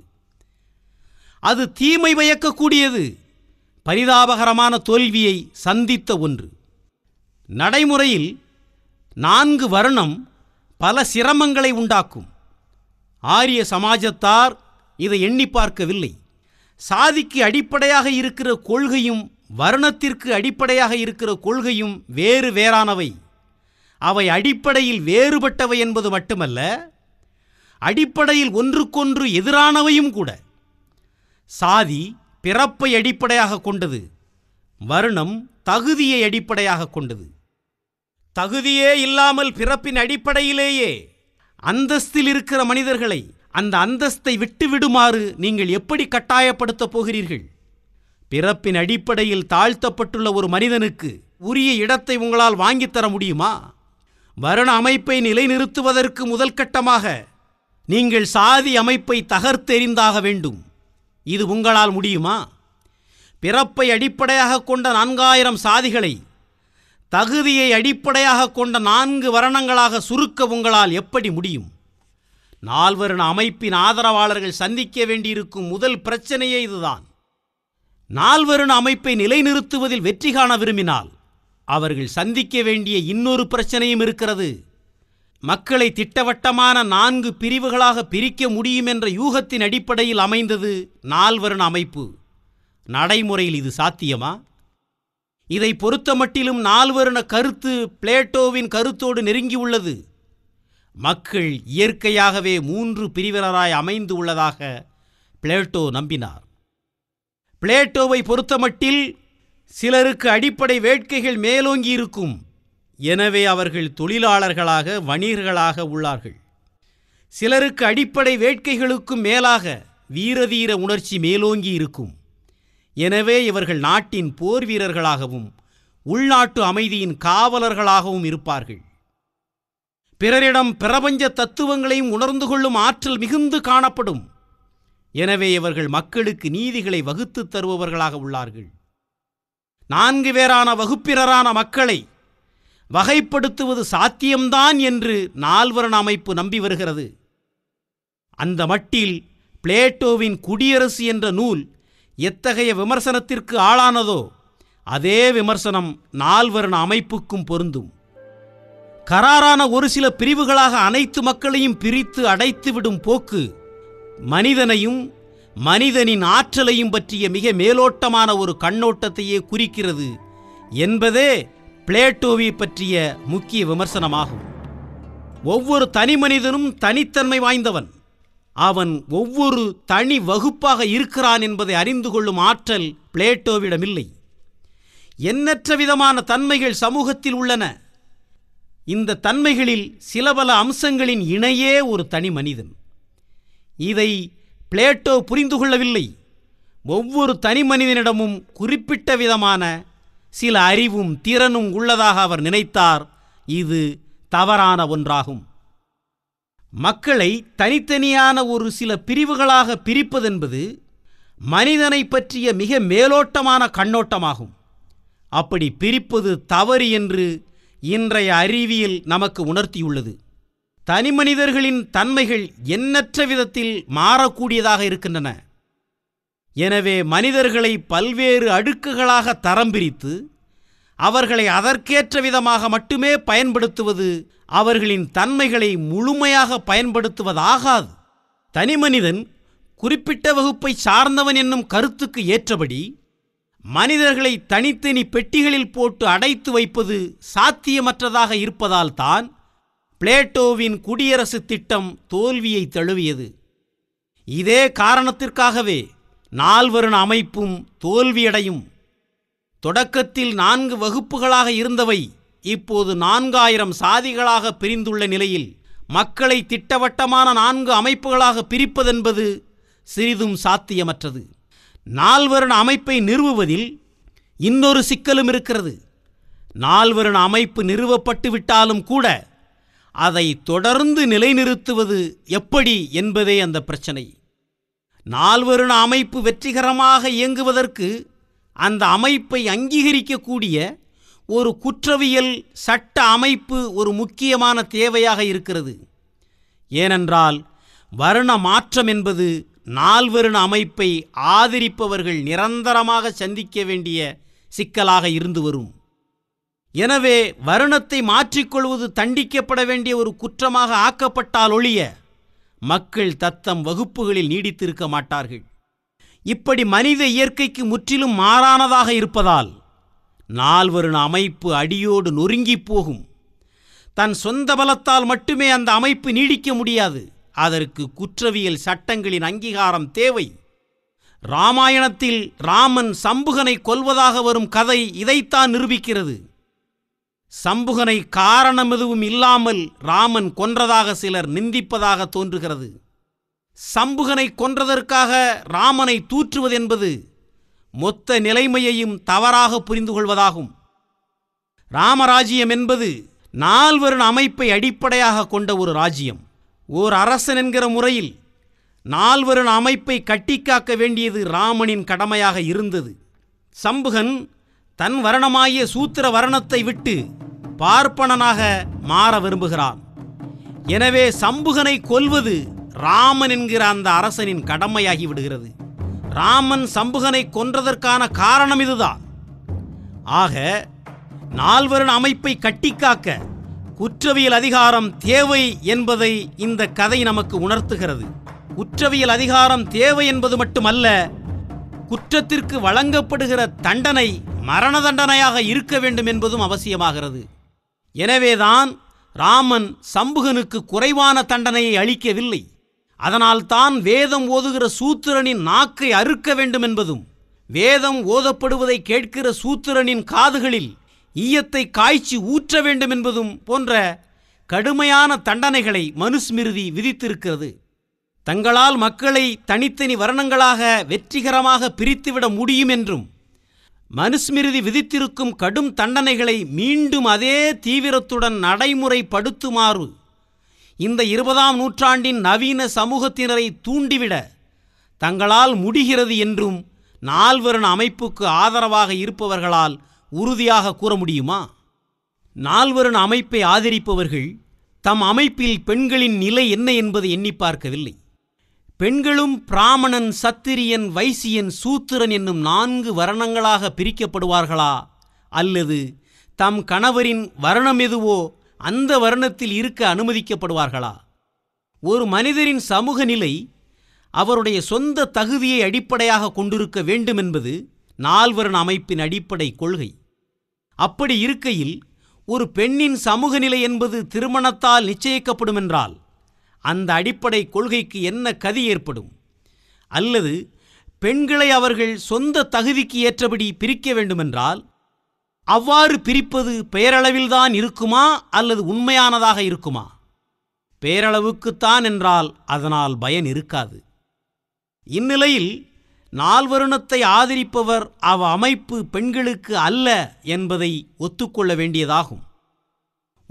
அது தீமை பயக்கக்கூடியது, பரிதாபகரமான தோல்வியை சந்தித்த ஒன்று. நடைமுறையில் 4 வர்ணம் பல சிரமங்களை உண்டாக்கும். ஆரிய சமாஜத்தார் இதை எண்ணி பார்க்கவில்லை. சாதிக்கு அடிப்படையாக இருக்கிற கொள்கையும் வர்ணத்திற்கு அடிப்படையாக இருக்கிற கொள்கையும் வேறு வேறானவை. அவை அடிப்படையில் வேறுபட்டவை என்பது மட்டுமல்ல, அடிப்படையில் ஒன்றுக்கொன்று எதிரானவையும் கூட. சாதி பிறப்பை அடிப்படையாக கொண்டது, வர்ணம் தகுதியை அடிப்படையாக கொண்டது. தகுதியே இல்லாமல் பிறப்பின் அடிப்படையிலேயே அந்தஸ்தில் இருக்கிற மனிதர்களை அந்த அந்தஸ்தை விட்டுவிடுமாறு நீங்கள் எப்படி கட்டாயப்படுத்தப் போகிறீர்கள்? பிறப்பின் அடிப்படையில் தாழ்த்தப்பட்டுள்ள ஒரு மனிதனுக்கு உரிய இடத்தை உங்களால் வாங்கித்தர முடியுமா? வர்ண அமைப்பை நிலைநிறுத்துவதற்கு முதல் கட்டமாக நீங்கள் சாதி அமைப்பை தகர்த்தெறிந்தாக வேண்டும். இது உங்களால் முடியுமா? பிறப்பை அடிப்படையாக கொண்ட 4000 சாதிகளை தகுதியை அடிப்படையாக கொண்ட 4 வர்ணங்களாக சுருக்க உங்களால் எப்படி முடியும்? 4 வர்ண அமைப்பின் ஆதரவாளர்கள் சந்திக்க வேண்டியிருக்கும் முதல் பிரச்சனையே இதுதான். 4 வர்ண அமைப்பை நிலைநிறுத்துவதில் வெற்றி காண விரும்பினால் அவர்கள் சந்திக்க வேண்டிய இன்னொரு பிரச்சனையும் இருக்கிறது. மக்களை திட்டவட்டமான 4 பிரிவுகளாக பிரிக்க முடியும் என்ற யூகத்தின் அடிப்படையில் அமைந்தது 4 வர்ண அமைப்பு. நடைமுறையில் இது சாத்தியமா? இதை பொறுத்தமட்டிலும் 4 வர்ண கருத்து பிளேட்டோவின் கருத்தோடு நெருங்கியுள்ளது. மக்கள் இயற்கையாகவே 3 பிரிவினராய் அமைந்து உள்ளதாக பிளேட்டோ நம்பினார். பிளேட்டோவை பொறுத்தமட்டில் சிலருக்கு அடிப்படை வேட்கைகள் மேலோங்கி இருக்கும். எனவே அவர்கள் தொழிலாளர்களாக, வணிகர்களாக உள்ளார்கள். சிலருக்கு அடிப்படை வேட்கைகளுக்கும் மேலாக வீரதீர உணர்ச்சி மேலோங்கி இருக்கும். எனவே இவர்கள் நாட்டின் போர் வீரர்களாகவும் உள்நாட்டு அமைதியின் காவலர்களாகவும் இருப்பார்கள். பிறரிடம் பிரபஞ்ச தத்துவங்களையும் உணர்ந்து கொள்ளும் ஆற்றல் மிகுந்து காணப்படும். எனவே இவர்கள் மக்களுக்கு நீதிகளை வகுத்து தருபவர்களாக உள்ளார்கள். 4 பேரான வகுப்பினரான மக்களை வகைப்படுத்துவது சாத்தியம்தான் என்று 4 வர்ண அமைப்பு நம்பி வருகிறது. அந்த மட்டில் பிளேட்டோவின் குடியரசு என்ற நூல் எத்தகைய விமர்சனத்திற்கு ஆளானதோ அதே விமர்சனம் 4 வர்ண அமைப்புக்கும் பொருந்தும். கராரான ஒரு சில பிரிவுகளாக அனைத்து மக்களையும் பிரித்து அடைத்துவிடும் போக்கு மனிதனையும் மனிதனின் ஆற்றலையும் பற்றிய மிக மேலோட்டமான ஒரு கண்ணோட்டத்தையே குறிக்கிறது என்பதே பிளேட்டோவை பற்றிய முக்கிய விமர்சனமாகும். ஒவ்வொரு தனி மனிதனும் தனித்தன்மை வாய்ந்தவன். அவன் ஒவ்வொரு தனி வகுப்பாக இருக்கிறான் என்பதை அறிந்து கொள்ளும் ஆற்றல் பிளேட்டோவிடமில்லை. எண்ணற்ற விதமான தன்மைகள் சமூகத்தில் உள்ளன. இந்த தன்மைகளில் சில பல அம்சங்களின் இணையே ஒரு தனி மனிதன். இதை பிளேட்டோ புரிந்து கொள்ளவில்லை. ஒவ்வொரு தனி மனிதனிடமும் குறிப்பிட்ட விதமான சில அறிவும் திறனும் உள்ளதாக அவர் நினைத்தார். இது தவறான ஒன்றாகும். மக்களை தனித்தனியான ஒரு சில பிரிவுகளாக பிரிப்பதென்பது மனிதனை பற்றிய மிக மேலோட்டமான கண்ணோட்டமாகும். அப்படி பிரிப்பது தவறு என்று இன்றைய அறிவியல் நமக்கு உணர்த்தியுள்ளது. தனி மனிதர்களின் தன்மைகள் எண்ணற்ற விதத்தில் மாறக்கூடியதாக இருக்கின்றன. எனவே மனிதர்களை பல்வேறு அடுக்குகளாக தரம் பிரித்து அவர்களை அதற்கேற்ற விதமாக மட்டுமே பயன்படுத்துவது அவர்களின் தன்மைகளை முழுமையாக பயன்படுத்துவதாகாது. தனி மனிதன் குறிப்பிட்ட வகுப்பை சார்ந்தவன் என்னும் கருத்துக்கு ஏற்றபடி மனிதர்களை தனித்தனி பெட்டிகளில் போட்டு அடைத்து வைப்பது சாத்தியமற்றதாக இருப்பதால் தான் பிளேட்டோவின் குடியரசு திட்டம் தோல்வியை தழுவியது. இதே காரணத்திற்காகவே நால்வரின் அமைப்பும் தோல்வியடையும். தொடக்கத்தில் 4 வகுப்புகளாக இருந்தவை இப்போது 4000 சாதிகளாக பிரிந்துள்ள நிலையில் மக்களை திட்டவட்டமான 4 அமைப்புகளாக பிரிப்பதென்பது சிறிதும் சாத்தியமற்றது. நால்வரின் அமைப்பை நிறுவுவதில் இன்னொரு சிக்கலும் இருக்கிறது. நால்வரின் அமைப்பு நிறுவப்பட்டு விட்டாலும் கூட அதை தொடர்ந்து நிலைநிறுத்துவது எப்படி என்பதே அந்த பிரச்சனை. நால்வரின் அமைப்பு வெற்றிகரமாக இயங்குவதற்கு அந்த அமைப்பை அங்கீகரிக்கக்கூடிய ஒரு குற்றவியல் சட்ட அமைப்பு ஒரு முக்கியமான தேவையாக இருக்கிறது. ஏனென்றால் வர்ண மாற்றம் என்பது நால்வரின் அமைப்பை ஆதரிப்பவர்கள் நிரந்தரமாக சந்திக்க வேண்டிய சிக்கலாக இருந்து வரும். எனவே வருணத்தை மாற்றிக்கொள்வது தண்டிக்கப்பட வேண்டிய ஒரு குற்றமாக ஆக்கப்பட்டால் ஒழிய மக்கள் தத்தம் வகுப்புகளில் நீடித்திருக்க மாட்டார்கள். இப்படி மனித இயற்கைக்கு முற்றிலும் மாறானதாக இருப்பதால் நால்வரின் அமைப்பு அடியோடு நொறுங்கி போகும். தன் சொந்த பலத்தால் மட்டுமே அந்த அமைப்பு நீடிக்க முடியாது. அதற்கு குற்றவியல் சட்டங்களின் அங்கீகாரம் தேவை. இராமாயணத்தில் ராமன் சம்புகனை கொல்வதாக வரும் கதை இதைத்தான் நிரூபிக்கிறது. சம்புகனை காரணம் எதுவும் இல்லாமல் ராமன் கொன்றதாக சிலர் நிந்திப்பதாக தோன்றுகிறது. சம்புகனை கொன்றதற்காக ராமனை தூற்றுவது என்பது மொத்த நிலைமையையும் தவறாக புரிந்து கொள்வதாகும். ராமராஜ்யம் என்பது நால்வரின் அமைப்பை அடிப்படையாக கொண்ட ஒரு ராஜ்யம். ஓர் அரசன் என்கிற முறையில் நால்வரின் அமைப்பை கட்டிக்காக்க வேண்டியது ராமனின் கடமையாக இருந்தது. சம்புகன் தன் வர்ணமாகிய சூத்திர வர்ணத்தை விட்டு பார்ப்பனனாக மாற விரும்புகிறான். எனவே சம்புகனை கொல்வது ராமன் என்கிற அந்த அரசனின் கடமையாகி விடுகிறது. ராமன் சம்புகனை கொன்றதற்கான காரணம் இதுதான். ஆக நால்வரின் அமைப்பை கட்டிக்காக்க குற்றவியல் அதிகாரம் தேவை என்பதை இந்த கதை நமக்கு உணர்த்துகிறது. குற்றவியல் அதிகாரம் தேவை என்பது மட்டுமல்ல, குற்றத்திற்கு வழங்கப்படுகிற தண்டனை மரண தண்டனையாக இருக்க வேண்டும் என்பதும் அவசியமாகிறது. எனவேதான் ராமன் சம்புகனுக்கு குறைவான தண்டனையை அளிக்கவில்லை. அதனால்தான் வேதம் ஓதுகிற சூத்திரனின் நாக்கை அறுக்க வேண்டும் என்பதும் வேதம் ஓதப்படுவதை கேட்கிற சூத்திரனின் காதுகளில் ஈயத்தை காய்ச்சி ஊற்ற வேண்டும் என்பதும் போன்ற கடுமையான தண்டனைகளை மனுஸ்மிருதி விதித்திருக்கிறது. தங்களால் மக்களை தனித்தனி வர்ணங்களாக வெற்றிகரமாக பிரித்துவிட முடியும் என்றும் மனுஸ்மிருதி விதித்திருக்கும் கடும் தண்டனைகளை மீண்டும் அதே தீவிரத்துடன் நடைமுறைப்படுத்துமாறு இந்த 20ஆம் நூற்றாண்டின் நவீன சமூகத்தினரை தூண்டிவிட தங்களால் முடிகிறது என்றும் நால்வரின் அமைப்புக்கு ஆதரவாக இருப்பவர்களால் உறுதியாக கூற முடியுமா? நால்வரின் அமைப்பை ஆதரிப்பவர்கள் தம் அமைப்பில் பெண்களின் நிலை என்ன என்பதை எண்ணி பார்க்கவில்லை. பெண்களும் பிராமணன், சத்திரியன், வைசியன், சூத்திரன் என்னும் 4 வர்ணங்களாக பிரிக்கப்படுவார்களா, அல்லது தம் கணவரின் வர்ணம் எதுவோ அந்த வர்ணத்தில் இருக்க அனுமதிக்கப்படுவார்களா? ஒரு மனிதரின் சமூக நிலை அவருடைய சொந்த தகுதியை அடிப்படையாக கொண்டிருக்க வேண்டும் என்பது நால்வரன் அமைப்பின் அடிப்படை கொள்கை. அப்படி இருக்கையில் ஒரு பெண்ணின் சமூக நிலை என்பது திருமணத்தால் நிச்சயிக்கப்படும் என்றால் அந்த அடிப்படை கொள்கைக்கு என்ன கதி ஏற்படும்? அல்லது பெண்களை அவர்கள் சொந்த தகுதிக்கு ஏற்றபடி பிரிக்க வேண்டுமென்றால் அவ்வாறு பிரிப்பது பெயரளவில்தான் இருக்குமா அல்லது உண்மையானதாக இருக்குமா? பேரளவுக்குத்தான் என்றால் அதனால் பயன் இருக்காது. இந்நிலையில் நால்வருணத்தை ஆதரிப்பவர் அவ் அமைப்பு பெண்களுக்கு அல்ல என்பதை ஒத்துக்கொள்ள வேண்டியதாகும்.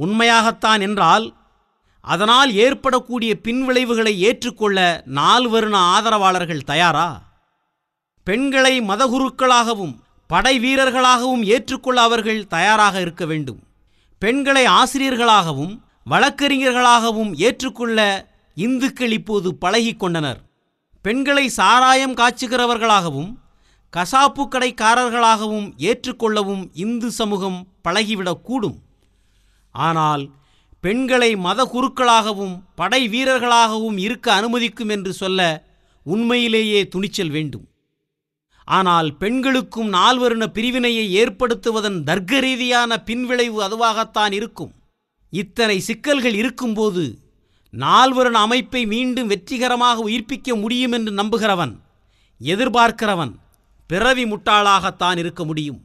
உண்மையாகத்தான் என்றால் அதனால் ஏற்படக்கூடிய பின்விளைவுகளை ஏற்றுக்கொள்ள நால்வருண ஆதரவாளர்கள் தயாரா? பெண்களை மதகுருக்களாகவும் படை வீரர்களாகவும் ஏற்றுக்கொள்ள அவர்கள் தயாராக இருக்க வேண்டும். பெண்களை ஆசிரியர்களாகவும் வழக்கறிஞர்களாகவும் ஏற்றுக்கொள்ள இந்துக்கள் இப்போது பழகி கொண்டனர். பெண்களை சாராயம் காய்ச்சுகிறவர்களாகவும் கசாப்பு கடைக்காரர்களாகவும் ஏற்றுக்கொள்ளவும் இந்து சமூகம் பழகிவிடக்கூடும். ஆனால் பெண்களை மதகுருக்களாகவும் படை வீரர்களாகவும் இருக்க அனுமதிக்கும் என்று சொல்ல உண்மையிலேயே துணிச்சல் வேண்டும். ஆனால் பெண்களுக்கும் நால்வருண பிரிவினையை ஏற்படுத்துவதன் தர்க்க ரீதியான பின்விளைவு அதுவாகத்தான் இருக்கும். இத்தனை சிக்கல்கள் இருக்கும்போது நால்வருண அமைப்பை மீண்டும் வெற்றிகரமாக உயிர்ப்பிக்க முடியும் என்று நம்புகிறவன், எதிர்பார்க்கிறவன் பிறவி முட்டாளாகத்தான் இருக்க முடியும்.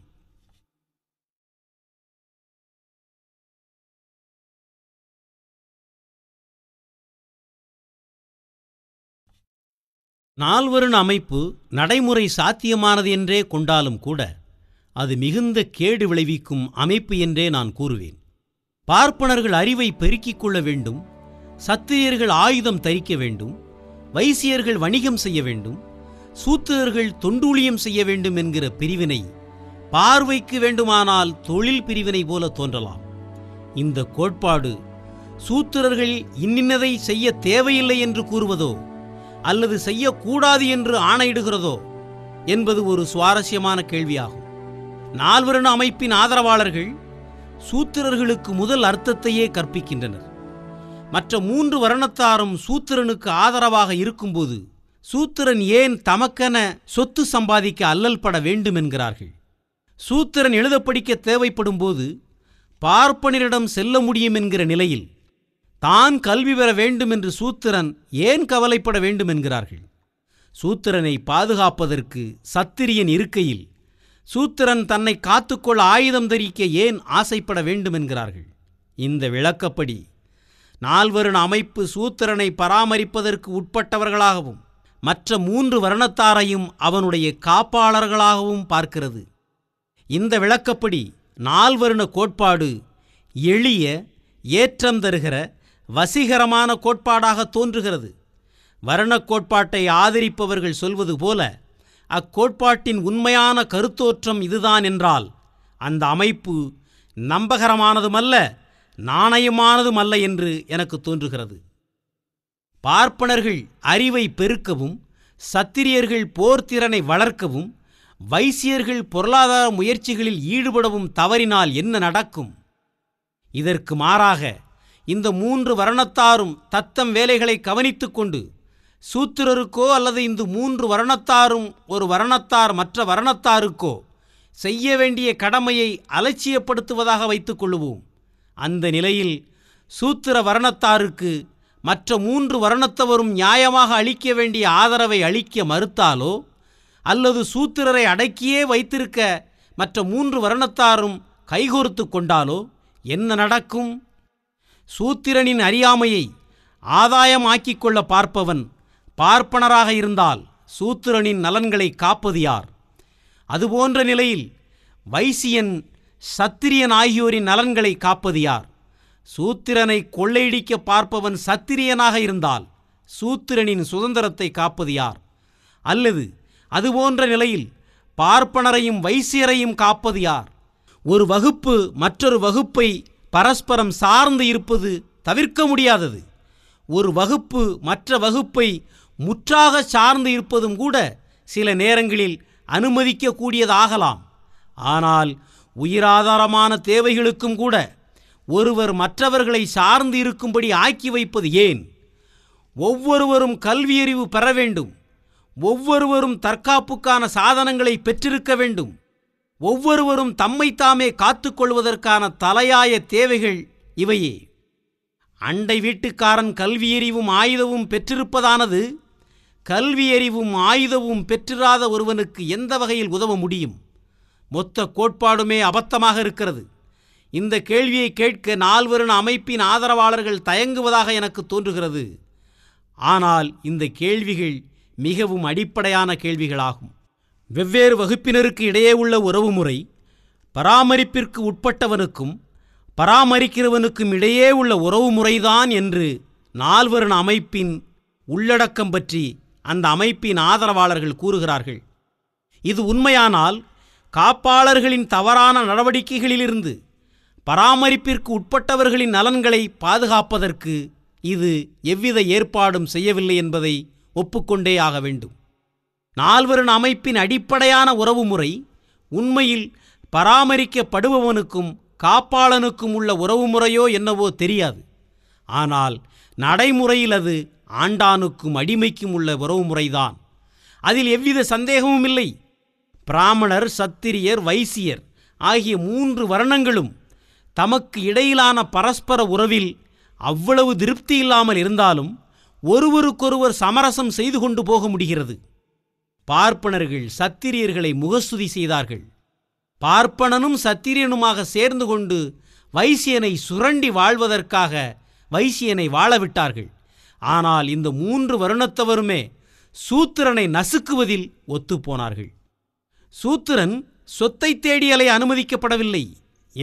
நால்வருண அமைப்பு நடைமுறை சாத்தியமானது என்றே கொண்டாலும் கூட அது மிகுந்த கேடு விளைவிக்கும் அமைப்பு என்றே நான் கூறுவேன். பார்ப்பனர்கள் அறிவை பெருக்கிக் கொள்ள வேண்டும், சத்திரியர்கள் ஆயுதம் தரிக்க வேண்டும், வைசியர்கள் வணிகம் செய்ய வேண்டும், சூத்திரர்கள் தொண்டூழியம் செய்ய வேண்டும் என்கிற பிரிவினை பார்வைக்கு வேண்டுமானால் தொழில் பிரிவினை போல தோன்றலாம். இந்த கோட்பாடு சூத்திரர்கள் இன்னின்னதை செய்ய தேவையில்லை என்று கூறுவதோ அல்லது செய்யக்கூடாது என்று ஆணையிடுகிறதோ என்பது ஒரு சுவாரஸ்யமான கேள்வியாகும். நால்வருண அமைப்பின் ஆதரவாளர்கள் சூத்திரர்களுக்கு முதல் அர்த்தத்தையே கற்பிக்கின்றனர். மற்ற 3 வருணத்தாரும் சூத்திரனுக்கு ஆதரவாக இருக்கும்போது சூத்திரன் ஏன் தமக்கென சொத்து சம்பாதிக்க அல்லல் பட வேண்டும் என்கிறார்கள். சூத்திரன் எழுத படிக்க தேவைப்படும் போது பார்ப்பனரிடம் செல்ல முடியும் என்கிற நிலையில் தான் கல்வி பெற வேண்டும் என்று சூத்திரன் ஏன் கவலைப்பட வேண்டும் என்கிறார்கள். சூத்திரனை பாதுகாப்பதற்கு சத்திரியன் இருக்கையில் சூத்திரன் தன்னை காத்துக்கொள்ள ஆயுதம் தரிக்க ஏன் ஆசைப்பட வேண்டும் என்கிறார்கள். இந்த விளக்கப்படி நால்வருண அமைப்பு சூத்திரனை பராமரிப்பதற்கு உட்பட்டவர்களாகவும் மற்ற 3 வருணத்தாரையும் அவனுடைய காப்பாளர்களாகவும் பார்க்கிறது. இந்த விளக்கப்படி நால்வருண கோட்பாடு எளிய, ஏற்றம் தருகிற, வசீகரமான கோட்பாடாக தோன்றுகிறது. வர்ணக் கோட்பாட்டை ஆதரிப்பவர்கள் சொல்வது போல அக்கோட்பாட்டின் உண்மையான கருத்தோற்றம் இதுதான் என்றால் அந்த அமைப்பு நம்பகரமானதுமல்ல, நாணயமானதுமல்ல என்று எனக்கு தோன்றுகிறது. பார்ப்பனர்கள் அறிவை பெருக்கவும், சத்திரியர்கள் போர்த்திறனை வளர்க்கவும், வைசியர்கள் பொருளாதார முயற்சிகளில் ஈடுபடவும் தவறினால் என்ன நடக்கும்? இதற்கு மாறாக இந்த 3 வருணத்தாரும் தத்தம் வேலைகளை கவனித்துக் கொண்டு சூத்திரருக்கோ அல்லது இந்த 3 வருணத்தாரும் ஒரு வருணத்தார் மற்ற வருணத்தாருக்கோ செய்ய வேண்டிய கடமையை அலட்சியப்படுத்துவதாக வைத்துக் கொள்வோம். அந்த நிலையில் சூத்திர வருணத்தாருக்கு மற்ற 3 வருணத்தவரும் நியாயமாக அளிக்க வேண்டிய ஆதரவை அளிக்க மறுத்தாலோ அல்லது சூத்திரரை அடக்கியே வைத்திருக்க மற்ற 3 வருணத்தாரும் கைகோர்த்து கொண்டாலோ என்ன நடக்கும்? சூத்திரனின் அறியாமையை ஆதாயமாக்கிக் கொள்ள பார்ப்பவன் பார்ப்பனராக இருந்தால் சூத்திரனின் நலன்களை காப்பது யார்? அதுபோன்ற நிலையில் வைசியன், சத்திரியன் ஆகியோரின் நலன்களை காப்பது யார்? சூத்திரனை கொள்ளையடிக்க பார்ப்பவன் சத்திரியனாக இருந்தால் சூத்திரனின் சுதந்திரத்தை காப்பது யார்? அல்லது அதுபோன்ற நிலையில் பார்ப்பனரையும் வைசியரையும் காப்பது யார்? ஒரு வகுப்பு மற்றொரு வகுப்பை பரஸ்பரம் சார்ந்து இருப்பது தவிர்க்க முடியாதது. ஒரு வகுப்பு மற்ற வகுப்பை முற்றாக சார்ந்து இருப்பதும் கூட சில நேரங்களில் அனுமதிக்கக்கூடியதாகலாம். ஆனால் உயிராதாரமான தேவைகளுக்கும் கூட ஒருவர் மற்றவர்களை சார்ந்து இருக்கும்படி ஆக்கி வைப்பது ஏன்? ஒவ்வொருவரும் கல்வியறிவு பெற வேண்டும். ஒவ்வொருவரும் தற்காப்புக்கான சாதனங்களை பெற்றிருக்க வேண்டும். ஒவ்வொருவரும் தம்மைத்தாமே காத்துக்கொள்வதற்கான தலையாய தேவைகள் இவையே. அண்டை வீட்டுக்காரன் கல்வியறிவும் ஆயுதமும் பெற்றிருப்பதானது கல்வியறிவும் ஆயுதமும் பெற்றிராத ஒருவனுக்கு எந்த வகையில் உதவ முடியும்? மொத்த கோட்பாடுமே அபத்தமாக இருக்கிறது. இந்த கேள்வியை கேட்க நால்வருண அமைப்பின் ஆதரவாளர்கள் தயங்குவதாக எனக்கு தோன்றுகிறது. ஆனால் இந்த கேள்விகள் மிகவும் அடிப்படையான கேள்விகளாகும். வெவ்வேறு வகுப்பினருக்கு இடையே உள்ள உறவுமுறை பராமரிப்பிற்கு உட்பட்டவனுக்கும் பராமரிக்கிறவனுக்கும் இடையே உள்ள உறவுமுறைதான் என்று நால்வருண அமைப்பின் உள்ளடக்கம் பற்றி அந்த அமைப்பின் ஆதரவாளர்கள் கூறுகிறார்கள். இது உண்மையானால் காப்பாளர்களின் தவறான நடவடிக்கைகளிலிருந்து பராமரிப்பிற்கு உட்பட்டவர்களின் நலன்களை பாதுகாப்பதற்கு இது எவ்வித ஏற்பாடும் செய்யவில்லை என்பதை ஒப்புக்கொண்டே ஆக வேண்டும். நால்வருண அமைப்பின் அடிப்படையான உறவுமுறை உண்மையில் பராமரிக்கப்படுபவனுக்கும் காப்பாளனுக்கும் உள்ள உறவுமுறையோ என்னவோ தெரியாது. ஆனால் நடைமுறையில் அது ஆண்டானுக்கும் அடிமைக்கும் உள்ள உறவுமுறைதான். அதில் எவ்வித சந்தேகமும் இல்லை. பிராமணர், சத்திரியர், வைசியர் ஆகிய 3 வர்ணங்களும் தமக்கு இடையிலான பரஸ்பர உறவில் அவ்வளவு திருப்தி இல்லாமல் இருந்தாலும் ஒருவருக்கொருவர் சமரசம் செய்து கொண்டு போக முடிகிறது. பார்ப்பனர்கள் சத்திரியர்களை முகஸ்துதி செய்தார்கள். பார்ப்பனனும் சத்திரியனுமாக சேர்ந்து கொண்டு வைசியனை சுரண்டி வாழ்வதற்காக வைசியனை வாழவிட்டார்கள். ஆனால் இந்த 3 வருணத்தவருமே சூத்திரனை நசுக்குவதில் ஒத்துப்போனார்கள். சூத்திரன் சொத்தை தேடியலை அனுமதிக்கப்படவில்லை.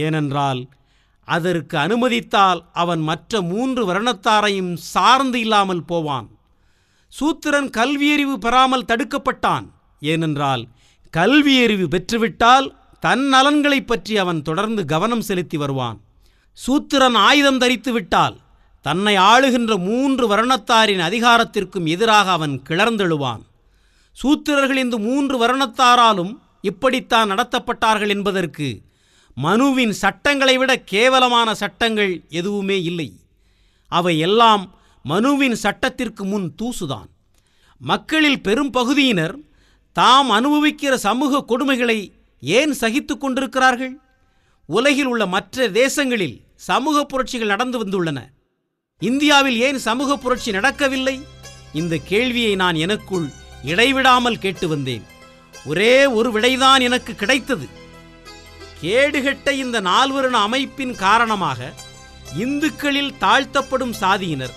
ஏனென்றால் அதற்கு அனுமதித்தால் அவன் மற்ற 3 வருணத்தாரையும் சார்ந்து இல்லாமல் போவான். சூத்திரன் கல்வியறிவு பெறாமல் தடுக்கப்பட்டான். ஏனென்றால் கல்வியறிவு பெற்றுவிட்டால் தன் நலன்களை பற்றி அவன் தொடர்ந்து கவனம் செலுத்தி வருவான். சூத்திரன் ஆயுதம் தரித்து விட்டால் தன்னை ஆளுகின்ற 3 வருணத்தாரின் அதிகாரத்திற்கும் எதிராக அவன் கிளர்ந்தெழுவான். சூத்திரர்கள் இந்த 3 வருணத்தாராலும் இப்படித்தான் நடத்தப்பட்டார்கள் என்பதற்கு மனுவின் சட்டங்களை விட கேவலமான சட்டங்கள் எதுவுமே இல்லை. அவை எல்லாம் மனுவின் சட்டத்திற்கு முன் தூசுதான். மக்களில் பெரும் பகுதியினர் தாம் அனுபவிக்கிற சமூக கொடுமைகளை ஏன் சகித்து கொண்டிருக்கிறார்கள்? உலகில் உள்ள மற்ற தேசங்களில் சமூக புரட்சிகள் நடந்து வந்துள்ளன. இந்தியாவில் ஏன் சமூக புரட்சி நடக்கவில்லை? இந்த கேள்வியை நான் எனக்குள் இடைவிடாமல் கேட்டு வந்தேன். ஒரே ஒரு விடைதான் எனக்கு கிடைத்தது. கேடுகட்ட இந்த நால்வருண அமைப்பின் காரணமாக இந்துக்களில் தாழ்த்தப்படும் சாதியினர்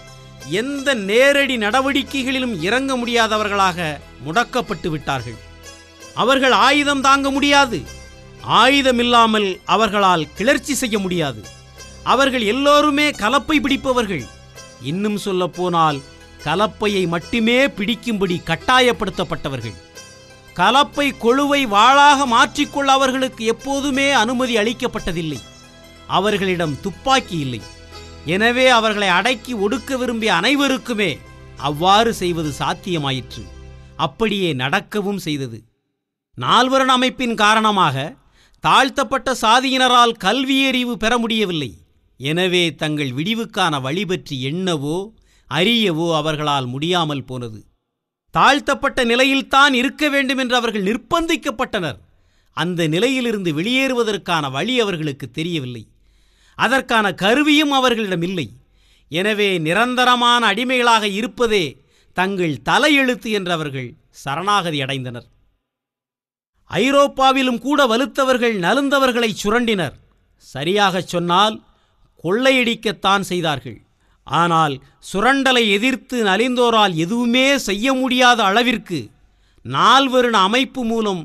எந்த நேரடி நடவடிக்கைகளிலும் இறங்க முடியாதவர்களாக முடக்கப்பட்டு விட்டார்கள். அவர்கள் ஆயுதம் தாங்க முடியாது. ஆயுதமில்லாமல் அவர்களால் கிளர்ச்சி செய்ய முடியாது. அவர்கள் எல்லோருமே கலப்பை பிடிப்பவர்கள். இன்னும் சொல்லப்போனால் கலப்பையை மட்டுமே பிடிக்கும்படி கட்டாயப்படுத்தப்பட்டவர்கள். கலப்பை கொழுவை வாளாக மாற்றிக்கொள்ள அவர்களுக்கு எப்போதுமே அனுமதி அளிக்கப்பட்டதில்லை. அவர்களிடம் துப்பாக்கி இல்லை. எனவே அவர்களை அடக்கி ஒடுக்க விரும்பிய அனைவருக்குமே அவ்வாறு செய்வது சாத்தியமாயிற்று. அப்படியே நடக்கவும் செய்தது. நால்வரண அமைப்பின் காரணமாக தாழ்த்தப்பட்ட சாதியினரால் கல்வியறிவு பெற முடியவில்லை. எனவே தங்கள் விடிவுக்கான வழி பற்றி எண்ணவோ அறியவோ அவர்களால் முடியாமல் போனது. தாழ்த்தப்பட்ட நிலையில்தான் இருக்க வேண்டும் என்று அவர்கள் நிர்பந்திக்கப்பட்டனர். அந்த நிலையிலிருந்து வெளியேறுவதற்கான வழி அவர்களுக்கு தெரியவில்லை. அதற்கான கருவியும் அவர்களிடமில்லை. எனவே நிரந்தரமான அடிமைகளாக இருப்பதே தங்கள் தலையெழுத்து என்றவர்கள் சரணாகதி அடைந்தனர். ஐரோப்பாவிலும் கூட வலுத்தவர்கள் நலுந்தவர்களை சுரண்டினர். சரியாகச் சொன்னால் கொள்ளையடிக்கத்தான் செய்தார்கள். ஆனால் சுரண்டலை எதிர்த்து நலிந்தோரால் எதுவுமே செய்ய முடியாத அளவிற்கு நால்வருண அமைப்பு மூலம்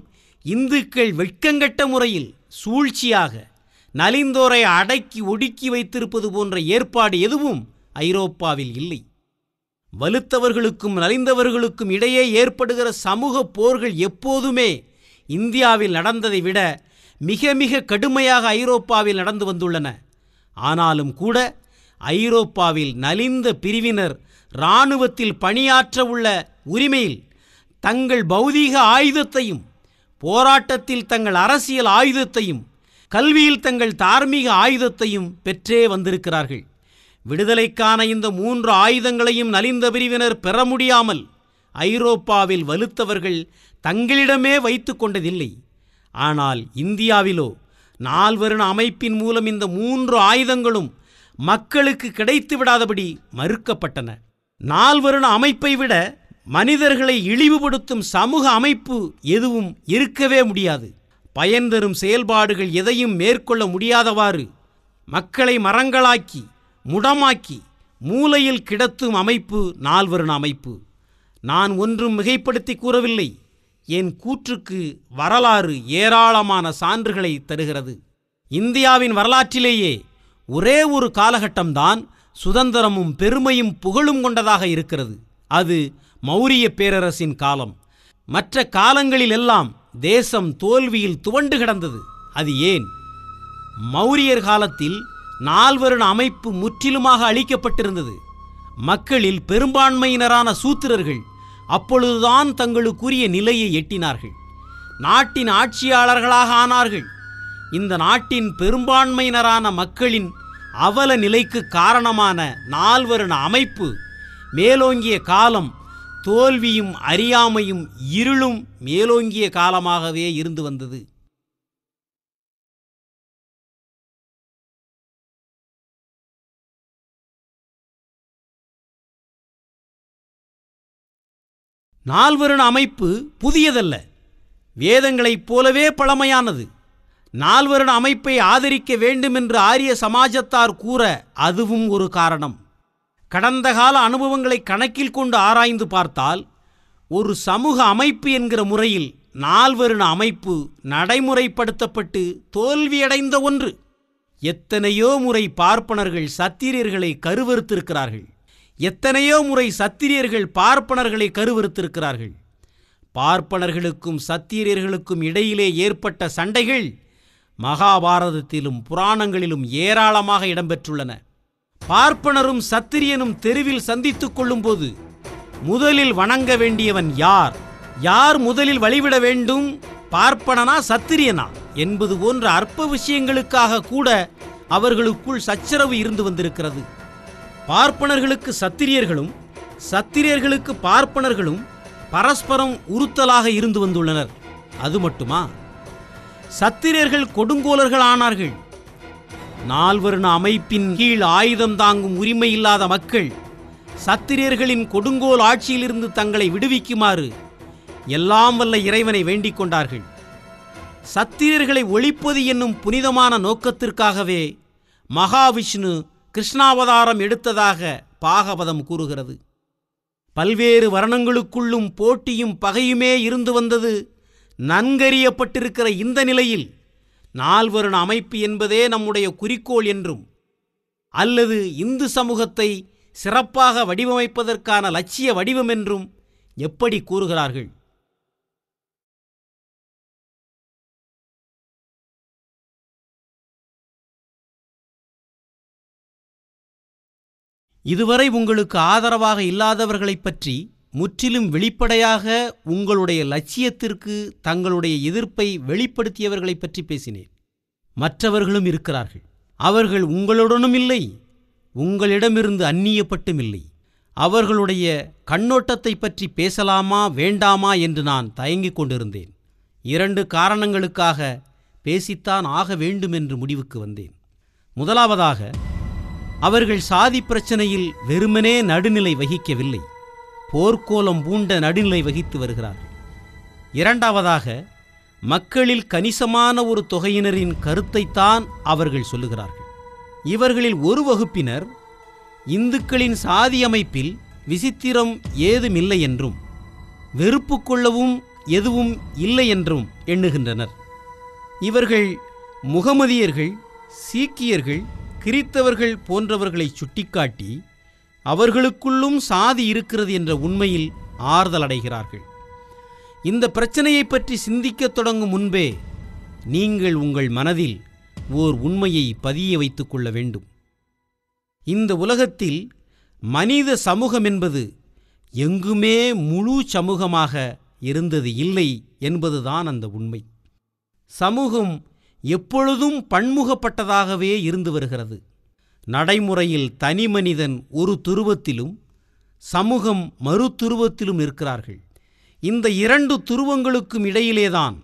இந்துக்கள் வெட்கங்கட்ட முறையில் சூழ்ச்சியாக நலிந்தோரை அடக்கி ஒடுக்கி வைத்திருப்பது போன்ற ஏற்பாடு எதுவும் ஐரோப்பாவில் இல்லை. வலுத்தவர்களுக்கும் நலிந்தவர்களுக்கும் இடையே ஏற்படுகிற சமூக போர்கள் எப்போதுமே இந்தியாவில் நடந்ததை விட மிக மிக கடுமையாக ஐரோப்பாவில் நடந்து வந்துள்ளன. ஆனாலும் கூட ஐரோப்பாவில் நலிந்த பிரிவினர் இராணுவத்தில் பணியாற்ற உள்ள உரிமையில் தங்கள் பௌதீக ஆயுதத்தையும், போராட்டத்தில் தங்கள் அரசியல் ஆயுதத்தையும், கல்வியில் தங்கள் தார்மீக ஆயுதத்தையும் பெற்றே வந்திருக்கிறார்கள். விடுதலைக்கான இந்த 3 ஆயுதங்களையும் நலிந்த பிரிவினர் பெற முடியாமல் ஐரோப்பாவில் வலுத்தவர்கள் தங்களிடமே வைத்து கொண்டதில்லை. ஆனால் இந்தியாவிலோ நால்வரின் அமைப்பின் மூலம் இந்த 3 ஆயுதங்களும் மக்களுக்கு கிடைத்து விடாதபடி மறுக்கப்பட்டன. நால்வரின் அமைப்பை விட மனிதர்களை இழிவுபடுத்தும் சமூக அமைப்பு எதுவும் இருக்கவே முடியாது. பயன் தரும் செயல்பாடுகள் எதையும் மேற்கொள்ள முடியாதவாறு மக்களை மரங்களாக்கி முடமாக்கி மூலையில் கிடத்தும் அமைப்பு நால்வரின் அமைப்பு. நான் ஒன்றும் மிகைப்படுத்தி கூறவில்லை. என் கூற்றுக்கு வரலாறு ஏராளமான சான்றுகளை தருகிறது. இந்தியாவின் வரலாற்றிலேயே ஒரே ஒரு காலகட்டம்தான் சுதந்திரமும் பெருமையும் புகழும் கொண்டதாக இருக்கிறது. அது மௌரிய பேரரசின் காலம். மற்ற காலங்களிலெல்லாம் தேசம் தோல்வியில் துவண்டு கிடந்தது. அது ஏன்? மௌரியர் காலத்தில் நால்வரின் அமைப்பு முற்றிலுமாக அழிக்கப்பட்டிருந்தது. மக்களில் பெரும்பான்மையினரான சூத்திரர்கள் அப்பொழுதுதான் தங்களுக்குரிய நிலையை எட்டினார்கள். நாட்டின் ஆட்சியாளர்களாக ஆனார்கள். இந்த நாட்டின் பெரும்பான்மையினரான மக்களின் அவல நிலைக்கு காரணமான நால்வரின் அமைப்பு மேலோங்கிய காலம் தோல்வியும் அறியாமையும் இருளும் மேலோங்கிய காலமாகவே இருந்து வந்தது. நால்வரின் அமைப்பு புதியதல்ல, வேதங்களைப் போலவே பழமையானது. நால்வரின் அமைப்பை ஆதரிக்க வேண்டுமென்று ஆரிய சமாஜத்தார் கூற அதுவும் ஒரு காரணம். கடந்த கால அனுபவங்களை கணக்கில் கொண்டு ஆராய்ந்து பார்த்தால் ஒரு சமூக அமைப்பு என்கிற முறையில் நால்வரின் அமைப்பு நடைமுறைப்படுத்தப்பட்டு தோல்வியடைந்த ஒன்று. எத்தனையோ முறை பார்ப்பனர்கள் சத்திரியர்களை கருவறுத்திருக்கிறார்கள். எத்தனையோ முறை சத்திரியர்கள் பார்ப்பனர்களை கருவறுத்திருக்கிறார்கள். பார்ப்பனர்களுக்கும் சத்திரியர்களுக்கும் இடையிலே ஏற்பட்ட சண்டைகள் மகாபாரதத்திலும் புராணங்களிலும் ஏராளமாக இடம்பெற்றுள்ளன. பார்ப்பனரும் சத்திரியனும் தெருவில் சந்தித்துக் கொள்ளும்போது முதலில் வணங்க வேண்டியவன் யார், யார் முதலில் வழிவிட வேண்டும், பார்ப்பனனா சத்திரியனா என்பது போன்ற அற்ப விஷயங்களுக்காக கூட அவர்களுக்குள் சச்சரவு இருந்து வந்திருக்கிறது. பார்ப்பனர்களுக்கு சத்திரியர்களும் சத்திரியர்களுக்கு பார்ப்பனர்களும் பரஸ்பரம் உறுத்தலாக இருந்து வந்துள்ளனர். அது மட்டுமா, சத்திரியர்கள் கொடுங்கோலர்கள் ஆனார்கள். நால்வரின் அமைப்பின் கீழ் ஆயுதம் தாங்கும் உரிமை இல்லாத மக்கள் சத்திரியர்களின் கொடுங்கோல் ஆட்சியிலிருந்து தங்களை விடுவிக்குமாறு எல்லாம் வல்ல இறைவனை வேண்டிக் கொண்டார்கள். சத்திரியர்களை ஒழிப்பது என்னும் புனிதமான நோக்கத்திற்காகவே மகாவிஷ்ணு கிருஷ்ணாவதாரம் எடுத்ததாக பாகவதம் கூறுகிறது. பல்வேறு வர்ணங்களுக்குள்ளும் போட்டியும் பகையுமே இருந்து வந்தது நன்கறியப்பட்டிருக்கிற இந்த நிலையில் நால்வரின் அமைப்பு என்பதே நம்முடைய குறிக்கோள் என்றும் அல்லது இந்து சமூகத்தை சிறப்பாக வடிவமைப்பதற்கான லட்சிய வடிவம் என்றும் எப்படி கூறுகிறார்கள்? இதுவரை உங்களுக்கு ஆதரவாக இல்லாதவர்களைப் பற்றி முற்றிலும் வெளிப்படையாக உங்களுடைய லட்சியத்திற்கு தங்களுடைய எதிர்ப்பை வெளிப்படுத்தியவர்களை பற்றி பேசினேன். மற்றவர்களும் இருக்கிறார்கள். அவர்கள் உங்களுடனும் இல்லை, உங்களிடமிருந்து அந்நியப்பட்டும் இல்லை. அவர்களுடைய கண்ணோட்டத்தை பற்றி பேசலாமா வேண்டாமா என்று நான் தயங்கிக் கொண்டிருந்தேன். 2 காரணங்களுக்காக பேசித்தான் ஆக வேண்டும் என்று முடிவுக்கு வந்தேன். முதலாவதாக, அவர்கள் சாதி பிரச்சனையில் வெறுமனே நடுநிலை வகிக்கவில்லை, போர்க்கோலம் பூண்ட நடுநிலை வகித்து வருகிறார்கள். 2வது, மக்களில் கணிசமான ஒரு தொகையினரின் கருத்தைத்தான் அவர்கள் சொல்லுகிறார்கள். இவர்களில் ஒரு வகுப்பினர் இந்துக்களின் சாதி அமைப்பில் விசித்திரம் ஏதுமில்லை என்றும் வெறுப்பு கொள்ளவும் எதுவும் இல்லை என்றும் எண்ணுகின்றனர். இவர்கள் முகமதியர்கள், சீக்கியர்கள், கிறித்தவர்கள் போன்றவர்களை சுட்டிக்காட்டி அவர்களுக்குள்ளும் சாதி இருக்கிறது என்ற உண்மையில் ஆறுதல் அடைகிறார்கள். இந்த பிரச்சனையை பற்றி சிந்திக்கத் தொடங்கும் முன்பே நீங்கள் உங்கள் மனதில் ஓர் உண்மையை பதிய வைத்து கொள்ள வேண்டும். இந்த உலகத்தில் மனித சமூகம் என்பது எங்குமே முழு சமூகமாக இருந்தது இல்லை என்பதுதான் அந்த உண்மை. சமூகம் எப்பொழுதும் பன்முகப்பட்டதாகவே இருந்து வருகிறது. நடைமுறையில் தனி மனிதன் ஒரு துருவத்திலும் சமூகம் மறு துருவத்திலும் இருக்கிறார்கள். இந்த இரண்டு துருவங்களுக்கும் இடையிலேதான்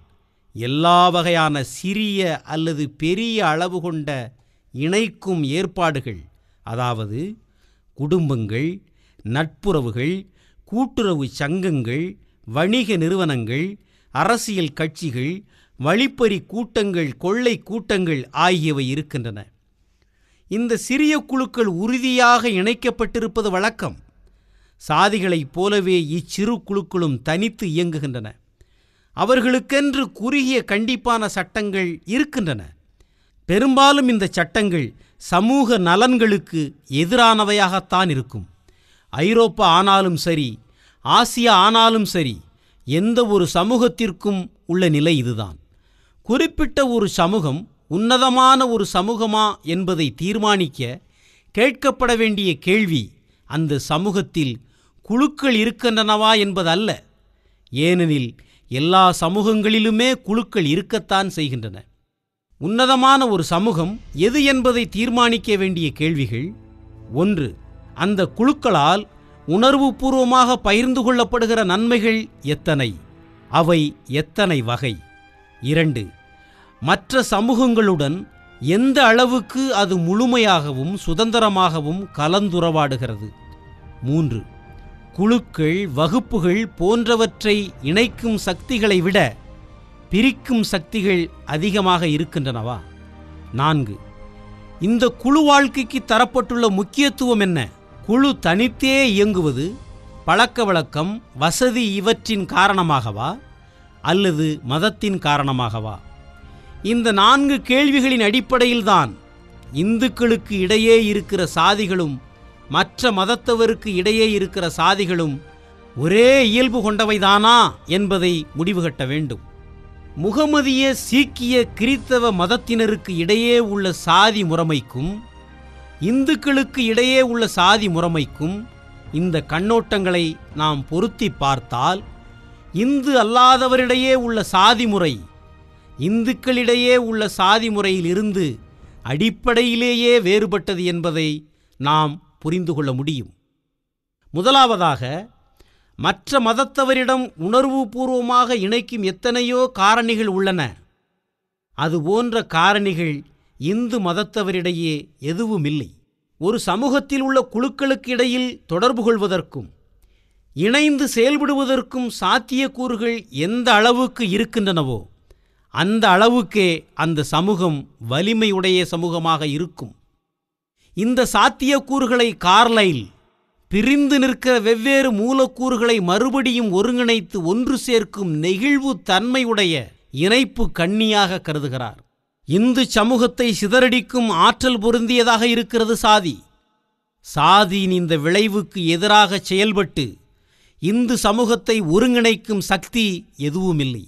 எல்லா வகையான சிறிய அல்லது பெரிய அளவு கொண்ட இணைக்கும் ஏற்பாடுகள், அதாவது குடும்பங்கள், நட்புறவுகள், கூட்டுறவு சங்கங்கள், வணிக நிறுவனங்கள், அரசியல் கட்சிகள், வழிப்பறி கூட்டங்கள், கொள்ளை கூட்டங்கள் ஆகியவை இருக்கின்றன. இந்த சிறிய குழுக்கள் உறுதியாக இணைக்கப்பட்டிருப்பது வழக்கம். சாதிகளைப் போலவே இச்சிறு குழுக்களும் தனித்து இயங்குகின்றன. அவர்களுக்கென்று குறுகிய கண்டிப்பான சட்டங்கள் இருக்கின்றன. பெரும்பாலும் இந்த சட்டங்கள் சமூக நலன்களுக்கு எதிரானவையாகத்தான் இருக்கும். ஐரோப்பா ஆனாலும் சரி, ஆசியா ஆனாலும் சரி, எந்த ஒரு சமூகத்திற்கும் உள்ள நிலை இதுதான். குறிப்பிட்ட ஒரு சமூகம் உன்னதமான ஒரு சமூகமா என்பதை தீர்மானிக்க கேட்கப்பட வேண்டிய கேள்வி அந்த சமூகத்தில் குழுக்கள் இருக்கின்றனவா என்பதல்ல. ஏனெனில் எல்லா சமூகங்களிலுமே குழுக்கள் இருக்கத்தான் செய்கின்றன. உன்னதமான ஒரு சமூகம் எது என்பதை தீர்மானிக்க வேண்டிய கேள்விகள்: ஒன்று, அந்த குழுக்களால் உணர்வுபூர்வமாக பகிர்ந்து கொள்ளப்படுகிற நன்மைகள் எத்தனை, அவை எத்தனை வகை; இரண்டு, மற்ற சமூகங்களுடன் எந்த அளவுக்கு அது முழுமையாகவும் சுதந்திரமாகவும் கலந்துறவாடுகிறது; மூன்று, குழுக்கள், வகுப்புகள் போன்றவற்றை இணைக்கும் சக்திகளை விட பிரிக்கும் சக்திகள் அதிகமாக இருக்கின்றனவா; நான்கு, இந்த குழு வாழ்க்கைக்கு தரப்பட்டுள்ள முக்கியத்துவம் என்ன. குழு தனித்தே இயங்குவது பழக்க வழக்கம், வசதி இவற்றின் காரணமாகவா அல்லது மதத்தின் காரணமாகவா? இந்த நான்கு கேள்விகளின் அடிப்படையில்தான் இந்துக்களுக்கு இடையே இருக்கிற சாதிகளும் மற்ற மதத்தவருக்கு இடையே இருக்கிற சாதிகளும் ஒரே இயல்பு கொண்டவைதானா என்பதை முடிவு கட்ட வேண்டும். முகமதிய, சீக்கிய, கிறித்தவ மதத்தினருக்கு இடையே உள்ள சாதி முறைமைக்கும் இந்துக்களுக்கு இடையே உள்ள சாதி முறைமைக்கும் இந்த கண்ணோட்டங்களை நாம் பொருத்தி பார்த்தால், இந்து அல்லாதவரிடையே உள்ள சாதி முறை இந்துக்களிடையே உள்ள சாதி முறையிலிருந்து அடிப்படையிலேயே வேறுபட்டது என்பதை நாம் புரிந்து கொள்ள முடியும். முதலாவதாக, மற்ற மதத்தவரிடம் உணர்வுபூர்வமாக இணைக்கும் எத்தனையோ காரணிகள் உள்ளன. அதுபோன்ற காரணிகள் இந்து மதத்தவரிடையே எதுவுமில்லை. ஒரு சமூகத்தில் உள்ள குழுக்களுக்கு இடையில் தொடர்பு கொள்வதற்கும் இணைந்து செயல்படுவதற்கும் சாத்தியக்கூறுகள் எந்த அளவுக்கு இருக்கின்றனவோ அந்த அளவுக்கே அந்த சமூகம் வலிமையுடைய சமூகமாக இருக்கும். இந்த சாத்தியக்கூறுகளை கார்லைல் பிரிந்து நிற்கிற வெவ்வேறு மூலக்கூறுகளை மறுபடியும் ஒருங்கிணைத்து ஒன்று சேர்க்கும் நெகிழ்வு தன்மையுடைய இணைப்பு கண்ணியாக கருதுகிறார். இந்து சமூகத்தை சிதறடிக்கும் ஆற்றல் பொருந்தியதாக இருக்கிறது சாதி. சாதியின் இந்த விளைவுக்கு எதிராக செயல்பட்டு இந்து சமூகத்தை ஒருங்கிணைக்கும் சக்தி எதுவுமில்லை.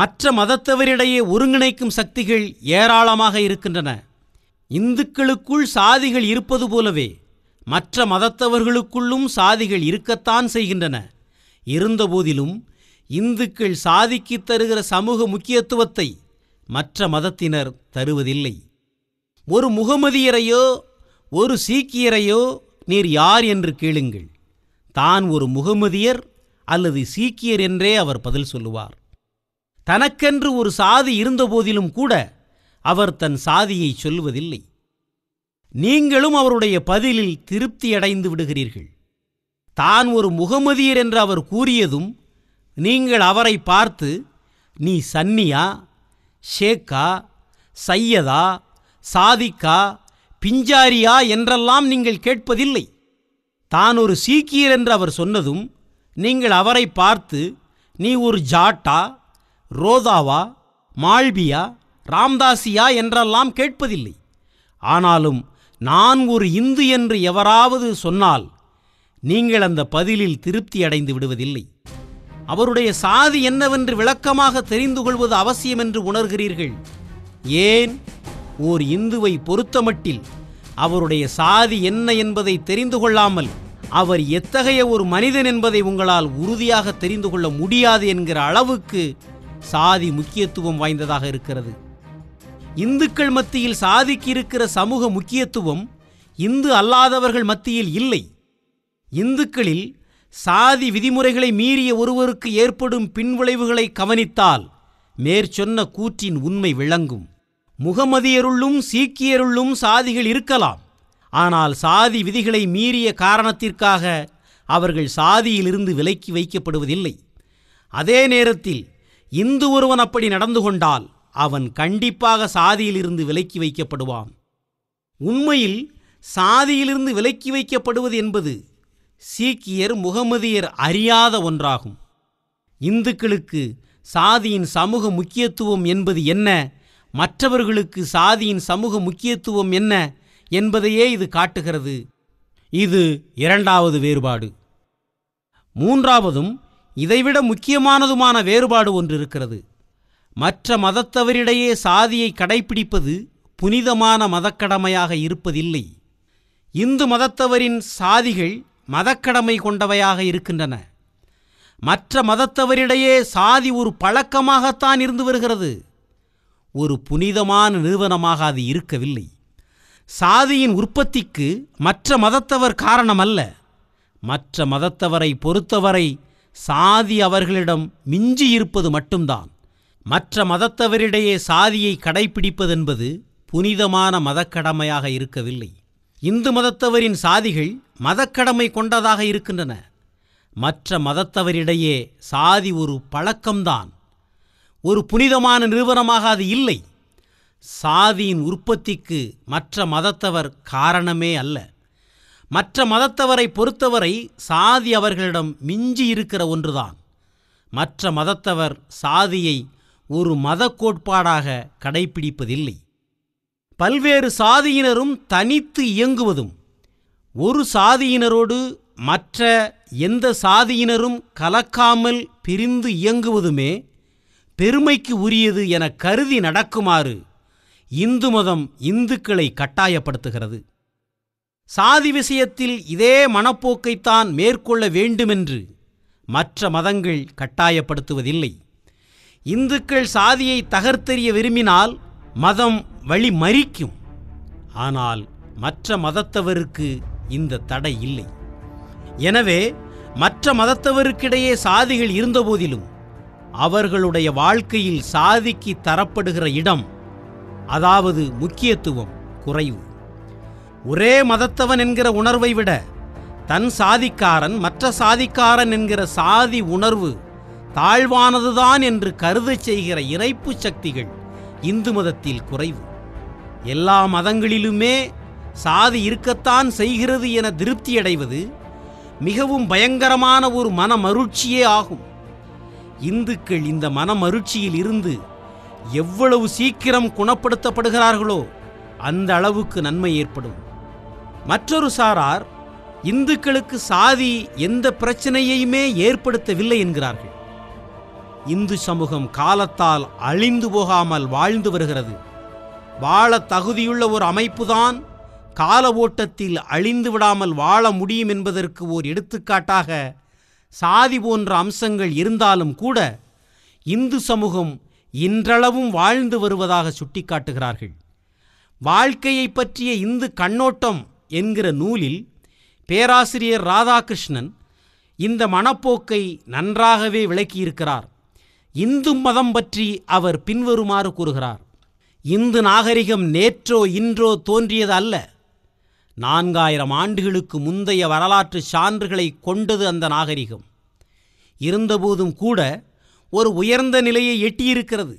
மற்ற மதத்தவரிடையே ஒருங்கிணைக்கும் சக்திகள் ஏராளமாக இருக்கின்றன. இந்துக்களுக்குள் சாதிகள் இருப்பது போலவே மற்ற மதத்தவர்களுக்குள்ளும் சாதிகள் இருக்கத்தான் செய்கின்றன. இருந்தபோதிலும் இந்துக்கள் சாதிக்கு தருகிற சமூக முக்கியத்துவத்தை மற்ற மதத்தினர் தருவதில்லை. ஒரு முகமதியரையோ ஒரு சீக்கியரையோ நீர் யார் என்று கேளுங்கள், தான் ஒரு முகமதியர் அல்லது சீக்கியர் என்றே அவர் பதில் சொல்லுவார். தனக்கென்று ஒரு சாதி இருந்தபோதிலும் கூட அவர் தன் சாதியை சொல்வதில்லை. நீங்களும் அவருடைய பதிலில் திருப்தியடைந்து விடுகிறீர்கள். தான் ஒரு முகமதியர் என்று அவர் கூறியதும் நீங்கள் அவரை பார்த்து, நீ சன்னியா, ஷேக்கா, சையதா, சாதிக்கா, பிஞ்சாரியா என்றெல்லாம் நீங்கள் கேட்பதில்லை. தான் ஒரு சீக்கியர் என்று அவர் சொன்னதும் நீங்கள் அவரை பார்த்து, நீ ஒரு ஜாட்டா, ரோதாவா, மால்பியா, ராம்தாசியா என்றெல்லாம் கேட்பதில்லை. ஆனாலும் நான் ஒரு இந்து என்று எவராவது சொன்னால் நீங்கள் அந்த பதிலில் திருப்தி அடைந்து விடுவதில்லை. அவருடைய சாதி என்னவென்று விளக்கமாக தெரிந்து கொள்வது அவசியம் என்று உணர்கிறீர்கள். ஏன், ஓர் இந்துவை பொறுத்தமட்டில் அவருடைய சாதி என்ன என்பதை தெரிந்து கொள்ளாமல் அவர் எத்தகைய ஒரு மனிதன் என்பதை உங்களால் உறுதியாக தெரிந்து கொள்ள முடியாது என்கிற அளவுக்கு சாதி முக்கியத்துவம் வாய்ந்ததாக இருக்கிறது. இந்துக்கள் மத்தியில் சாதிக்கு இருக்கிற சமூக முக்கியத்துவம் இந்து அல்லாதவர்கள் மத்தியில் இல்லை. இந்துக்களில் சாதி விதிமுறைகளை மீறிய ஒருவருக்கு ஏற்படும் பின்விளைவுகளை கவனித்தால் மேற்சொன்ன கூற்றின் உண்மை விளங்கும். முகமதியருள்ளும் சீக்கியருள்ளும் சாதிகள் இருக்கலாம். ஆனால் சாதி விதிகளை மீறிய காரணத்திற்காக அவர்கள் சாதியிலிருந்து விலக்கி வைக்கப்படுவதில்லை. அதே நேரத்தில் இந்து ஒருவன் அப்படி நடந்து கொண்டால் அவன் கண்டிப்பாக சாதியிலிருந்து விலக்கி வைக்கப்படுவான். உண்மையில் சாதியிலிருந்து விலக்கி வைக்கப்படுவது என்பது சீக்கியர் முகமதியர் அறியாத ஒன்றாகும். இந்துக்களுக்கு சாதியின் சமூக முக்கியத்துவம் என்பது என்ன, மற்றவர்களுக்கு சாதியின் சமூக முக்கியத்துவம் என்ன என்பதையே இது காட்டுகிறது. இது இரண்டாவது வேறுபாடு. மூன்றாவதும் இதைவிட முக்கியமானதுமான வேறுபாடு ஒன்று இருக்கிறது. மற்ற மதத்தவரிடையே சாதியை கடைப்பிடிப்பது புனிதமான மதக்கடமையாக இருப்பதில்லை. இந்து மதத்தவரின் சாதிகள் மதக்கடமை கொண்டவையாக இருக்கின்றன. மற்ற மதத்தவரிடையே சாதி ஒரு பழக்கமாகத்தான் இருந்து வருகிறது. ஒரு புனிதமான நிறுவனமாக அது இருக்கவில்லை. சாதியின் உற்பத்திக்கு மற்ற மதத்தவர் காரணமல்ல. மற்ற மதத்தவரை பொறுத்தவரை சாதி அவர்களிடம் மிஞ்சியிருப்பது மட்டும்தான். மற்ற மதத்தவரிடையே சாதியை கடைப்பிடிப்பதென்பது புனிதமான மதக்கடமையாக இருக்கவில்லை. இந்து மதத்தவரின் சாதிகள் மதக்கடமை கொண்டதாக இருக்கின்றன. மற்ற மதத்தவரிடையே சாதி ஒரு பழக்கம்தான். ஒரு புனிதமான நிறுவனமாக அது இல்லை. சாதியின் உற்பத்திக்கு மற்ற மதத்தவர் காரணமே அல்ல. மற்ற மதத்தவரை பொறுத்தவரை சாதி அவர்களிடம் மிஞ்சி இருக்கிற ஒன்றுதான். மற்ற மதத்தவர் சாதியை ஒரு மத கோட்பாடாக கடைப்பிடிப்பதில்லை. பல்வேறு சாதியினரும் தனித்து இயங்குவதும், ஒரு சாதியினரோடு மற்ற எந்த சாதியினரும் கலக்காமல் பிரிந்து இயங்குவதுமே பெருமைக்கு உரியது என கருதி நடக்குமாறு இந்து மதம் இந்துக்களை கட்டாயப்படுத்துகிறது. சாதி விஷயத்தில் இதே மனப்போக்கைத்தான் மேற்கொள்ள வேண்டுமென்று மற்ற மதங்கள் கட்டாயப்படுத்துவதில்லை. இந்துக்கள் சாதியை தகர்த்தெறிய விரும்பினால் மதம் வழி மறிக்கும். ஆனால் மற்ற மதத்தவருக்கு இந்த தடை இல்லை. எனவே மற்ற மதத்தவருக்கிடையே சாதிகள் இருந்தபோதிலும் அவர்களுடைய வாழ்க்கையில் சாதிக்கு தரப்படுகிற இடம், அதாவது முக்கியத்துவம், குறைவு. ஒரே மதத்தவன் என்கிற உணர்வை விட தன் சாதிக்காரன் மற்ற சாதிக்காரன் என்கிற சாதி உணர்வு தாழ்வானதுதான் என்று கருதச் செய்கிற இறைப்பு சக்திகள் இந்து மதத்தில் குறைவு. எல்லா மதங்களிலுமே சாதி இருக்கத்தான் செய்கிறது என திருப்தியடைவது மிகவும் பயங்கரமான ஒரு மனமருட்சியே ஆகும். இந்துக்கள் இந்த மனமருட்சியில் இருந்து எவ்வளவு சீக்கிரம் குணப்படுத்தப்படுகிறார்களோ அந்த அளவுக்கு நன்மை ஏற்படும். மற்றொரு சாரார் இந்துக்களுக்கு சாதி எந்த பிரச்சனையுமே ஏற்படுத்தவில்லை என்கிறார்கள். இந்து சமூகம் காலத்தால் அழிந்து போகாமல் வாழ்ந்து வருகிறது. வாழ தகுதியுள்ள ஒரு அமைப்புதான் கால ஓட்டத்தில் அழிந்து விடாமல் வாழ முடியும் என்பதற்கு ஓர் எடுத்துக்காட்டாக சாதி போன்ற அம்சங்கள் இருந்தாலும் கூட இந்து சமூகம் இன்றளவும் வாழ்ந்து வருவதாக சுட்டிக்காட்டுகிறார்கள். வாழ்க்கையை பற்றிய இந்து கண்ணோட்டம் என்கிற நூலில் பேராசிரியர் ராதாகிருஷ்ணன் இந்த மனப்போக்கை நன்றாகவே விளக்கியிருக்கிறார். இந்து மதம் பற்றி அவர் பின்வருமாறு கூறுகிறார். இந்து நாகரிகம் நேற்றோ இன்றோ தோன்றியது அல்ல. 4000 ஆண்டுகளுக்கு முந்தைய வரலாற்று சான்றுகளை கொண்டது அந்த நாகரிகம். இருந்தபோதும் கூட ஒரு உயர்ந்த நிலையை எட்டியிருக்கிறது.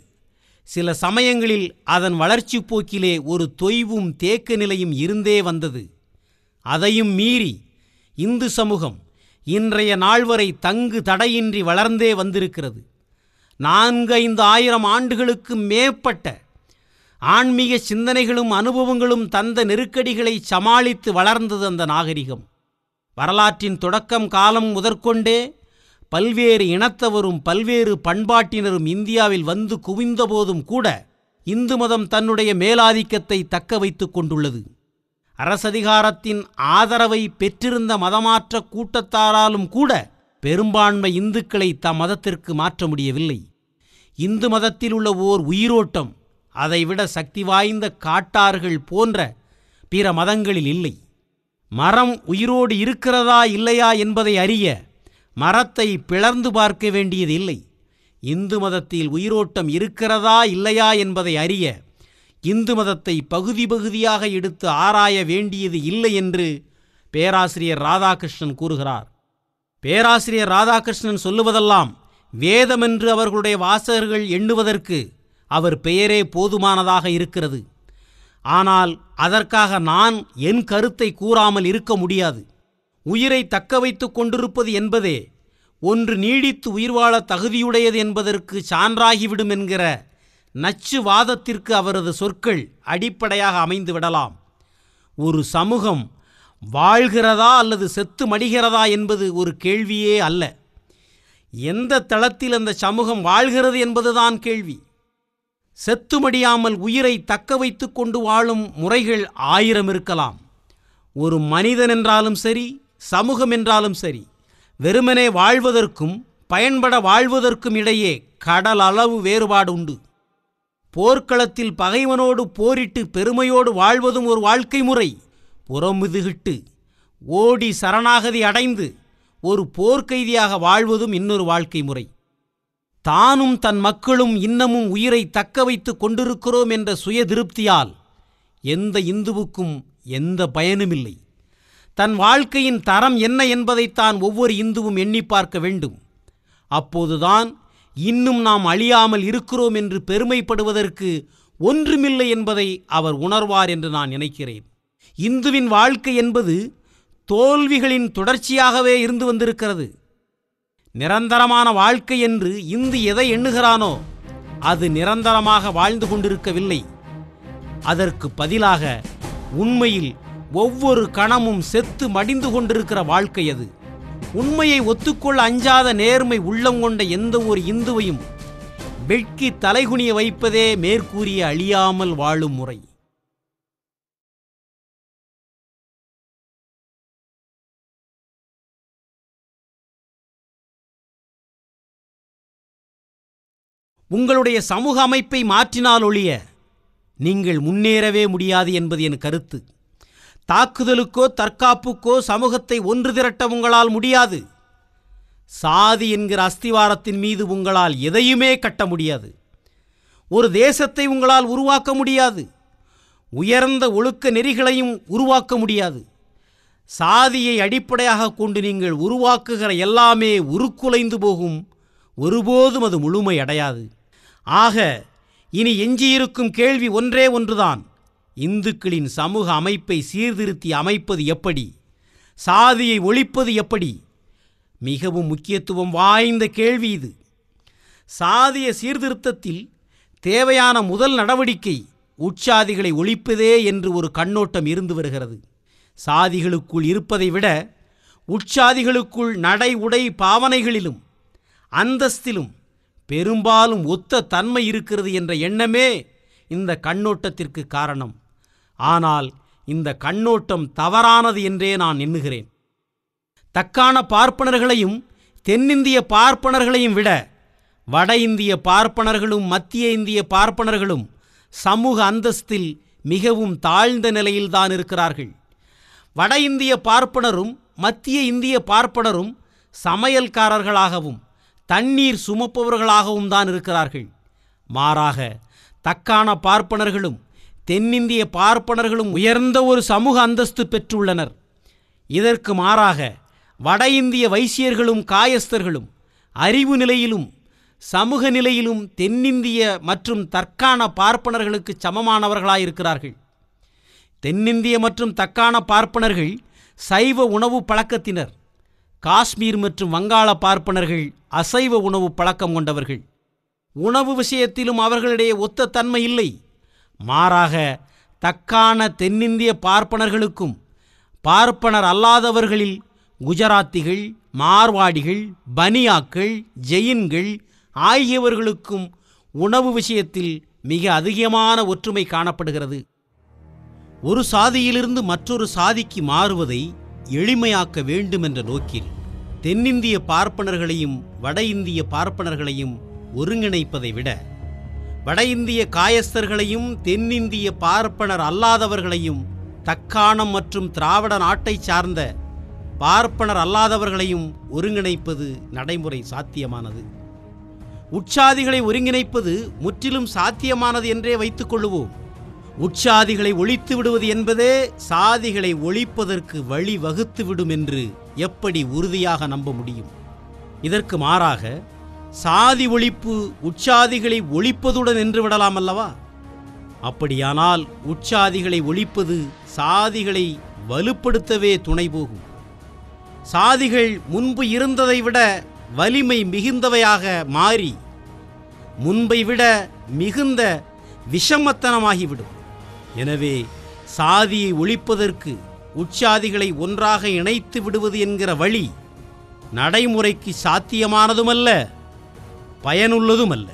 சில சமயங்களில் அதன் வளர்ச்சி போக்கிலே ஒரு தொய்வும் தேக்க நிலையும் இருந்தே வந்தது. அதையும் மீறி இந்து சமூகம் இன்றைய நாள் வரை தங்கு தடையின்றி வளர்ந்தே வந்திருக்கிறது. 4-5 ஆயிரம் ஆண்டுகளுக்கு மேற்பட்ட ஆன்மீக சிந்தனைகளும் அனுபவங்களும் தந்த நெருக்கடிகளை சமாளித்து வளர்ந்தது அந்த நாகரிகம். வரலாற்றின் தொடக்கம் காலம் முதற்கொண்டே பல்வேறு இனத்தவரும் பல்வேறு பண்பாட்டினரும் இந்தியாவில் வந்து குவிந்தபோதும் கூட இந்து மதம் தன்னுடைய மேலாதிக்கத்தை தக்க வைத்து கொண்டுள்ளது. அரசதிகாரத்தின் ஆதரவை பெற்றிருந்த மதமாற்ற கூட்டத்தாராலும் கூட பெரும்பான்மை இந்துக்களை தம் மதத்திற்கு மாற்ற முடியவில்லை. இந்து மதத்தில் உள்ள ஓர் உயிரோட்டம் அதைவிட சக்தி வாய்ந்த காட்டார்கள் போன்ற பிற மதங்களில் இல்லை. மரம் உயிரோடு இருக்கிறதா இல்லையா என்பதை அறிய மரத்தை பிளர்ந்து பார்க்க வேண்டியது இல்லை. இந்து மதத்தில் உயிரோட்டம் இருக்கிறதா இல்லையா என்பதை அறிய இந்து மதத்தை பகுதி பகுதியாக எடுத்து ஆராய வேண்டியது இல்லை என்று பேராசிரியர் ராதாகிருஷ்ணன் கூறுகிறார். பேராசிரியர் ராதாகிருஷ்ணன் சொல்லுவதெல்லாம் வேதமென்று அவர்களுடைய வாசகர்கள் எண்ணுவதற்கு அவர் பெயரே போதுமானதாக இருக்கிறது. ஆனால் அதற்காக நான் என் கருத்தை கூறாமல் இருக்க முடியாது. உயிரை தக்க வைத்து கொண்டிருப்பது என்பதே ஒன்று நீடித்து உயிர் வாழ தகுதியுடையது என்பதற்கு சான்றாகிவிடும் என்கிற நச்சு வாதத்திற்கு அவரது சொற்கள் அடிப்படையாக அமைந்துவிடலாம். ஒரு சமூகம் வாழ்கிறதா அல்லது செத்து மடிகிறதா என்பது ஒரு கேள்வியே அல்ல, எந்த தளத்தில் அந்த சமூகம் வாழ்கிறது என்பதுதான் கேள்வி. செத்துமடியாமல் உயிரை தக்க வைத்து கொண்டு வாழும் முறைகள் ஆயிரம் இருக்கலாம். ஒரு மனிதன் என்றாலும் சரி, சமூகம் என்றாலும் சரி, வெறுமனே வாழ்வதற்கும் பயன்பட வாழ்வதற்கும் இடையே கடல் அளவு வேறுபாடு உண்டு. போர்க்களத்தில் பகைவனோடு போரிட்டு பெருமையோடு வாழ்வதும் ஒரு வாழ்க்கை முறை. புறமுதுகிட்டு ஓடி சரணாகதி அடைந்து ஒரு போர்க்கைதியாக வாழ்வதும் இன்னொரு வாழ்க்கை முறை. தானும் தன் மக்களும் இன்னமும் உயிரை தக்க வைத்து கொண்டிருக்கிறோம் என்ற சுய திருப்தியால் எந்த இந்துவுக்கும் எந்த பயனுமில்லை. தன் வாழ்க்கையின் தரம் என்ன என்பதைத்தான் ஒவ்வொரு இந்துவும் எண்ணி பார்க்க வேண்டும். அப்போதுதான் இன்னும் நாம் அழியாமல் இருக்கிறோம் என்று பெருமைப்படுவதற்கு ஒன்றுமில்லை என்பதை அவர் உணர்வார் என்று நான் நினைக்கிறேன். இந்துவின் வாழ்க்கை என்பது தோல்விகளின் தொடர்ச்சியாகவே இருந்து வந்திருக்கிறது. நிரந்தரமான வாழ்க்கை என்று இந்து எதை எண்ணுகிறானோ அது நிரந்தரமாக வாழ்ந்து கொண்டிருக்கவில்லை. அதற்கு பதிலாக உண்மையில் ஒவ்வொரு கணமும் செத்து மடிந்து கொண்டிருக்கிற வாழ்க்கை அது. உண்மையை ஒத்துக்கொள்ள அஞ்சாத நேர்மை உள்ளம் கொண்ட எந்த ஒரு இந்துவையும் வெட்கி தலைகுனிய வைப்பதே மேற்கூறிய அழியாமல் வாழும் முறை. உங்களுடைய சமூக அமைப்பை மாற்றினால் ஒழிய நீங்கள் முன்னேறவே முடியாது என்பது என் கருத்து. தாக்குதலுக்கோ தற்காப்புக்கோ சமூகத்தை ஒன்று திரட்ட உங்களால் முடியாது. சாதி என்கிற அஸ்திவாரத்தின் மீது உங்களால் எதையுமே கட்ட முடியாது. ஒரு தேசத்தை உங்களால் உருவாக்க முடியாது. உயர்ந்த ஒழுக்க நெறிகளையும் உருவாக்க முடியாது. சாதியை அடிப்படையாக கொண்டு நீங்கள் உருவாக்குகிற எல்லாமே உருக்குலைந்து போகும், ஒருபோதும் அது முழுமையடையாது. ஆக இனி எஞ்சியிருக்கும் கேள்வி ஒன்றே ஒன்றுதான், இந்துக்களின் சமூக அமைப்பை சீர்திருத்தி அமைப்பது எப்படி, சாதியை ஒழிப்பது எப்படி? மிகவும் முக்கியத்துவம் வாய்ந்த கேள்வி இது. சாதிய சீர்திருத்தத்தில் தேவையான முதல் நடவடிக்கை உட்சாதிகளை ஒழிப்பதே என்று ஒரு கண்ணோட்டம் இருந்து வருகிறது. சாதிகளுக்குள் இருப்பதை விட உட்சாதிகளுக்குள் நடை உடை பாவனைகளிலும் அந்தஸ்திலும் பெரும்பாலும் ஒத்த தன்மை இருக்கிறது என்ற எண்ணமே இந்த கண்ணோட்டத்திற்கு காரணம். ஆனால் இந்த கண்ணோட்டம் தவறானது என்றே நான் எண்ணுகிறேன். தக்கான பார்ப்பனர்களையும் தென்னிந்திய பார்ப்பனர்களையும் விட வட இந்திய பார்ப்பனர்களும் மத்திய இந்திய பார்ப்பனர்களும் சமூக அந்தஸ்தில் மிகவும் தாழ்ந்த நிலையில்தான் இருக்கிறார்கள். வட இந்திய பார்ப்பனரும் மத்திய இந்திய பார்ப்பனரும் சமையல்காரர்களாகவும் தண்ணீர் சுமப்பவர்களாகவும் தான் இருக்கிறார்கள். மாறாக தக்கான பார்ப்பனர்களும் தென்னிந்திய பார்ப்பனர்களும் உயர்ந்த ஒரு சமூக அந்தஸ்து பெற்றுள்ளனர். இதற்கு மாறாக வட இந்திய வைசியர்களும் காயஸ்தர்களும் அறிவு நிலையிலும் சமூக நிலையிலும் தென்னிந்திய மற்றும் தற்கான பார்ப்பனர்களுக்கு சமமானவர்களாயிருக்கிறார்கள். தென்னிந்திய மற்றும் தக்கான பார்ப்பனர்கள் சைவ உணவு பழக்கத்தினர். காஷ்மீர் மற்றும் வங்காள பார்ப்பனர்கள் அசைவ உணவு பழக்கம் கொண்டவர்கள். உணவு விஷயத்திலும் அவர்களிடையே ஒத்த தன்மை இல்லை. மாறாக தக்கான தென்னிந்திய பார்ப்பனர்களுக்கும் பார்ப்பனர் அல்லாதவர்களில் குஜராத்திகள், மார்வாடிகள், பனியாக்கள், ஜெயின்கள் ஆகியவர்களுக்கும் உணவு விஷயத்தில் மிக அதிகமான ஒற்றுமை காணப்படுகிறது. ஒரு சாதியிலிருந்து மற்றொரு சாதிக்கு மாறுவதை எளிமையாக்க வேண்டுமென்ற நோக்கில் தென்னிந்திய பார்ப்பனர்களையும் வட இந்திய பார்ப்பனர்களையும் ஒருங்கிணைப்பதை விட வட இந்திய காயஸ்தர்களையும் தென்னிந்திய பார்ப்பனர் அல்லாதவர்களையும் தக்காணம் மற்றும் திராவிட நாட்டை சார்ந்த பார்ப்பனர் அல்லாதவர்களையும் ஒருங்கிணைப்பது நடைமுறை சாத்தியமானது. உற்சாதிகளை ஒருங்கிணைப்பது முற்றிலும் சாத்தியமானது என்றே வைத்துக் கொள்வோம். உற்சாதிகளை ஒழித்து விடுவது என்பதே சாதிகளை ஒழிப்பதற்கு வழி வகுத்துவிடும் என்று எப்படி உறுதியாக நம்ப முடியும்? இதற்கு மாறாக சாதி ஒழிப்பு உற்சாதிகளை ஒழிப்பதுடன் நின்றுவிடலாம் அல்லவா? அப்படியானால் உற்சாதிகளை ஒழிப்பது சாதிகளை வலுப்படுத்தவே துணை போகும். சாதிகள் முன்பு இருந்ததை விட வலிமை மிகுந்தவையாக மாறி முன்பை விட மிகுந்த விஷமத்தனமாகிவிடும். எனவே சாதியை ஒழிப்பதற்கு உற்சாதிகளை ஒன்றாக இணைத்து விடுவது என்கிற வழி நடைமுறைக்கு சாத்தியமானதுமல்ல, பயனுள்ளதுமல்ல.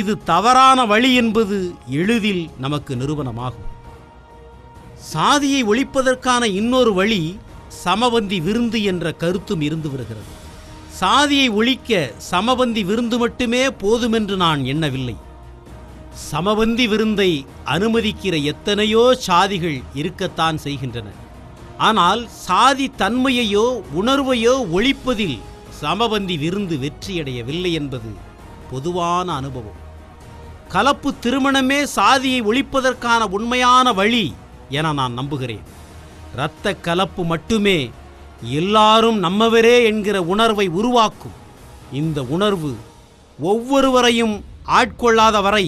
இது தவறான வழி என்பது எளிதில் நமக்கு நிரூபணமாகும். சாதியை ஒழிப்பதற்கான இன்னொரு வழி சமபந்தி விருந்து என்ற கருத்தும் இருந்து வருகிறது. சாதியை ஒழிக்க சமபந்தி விருந்து மட்டுமே போதுமென்று நான் எண்ணவில்லை. சமபந்தி விருந்தை அனுமதிக்கிற எத்தனையோ சாதிகள் இருக்கத்தான் செய்கின்றன. ஆனால் சாதி தன்மையையோ உணர்வையோ ஒழிப்பதில் சமபந்தி விருந்து வெற்றியடையவில்லை என்பது பொதுவான அனுபவம். கலப்பு திருமணமே சாதியை ஒழிப்பதற்கான உண்மையான வழி என நான் நம்புகிறேன். இரத்த கலப்பு மட்டுமே எல்லாரும் நம்மவரே என்கிற உணர்வை உருவாக்கும். இந்த உணர்வு ஒவ்வொருவரையும் ஆட்கொள்ளாத வரை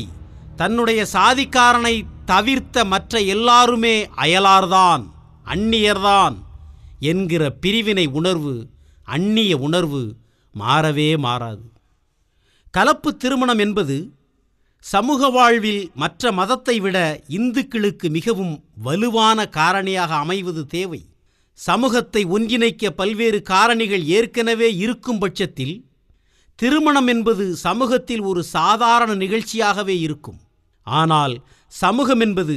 தன்னுடைய சாதிக்காரனை தவிர்த்த மற்ற எல்லாருமே அயலார்தான், அந்நியர்தான் என்கிற பிரிவினை உணர்வு, அந்நிய உணர்வு மாறவே மாறாது. கலப்பு திருமணம் என்பது சமூக வாழ்வில் மற்ற மதத்தை விட இந்துக்களுக்கு மிகவும் வலுவான காரணியாக அமைவது தேவை. சமூகத்தை ஒன்றிணைக்க பல்வேறு காரணிகள் ஏற்கனவே இருக்கும் பட்சத்தில் திருமணம் என்பது சமூகத்தில் ஒரு சாதாரண நிகழ்ச்சியாகவே இருக்கும். ஆனால் சமூகம் என்பது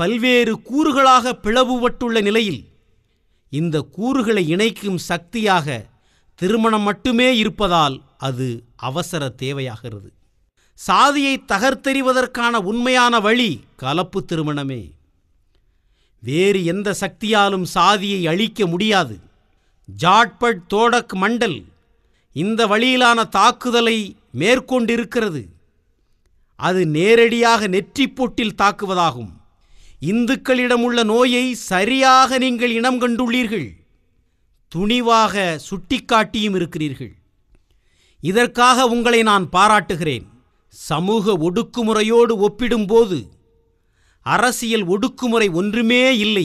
பல்வேறு கூறுகளாக பிளவுபட்டுள்ள நிலையில் இந்த கூறுகளை இணைக்கும் சக்தியாக திருமணம் மட்டுமே இருப்பதால் அது அவசர தேவையாகிறது. சாதியை தகர்த்தெறிவதற்கான உண்மையான வழி கலப்பு திருமணமே. வேறு எந்த சக்தியாலும் சாதியை அழிக்க முடியாது. ஜாட்பட் தோடக் மண்டல் இந்த வழியிலான தாக்குதலை மேற்கொண்டிருக்கிறது. அது நேரடியாக நெற்றிப்பொட்டில் தாக்குவதாகும். இந்துக்களிடமுள்ள நோயை சரியாக நீங்கள் இனம் கண்டுள்ளீர்கள், துணிவாக சுட்டிக்காட்டியும் இருக்கிறீர்கள். இதற்காக உங்களை நான் பாராட்டுகிறேன். சமூக ஒடுக்குமுறையோடு ஒப்பிடும்போது அரசியல் ஒடுக்குமுறை ஒன்றுமே இல்லை.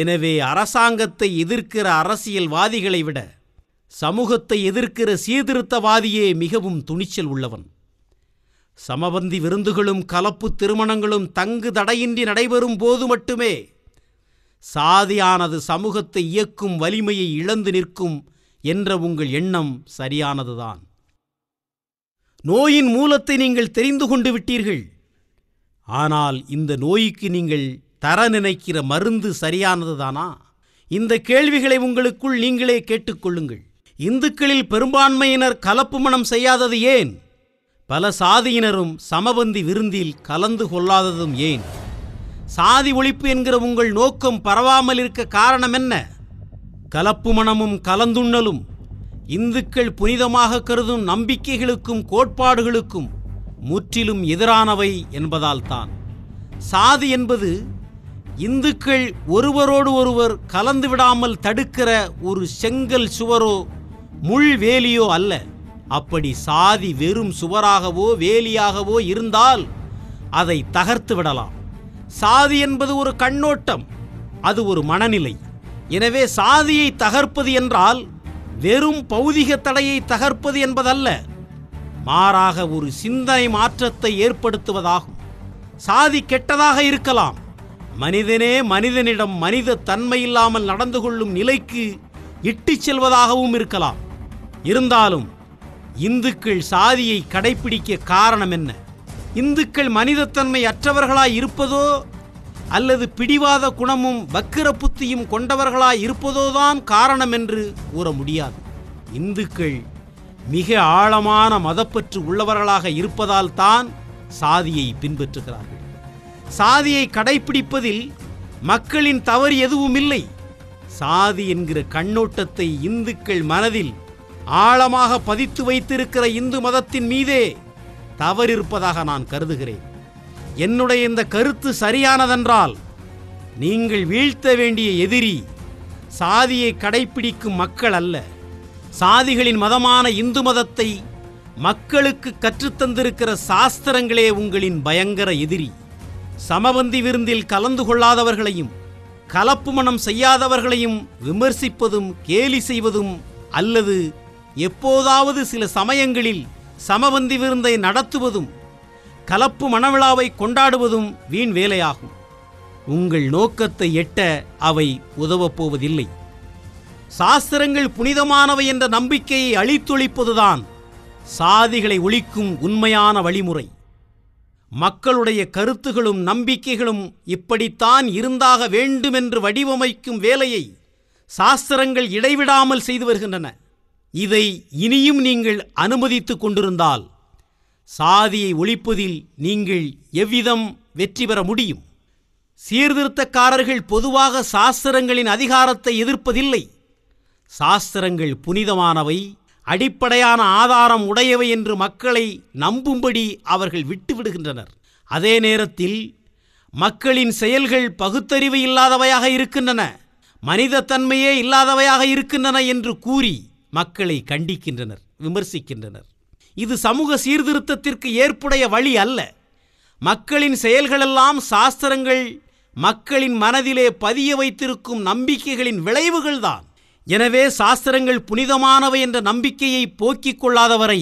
எனவே அரசாங்கத்தை எதிர்க்கிற அரசியல்வாதிகளை விட சமூகத்தை எதிர்க்கிற சீர்திருத்தவாதியே மிகவும் துணிச்சல் உள்ளவன். சமபந்தி விருந்துகளும் கலப்பு திருமணங்களும் தங்கு தடையின்றி நடைபெறும் போது மட்டுமே சாதியானது சமூகத்தை இயக்கும் வலிமையை இழந்து நிற்கும் என்ற உங்கள் எண்ணம் சரியானதுதான். நோயின் மூலத்தை நீங்கள் தெரிந்து கொண்டு விட்டீர்கள். ஆனால் இந்த நோய்க்கு நீங்கள் தர நினைக்கிற மருந்து சரியானதுதானா? இந்த கேள்விகளை உங்களுக்குள் நீங்களே கேட்டுக்கொள்ளுங்கள். இந்துக்களில் பெரும்பான்மையினர் கலப்பு மணம் செய்யாதது ஏன்? பல சாதியினரும் சமபந்தி விருந்தில் கலந்து கொள்ளாததும் ஏன்? சாதி ஒழிப்பு என்கிற உங்கள் நோக்கம் பரவாமல் இருக்க காரணம் என்ன? கலப்பு மணமும் கலந்துண்ணலும் இந்துக்கள் புனிதமாக கருதும் நம்பிக்கைகளுக்கும் கோட்பாடுகளுக்கும் முற்றிலும் எதிரானவை என்பதால் தான். சாதி என்பது இந்துக்கள் ஒருவரோடு ஒருவர் கலந்துவிடாமல் தடுக்கிற ஒரு செங்கல் சுவரோ முள்வேலியோ அல்ல. அப்படி சாதி வெறும் சுவராகவோ வேலியாகவோ இருந்தால் அதை தகர்த்து விடலாம். சாதி என்பது ஒரு கண்ணோட்டம், அது ஒரு மனநிலை. எனவே சாதியை தகர்ப்பது என்றால் வெறும் பௌதிக தடையை தகர்ப்பது என்பதல்ல, மாறாக ஒரு சிந்தனை மாற்றத்தை ஏற்படுத்துவதாகும். சாதி கெட்டதாக இருக்கலாம். மனிதனே மனிதனிடம் மனித தன்மையில்லாமல் நடந்து கொள்ளும் நிலைக்கு இட்டுச் செல்வதாகவும் இருக்கலாம். இருந்தாலும் இந்துக்கள் சாதியை கடைப்பிடிக்க காரணம் என்ன? இந்துக்கள் மனிதத்தன்மை அற்றவர்களாய் இருப்பதோ அல்லது பிடிவாத குணமும் வக்கிர புத்தியும் கொண்டவர்களாய் இருப்பதோதான் காரணம் என்று கூற முடியாது. இந்துக்கள் மிக ஆழமான மதப்பற்று உள்ளவர்களாக இருப்பதால் தான் சாதியை பின்பற்றுகிறார்கள். சாதியை கடைப்பிடிப்பதில் மக்களின் தவறு எதுவும் இல்லை. சாதி என்கிற கண்ணோட்டத்தை இந்துக்கள் மனதில் ஆழமாக பதித்து வைத்திருக்கிற இந்து மதத்தின் மீதே தவறிருப்பதாக நான் கருதுகிறேன். என்னுடைய இந்த கருத்து சரியானதென்றால் நீங்கள் வீழ்த்த வேண்டிய எதிரி சாதியை கடைப்பிடிக்கும் மக்கள் அல்ல, சாதிகளின் மதமான இந்து மதத்தை மக்களுக்கு கற்றுத்தந்திருக்கிற சாஸ்திரங்களே உங்களின் பயங்கர எதிரி. சமபந்தி விருந்தில் கலந்து கொள்ளாதவர்களையும் கலப்பு மனம் செய்யாதவர்களையும் விமர்சிப்பதும் கேலி செய்வதும் அல்லது எப்போதாவது சில சமயங்களில் சமபந்தி விருந்தை நடத்துவதும் கலப்பு மனவிழாவை கொண்டாடுவதும் வீண் வேலையாகும். உங்கள் நோக்கத்தை எட்ட அவை உதவப்போவதில்லை. சாஸ்திரங்கள் புனிதமானவை என்ற நம்பிக்கையை அழித்தொழிப்பதுதான் சாதிகளை ஒழிக்கும் உண்மையான வழிமுறை. மக்களுடைய கருத்துகளும் நம்பிக்கைகளும் இப்படித்தான் இருந்தாக வேண்டுமென்று வடிவமைக்கும் வேலையை சாஸ்திரங்கள் இடைவிடாமல் செய்து வருகின்றன. இதை இனியும் நீங்கள் அனுமதித்து கொண்டிருந்தால் சாதியை ஒழிப்பதில் நீங்கள் எவ்விதம் வெற்றி பெற முடியும்? சீர்திருத்தக்காரர்கள் பொதுவாக சாஸ்திரங்களின் அதிகாரத்தை எதிர்ப்பதில்லை. சாஸ்திரங்கள் புனிதமானவை, அடிப்படையான ஆதாரம் உடையவை என்று மக்களை நம்பும்படி அவர்கள் விட்டுவிடுகின்றனர். அதே நேரத்தில் மக்களின் செயல்கள் பகுத்தறிவு இல்லாதவையாக இருக்கின்றன, மனிதத்தன்மையே இல்லாதவையாக இருக்கின்றன என்று கூறி மக்களை கண்டிக்கின்றனர், விமர்சிக்கின்றனர். இது சமூக சீர்திருத்தத்திற்கு ஏற்புடைய வழி அல்ல. மக்களின் செயல்களெல்லாம் சாஸ்திரங்கள் மக்களின் மனதிலே பதிய வைத்திருக்கும் நம்பிக்கைகளின் விளைவுகள்தான். எனவே சாஸ்திரங்கள் புனிதமானவை என்ற நம்பிக்கையை போக்கிக் கொள்ளாதவரை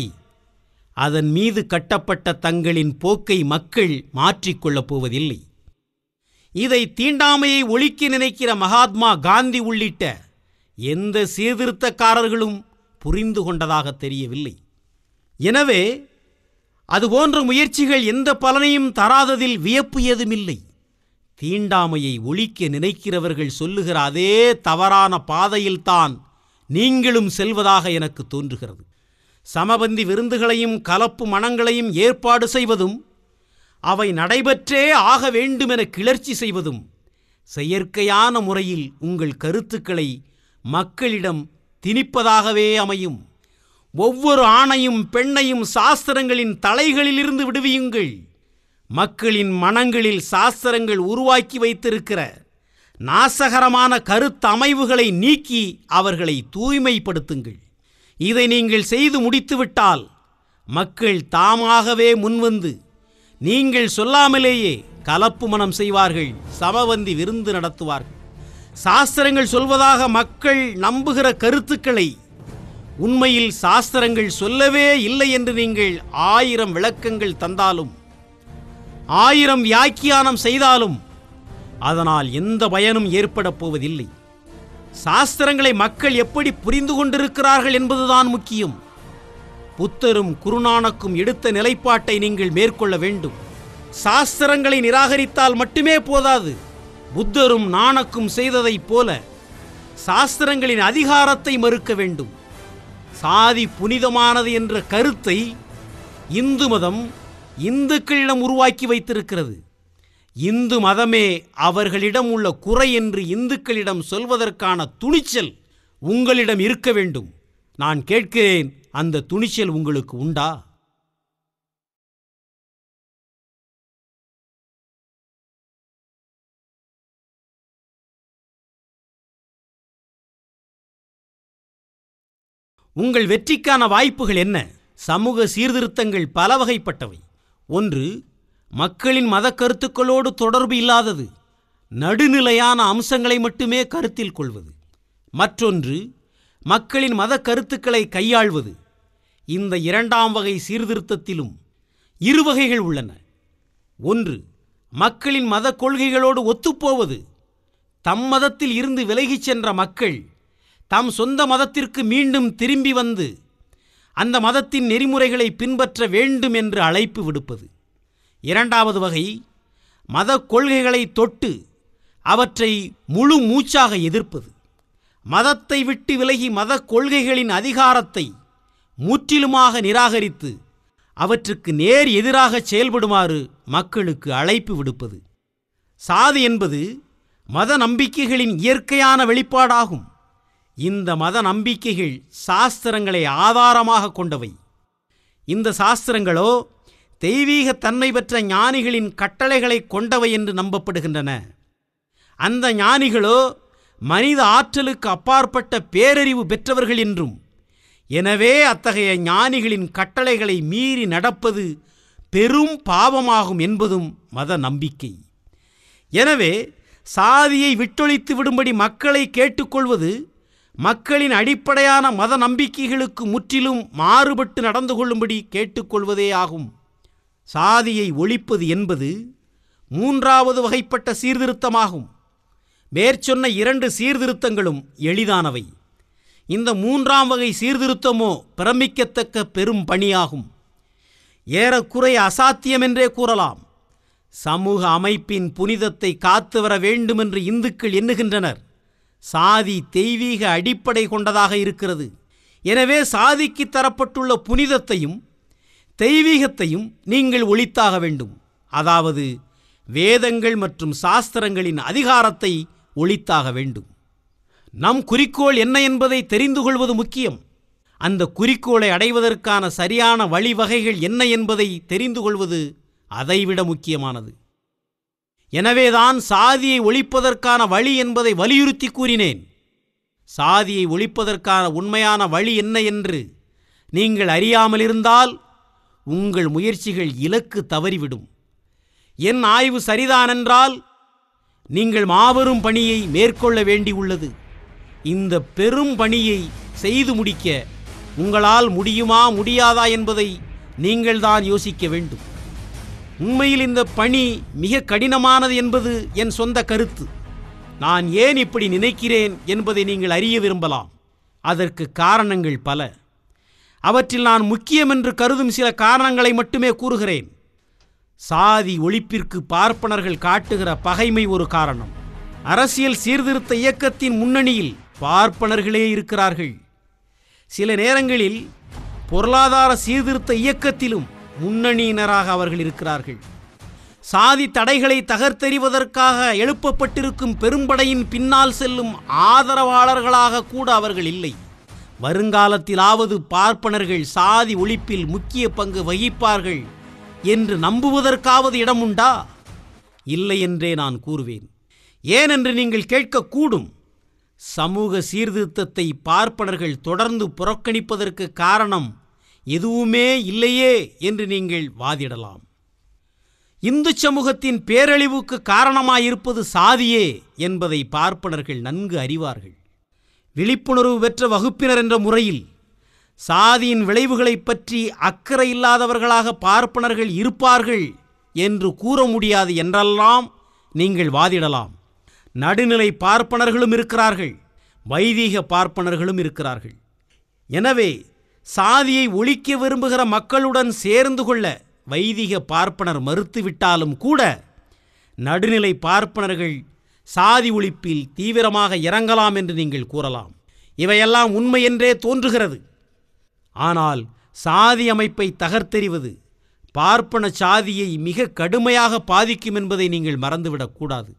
அதன் மீது கட்டப்பட்ட தங்களின் போக்கை மக்கள் மாற்றிக்கொள்ளப் போவதில்லை. இதை தீண்டாமையை ஒழிக்க நினைக்கிற மகாத்மா காந்தி உள்ளிட்ட எந்த சீர்திருத்தக்காரர்களும் புரிந்து கொண்டதாக தெரியவில்லை. எனவே அதுபோன்ற முயற்சிகள் எந்த பலனையும் தராததில் வியப்பு ஏதுமில்லை. தீண்டாமையை ஒழிக்க நினைக்கிறவர்கள் சொல்லுகிற அதே தவறான பாதையில்தான் நீங்களும் செல்வதாக எனக்கு தோன்றுகிறது. சமபந்தி விருந்துகளையும் கலப்பு மனங்களையும் ஏற்பாடு செய்வதும் அவை நடைபெற்றே ஆக வேண்டுமென கிளர்ச்சி செய்வதும் செயற்கையான முறையில் உங்கள் கருத்துக்களை மக்களிடம் திணிப்பதாகவே அமையும். ஒவ்வொரு ஆணையும் பெண்ணையும் சாஸ்திரங்களின் தலைகளிலிருந்து விடுவியுங்கள். மக்களின் மனங்களில் சாஸ்திரங்கள் உருவாக்கி வைத்திருக்கிற நாசகரமான கருத்தமைவுகளை நீக்கி அவர்களை தூய்மைப்படுத்துங்கள். இதை நீங்கள் செய்து முடித்துவிட்டால் மக்கள் தாமாகவே முன்வந்து நீங்கள் சொல்லாமலேயே கலப்பு மனம் செய்வார்கள், சமபந்தி விருந்து நடத்துவார்கள். சாஸ்திரங்கள் சொல்வதாக மக்கள் நம்புகிற கருத்துக்களை உண்மையில் சாஸ்திரங்கள் சொல்லவே இல்லை என்று நீங்கள் 1000 விளக்கங்கள் தந்தாலும் 1000 வியாக்கியானம் செய்தாலும் அதனால் எந்த பயனும் ஏற்பட போவதில்லை. சாஸ்திரங்களை மக்கள் எப்படி புரிந்து கொண்டிருக்கிறார்கள் என்பதுதான் முக்கியம். புத்தரும் குருநானக்கும் எடுத்த நிலைப்பாட்டை நீங்கள் மேற்கொள்ள வேண்டும். சாஸ்திரங்களை நிராகரித்தால் மட்டுமே போதாது, புத்தரும் நானக்கும் செய்ததைப் போல சாஸ்திரங்களின் அதிகாரத்தை மறுக்க வேண்டும். சாதி புனிதமானது என்ற கருத்தை இந்து மதம் இந்துக்களிடம் உருவாக்கி வைத்திருக்கிறது. இந்து மதமே அவர்களிடம் உள்ள குறை என்று இந்துக்களிடம் சொல்வதற்கான துணிச்சல் உங்களிடம் இருக்க வேண்டும். நான் கேட்கிறேன், அந்த துணிச்சல் உங்களுக்கு உண்டா? உங்கள் வெற்றிக்கான வாய்ப்புகள் என்ன? சமூக சீர்திருத்தங்கள் பல வகைப்பட்டவை. 1. மக்களின் மத கருத்துக்களோடு தொடர்பு இல்லாதது, நடுநிலையான அம்சங்களை மட்டுமே கருத்தில் கொள்வது. மற்றொன்று, மக்களின் மத கருத்துக்களை கையாள்வது. இந்த 2ஆம் வகை சீர்திருத்தத்திலும் இருவகைகள் உள்ளன. 1. மக்களின் மத கொள்கைகளோடு ஒத்துப்போவது. தம் மதத்தில் இருந்து விலகிச் சென்ற மக்கள் தாம் சொந்த மதத்திற்கு மீண்டும் திரும்பி வந்து அந்த மதத்தின் நெறிமுறைகளை பின்பற்ற வேண்டும் என்று அழைப்பு விடுப்பது. 2வது வகை, மத கொள்கைகளை தொட்டு அவற்றை முழு மூச்சாக எதிர்ப்பது. மதத்தை விட்டு விலகி மத கொள்கைகளின் அதிகாரத்தை முற்றிலுமாக நிராகரித்து அவற்றுக்கு நேர் எதிராக செயல்படுமாறு மக்களுக்கு அழைப்பு விடுப்பது. சாதி என்பது மத நம்பிக்கைகளின் இயற்கையான வெளிப்பாடாகும். இந்த மத நம்பிக்கைகள் சாஸ்திரங்களை ஆதாரமாக கொண்டவை. இந்த சாஸ்திரங்களோ தெய்வீக தன்மை பெற்ற ஞானிகளின் கட்டளைகளை கொண்டவை என்று நம்பப்படுகின்றன. அந்த ஞானிகளோ மனித ஆற்றலுக்கு அப்பாற்பட்ட பேரறிவு பெற்றவர்கள் என்றும், எனவே அத்தகைய ஞானிகளின் கட்டளைகளை மீறி நடப்பது பெரும் பாவமாகும் என்பதும் மத நம்பிக்கை. எனவே சாதியை விட்டொழித்து விடும்படி மக்களை கேட்டுக்கொள்வது மக்களின் அடிப்படையான மத நம்பிக்கைகளுக்கு முற்றிலும் மாறுபட்டு நடந்து கொள்ளும்படி கேட்டுக்கொள்வதே ஆகும். சாதியை ஒழிப்பது என்பது மூன்றாவது வகைப்பட்ட சீர்திருத்தமாகும். மேற்சொன்ன இரண்டு சீர்திருத்தங்களும் எளிதானவை. இந்த மூன்றாம் வகை சீர்திருத்தமோ பிரமிக்கத்தக்க பெரும் பணியாகும். ஏறக்குறைய அசாத்தியமென்றே கூறலாம். சமூக அமைப்பின் புனிதத்தை காத்து வர வேண்டுமென்று இந்துக்கள் எண்ணுகின்றனர். சாதி தெய்வீக அடிப்படை கொண்டதாக இருக்கிறது. எனவே சாதிக்கு தரப்பட்டுள்ள புனிதத்தையும் தெய்வீகத்தையும் நீங்கள் ஒழித்தாக வேண்டும். அதாவது வேதங்கள் மற்றும் சாஸ்திரங்களின் அதிகாரத்தை ஒழித்தாக வேண்டும். நம் குறிக்கோள் என்ன என்பதை தெரிந்து கொள்வது முக்கியம். அந்த குறிக்கோளை அடைவதற்கான சரியான வழிவகைகள் என்ன என்பதை தெரிந்து கொள்வது அதைவிட முக்கியமானது. எனவேதான் சாதியை ஒழிப்பதற்கான வழி என்பதை வலியுறுத்தி கூறினேன். சாதியை ஒழிப்பதற்கான உண்மையான வழி என்ன என்று நீங்கள் அறியாமலிருந்தால் உங்கள் முயற்சிகள் இலக்கு தவறிவிடும். என் ஆய்வு சரிதானென்றால் நீங்கள் மாபெரும் பணியை மேற்கொள்ள வேண்டியுள்ளது. இந்த பெரும் பணியை செய்து முடிக்க உங்களால் முடியுமா முடியாதா என்பதை நீங்கள்தான் யோசிக்க வேண்டும். உண்மையில் இந்த பணி மிக கடினமானது என்பது என் சொந்த கருத்து. நான் ஏன் இப்படி நினைக்கிறேன் என்பதை நீங்கள் அறிய விரும்பலாம். அதற்கு காரணங்கள் பல. அவற்றில் நான் முக்கியம் என்று கருதும் சில காரணங்களை மட்டுமே கூறுகிறேன். சாதி ஒழிப்பிற்கு பார்ப்பனர்கள் காட்டுகிற பகைமை ஒரு காரணம். அரசியல் சீர்திருத்த இயக்கத்தின் முன்னணியில் பார்ப்பனர்களே இருக்கிறார்கள். சில நேரங்களில் பொருளாதார சீர்திருத்த இயக்கத்திலும் முன்னணியினராக அவர்கள் இருக்கிறார்கள். சாதி தடைகளை தகர்த்தெறிவதற்காக எழுப்பப்பட்டிருக்கும் பெரும்படையின் பின்னால் செல்லும் ஆதரவாளர்களாக கூட அவர்கள் இல்லை. வருங்காலத்திலாவது பார்ப்பனர்கள் சாதி ஒழிப்பில் முக்கிய பங்கு வகிப்பார்கள் என்று நம்புவதற்காவது இடமுண்டா? இல்லை என்றே நான் கூறுவேன். ஏனென்று நீங்கள் கேட்கக்கூடும். சமூக சீர்திருத்தத்தை பார்ப்பனர்கள் தொடர்ந்து புறக்கணிப்பதற்கு காரணம் எதுவுமே இல்லையே என்று நீங்கள் வாதிடலாம். இந்து சமூகத்தின் பேரழிவுக்கு காரணமாயிருப்பது சாதியே என்பதை பார்ப்பனர்கள் நன்கு அறிவார்கள். விழிப்புணர்வு பெற்ற வகுப்பினர் என்ற முறையில் சாதியின் விளைவுகளை பற்றி அக்கறை இல்லாதவர்களாக பார்ப்பனர்கள் இருப்பார்கள் என்று கூற முடியாது என்றெல்லாம் நீங்கள் வாதிடலாம். நடுநிலை பார்ப்பனர்களும் இருக்கிறார்கள், வைதிக பார்ப்பனர்களும் இருக்கிறார்கள். எனவே சாதியை ஒழிக்க விரும்புகிற மக்களுடன் சேர்ந்து கொள்ள வைதிக பார்ப்பனர் மறுத்துவிட்டாலும் கூட நடுநிலை பார்ப்பனர்கள் சாதி ஒழிப்பில் தீவிரமாக இறங்கலாம் என்று நீங்கள் கூறலாம். இவையெல்லாம் உண்மையென்றே தோன்றுகிறது. ஆனால் சாதி அமைப்பை தகர்த்தெறிவது பார்ப்பன சாதியை மிக கடுமையாக பாதிக்கும் என்பதை நீங்கள் மறந்துவிடக்கூடாது.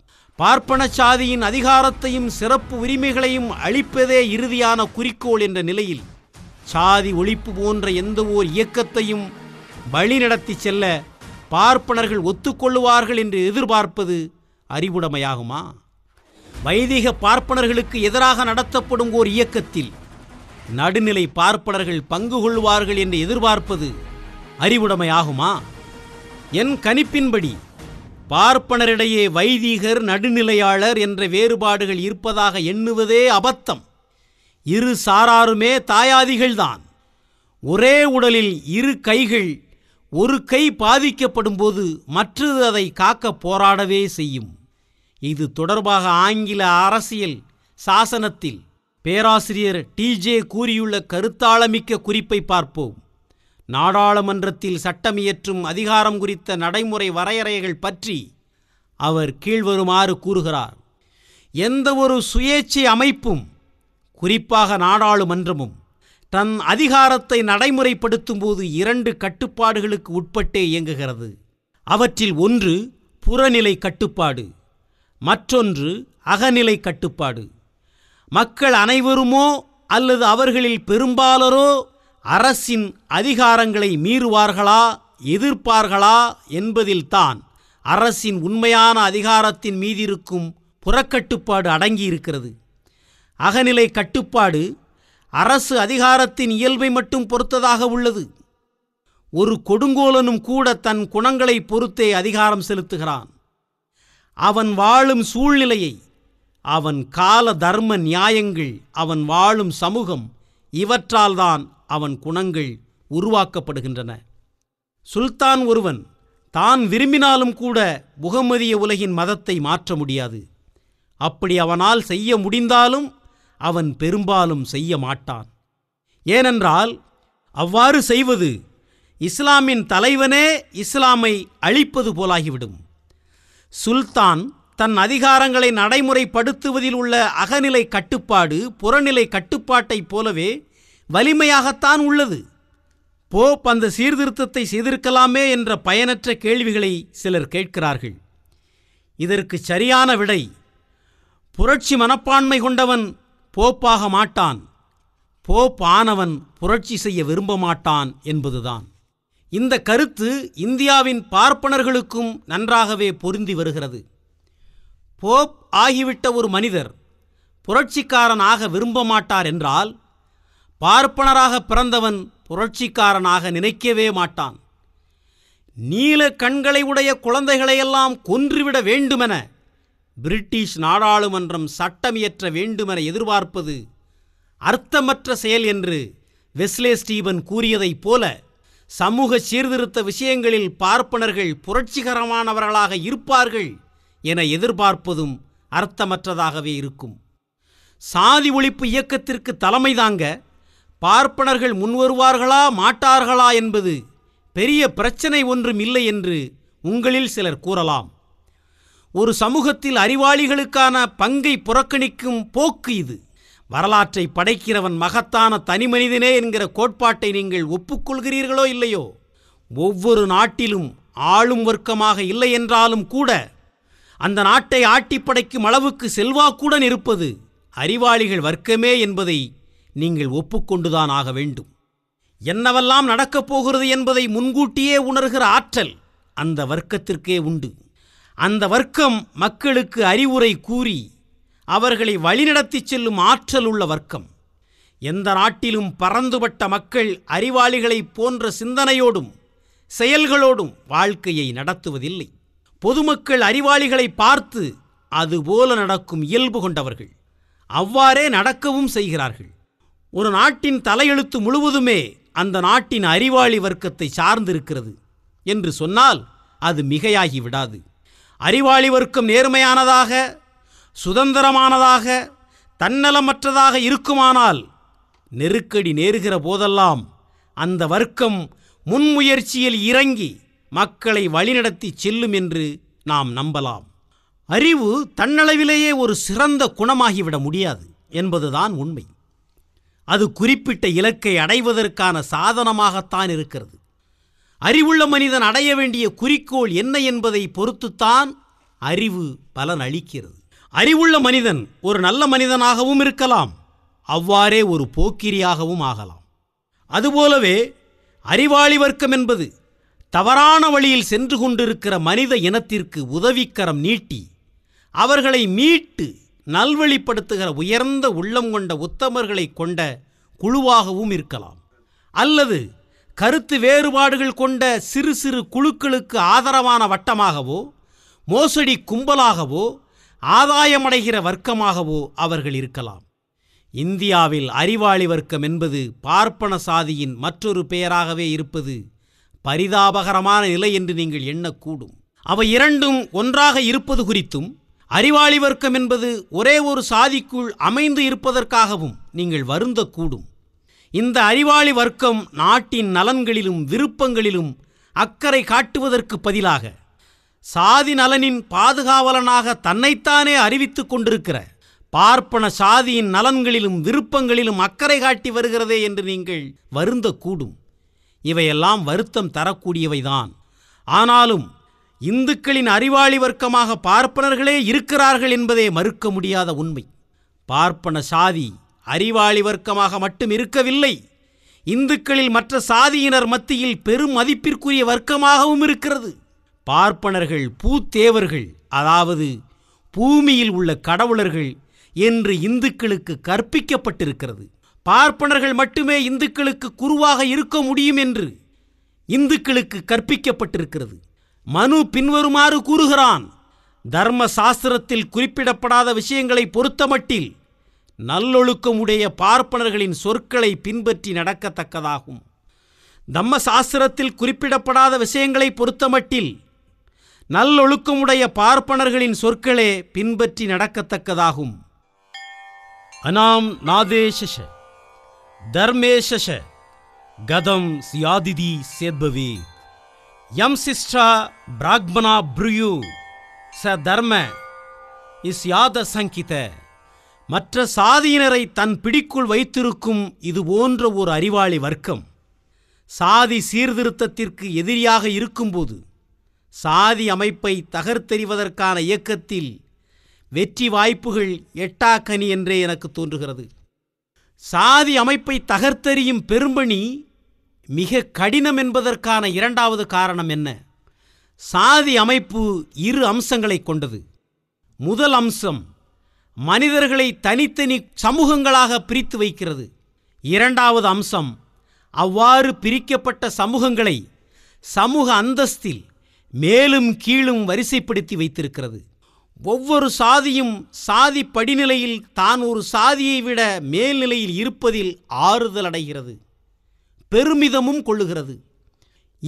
பார்ப்பன சாதியின் அதிகாரத்தையும் சிறப்பு உரிமைகளையும் அளிப்பதே இறுதியான குறிக்கோள் என்ற நிலையில் சாதி ஒழிப்பு போன்ற எந்த ஓர் இயக்கத்தையும் வழிநடத்தி செல்ல பார்ப்பனர்கள் ஒத்துக்கொள்ளுவார்கள் என்று எதிர்பார்ப்பது அறிவுடைமையாகுமா? வைதிக பார்ப்பனர்களுக்கு எதிராக நடத்தப்படும் ஓர் இயக்கத்தில் நடுநிலை பார்ப்பனர்கள் பங்கு கொள்வார்கள் என்று எதிர்பார்ப்பது அறிவுடைமையாகுமா? என் கணிப்பின்படி பார்ப்பனரிடையே வைதிகர் நடுநிலையாளர் என்ற வேறுபாடுகள் இருப்பதாக எண்ணுவதே அபத்தம். இரு சாராருமே தாயாதிகள்தான். ஒரே உடலில் இரு கைகள், ஒரு கை பாதிக்கப்படும் போது மற்றது அதை காக்க போராடவே செய்யும். இது தொடர்பாக ஆங்கில அரசியல் சாசனத்தில் பேராசிரியர் டி.ஜே. கூறியுள்ள கருத்தாளமிக்க குறிப்பை பார்ப்போம். நாடாளுமன்றத்தில் சட்டமியற்றும் அதிகாரம் குறித்த நடைமுறை வரையறைகள் பற்றி அவர் கீழ்வருமாறு கூறுகிறார். எந்த ஒரு சுயேட்சை அமைப்பும், குறிப்பாக நாடாளுமன்றமும், தன் அதிகாரத்தை நடைமுறைப்படுத்தும் போது இரண்டு கட்டுப்பாடுகளுக்கு உட்பட்டே இயங்குகிறது. அவற்றில் ஒன்று புறநிலை கட்டுப்பாடு, மற்றொன்று அகநிலை கட்டுப்பாடு. மக்கள் அனைவருமோ அல்லது அவர்களில் பெரும்பாலரோ அரசின் அதிகாரங்களை மீறுவார்களா எதிர்ப்பார்களா என்பதில்தான் அரசின் உண்மையான அதிகாரத்தின் மீதிருக்கும் புறக்கட்டுப்பாடு அடங்கியிருக்கிறது. அகநிலை கட்டுப்பாடு அரசு அதிகாரத்தின் இயல்பை மட்டும் பொறுத்ததாக உள்ளது. ஒரு கொடுங்கோலனும் கூட தன் குணங்களை பொறுத்தே அதிகாரம் செலுத்துகிறான். அவன் வாழும் சூழ்நிலையை, அவன் கால தர்ம நியாயங்கள், அவன் வாழும் சமூகம், இவற்றால்தான் அவன் குணங்கள் உருவாக்கப்படுகின்றன. சுல்தான் ஒருவன் தான் விரும்பினாலும் கூட முகமதிய உலகின் மதத்தை மாற்ற முடியாது. அப்படி அவனால் செய்ய முடிந்தாலும் அவன் பெரும்பாலும் செய்ய மாட்டான். ஏனென்றால் அவ்வாறு செய்வது இஸ்லாமின் தலைவனே இஸ்லாமை அழிப்பது போலாகிவிடும். சுல்தான் தன் அதிகாரங்களை நடைமுறைப்படுத்துவதில் உள்ள அகநிலை கட்டுப்பாடு புறநிலை கட்டுப்பாட்டைப் போலவே வலிமையாகத்தான் உள்ளது. போப் அந்த சீர்திருத்தத்தை செய்திருக்கலாமே என்ற பயனற்ற கேள்விகளை சிலர் கேட்கிறார்கள். இதற்கு சரியான விடை, புரட்சி மனப்பான்மை கொண்டவன் போப்பாக மாட்டான், போப் ஆனவன் புரட்சி செய்ய விரும்ப மாட்டான் என்பதுதான். இந்த கருத்து இந்தியாவின் பார்ப்பனர்களுக்கும் நன்றாகவே பொருந்தி வருகிறது. போப் ஆகிவிட்ட ஒரு மனிதர் புரட்சிக்காரன் ஆக விரும்ப மாட்டார் என்றால், பார்ப்பனராக பிறந்தவன் புரட்சிக்காரனாக நினைக்கவே மாட்டான். நீல கண்களை உடைய குழந்தைகளையெல்லாம் கொன்றுவிட வேண்டுமென பிரிட்டிஷ் நாடாளுமன்றம் சட்டம் இயற்ற வேண்டுமென எதிர்பார்ப்பது அர்த்தமற்ற செயல் என்று வெஸ்லே ஸ்டீபன் கூறியதைப் போல, சமூக சீர்திருத்த விஷயங்களில் பார்ப்பனர்கள் புரட்சிகரமானவர்களாக இருப்பார்கள் என எதிர்பார்ப்பதும் அர்த்தமற்றதாகவே இருக்கும். சாதி ஒழிப்பு இயக்கத்திற்கு தலைமை தாங்க பார்ப்பனர்கள் முன்வருவார்களா மாட்டார்களா என்பது பெரிய பிரச்சனை ஒன்றும் இல்லை என்று உங்களில் சிலர் கூறலாம். ஒரு சமூகத்தில் அறிவாளிகளுக்கான பங்கை புறக்கணிக்கும் போக்கு இது. வரலாற்றை படைக்கிறவன் மகத்தான தனிமனிதனே என்கிற கோட்பாட்டை நீங்கள் ஒப்புக்கொள்கிறீர்களோ இல்லையோ, ஒவ்வொரு நாட்டிலும் ஆளும் வர்க்கமாக இல்லை என்றாலும் கூட அந்த நாட்டை ஆட்டி படைக்கும் அளவுக்கு செல்வாக்குடன் இருப்பது அறிவாளிகள் வர்க்கமே என்பதை நீங்கள் ஒப்புக்கொண்டுதான் ஆக வேண்டும். என்னவெல்லாம் நடக்கப் போகிறது என்பதை முன்கூட்டியே உணர்கிற ஆற்றல் அந்த வர்க்கத்திற்கே உண்டு. அந்த வர்க்கம் மக்களுக்கு அறிவுரை கூறி அவர்களை வழிநடத்தி செல்லும் ஆற்றல் உள்ள வர்க்கம். எந்த நாட்டிலும் பரந்துபட்ட மக்கள் அறிவாளிகளைப் போன்ற சிந்தனையோடும் செயல்களோடும் வாழ்க்கையை நடத்துவதில்லை. பொதுமக்கள் அறிவாளிகளை பார்த்து அதுபோல நடக்கும் இயல்பு கொண்டவர்கள். அவ்வாறே நடக்கவும் செய்கிறார்கள். ஒரு நாட்டின் தலையெழுத்து முழுவதுமே அந்த நாட்டின் அறிவாளி வர்க்கத்தை சார்ந்திருக்கிறது என்று சொன்னால் அது மிகையாகிவிடாது. அறிவாளி வர்க்கம் நேர்மையானதாக சுதந்திரமானதாக தன்னலமற்றதாக இருக்குமானால், நெருக்கடி நேருகிற போதெல்லாம் அந்த வர்க்கம் முன்முயற்சியில் இறங்கி மக்களை வழிநடத்தி செல்லும் என்று நாம் நம்பலாம். அறிவு தன்னளவிலேயே ஒரு சிறந்த குணமாகிவிட முடியாது என்பதுதான் உண்மை. அது குறிப்பிட்ட இலக்கை அடைவதற்கான சாதனமாகத்தான் இருக்கிறது. அறிவுள்ள மனிதன் அடைய வேண்டிய குறிக்கோள் என்ன என்பதை பொறுத்துத்தான் அறிவு பலன் அளிக்கிறது. அறிவுள்ள மனிதன் ஒரு நல்ல மனிதனாகவும் இருக்கலாம், அவ்வாறே ஒரு போக்கிரியாகவும் ஆகலாம். அதுபோலவே அறிவாளி வர்க்கம் என்பது தவறான வழியில் சென்று கொண்டிருக்கிற மனித இனத்திற்கு உதவிக்கரம் நீட்டி அவர்களை மீட்டு நல்வழிப்படுத்துகிற உயர்ந்த உள்ளம் கொண்ட உத்தமர்களை கொண்ட குழுவாகவும் இருக்கலாம். அல்லது கருத்து வேறுபாடுகள் கொண்ட சிறு சிறு குழுக்களுக்கு ஆதரவான வட்டமாகவோ மோசடி கும்பலாகவோ ஆதாயமடைகிற வர்க்கமாகவோ அவர்கள் இருக்கலாம். இந்தியாவில் அறிவாளி வர்க்கம் என்பது பார்ப்பன சாதியின் மற்றொரு பெயராகவே இருப்பது பரிதாபகரமான நிலை என்று நீங்கள் எண்ணக்கூடும். அவை இரண்டும் ஒன்றாக இருப்பது குறித்தும், அறிவாளி வர்க்கம் என்பது ஒரே ஒரு சாதிக்குள் அமைந்து இருப்பதற்காகவும் நீங்கள் வருந்தக்கூடும். இந்த அறிவாளி வர்க்கம் நாட்டின் நலன்களிலும் விருப்பங்களிலும் அக்கறை காட்டுவதற்கு பதிலாக சாதி நலனின் பாதுகாவலனாக தன்னைத்தானே அறிவித்து கொண்டிருக்கிற பார்ப்பன சாதியின் நலன்களிலும் விருப்பங்களிலும் அக்கறை காட்டி வருகிறதே என்று நீங்கள் வருந்தக்கூடும். இவையெல்லாம் வருத்தம் தரக்கூடியவைதான். ஆனாலும் இந்துக்களின் அறிவாளி வர்க்கமாக பார்ப்பனர்களே இருக்கிறார்கள் என்பதே மறுக்க முடியாத உண்மை. பார்ப்பன சாதி அறிவாளி வர்க்கமாக மட்டும் இருக்கவில்லை, இந்துக்களில் மற்ற சாதியினர் மத்தியில் பெரும் மதிப்பிற்குரிய வர்க்கமாகவும் இருக்கிறது. பார்ப்பனர்கள் பூத்தேவர்கள், அதாவது பூமியில் உள்ள கடவுளர்கள் என்று இந்துக்களுக்கு கற்பிக்கப்பட்டிருக்கிறது. பார்ப்பனர்கள் மட்டுமே இந்துக்களுக்கு குருவாக இருக்க முடியும் என்று இந்துக்களுக்கு கற்பிக்கப்பட்டிருக்கிறது. மனு பின்வருமாறு கூறுகிறான்: தர்ம சாஸ்திரத்தில் குறிப்பிடப்படாத விஷயங்களை பொறுத்தமட்டில் நல்லொழுக்கமுடைய பார்ப்பனர்களின் சொற்களை பின்பற்றி நடக்கத்தக்கதாகும். தம்ம சாஸ்திரத்தில் குறிப்பிடப்படாத விஷயங்களை பொறுத்தமட்டில் நல்லொழுக்கமுடைய பார்ப்பனர்களின் சொற்களே பின்பற்றி நடக்கத்தக்கதாகும். அநாம் நாதேஷ தர்மேஷ கதம் சியாதிதி சேத்பவே யம் சிஷ்டா பிராக்மனா ப்ரூயு ச தர்ம இஸ் யாத சங்கித. மற்ற சாதியினரை தன் பிடிக்குள் வைத்திருக்கும் இதுபோன்ற ஒரு அறிவாளி வர்க்கம் சாதி சீர்திருத்தத்திற்கு எதிரியாக இருக்கும்போது சாதி அமைப்பை தகர்த்தெறிவதற்கான இயக்கத்தில் வெற்றி வாய்ப்புகள் எட்டாக்கனி என்றே எனக்கு தோன்றுகிறது. சாதி அமைப்பை தகர்த்தெறியும் பெரும்பணி மிக கடினம் என்பதற்கான இரண்டாவது காரணம் என்ன? சாதி அமைப்பு இரு அம்சங்களை கொண்டது. முதல் அம்சம் மனிதர்களை தனித்தனி சமூகங்களாக பிரித்து வைக்கிறது. இரண்டாவது அம்சம் அவ்வாறு பிரிக்கப்பட்ட சமூகங்களை சமூக அந்தஸ்தில் மேலும் கீழும் வரிசைப்படுத்தி வைத்திருக்கிறது. ஒவ்வொரு சாதியும் சாதி படிநிலையில் தான் ஒரு சாதியை விட மேல்நிலையில் இருப்பதில் ஆறுதல் அடைகிறது, பெருமிதமும் கொள்ளுகிறது.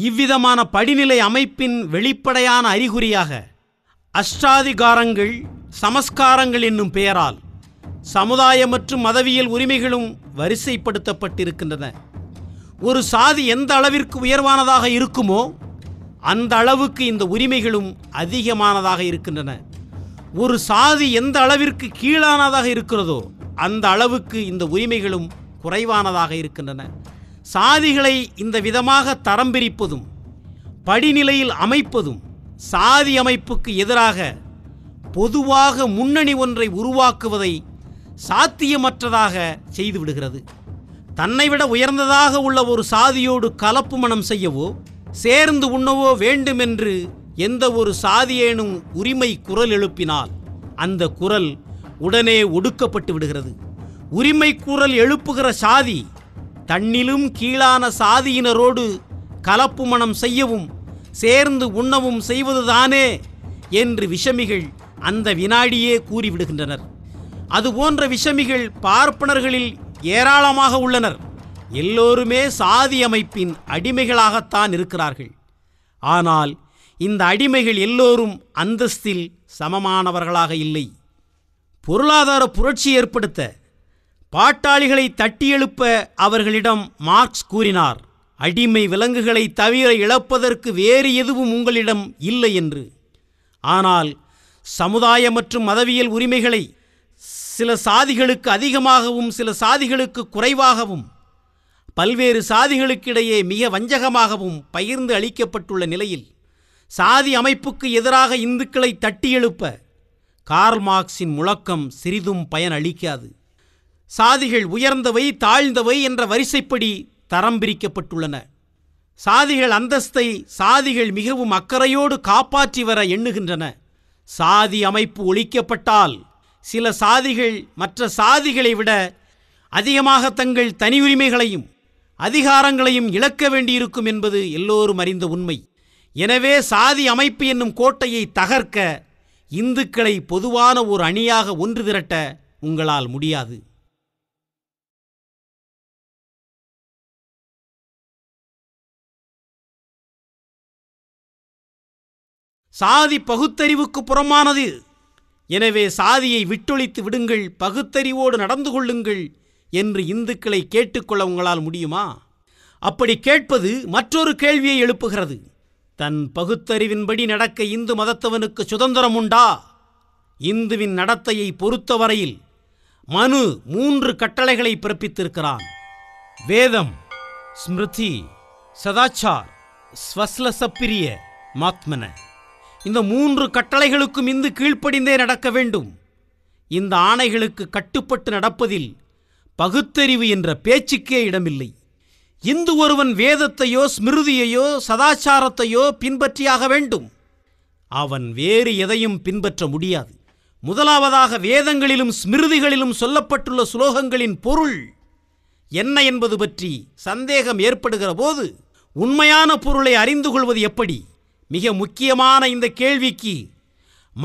இவ்விதமான படிநிலை அமைப்பின் வெளிப்படையான அறிகுறியாக அஷ்டாதிகாரங்கள் சமஸ்காரங்கள் என்னும் பெயரால் சமுதாய மற்றும் மதவியல் உரிமைகளும் வரிசைப்படுத்தப்பட்டிருக்கின்றன. ஒரு சாதி எந்த அளவிற்கு உயர்வானதாக இருக்குமோ அந்த அளவுக்கு இந்த உரிமைகளும் அதிகமானதாக இருக்கின்றன. ஒரு சாதி எந்த அளவிற்கு கீழானதாக இருக்கிறதோ அந்த அளவுக்கு இந்த உரிமைகளும் குறைவானதாக இருக்கின்றன. சாதிகளை இந்த விதமாக தரம் பிரிப்பதும் படிநிலையில் அமைப்பதும் சாதி அமைப்புக்கு எதிராக பொதுவாக முன்னணி ஒன்றை உருவாக்குவதை சாத்தியமற்றதாக செய்துவிடுகிறது. தன்னைவிட உயர்ந்ததாக உள்ள ஒரு சாதியோடு கலப்பு மனம் செய்யவோ சேர்ந்து உண்ணவோ வேண்டுமென்று எந்த ஒரு சாதியேனும் உரிமை குரல் எழுப்பினால் அந்த குரல் உடனே ஒடுக்கப்பட்டு விடுகிறது. உரிமை குரல் எழுப்புகிற சாதி தன்னிலும் கீழான சாதியினரோடு கலப்பு மனம் செய்யவும் சேர்ந்து உண்ணவும் செய்வதுதானே என்று விஷமிகள் அந்த வினாடியே கூறிவிடுகின்றனர். அதுபோன்ற விஷமிகள் பார்ப்பனர்களில் ஏராளமாக உள்ளனர். எல்லோருமே சாதி அமைப்பின் அடிமைகளாகத்தான் இருக்கிறார்கள். ஆனால் இந்த அடிமைகள் எல்லோரும் அந்தஸ்தில் சமமானவர்களாக இல்லை. பொருளாதார புரட்சி ஏற்படுத்த பாட்டாளிகளை தட்டியெழுப்ப அவர்களிடம் மார்க்ஸ் கூறினார், அடிமை விலங்குகளை தவிர இழப்பதற்கு வேறு எதுவும் உங்களிடம் இல்லை என்று. ஆனால் சமுதாய மற்றும் மதவியல் உரிமைகளை சில சாதிகளுக்கு அதிகமாகவும் சில சாதிகளுக்கு குறைவாகவும் பல்வேறு சாதிகளுக்கிடையே மிக வஞ்சகமாகவும் பகிர்ந்து அளிக்கப்பட்டுள்ள நிலையில் சாதி அமைப்புக்கு எதிராக இந்துக்களை தட்டியெழுப்ப கார்ல் மார்க்ஸின் முழக்கம் சிறிதும் பயன் அளிக்காது. சாதிகள் உயர்ந்தவை தாழ்ந்தவை என்ற வரிசைப்படி தரம் பிரிக்கப்பட்டுள்ளன. சாதிகள் அந்தஸ்தை சாதிகள் மிகவும் அக்கறையோடு காப்பாற்றி வர எண்ணுகின்றன. சாதி அமைப்பு ஒழிக்கப்பட்டால் சில சாதிகள் மற்ற சாதிகளை விட அதிகமாக தங்கள் தனியுரிமைகளையும் அதிகாரங்களையும் இழக்க வேண்டியிருக்கும் என்பது எல்லோரும் அறிந்த உண்மை. எனவே சாதி அமைப்பு என்னும் கோட்டையை தகர்க்க இந்துக்களை பொதுவான ஒரு அணியாக ஒன்று திரட்ட உங்களால் முடியாது. சாதி பகுத்தறிவுக்கு புறமானது. எனவே சாதியை விட்டொழித்து விடுங்கள், பகுத்தறிவோடு நடந்து கொள்ளுங்கள் என்று இந்துக்களை கேட்டுக்கொள்ள உங்களால் முடியுமா? அப்படி கேட்பது மற்றொரு கேள்வியை எழுப்புகிறது. தன் பகுத்தறிவின்படி நடக்க இந்து மதத்தவனுக்கு சுதந்திரம் உண்டா? இந்துவின் நடத்தையை பொறுத்தவரையில் மனு 3 கட்டளைகளை பிறப்பித்திருக்கிறான். வேதம், ஸ்மிருதி, சதாச்சார், ஸ்வஸ்லசப்பிரிய, மாத்மன. இந்த 3 கட்டளைகளுக்கும் இந்து கீழ்ப்படிந்தே நடக்க வேண்டும். இந்த ஆணைகளுக்கு கட்டுப்பட்டு நடப்பதில் பகுத்தறிவு என்ற பேச்சுக்கே இடமில்லை. இந்து ஒருவன் வேதத்தையோ ஸ்மிருதியையோ சதாச்சாரத்தையோ பின்பற்றியாக வேண்டும். அவன் வேறு எதையும் பின்பற்ற முடியாது. முதலாவதாக வேதங்களிலும் ஸ்மிருதிகளிலும் சொல்லப்பட்டுள்ள சுலோகங்களின் பொருள் என்ன என்பது பற்றி சந்தேகம் ஏற்படுகிற போது உண்மையான பொருளை அறிந்து கொள்வது எப்படி? மிக முக்கியமான இந்த கேள்விக்கு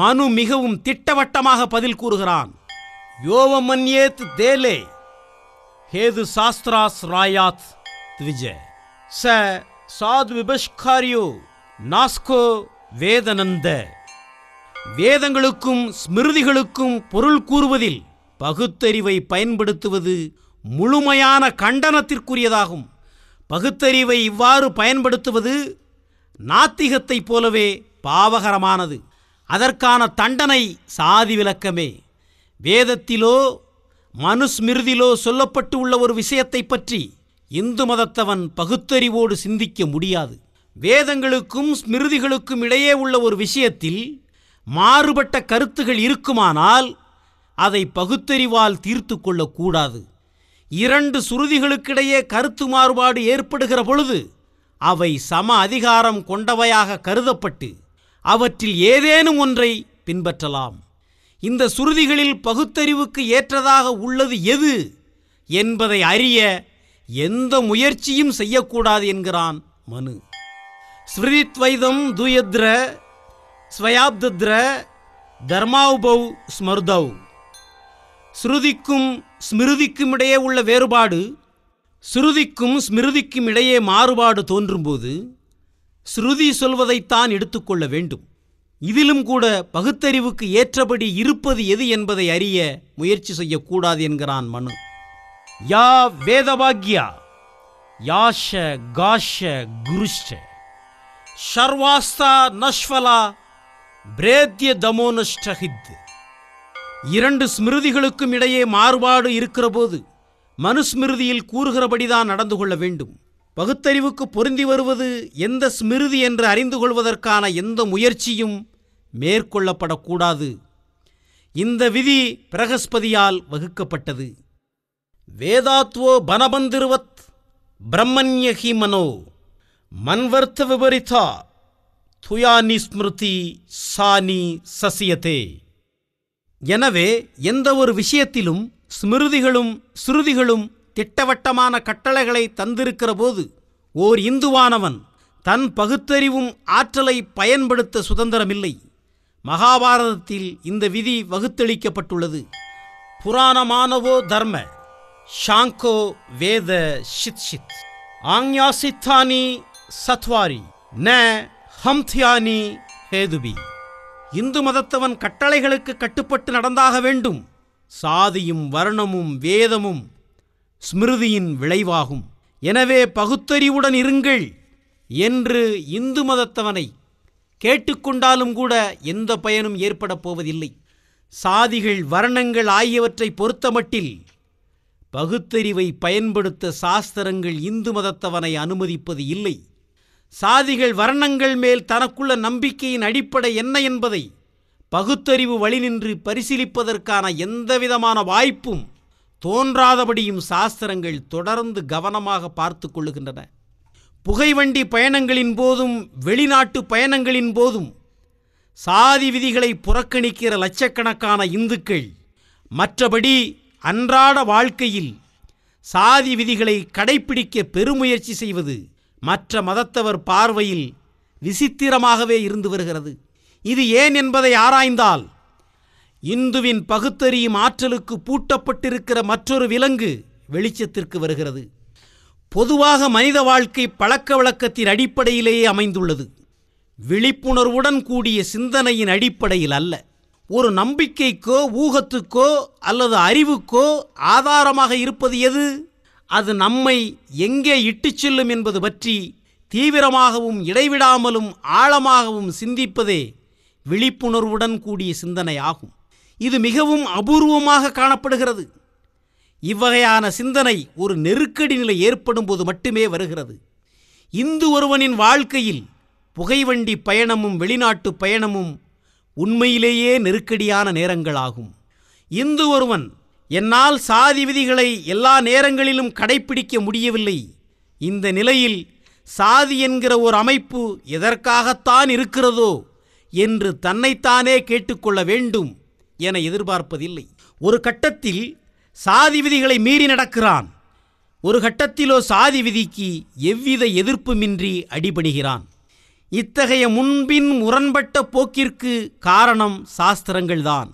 மனு மிகவும் திட்டவட்டமாக பதில் கூறுகிறான். யோவமன்யேத் தேலே ஹேது சாஸ்திராஸ் ராயாத் விஜய ச சாது விபஷ்காரியோ நாஸ்கோ வேதனந்த. வேதங்களுக்கும் ஸ்மிருதிகளுக்கும் பொருள் கூறுவதில் பகுத்தறிவை பயன்படுத்துவது முழுமையான கண்டனத்திற்குரியதாகும். பகுத்தறிவை இவ்வாறு பயன்படுத்துவது நாத்திகத்தைப் போலவே பாவகரமானது. அதற்கான தண்டனை சாதி விலக்கமே. வேதத்திலோ மனுஸ்மிருதிலோ சொல்லப்பட்டு உள்ள ஒரு விஷயத்தை பற்றி இந்து மதத்தவன் பகுத்தறிவோடு சிந்திக்க முடியாது. வேதங்களுக்கும் ஸ்மிருதிகளுக்கும் இடையே உள்ள ஒரு விஷயத்தில் மாறுபட்ட கருத்துகள் இருக்குமானால் அதை பகுத்தறிவால் தீர்த்து கொள்ளக்கூடாது. 2 சுருதிகளுக்கிடையே கருத்து மாறுபாடு ஏற்படுகிற பொழுது அவை சம அதிகாரம் கொண்டவையாக கருதப்பட்டு அவற்றில் ஏதேனும் ஒன்றை பின்பற்றலாம். இந்த சுருதிகளில் பகுத்தறிவுக்கு ஏற்றதாக உள்ளது எது என்பதை அறிய எந்த முயற்சியும் செய்யக்கூடாது என்கிறான் மனு. ஸ்மிருதித்வைதம் தூயத்ர ஸ்வயாப்தத்ர தர்மாபௌ ஸ்மர்தௌ. ஸ்ருதிக்கும் ஸ்மிருதிக்கும் இடையே உள்ள வேறுபாடு, ஸ்ருதிக்கும் ஸ்மிருதிக்கும் இடையே மாறுபாடு தோன்றும்போது ஸ்ருதி சொல்வதைத்தான் எடுத்துக்கொள்ள வேண்டும். இதிலும் கூட பகுத்தறிவுக்கு ஏற்றபடி இருப்பது எது என்பதை அறிய முயற்சி செய்யக்கூடாது என்கிறான் மனு. யா வேதபாக்யா யாஷ காஷ குருஷ்ட ஷர்வாஸ்தா நஷ்வலா பிரேத்ய தமோனஷ்டஹித். 2 ஸ்மிருதிகளுக்கும் இடையே மாறுபாடு இருக்கிற போது மனுஸ்மிருதியில் கூறுகிறபடிதான் நடந்து கொள்ள வேண்டும். பகுத்தறிவுக்கு பொருந்தி வருவது எந்த ஸ்மிருதி என்று அறிந்து கொள்வதற்கான எந்த முயற்சியும் மேற்கொள்ளப்படக்கூடாது. இந்த விதி பிரகஸ்பதியால் வகுக்கப்பட்டது. வேதாத்வோ பனபந்திருவத் பிரம்மன்யஹி மனோ மன்வர்த்த விபரிதா துயானி ஸ்மிருதி சானி சசியதே. எனவே எந்த ஒரு விஷயத்திலும் ஸ்மிருதிகளும் ஸ்ருதிகளும் திட்டவட்டமான கட்டளைகளை தந்திருக்கிற போது ஓர் இந்துவானவன் தன் பகுத்தறிவும் ஆற்றலை பயன்படுத்த சுதந்திரமில்லை. மகாபாரதத்தில் இந்த விதி வகுத்தளிக்கப்பட்டுள்ளது. புராணமானவோ தர்ம ஷாங்கோ வேத ஷித்ஷித் ஆங்யாசித்தானி சத்வாரி ந ஹம்தியானி ஹேதுபி. இந்து மதத்தவன் கட்டளைகளுக்கு கட்டுப்பட்டு நடந்தாக வேண்டும். சாதியும் வர்ணமும் வேதமும் ஸ்மிருதியின் விளைவாகும். எனவே பகுத்தறிவுடன் இருங்கள் என்று இந்து மதத்தவனை கேட்டுக்கொண்டாலும் கூட எந்த பயனும் ஏற்பட போவதில்லை. சாதிகள் வர்ணங்கள் ஆகியவற்றை பொறுத்தமட்டில் பகுத்தறிவை பயன்படுத்த சாஸ்திரங்கள் இந்து மதத்தவனை அனுமதிப்பது இல்லை. சாதிகள் வர்ணங்கள் மேல் தனக்குள்ள நம்பிக்கையின் அடிப்படை என்ன என்பதை பகுத்தறிவு வழிநின்று பரிசீலிப்பதற்கான எந்தவிதமான வாய்ப்பும் தோன்றாதபடியும் சாஸ்திரங்கள் தொடர்ந்து கவனமாக பார்த்து கொள்ளுகின்றன. புகைவண்டி பயணங்களின் போதும் வெளிநாட்டு பயணங்களின் போதும் சாதி விதிகளை புறக்கணிக்கிற லட்சக்கணக்கான இந்துக்கள் மற்றபடி அன்றாட வாழ்க்கையில் சாதி விதிகளை கடைப்பிடிக்க பெருமுயற்சி செய்வது மற்ற மதத்தவர் பார்வையில் விசித்திரமாகவே இருந்து வருகிறது. இது ஏன் என்பதை ஆராய்ந்தால் இந்துவின் பகுத்தறியும் ஆற்றலுக்கு பூட்டப்பட்டிருக்கிற மற்றொரு விலங்கு வெளிச்சத்திற்கு வருகிறது. பொதுவாக மனித வாழ்க்கை பழக்க வழக்கத்தின் அடிப்படையிலேயே அமைந்துள்ளது, விழிப்புணர்வுடன் கூடிய சிந்தனையின் அடிப்படையில் அல்ல. ஒரு நம்பிக்கைக்கோ ஊகத்துக்கோ அல்லது அறிவுக்கோ ஆதாரமாக இருப்பது எது, அது நம்மை எங்கே இட்டுச் செல்லும் என்பது பற்றி தீவிரமாகவும் இடைவிடாமலும் ஆழமாகவும் சிந்திப்பதே விழிப்புணர்வுடன் கூடிய சிந்தனை ஆகும். இது மிகவும் அபூர்வமாக காணப்படுகிறது. இவ்வகையான சிந்தனை ஒரு நெருக்கடி நிலை ஏற்படும் போது மட்டுமே வருகிறது. இந்து ஒருவனின் வாழ்க்கையில் புகைவண்டி பயணமும் வெளிநாட்டு பயணமும் உண்மையிலேயே நெருக்கடியான நேரங்களாகும். இந்து ஒருவன் என்னால் சாதி விதிகளை எல்லா நேரங்களிலும் கடைப்பிடிக்க முடியவில்லை, இந்த நிலையில் சாதி என்கிற ஒரு அமைப்பு எதற்காகத்தான் இருக்கிறதோ என்று தன்னைத்தானே கேட்டுக்கொள்ள வேண்டும் என எதிர்பார்ப்பதில்லை. ஒரு கட்டத்தில் சாதி விதிகளை மீறி நடக்கிறான், ஒரு கட்டத்திலோ சாதி விதிக்கு எவ்வித எதிர்ப்புமின்றி அடிபடுகிறான். இத்தகைய முன்பின் முரண்பட்ட போக்கிற்கு காரணம் சாஸ்திரங்கள்தான்.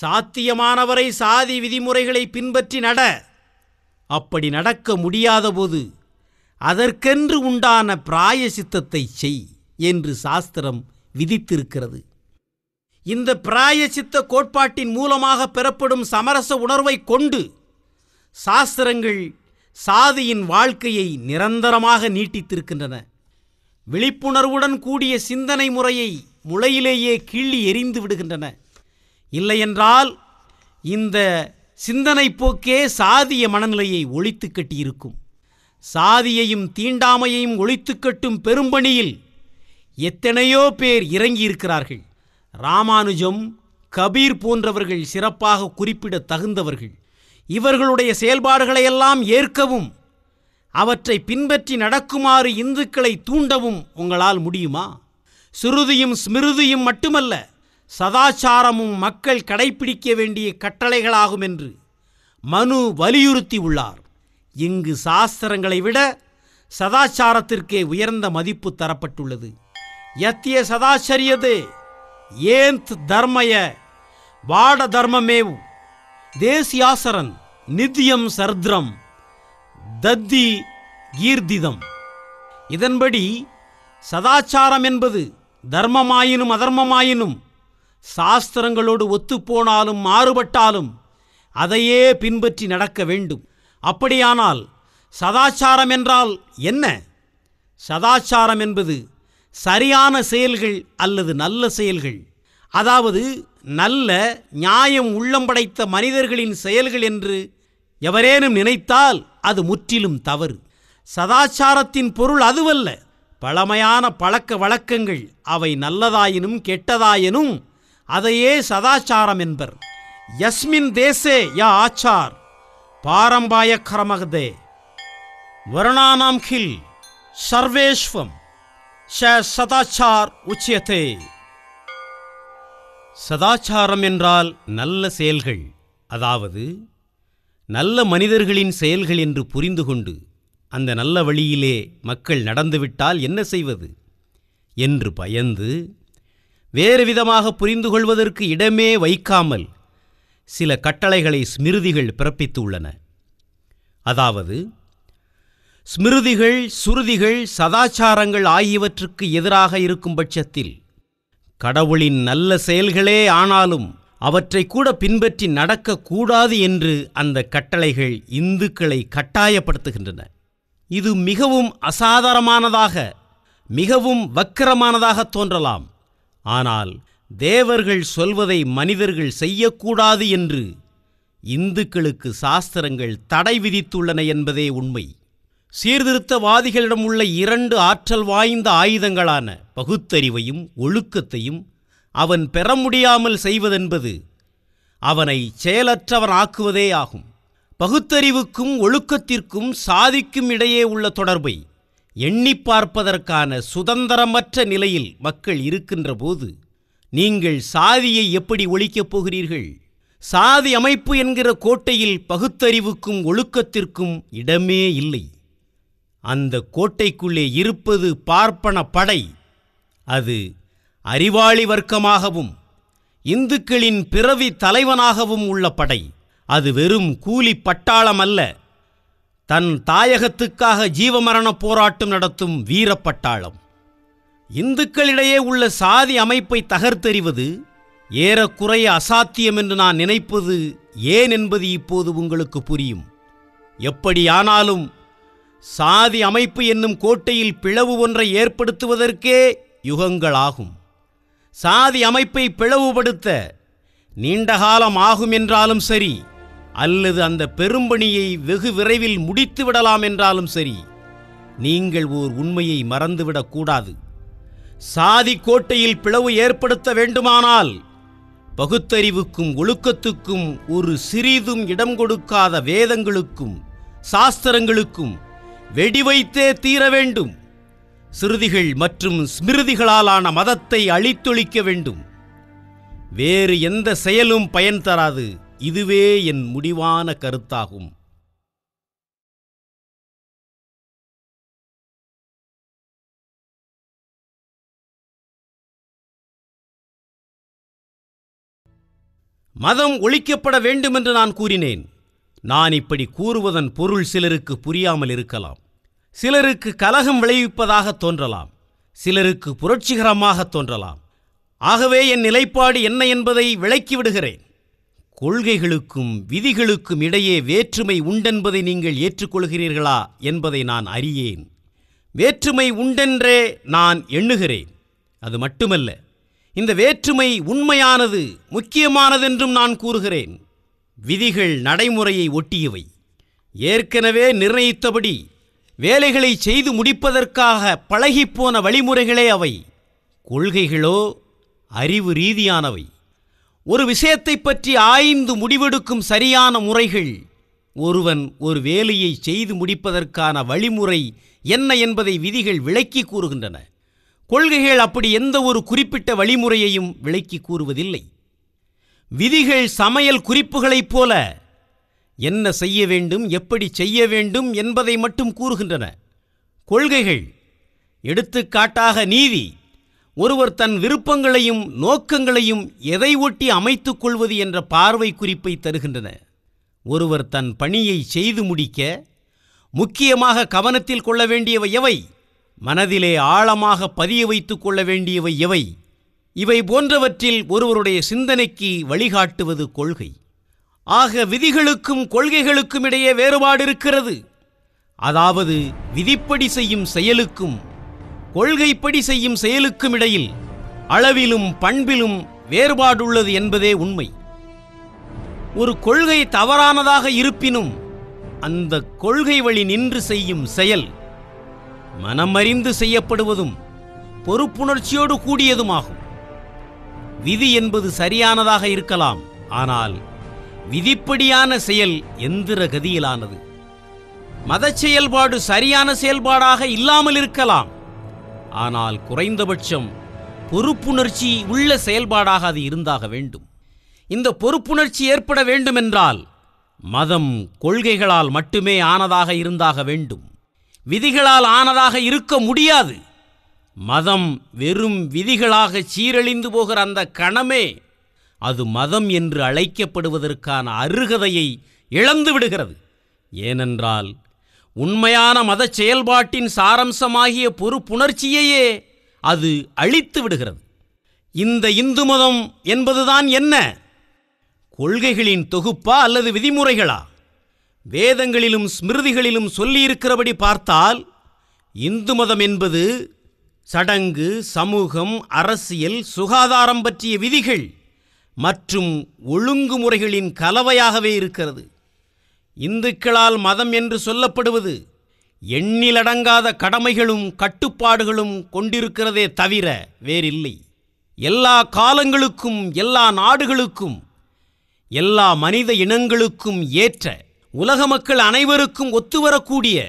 சாத்தியமானவரை சாதி விதிமுறைகளை பின்பற்றி நட, அப்படி நடக்க முடியாதபோது அதற்கென்று உண்டான பிராயசித்தத்தை செய் என்று சாஸ்திரம் விதித்திருக்கிறது. இந்த பிராயசித்த கோட்பாட்டின் மூலமாக பெறப்படும் சமரச உணர்வை கொண்டு சாஸ்திரங்கள் சாதியின் வாழ்க்கையை நிரந்தரமாக நீட்டித்திருக்கின்றன. விழிப்புணர்வுடன் கூடிய சிந்தனை முறையை முளையிலேயே கிள்ளி எறிந்து விடுகின்றன. இல்லையென்றால் இந்த சிந்தனை போக்கே சாதிய மனநிலையை ஒழித்து கட்டியிருக்கும். சாதியையும் தீண்டாமையையும் ஒழித்து கட்டும் பெரும்பணியில் எத்தனையோ பேர் இறங்கியிருக்கிறார்கள். ராமானுஜம், கபீர் போன்றவர்கள் சிறப்பாக குறிப்பிட தகுந்தவர்கள். இவர்களுடைய செயல்பாடுகளையெல்லாம் ஏற்கவும் அவற்றை பின்பற்றி நடக்குமாறு இந்துக்களை தூண்டவும் உங்களால் முடியுமா? சுருதியும் ஸ்மிருதியும் மட்டுமல்ல, சதாச்சாரமும் மக்கள் கடைப்பிடிக்க வேண்டிய கட்டளைகளாகும் என்று மனு வலியுறுத்தி உள்ளார். இங்கு சாஸ்திரங்களை விட சதாச்சாரத்திற்கே உயர்ந்த மதிப்பு தரப்பட்டுள்ளது. யத்ய சதாச்சரியதே ஏந்த் தர்மய வாட தர்மமேவு தேசியாசரன் நித்யம் சர்திரம் தத்தி கீர்த்திதம். இதன்படி சதாச்சாரம் என்பது தர்மமாயினும் அதர்மமாயினும் சாஸ்திரங்களோடு ஒத்துப்போனாலும் மாறுபட்டாலும் அதையே பின்பற்றி நடக்க வேண்டும். அப்படியானால் சதாச்சாரம் என்றால் என்ன? சதாச்சாரம் என்பது சரியான செயல்கள் அல்லது நல்ல செயல்கள், அதாவது நல்ல நியாயம் உள்ளம் படைத்த மனிதர்களின் செயல்கள் என்று எவரேனும் நினைத்தால் அது முற்றிலும் தவறு. சதாச்சாரத்தின் பொருள் அதுவல்ல. பழமையான பழக்க வழக்கங்கள் அவை நல்லதாயினும் கெட்டதாயினும் அதையே சதாச்சாரம் என்பர். யஸ்மின் தேசே யா ஆச்சார் பாரம்பாய கரமகதே வருணானாம் ஹில் சர்வேஸ்வம் ஷ சதாச்சார் உச்சியதே. சதாச்சாரம் என்றால் நல்ல செயல்கள், அதாவது நல்ல மனிதர்களின் செயல்கள் என்று புரிந்து கொண்டு அந்த நல்ல வழியிலே மக்கள் நடந்துவிட்டால் என்ன செய்வது என்று பயந்து வேறு விதமாக புரிந்து கொள்வதற்கு இடமே வைக்காமல் சில கட்டளைகளை ஸ்மிருதிகள் பிறப்பித்து உள்ளன. அதாவது ஸ்மிருதிகள், சுருதிகள், சதாச்சாரங்கள் ஆகியவற்றுக்கு எதிராக இருக்கும் பட்சத்தில் கடவுளின் நல்ல செயல்களே ஆனாலும் அவற்றை கூட பின்பற்றி நடக்கக்கூடாது என்று அந்த கட்டளைகள் இந்துக்களை கட்டாயப்படுத்துகின்றன. இது மிகவும் அசாதாரணமானதாக, மிகவும் வக்கிரமானதாக தோன்றலாம். ஆனால் தேவர்கள் சொல்வதை மனிதர்கள் செய்யக்கூடாது என்று இந்துக்களுக்கு சாஸ்திரங்கள் தடை விதித்துள்ளன என்பதே உண்மை. சீர்திருத்தவாதிகளிடம் உள்ள இரண்டு ஆற்றல் வாய்ந்த ஆயுதங்களான பகுத்தறிவையும் ஒழுக்கத்தையும் அவன் பெற முடியாமல் செய்வதென்பது அவனை செயலற்றவன் ஆக்குவதே ஆகும். பகுத்தறிவுக்கும் ஒழுக்கத்திற்கும் சாதிக்கும் இடையே உள்ள தொடர்பை எண்ணி பார்ப்பதற்கான சுதந்திரமற்ற நிலையில் மக்கள் இருக்கின்ற போது நீங்கள் சாதியை எப்படி ஒழிக்கப் போகிறீர்கள்? சாதி அமைப்பு என்கிற கோட்டையில் பகுத்தறிவுக்கும் ஒழுக்கத்திற்கும் இடமே இல்லை. அந்த கோட்டைக்குள்ளே இருப்பது பார்ப்பன படை. அது அறிவாளி வர்க்கமாகவும் இந்துக்களின் பிறவி தலைவனாகவும் உள்ள படை. அது வெறும் கூலி பட்டாளம் அல்ல, தன் தாயகத்துக்காக ஜீவமரண போராட்டம் நடத்தும் வீரப்பட்டாளம். இந்துக்களிடையே உள்ள சாதி அமைப்பை தகர்த்தெறிவது ஏறக்குறைய அசாத்தியம் என்று நான் நினைப்பது ஏன் என்பது இப்போது உங்களுக்கு புரியும். எப்படியானாலும் சாதி அமைப்பு என்னும் கோட்டையில் பிளவு ஒன்றை ஏற்படுத்துவதற்கே யுகங்களாகும். சாதி அமைப்பை பிளவுபடுத்த நீண்டகாலம் ஆகும் என்றாலும் சரி, அல்லது அந்த பெரும்பணியை வெகு விரைவில் முடித்துவிடலாம் என்றாலும் சரி, நீங்கள் ஓர் உண்மையை மறந்துவிடக்கூடாது. சாதி கோட்டையில் பிளவு ஏற்படுத்த வேண்டுமானால் பகுத்தறிவுக்கும் ஒழுக்கத்துக்கும் ஒரு சிறிதும் இடம் கொடுக்காத வேதங்களுக்கும் சாஸ்திரங்களுக்கும் வெடிவைத்தே தீர வேண்டும். சிறுதிகள் மற்றும் ஸ்மிருதிகளாலான மதத்தை அழித்தொழிக்க வேண்டும். வேறு எந்த செயலும் பயன் தராது. இதுவே என் முடிவான கருத்தாகும். மதம் ஒழிக்கப்பட வேண்டுமென்று நான் கூறினேன். நான் இப்படி கூறுவதன் பொருள் சிலருக்கு புரியாமல் இருக்கலாம். சிலருக்கு கலகம் விளைவிப்பதாக தோன்றலாம். சிலருக்கு புரட்சிகரமாக தோன்றலாம். ஆகவே என் நிலைப்பாடு என்ன என்பதை விளக்கிவிடுகிறேன். கொள்கைகளுக்கும் விதிகளுக்கும் இடையே வேற்றுமை உண்டென்பதை நீங்கள் ஏற்றுக்கொள்கிறீர்களா என்பதை நான் அறியேன். வேற்றுமை உண்டென்றே நான் எண்ணுகிறேன். அது மட்டுமல்ல, இந்த வேற்றுமை உண்மையானது, முக்கியமானதென்றும் நான் கூறுகிறேன். விதிகள் நடைமுறையை ஒட்டியவை. ஏற்கனவே நிர்ணயித்தபடி வேலைகளை செய்து முடிப்பதற்காக பழகிப்போன வழிமுறைகளே அவை. கொள்கைகளோ அறிவு ரீதியானவை. ஒரு விஷயத்தை பற்றி ஆய்ந்து முடிவெடுக்கும் சரியான முறைகள், ஒருவன் ஒரு வேலையை செய்து முடிப்பதற்கான வழிமுறை என்ன என்பதை விதிகள் விளக்கி கூறுகின்றன. கொள்கைகள் அப்படி எந்த ஒரு குறிப்பிட்ட வழிமுறையையும் விளக்கி கூறுவதில்லை. விதிகள் சமையல் குறிப்புகளைப் போல என்ன செய்ய வேண்டும், எப்படி செய்ய வேண்டும் என்பதை மட்டும் கூறுகின்றன. கொள்கைகள் எடுத்துக்காட்டாக நீதி, ஒருவர் தன் விருப்பங்களையும் நோக்கங்களையும் எதை ஒட்டி அமைத்துக் கொள்வது என்ற பார்வை குறிப்பை தருகின்றன. ஒருவர் தன் பணியை செய்து முடிக்க முக்கியமாக கவனத்தில் கொள்ள வேண்டியவை எவை, மனதிலே ஆழமாக பதிய வைத்து கொள்ள வேண்டியவை எவை, இவை போன்றவற்றில் ஒருவருடைய சிந்தனைக்கு வழிகாட்டுவது கொள்கை. ஆக விதிகளுக்கும் கொள்கைகளுக்கும் இடையே வேறுபாடு இருக்கிறது. அதாவது விதிப்படி செய்யும் செயலுக்கும் கொள்கைப்படி செய்யும் செயலுக்கும் இடையில் அளவிலும் பண்பிலும் வேறுபாடுள்ளது என்பதே உண்மை. ஒரு கொள்கை தவறானதாக இருப்பினும் அந்த கொள்கை வழி நின்று செய்யும் செயல் மனமறிந்து செய்யப்படுவதும் பொறுப்புணர்ச்சியோடு கூடியதுமாகும். விதி என்பது சரியானதாக இருக்கலாம், ஆனால் விதிப்படியான செயல் எந்திர கதியிலானது. மத செயல்பாடு சரியான செயல்பாடாக இல்லாமல் இருக்கலாம், ஆனால் குறைந்தபட்சம் பொறுப்புணர்ச்சி உள்ள செயல்பாடாக அது இருந்தாக வேண்டும். இந்த பொறுப்புணர்ச்சி ஏற்பட வேண்டுமென்றால் மதம் கொள்கைகளால் மட்டுமே ஆனதாக இருந்தாக வேண்டும். விதிகளால் ஆனதாக இருக்க முடியாது. மதம் வெறும் விதிகளாக சீரழிந்து போகிற அந்த கணமே அது மதம் என்று அழைக்கப்படுவதற்கான அருகதையை இழந்து விடுகிறது. ஏனென்றால் உண்மையான மத செயல்பாட்டின் சாரம்சமாகிய பொறுப்புணர்ச்சியையே அது அழித்து விடுகிறது. இந்த இந்து மதம் என்பதுதான் என்ன? கொள்கைகளின் தொகுப்பா அல்லது விதிமுறைகளா? வேதங்களிலும் ஸ்மிருதிகளிலும் சொல்லியிருக்கிறபடி பார்த்தால் இந்து மதம் என்பது சடங்கு, சமூகம், அரசியல், சுகாதாரம் பற்றிய விதிகள் மற்றும் ஒழுங்குமுறைகளின் கலவையாகவே இருக்கிறது. இந்துக்களால் மதம் என்று சொல்லப்படுவது எண்ணிலடங்காத கடமைகளும் கட்டுப்பாடுகளும் கொண்டிருக்கிறதே தவிர வேறில்லை. எல்லா காலங்களுக்கும், எல்லா நாடுகளுக்கும், எல்லா மனித இனங்களுக்கும் ஏற்ற, உலக மக்கள் அனைவருக்கும் ஒத்துவரக்கூடிய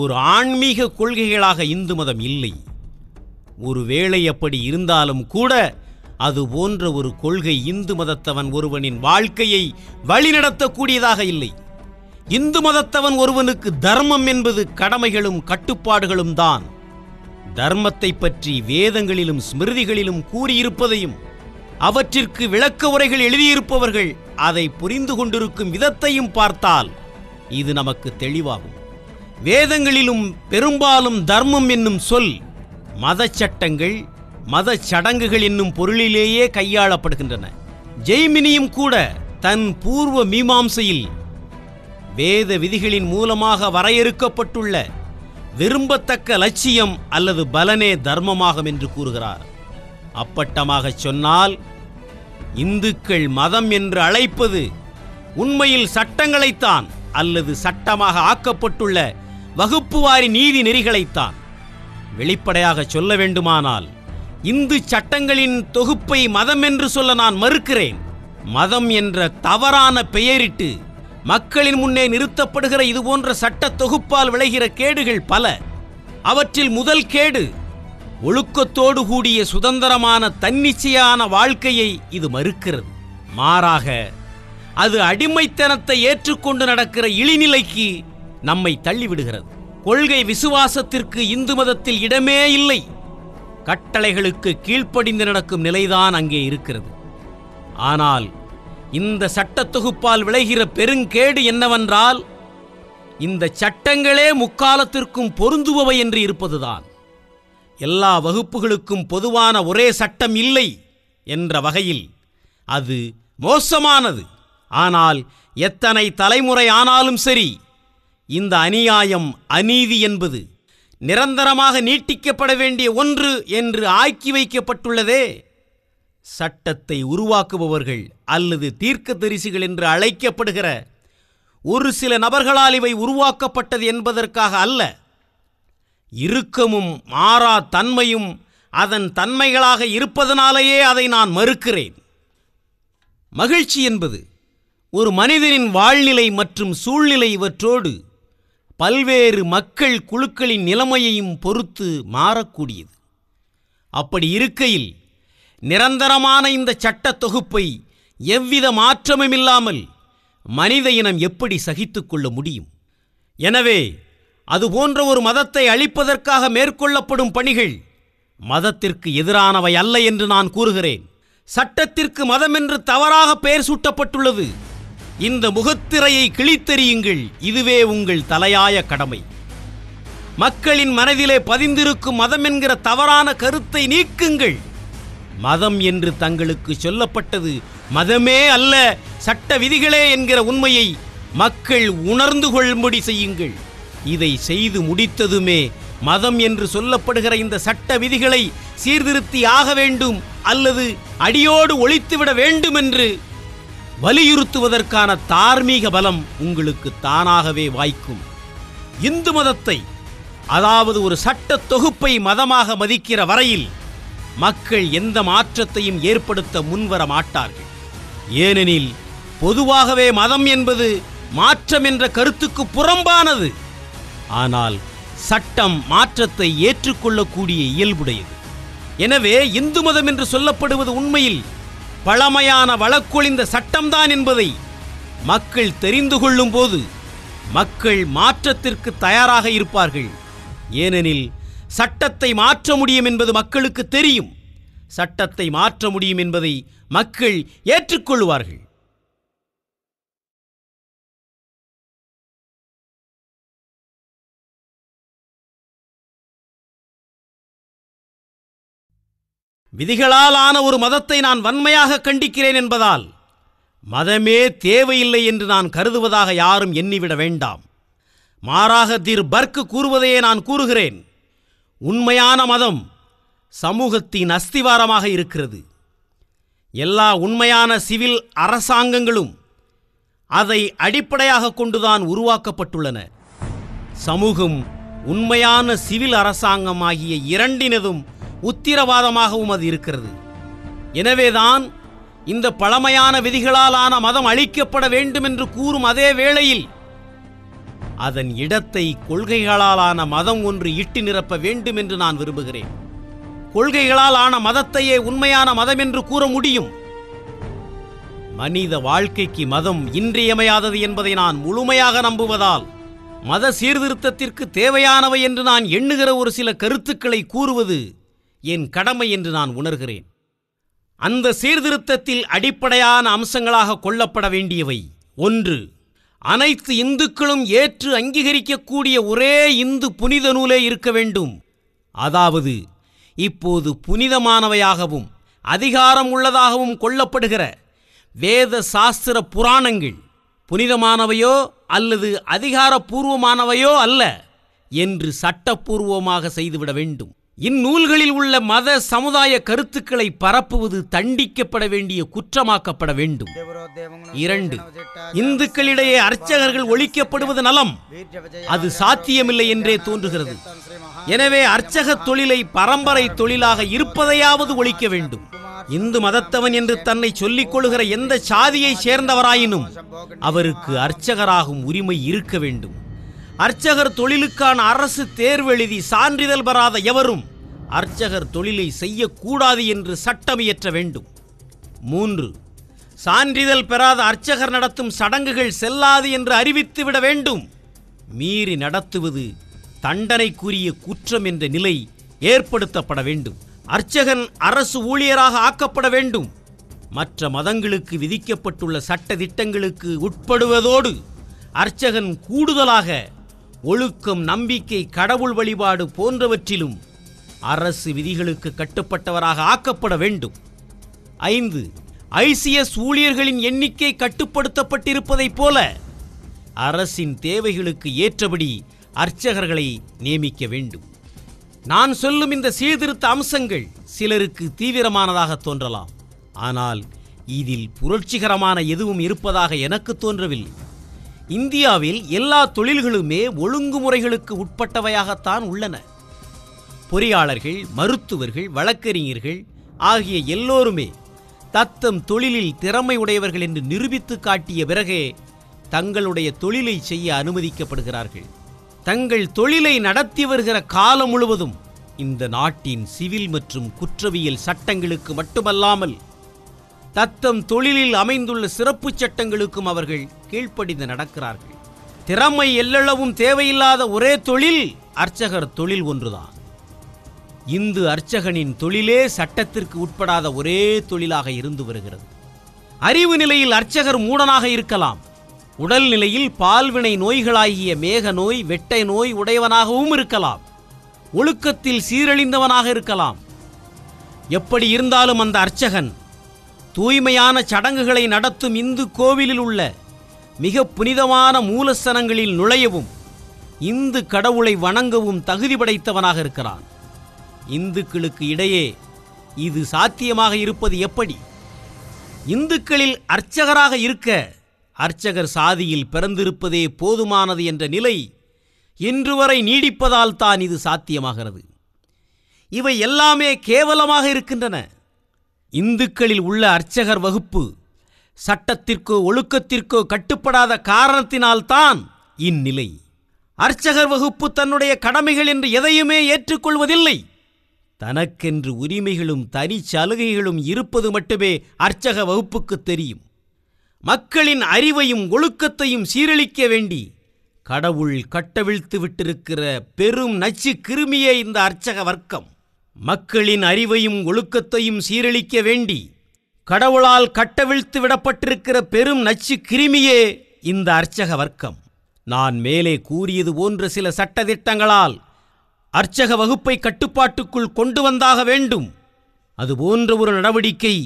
ஒரு ஆன்மீக கொள்கைகளாக இந்து மதம் இல்லை. ஒருவேளை அப்படி இருந்தாலும் கூட அது போன்ற ஒரு கொள்கை இந்து மதத்தவன் ஒருவனின் வாழ்க்கையை வழிநடத்தக்கூடியதாக இல்லை. இந்து மதத்தவன் ஒருவனுக்கு தர்மம் என்பது கடமைகளும் கட்டுப்பாடுகளும் தான். தர்மத்தை பற்றி வேதங்களிலும் ஸ்மிருதிகளிலும் கூறியிருப்பதையும் அவற்றிற்கு விளக்க உரைகள் எழுதியிருப்பவர்கள் அதை புரிந்து கொண்டிருக்கும் விதத்தையும் பார்த்தால் இது நமக்கு தெளிவாகும். வேதங்களிலும் பெரும்பாலும் தர்மம் என்னும் சொல் மத சட்டங்கள், மத சடங்குகள் என்னும் பொருளிலேயே கையாளப்படுகின்றன. ஜெய்மினியும் கூட தன் பூர்வ மீமாம்சையில் வேத விதிகளின் மூலமாக வரையறுக்கப்பட்டுள்ள விரும்பத்தக்க லட்சியம் அல்லது பலனே தர்மமாகும் என்று கூறுகிறார். அப்பட்டமாக சொன்னால் இந்துக்கள் மதம் என்று அழைப்பது உண்மையில் சட்டங்களைத்தான் அல்லது சட்டமாக ஆக்கப்பட்டுள்ள வகுப்புவாரி நீதி நெறிகளைத்தான். வெளிப்படையாக சொல்ல வேண்டுமானால் இந்து சட்டங்களின் தொகுப்பை மதம் என்று சொல்ல நான் மறுக்கிறேன். மதம் என்ற தவறான பெயரிட்டு மக்களின் முன்னே நிறுத்தப்படுகிற இதுபோன்ற சட்ட தொகுப்பால் விளைகிற கேடுகள் பல. அவற்றில் முதல் கேடு ஒழுக்கத்தோடு கூடிய சுதந்திரமான தன்னிச்சையான வாழ்க்கையை இது மறுக்கிறது. மாறாக அது அடிமைத்தனத்தை ஏற்றுக்கொண்டு நடக்கிற இழிநிலைக்கு நம்மை தள்ளிவிடுகிறது. கொள்கை விசுவாசத்திற்கு இந்து மதத்தில் இடமே இல்லை. கட்டளைகளுக்கு கீழ்ப்படிந்து நடக்கும் நிலைதான் அங்கே இருக்கிறது. ஆனால் இந்த சட்ட தொகுப்பால் விளைகிற பெருங்கேடு என்னவென்றால், இந்த சட்டங்களே முக்காலத்திற்கும் பொருந்துபவை என்று இருப்பதுதான். எல்லா வகுப்புகளுக்கும் பொதுவான ஒரே சட்டம் இல்லை என்ற வகையில் அது மோசமானது. ஆனால் எத்தனை தலைமுறை ஆனாலும் சரி, இந்த அநியாயம், அநீதி என்பது நிரந்தரமாக நீட்டிக்கப்பட வேண்டிய ஒன்று என்று ஆக்கி வைக்கப்பட்டுள்ளதே. சட்டத்தை உருவாக்குபவர்கள் அல்லது தீர்க்கதரிசிகள் என்று அழைக்கப்படுகிற ஒரு சில நபர்களால் இவை உருவாக்கப்பட்டது என்பதற்காக அல்ல, இறுக்கமும் மாறா தன்மையும் அதன் தன்மைகளாக இருப்பதனாலேயே அதை நான் மறுக்கிறேன். மகிழ்ச்சி என்பது ஒரு மனிதனின் வாழ்நிலை மற்றும் சூழ்நிலை இவற்றோடு பல்வேறு மக்கள் குழுக்களின் நிலைமையையும் பொறுத்து மாறக்கூடியது. அப்படி இருக்கையில் நிரந்தரமான இந்த சட்ட தொகுப்பை எவ்வித மாற்றமும் இல்லாமல் மனித இனம் எப்படி சகித்து கொள்ள முடியும்? எனவே அதுபோன்ற ஒரு மதத்தை அழிப்பதற்காக மேற்கொள்ளப்படும் பணிகள் மதத்திற்கு எதிரானவை அல்ல என்று நான் கூறுகிறேன். சட்டத்திற்கு மதம் என்று தவறாக பெயர் சூட்டப்பட்டுள்ளது. இந்த முகத்திரையை கிழித்தெறியுங்கள், இதுவே உங்கள் தலையாய கடமை. மக்களின் மனதிலே பதிந்திருக்கும் மதம் என்கிற தவறான கருத்தை நீக்குங்கள். மதம் என்று தங்களுக்கு சொல்லப்பட்டது மதமே அல்ல, சட்ட விதிகளே என்கிற உண்மையை மக்கள் உணர்ந்து கொள்ளும்படி செய்யுங்கள். இதை செய்து முடித்ததுமே மதம் என்று சொல்லப்படுகிற இந்த சட்ட விதிகளை சீர்திருத்தி ஆக வேண்டும் அல்லது அடியோடு ஒழித்துவிட வேண்டும் என்று வலியுறுத்துவதற்கான தார்மீக பலம் உங்களுக்கு தானாகவே வாய்க்கும். இந்து மதத்தை, அதாவது ஒரு சட்ட தொகுப்பை மதமாக மதிக்கிற வரையில் மக்கள் எந்த மாற்றத்தையும் ஏற்படுத்த முன்வர மாட்டார்கள். ஏனெனில் பொதுவாகவே மதம் என்பது மாற்றம் என்ற கருத்துக்கு புறம்பானது. ஆனால் சட்டம் மாற்றத்தை ஏற்றுக்கொள்ளக்கூடிய இயல்புடையது. எனவே இந்து மதம் என்று சொல்லப்படுவது உண்மையில் பழமையான வழக்கொழிந்த சட்டம்தான் என்பதை மக்கள் தெரிந்து கொள்ளும் போது மக்கள் மாற்றத்திற்கு தயாராக இருப்பார்கள். ஏனெனில் சட்டத்தை மாற்ற முடியும் என்பது மக்களுக்கு தெரியும். சட்டத்தை மாற்ற முடியும் என்பதை மக்கள் ஏற்றுக்கொள்வார்கள். விதிகளால் ஆன ஒரு மதத்தை நான் வன்மையாக கண்டிக்கிறேன் என்பதால் மதமே தேவையில்லை என்று நான் கருதுவதாக யாரும் எண்ணிவிட வேண்டாம். மாறாக திரு பர்க் கூறுவதையே நான் கூறுகிறேன். உண்மையான மதம் சமூகத்தின் அஸ்திவாரமாக இருக்கிறது. எல்லா உண்மையான சிவில் அரசாங்கங்களும் அதை அடிப்படையாக கொண்டுதான் உருவாக்கப்பட்டுள்ளன. சமூகம் உண்மையான சிவில் அரசாங்கம் ஆகிய இரண்டினதும் உத்திரவாதமாகவும் அது இருக்கிறது. எனவேதான் இந்த பழமையான விதிகளாலான மதம் அழிக்கப்பட வேண்டும் என்று கூறும் அதே வேளையில் அதன் இடத்தை கொள்கைகளாலான மதம் ஒன்று இட்டு நிரப்ப வேண்டும் என்று நான் விரும்புகிறேன். கொள்கைகளால் ஆன மதத்தையே உண்மையான மதம் என்று கூற முடியும். மனித வாழ்க்கைக்கு மதம் இன்றியமையாதது என்பதை நான் முழுமையாக நம்புவதால் மத சீர்திருத்தத்திற்கு தேவையானவை என்று நான் எண்ணுகிற ஒரு சில கருத்துக்களை கூறுவது என் கடமை என்று நான் உணர்கிறேன். அந்த சீர்திருத்தத்தில் அடிப்படையான அம்சங்களாக கொள்ளப்பட வேண்டியவை: ஒன்று, அனைத்து இந்துக்களும் ஏற்று அங்கீகரிக்கக்கூடிய ஒரே இந்து புனித நூலே இருக்க வேண்டும். அதாவது இப்போது புனிதமானவையாகவும் அதிகாரம் உள்ளதாகவும் கொள்ளப்படுகிற வேத சாஸ்திர புராணங்கள் புனிதமானவையோ அல்லது அதிகாரப்பூர்வமானவையோ அல்ல என்று சட்டப்பூர்வமாக செய்துவிட வேண்டும். இந்நூல்களில் உள்ள மத சமுதாய கருத்துக்களை பரப்புவது தண்டிக்கப்பட வேண்டிய குற்றமாக்கப்பட வேண்டும். இரண்டு, இந்துக்களிடையே அர்ச்சகர்கள் ஒழிக்கப்படுவது நலம், அது சாத்தியமில்லை என்றே தோன்றுகிறது. எனவே அர்ச்சக தொழிலை பரம்பரை தொழிலாக இருப்பதையாவது ஒழிக்க வேண்டும். இந்து மதத்தவன் என்று தன்னை சொல்லிக் கொள்கிற எந்த சாதியை சேர்ந்தவராயினும் அவருக்கு அர்ச்சகராகும் உரிமை இருக்க வேண்டும். அர்ச்சகர் தொழிலுக்கான அரசு தேர்வெழுதி சான்றிதழ் பெறாத எவரும் அர்ச்சகர் தொழிலை செய்யக்கூடாது என்று சட்டம் இயற்ற வேண்டும். 3. சான்றிதழ் பெறாத அர்ச்சகர் நடத்தும் சடங்குகள் செல்லாது என்று அறிவித்துவிட வேண்டும். மீறி நடத்துவது தண்டனைக்குரிய குற்றம் என்ற நிலை ஏற்படுத்தப்பட வேண்டும். அர்ச்சகன் அரசு ஊழியராக ஆக்கப்பட வேண்டும். மற்ற மதங்களுக்கு விதிக்கப்பட்டுள்ள சட்ட திட்டங்களுக்கு உட்படுவதோடு அர்ச்சகன் கூடுதலாக ஒழுக்கம், நம்பிக்கை, கடவுள் வழிபாடு போன்றவற்றிலும் அரசு விதிகளுக்கு கட்டுப்பட்டவராக ஆக்கப்பட வேண்டும். 5. ஐசிஎஸ் ஊழியர்களின் எண்ணிக்கை கட்டுப்படுத்தப்பட்டிருப்பதைப் போல அரசின் தேவைகளுக்கு ஏற்றபடி அர்ச்சகர்களை நியமிக்க வேண்டும். நான் சொல்லும் இந்த சீர்திருத்த அம்சங்கள் சிலருக்கு தீவிரமானதாக தோன்றலாம். ஆனால் இதில் புரட்சிகரமான எதுவும் இருப்பதாக எனக்கு தோன்றவில்லை. இந்தியாவில் எல்லா தொழில்களுமே ஒழுங்குமுறைகளுக்கு உட்பட்டவையாகத்தான் உள்ளன. பொறியாளர்கள், மருத்துவர்கள், வழக்கறிஞர்கள் ஆகிய எல்லோருமே தத்தம் தொழிலில் திறமை உடையவர்கள் என்று நிரூபித்து காட்டிய பிறகே தங்களுடைய தொழிலை செய்ய அனுமதிக்கப்படுகிறார்கள். தங்கள் தொழிலை நடத்தி வருகிற காலம் முழுவதும் இந்த நாட்டின் சிவில் மற்றும் குற்றவியல் சட்டங்களுக்கு மட்டுமல்லாமல் தத்தம் தொழிலில் அமைந்துள்ள சிறப்பு சட்டங்களுக்கும் அவர்கள் கீழ்ப்படிந்து நடக்கிறார்கள். திறமை எல்லளவும் தேவையில்லாத ஒரே தொழில் அர்ச்சகர் தொழில் ஒன்றுதான். இந்து அர்ச்சகனின் தொழிலே சட்டத்திற்கு உட்படாத ஒரே தொழிலாக இருந்து வருகிறது. அறிவு நிலையில் அர்ச்சகர் மூடனாக இருக்கலாம். உடல் நிலையில் பால்வினை நோய்களாகிய மேக நோய், வெட்டை நோய் உடையவனாகவும் இருக்கலாம். ஒழுக்கத்தில் சீரழிந்தவனாக இருக்கலாம். எப்படி இருந்தாலும் அந்த அர்ச்சகன் தூய்மையான சடங்குகளை நடத்தும் இந்து கோவிலில் உள்ள மிக புனிதமான மூலஸ்தனங்களில் நுழையவும் இந்து கடவுளை வணங்கவும் தகுதி படைத்தவனாக இருக்கிறான். இந்துக்களுக்கு இடையே இது சாத்தியமாக இருப்பது எப்படி? இந்துக்களில் அர்ச்சகராக இருக்க அர்ச்சகர் சாதியில் பிறந்திருப்பதே போதுமானது என்ற நிலை இன்று வரை நீடிப்பதால் தான் இது சாத்தியமாகிறது. இவை எல்லாமே கேவலமாக இருக்கின்றன. இந்துக்களில் உள்ள அர்ச்சகர் வகுப்பு சட்டத்திற்கோ ஒழுக்கத்திற்கோ கட்டுப்படாத காரணத்தினால்தான் இந்நிலை. அர்ச்சகர் வகுப்பு தன்னுடைய கடமைகள் என்று எதையுமே ஏற்றுக்கொள்வதில்லை. தனக்கென்று உரிமைகளும் தனி சலுகைகளும் இருப்பது மட்டுமே அர்ச்சக வகுப்புக்கு தெரியும். மக்களின் அறிவையும் ஒழுக்கத்தையும் சீரழிக்க வேண்டி கடவுள் கட்டவிழ்த்து விட்டிருக்கிற பெரும் நச்சு கிருமியே இந்த அர்ச்சக வர்க்கம். மக்களின் அறிவையும் ஒழுக்கத்தையும் சீரழிக்க வேண்டி கடவுளால் கட்டவிழ்த்து விடப்பட்டிருக்கிற பெரும் நச்சு கிருமியே இந்த அர்ச்சக வர்க்கம். நான் மேலே கூறியது போன்ற சில சட்டதிட்டங்களால் அர்ச்சக வகுப்பை கட்டுப்பாட்டுக்குள் கொண்டு வந்தாக வேண்டும். அதுபோன்ற ஒரு நடவடிக்கை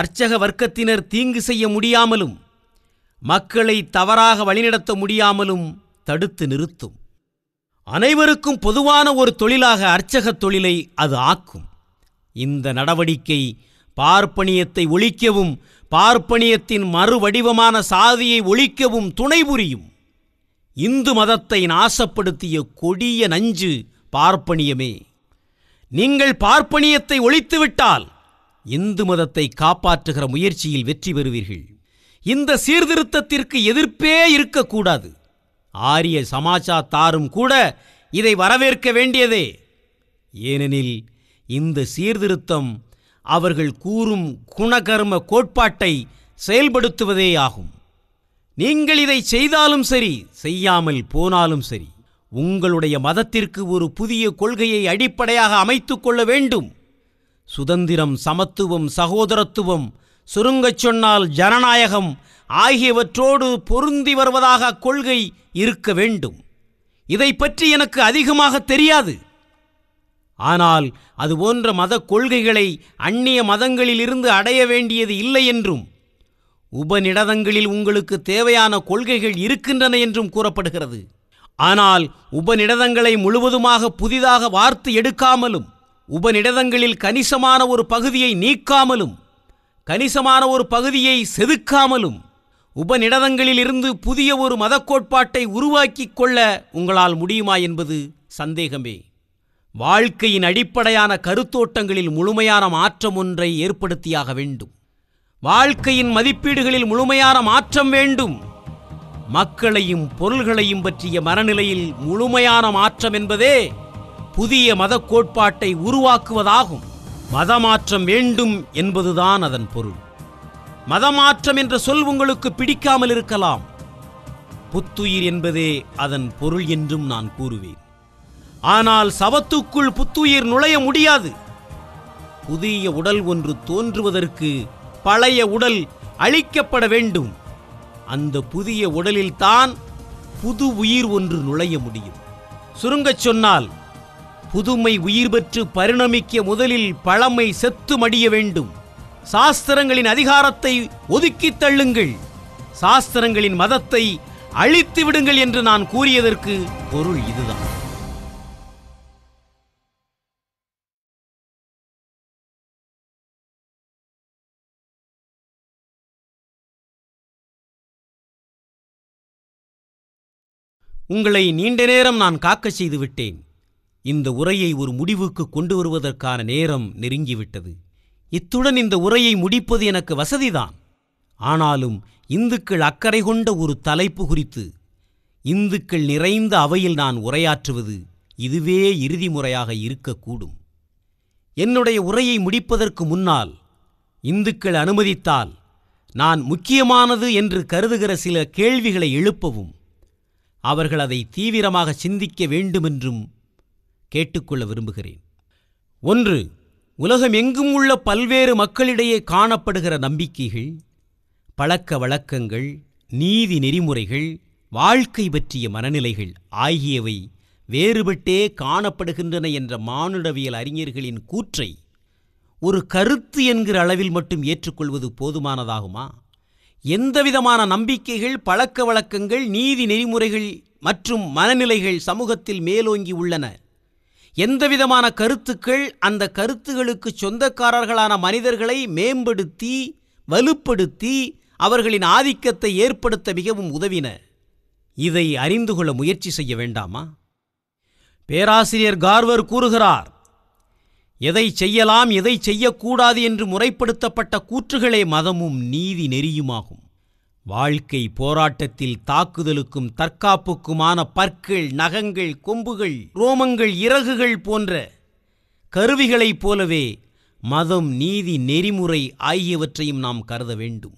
அர்ச்சக வர்க்கத்தினர் தீங்கு செய்ய முடியாமலும் மக்களை தவறாக வழிநடத்த முடியாமலும் தடுத்து நிறுத்தும். அனைவருக்கும் பொதுவான ஒரு தொழிலாக அர்ச்சக தொழிலை அது ஆக்கும். இந்த நடவடிக்கை பார்ப்பனியத்தை ஒழிக்கவும் பார்ப்பனியத்தின் மறுவடிவமான சாதியை ஒழிக்கவும் துணை புரியும். இந்து மதத்தை நாசப்படுத்திய கொடிய நஞ்சு பார்ப்பனியமே. நீங்கள் பார்ப்பனியத்தை ஒழித்துவிட்டால் இந்து மதத்தை காப்பாற்றுகிற முயற்சியில் வெற்றி பெறுவீர்கள். இந்த சீர்திருத்தத்திற்கு எதிர்ப்பே இருக்கக்கூடாது. ஆரிய சமாஜத்தாரும் கூட இதை வரவேற்க வேண்டியதே. ஏனெனில் இந்த சீர்திருத்தம் அவர்கள் கூறும் குணகர்ம கோட்பாட்டை செயல்படுத்துவதே ஆகும். நீங்கள் இதை செய்தாலும் சரி, செய்யாமல் போனாலும் சரி, உங்களுடைய மதத்திற்கு ஒரு புதிய கொள்கையை அடிப்படையாக அமைத்துக் கொள்ள வேண்டும். சுதந்திரம், சமத்துவம், சகோதரத்துவம், சுருங்கச் சொன்னால் ஜனநாயகம் ஆகியவற்றோடு பொருந்தி வருவதாக கொள்கை இருக்க வேண்டும். இதை பற்றி எனக்கு அதிகமாக தெரியாது. ஆனால் அதுபோன்ற மத கொள்கைகளை அந்நிய மதங்களிலிருந்து அடைய வேண்டியது இல்லை என்றும் உபநிடதங்களில் உங்களுக்கு தேவையான கொள்கைகள் இருக்கின்றன என்றும் கூறப்படுகிறது. ஆனால் உபநிடதங்களை முழுவதுமாக புதிதாக வார்த்து எடுக்காமலும் உபநிடதங்களில் கணிசமான ஒரு பகுதியை நீக்காமலும் கணிசமான ஒரு பகுதியை செதுக்காமலும் உபநிடதங்களில் இருந்து புதிய ஒரு மதக்கோட்பாட்டை உருவாக்கிக் கொள்ள உங்களால் முடியுமா என்பது சந்தேகமே. வாழ்க்கையின் அடிப்படையான கருத்தோட்டங்களில் முழுமையான மாற்றம் ஒன்றை ஏற்படுத்தியாக வேண்டும். வாழ்க்கையின் மதிப்பீடுகளில் முழுமையான மாற்றம் வேண்டும். மக்களையும் பொருள்களையும் பற்றிய மனநிலையில் முழுமையான மாற்றம் என்பதே புதிய மத கோட்பாட்டை உருவாக்குவதாகும். மதமாற்றம் வேண்டும் என்பதுதான் அதன் பொருள். மதமாற்றம் என்ற சொல் உங்களுக்கு பிடிக்காமல் இருக்கலாம். புத்துயிர் என்பதே அதன் பொருள் என்றும் நான் கூறுவேன். ஆனால் சவத்துக்குள் புத்துயிர் நுழைய முடியாது. புதிய உடல் ஒன்று தோன்றுவதற்கு பழைய உடல் அழிக்கப்பட வேண்டும். அந்த புதிய உடலில்தான் புது உயிர் ஒன்று நுழைய முடியும். சுருங்கச் சொன்னால், புதுமை உயிர் பெற்று பரிணமிக்க முதலில் பழமை செத்து மடிய வேண்டும். சாஸ்திரங்களின் அதிகாரத்தை ஒதுக்கி தள்ளுங்கள், சாஸ்திரங்களின் மதத்தை அழித்து விடுங்கள் என்று நான் கூறியதற்கு பொருள் இதுதான். உங்களை நீண்ட நேரம் நான் காக்க செய்துவிட்டேன். இந்த உரையை ஒரு முடிவுக்கு கொண்டு வருவதற்கான நேரம் நெருங்கிவிட்டது. இத்துடன் இந்த உரையை முடிப்பது எனக்கு வசதிதான். ஆனாலும் இந்துக்கள் அக்கறை கொண்ட ஒரு தலைப்பு குறித்து இந்துக்கள் நிறைந்த அவையில் நான் உரையாற்றுவது இதுவே இறுதி முறையாக இருக்கக்கூடும். என்னுடைய உரையை முடிப்பதற்கு முன்னால் இந்துக்கள் அனுமதித்தால் நான் முக்கியமானது என்று கருதுகிற சில கேள்விகளை எழுப்பவும், அவர்கள் அதை தீவிரமாக சிந்திக்க வேண்டுமென்றும் கேட்டுக்கொள்ள விரும்புகிறேன். 1. உலகம் எங்கும் உள்ள பல்வேறு மக்களிடையே காணப்படுகிற நம்பிக்கைகள், பழக்க வழக்கங்கள், நீதி நெறிமுறைகள், வாழ்க்கை பற்றிய மனநிலைகள் ஆகியவை வேறுபட்டே காணப்படுகின்றன என்ற மானுடவியல் அறிஞர்களின் கூற்றை ஒரு கருத்து என்கிற அளவில் மட்டும் ஏற்றுக்கொள்வது போதுமானதாகுமா? எந்தவிதமான நம்பிக்கைகள், பழக்க வழக்கங்கள், நீதி நெறிமுறைகள் மற்றும் மனநிலைகள் சமூகத்தில் மேலோங்கி உள்ளன? எந்தவிதமான கருத்துக்கள் அந்த கருத்துகளுக்கு சொந்தக்காரர்களான மனிதர்களை மேம்படுத்தி, வலுப்படுத்தி, அவர்களின் ஆதிக்கத்தை ஏற்படுத்த மிகவும் உதவின? இதை அறிந்து கொள்ள முயற்சி செய்ய வேண்டாமா? பேராசிரியர் கார்வர் கூறுகிறார், எதை செய்யலாம் எதை செய்யக்கூடாது என்று முறைப்படுத்தப்பட்ட கூற்றுகளே மதமும் நீதி நெறியுமாகும். வாழ்க்கை போராட்டத்தில் தாக்குதலுக்கும் தற்காப்புக்குமான பற்கள், நகங்கள், கொம்புகள், ரோமங்கள், இறகுகள் போன்ற கருவிகளைப் போலவே மதம், நீதி நெறிமுறை ஆகியவற்றையும் நாம் கருத வேண்டும்.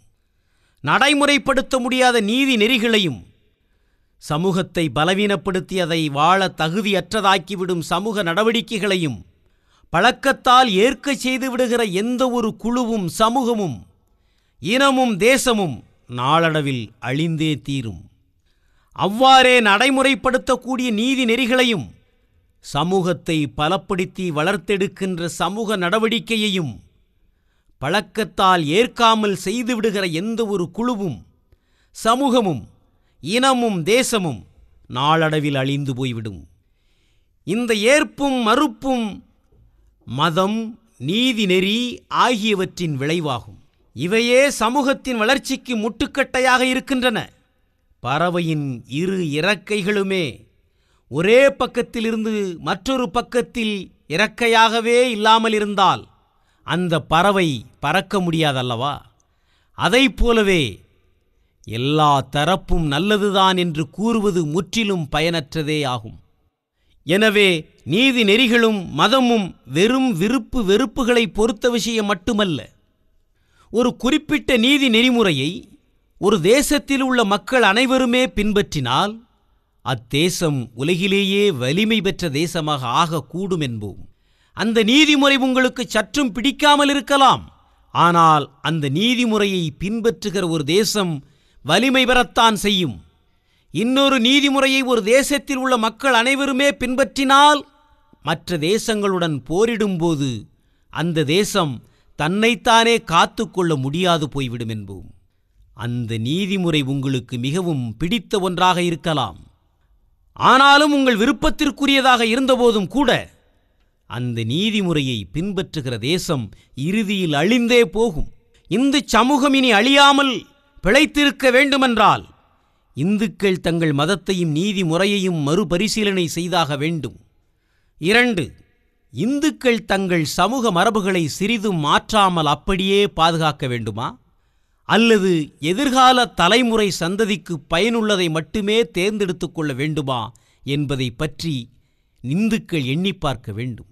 நடைமுறைப்படுத்த முடியாத நீதி நெறிகளையும், சமூகத்தை பலவீனப்படுத்தி அதை வாழ தகுதியற்றதாக்கிவிடும் சமூக நடவடிக்கைகளையும் பழக்கத்தால் ஏற்க செய்துவிடுகிற எந்த ஒரு குழுவும், சமூகமும், இனமும், தேசமும் நாளடைவில் அழிந்தே தீரும். அவ்வாறே நடைமுறைப்படுத்தக்கூடிய நீதி நெறிகளையும், சமூகத்தை பலப்படுத்தி வளர்த்தெடுக்கின்ற சமூக நடவடிக்கையையும் பழக்கத்தால் ஏற்காமல் செய்துவிடுகிற எந்த ஒரு குழுவும், சமூகமும், இனமும், தேசமும் நாளடைவில் அழிந்து போய்விடும். இந்த ஏற்பும் மறுப்பும் மதம், நீதி நெறி ஆகியவற்றின் விளைவாகும். இவையே சமூகத்தின் வளர்ச்சிக்கு முட்டுக்கட்டையாக இருக்கின்றன. பறவையின் இரு இறக்கைகளுமே ஒரே பக்கத்திலிருந்து மற்றொரு பக்கத்தில் இறக்கையாகவே இல்லாமல் இருந்தால் அந்த பறவை பறக்க முடியாதல்லவா? அதை போலவே எல்லா தரப்பும் நல்லதுதான் என்று கூறுவது முற்றிலும் பயனற்றதே ஆகும். எனவே நீதி நெறிகளும் மதமும் வெறும் விருப்பு வெறுப்புகளை பொறுத்த விஷயம் மட்டுமல்ல. ஒரு குறிப்பிட்ட நீதி நெறிமுறையை ஒரு தேசத்தில் உள்ள மக்கள் அனைவருமே பின்பற்றினால் அத்தேசம் உலகிலேயே வலிமை பெற்ற தேசமாக ஆகக்கூடும் என்போம். அந்த நீதிமுறை உங்களுக்கு சற்றும் பிடிக்காமல் இருக்கலாம். ஆனால் அந்த நீதிமுறையை பின்பற்றுகிற ஒரு தேசம் வலிமை பெறத்தான் செய்யும். இன்னொரு நீதிமுறையை ஒரு தேசத்தில் உள்ள மக்கள் அனைவருமே பின்பற்றினால் மற்ற தேசங்களுடன் போரிடும்போது அந்த தேசம் தன்னைத்தானே காத்து கொள்ள முடியாது போய்விடும் என்போம். அந்த நீதிமுறை உங்களுக்கு மிகவும் பிடித்த ஒன்றாக இருக்கலாம். ஆனாலும் உங்கள் விருப்பத்திற்குரியதாக இருந்தபோதும் கூட அந்த நீதிமுறையை பின்பற்றுகிற தேசம் இறுதியில் அழிந்தே போகும். இந்து சமூகம் இனி அழியாமல் பிழைத்திருக்க வேண்டுமென்றால் இந்துக்கள் தங்கள் மதத்தையும் நீதி முறையையும் மறுபரிசீலனை செய்தாக வேண்டும். 2. இந்துக்கள் தங்கள் சமூக மரபுகளை சிறிதும் மாற்றாமல் அப்படியே பாதுகாக்க வேண்டுமா, அல்லது எதிர்கால தலைமுறை சந்ததிக்கு பயனுள்ளதை மட்டுமே தேர்ந்தெடுத்து கொள்ள வேண்டுமா என்பதை பற்றி இந்துக்கள் எண்ணி பார்க்க வேண்டும்.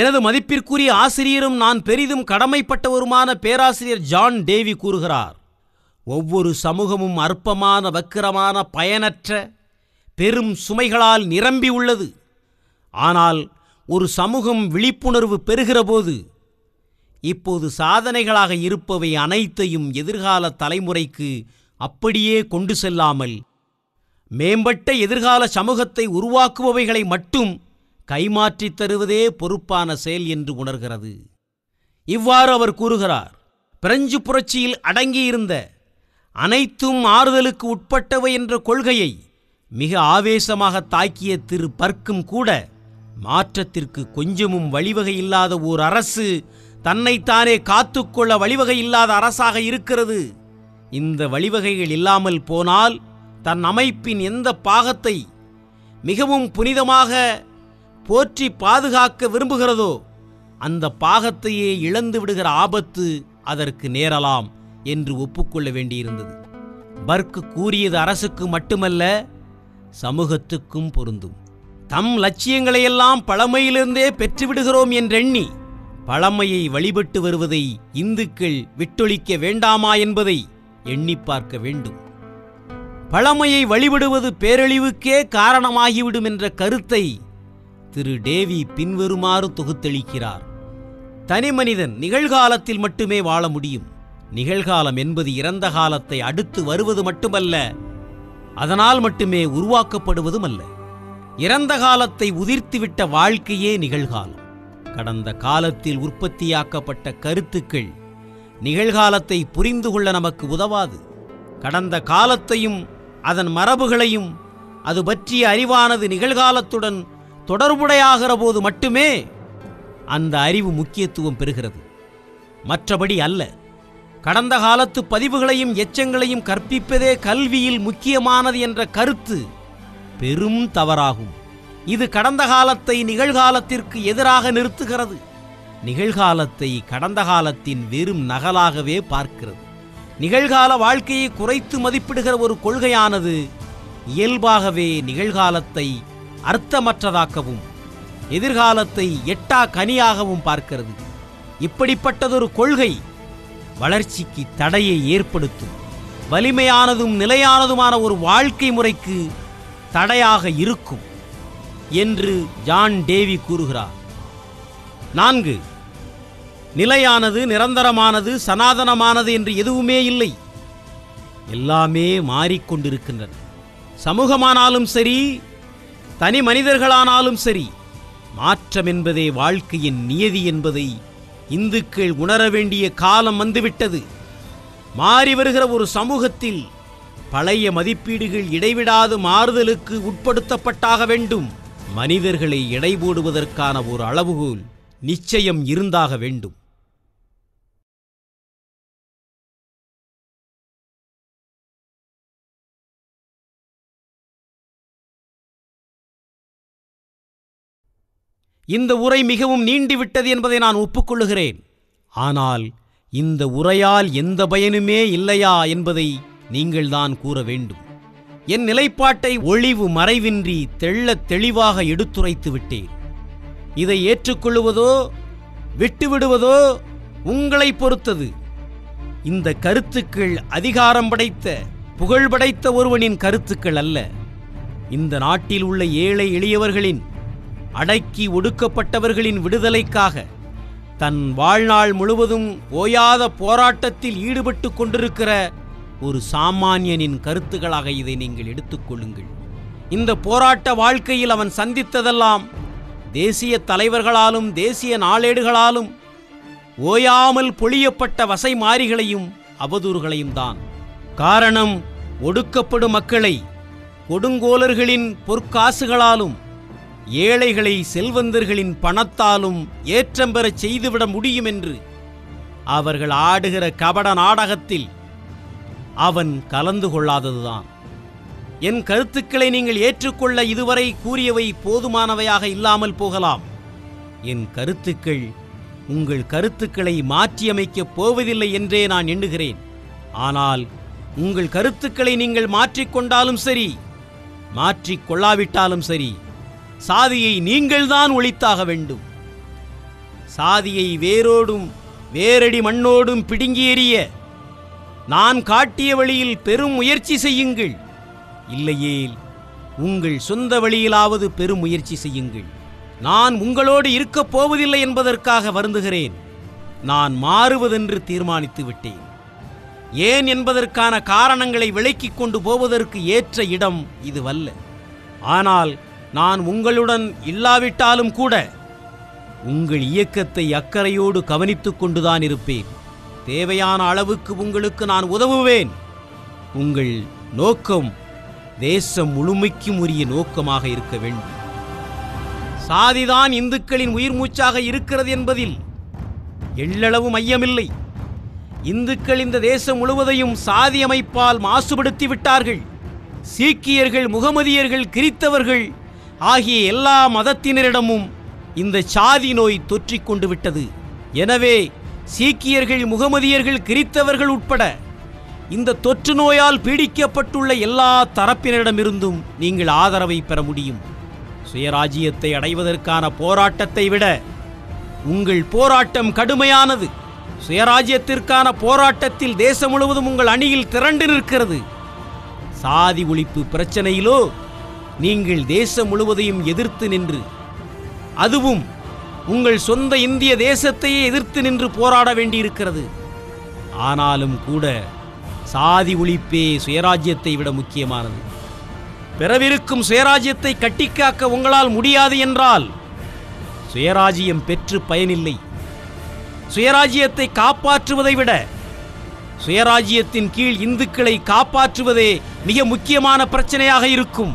எனது மதிப்பிற்குரிய ஆசிரியரும் நான் பெரிதும் கடமைப்பட்டவருமான பேராசிரியர் ஜான் டேவி கூறுகிறார், ஒவ்வொரு சமூகமும் அற்பமான, வக்கிரமான, பயனற்ற பெரும் சுமைகளால் நிரம்பி உள்ளது. ஆனால் ஒரு சமூகம் விழிப்புணர்வு பெறுகிறபோது இப்போது சாதனைகளாக இருப்பவை அனைத்தையும் எதிர்கால தலைமுறைக்கு அப்படியே கொண்டு செல்லாமல் மேம்பட்ட எதிர்கால சமூகத்தை உருவாக்குபவைகளை மட்டும் கைமாற்றித் தருவதே பொறுப்பான செயல் என்று உணர்கிறது. இவ்வாறு அவர் கூறுகிறார், பிரெஞ்சு புரட்சியில் அடங்கியிருந்த அனைத்தும் ஆறுதலுக்கு உட்பட்டவை என்ற கொள்கையை மிக ஆவேசமாக தாக்கிய திரு பர்க்கும் கூட மாற்றத்திற்கு கொஞ்சமும் வழிவகை இல்லாத ஓர் அரசு தன்னைத்தானே காத்துக்கொள்ள வழிவகை இல்லாத அரசாக இருக்கிறது. இந்த வழிவகைகள் இல்லாமல் போனால் தன் அமைப்பின் எந்த பாகத்தை மிகவும் புனிதமாக போற்றி பாதுகாக்க விரும்புகிறதோ அந்த பாகத்தையே இழந்து விடுகிற ஆபத்து அதற்கு நேரலாம் என்று ஒப்புக்கொள்ள வேண்டியிருந்தது. பர்க் கூறியது அரசுக்கு மட்டுமல்ல, சமூகத்துக்கும் பொருந்தும். தம் லட்சியங்களையெல்லாம் பழமையிலிருந்தே பெற்றுவிடுகிறோம் என்றெண்ணி பழமையை வழிபட்டு வருவதை இந்துக்கள் விட்டொழிக்க வேண்டாமா என்பதை எண்ணி பார்க்க வேண்டும். பழமையை வழிபடுவது பேரழிவுக்கே காரணமாகிவிடும் என்ற கருத்தை திரு டேவி பின்வருமாறு தொகுத்தளிக்கிறார். தனி மனிதன் நிகழ்காலத்தில் மட்டுமே வாழ முடியும். நிகழ்காலம் என்பது இறந்த காலத்தை அடுத்து வருவது மட்டுமல்ல, அதனால் மட்டுமே உருவாக்கப்படுவதும் அல்ல. இறந்த காலத்தை உதிர்த்துவிட்ட வாழ்க்கையே நிகழ்காலம். கடந்த காலத்தில் உற்பத்தியாக்கப்பட்ட கருத்துக்கள் நிகழ்காலத்தை புரிந்து கொள்ள நமக்கு உதவாது. கடந்த காலத்தையும் அதன் மரபுகளையும் அது பற்றிய அறிவானது நிகழ்காலத்துடன் தொடர்புடையாகிற போது மட்டுமே அந்த அறிவு முக்கியத்துவம் பெறுகிறது, மற்றபடி அல்ல. கடந்த காலத்து பதிவுகளையும் எச்சங்களையும் கற்பிப்பதே கல்வியில் முக்கியமானது என்ற கருத்து பெரும் தவறாகும். இது கடந்த காலத்தை நிகழ்காலத்திற்கு எதிராக நிறுத்துகிறது. நிகழ்காலத்தை கடந்த காலத்தின் வெறும் நகலாகவே பார்க்கிறது. நிகழ்கால வாழ்க்கையை குறைத்து மதிப்பிடுகிற ஒரு கொள்கையானது இயல்பாகவே நிகழ்காலத்தை அர்த்தமற்றதாக்கவும் எதிர்காலத்தை எட்டா கனியாகவும் பார்க்கிறது. இப்படிப்பட்டதொரு கொள்கை வளர்ச்சிக்கு தடையை ஏற்படுத்தும். வலிமையானதும் நிலையானதுமான ஒரு வாழ்க்கை முறைக்கு தடையாக இருக்கும் என்று ஜான் டேவி கூறுகிறார். 4. நிலையானது, நிரந்தரமானது, சனாதனமானது என்று எதுவுமே இல்லை. எல்லாமே மாறிக்கொண்டிருக்கின்றன. சமூகமானாலும் சரி, தனி மனிதர்களானாலும் சரி, மாற்றம் என்பதே வாழ்க்கையின் நியதி என்பதை இந்துக்கள் உணர வேண்டிய காலம் வந்துவிட்டது. மாறி வருகிற ஒரு சமூகத்தில் பழைய மதிப்பீடுகள் இடைவிடாது மாறுதலுக்கு உட்படுத்தப்பட்டாக வேண்டும். மனிதர்களை எடைபோடுவதற்கான ஒரு அளவுகோல் நிச்சயம் இருந்தாக வேண்டும். இந்த உரை மிகவும் நீண்டிவிட்டது என்பதை நான் ஒப்புக்கொள்கிறேன். ஆனால் இந்த உரையால் எந்த பயனுமே இல்லையா என்பதை நீங்கள்தான் கூற வேண்டும். என் நிலைப்பாட்டை ஒளிவு மறைவின்றி தெள்ள தெளிவாக எடுத்துரைத்து விட்டேன். இதை ஏற்றுக்கொள்வதோ விட்டுவிடுவதோ உங்களை பொறுத்தது. இந்த கருத்துக்கள் அதிகாரம் படைத்த, புகழ் படைத்த ஒருவனின் கருத்துக்கள் அல்ல. இந்த நாட்டில் உள்ள ஏழை எளியவர்களின், அடக்கி ஒடுக்கப்பட்டவர்களின் விடுதலைக்காக தன் வாழ்நாள் முழுவதும் ஓயாத போராட்டத்தில் ஈடுபட்டு கொண்டிருக்கிற ஒரு சாமானியனின் கருத்துக்களாக இதை நீங்கள் எடுத்துக்கொள்ளுங்கள். இந்த போராட்ட வாழ்க்கையில் அவன் சந்தித்ததெல்லாம் தேசிய தலைவர்களாலும் தேசிய நாளேடுகளாலும் ஓயாமல் பொழியப்பட்ட வசை மாறிகளையும் அவதூறுகளையும் தான். காரணம், ஒடுக்கப்படும் மக்களை கொடுங்கோலர்களின் பொற்காசுகளாலும் ஏழைகளை செல்வந்தர்களின் பணத்தாலும் ஏற்றம் பெற செய்துவிட முடியும் என்று அவர்கள் ஆடுகிற கபட நாடகத்தில் அவன் கலந்து கொள்ளாததுதான். என் கருத்துக்களை நீங்கள் ஏற்றுக்கொள்ள இதுவரை கூறியவை போதுமானவையாக இல்லாமல் போகலாம். என் கருத்துக்கள் உங்கள் கருத்துக்களை மாற்றியமைக்கப் போவதில்லை என்றே நான் எண்ணுகிறேன். ஆனால் உங்கள் கருத்துக்களை நீங்கள் மாற்றிக்கொண்டாலும் சரி, மாற்றிக்கொள்ளாவிட்டாலும் சரி, சாதியை நீங்கள்தான் ஒழித்தாக வேண்டும். சாதியை வேரோடும் வேரடி மண்ணோடும் பிடுங்கி எறிய நான் காட்டிய வழியில் பெரும் முயற்சி செய்யுங்கள். இல்லையேல் உங்கள் சொந்த வழியிலாவது பெரும் முயற்சி செய்யுங்கள். நான் உங்களோடு இருக்கப் போவதில்லை என்பதற்காக வருந்துகிறேன். நான் மாறுவதென்று தீர்மானித்து விட்டேன். ஏன் என்பதற்கான காரணங்களை விளக்கிக் கொண்டு போவதற்கு ஏற்ற இடம் இதுவல்ல. ஆனால் நான் உங்களுடன் இல்லாவிட்டாலும் கூட உங்கள் இயக்கத்தை அக்கறையோடு கவனித்து கொண்டுதான் இருப்பேன். தேவையான அளவுக்கு உங்களுக்கு நான் உதவுவேன். உங்கள் நோக்கம் தேசம் முழுமைக்கும் உரிய நோக்கமாக இருக்க வேண்டும். சாதிதான் இந்துக்களின் உயிர் மூச்சாக இருக்கிறது என்பதில் எள்ளளவு ஐயமில்லை. இந்துக்கள் இந்த தேசம் முழுவதையும் சாதி அமைப்பால் மாசுபடுத்தி விட்டார்கள். சீக்கியர்கள், முகமதியர்கள், கிறித்தவர்கள் ஆகிய எல்லா மதத்தினரிடமும் இந்த சாதி நோய் தொற்றிக் கொண்டு விட்டது. எனவே சீக்கியர்கள், முகமதியர்கள், கிறித்தவர்கள் உட்பட இந்த தொற்று நோயால் பீடிக்கப்பட்டுள்ள எல்லா தரப்பினரிடமிருந்தும் நீங்கள் ஆதரவை பெற முடியும். சுயராஜ்யத்தை அடைவதற்கான போராட்டத்தை விட உங்கள் போராட்டம் கடுமையானது. சுயராஜ்யத்திற்கான போராட்டத்தில் தேசம் முழுவதும் உங்கள் அணியில் திரண்டு நிற்கிறது. சாதி ஒழிப்பு பிரச்சனையிலோ நீங்கள் தேசம் முழுவதையும் எதிர்த்து நின்று, அதுவும் உங்கள் சொந்த இந்திய தேசத்தையே எதிர்த்து நின்று போராட வேண்டியிருக்கிறது. ஆனாலும் கூட சாதி ஒழிப்பே சுயராஜ்யத்தை விட முக்கியமானது. பிறவிருக்கும் சுயராஜ்யத்தை கட்டிக்காக்க உங்களால் முடியாது என்றால் சுயராஜ்யம் பெற்று பயனில்லை. சுயராஜ்யத்தை காப்பாற்றுவதை விட சுயராஜ்யத்தின் கீழ் இந்துக்களை காப்பாற்றுவதே மிக முக்கியமான பிரச்சனையாக இருக்கும்.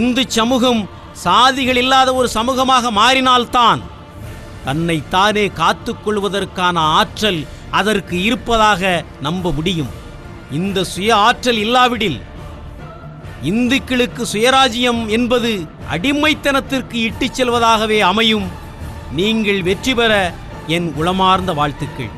இந்து சமூகம் சாதிகள் இல்லாத ஒரு சமூகமாக மாறினால்தான் தன்னைத்தானே காத்து கொள்வதற்கான ஆற்றல் அதற்கு இருப்பதாக நம்ப முடியும். இந்த சுய ஆற்றல் இல்லாவிடில் இந்துக்களுக்கு சுயராஜ்யம் என்பது அடிமைத்தனத்திற்கு இட்டுச் செல்வதாகவே அமையும். நீங்கள் வெற்றி பெற என் உளமார்ந்த வாழ்த்துக்கள்.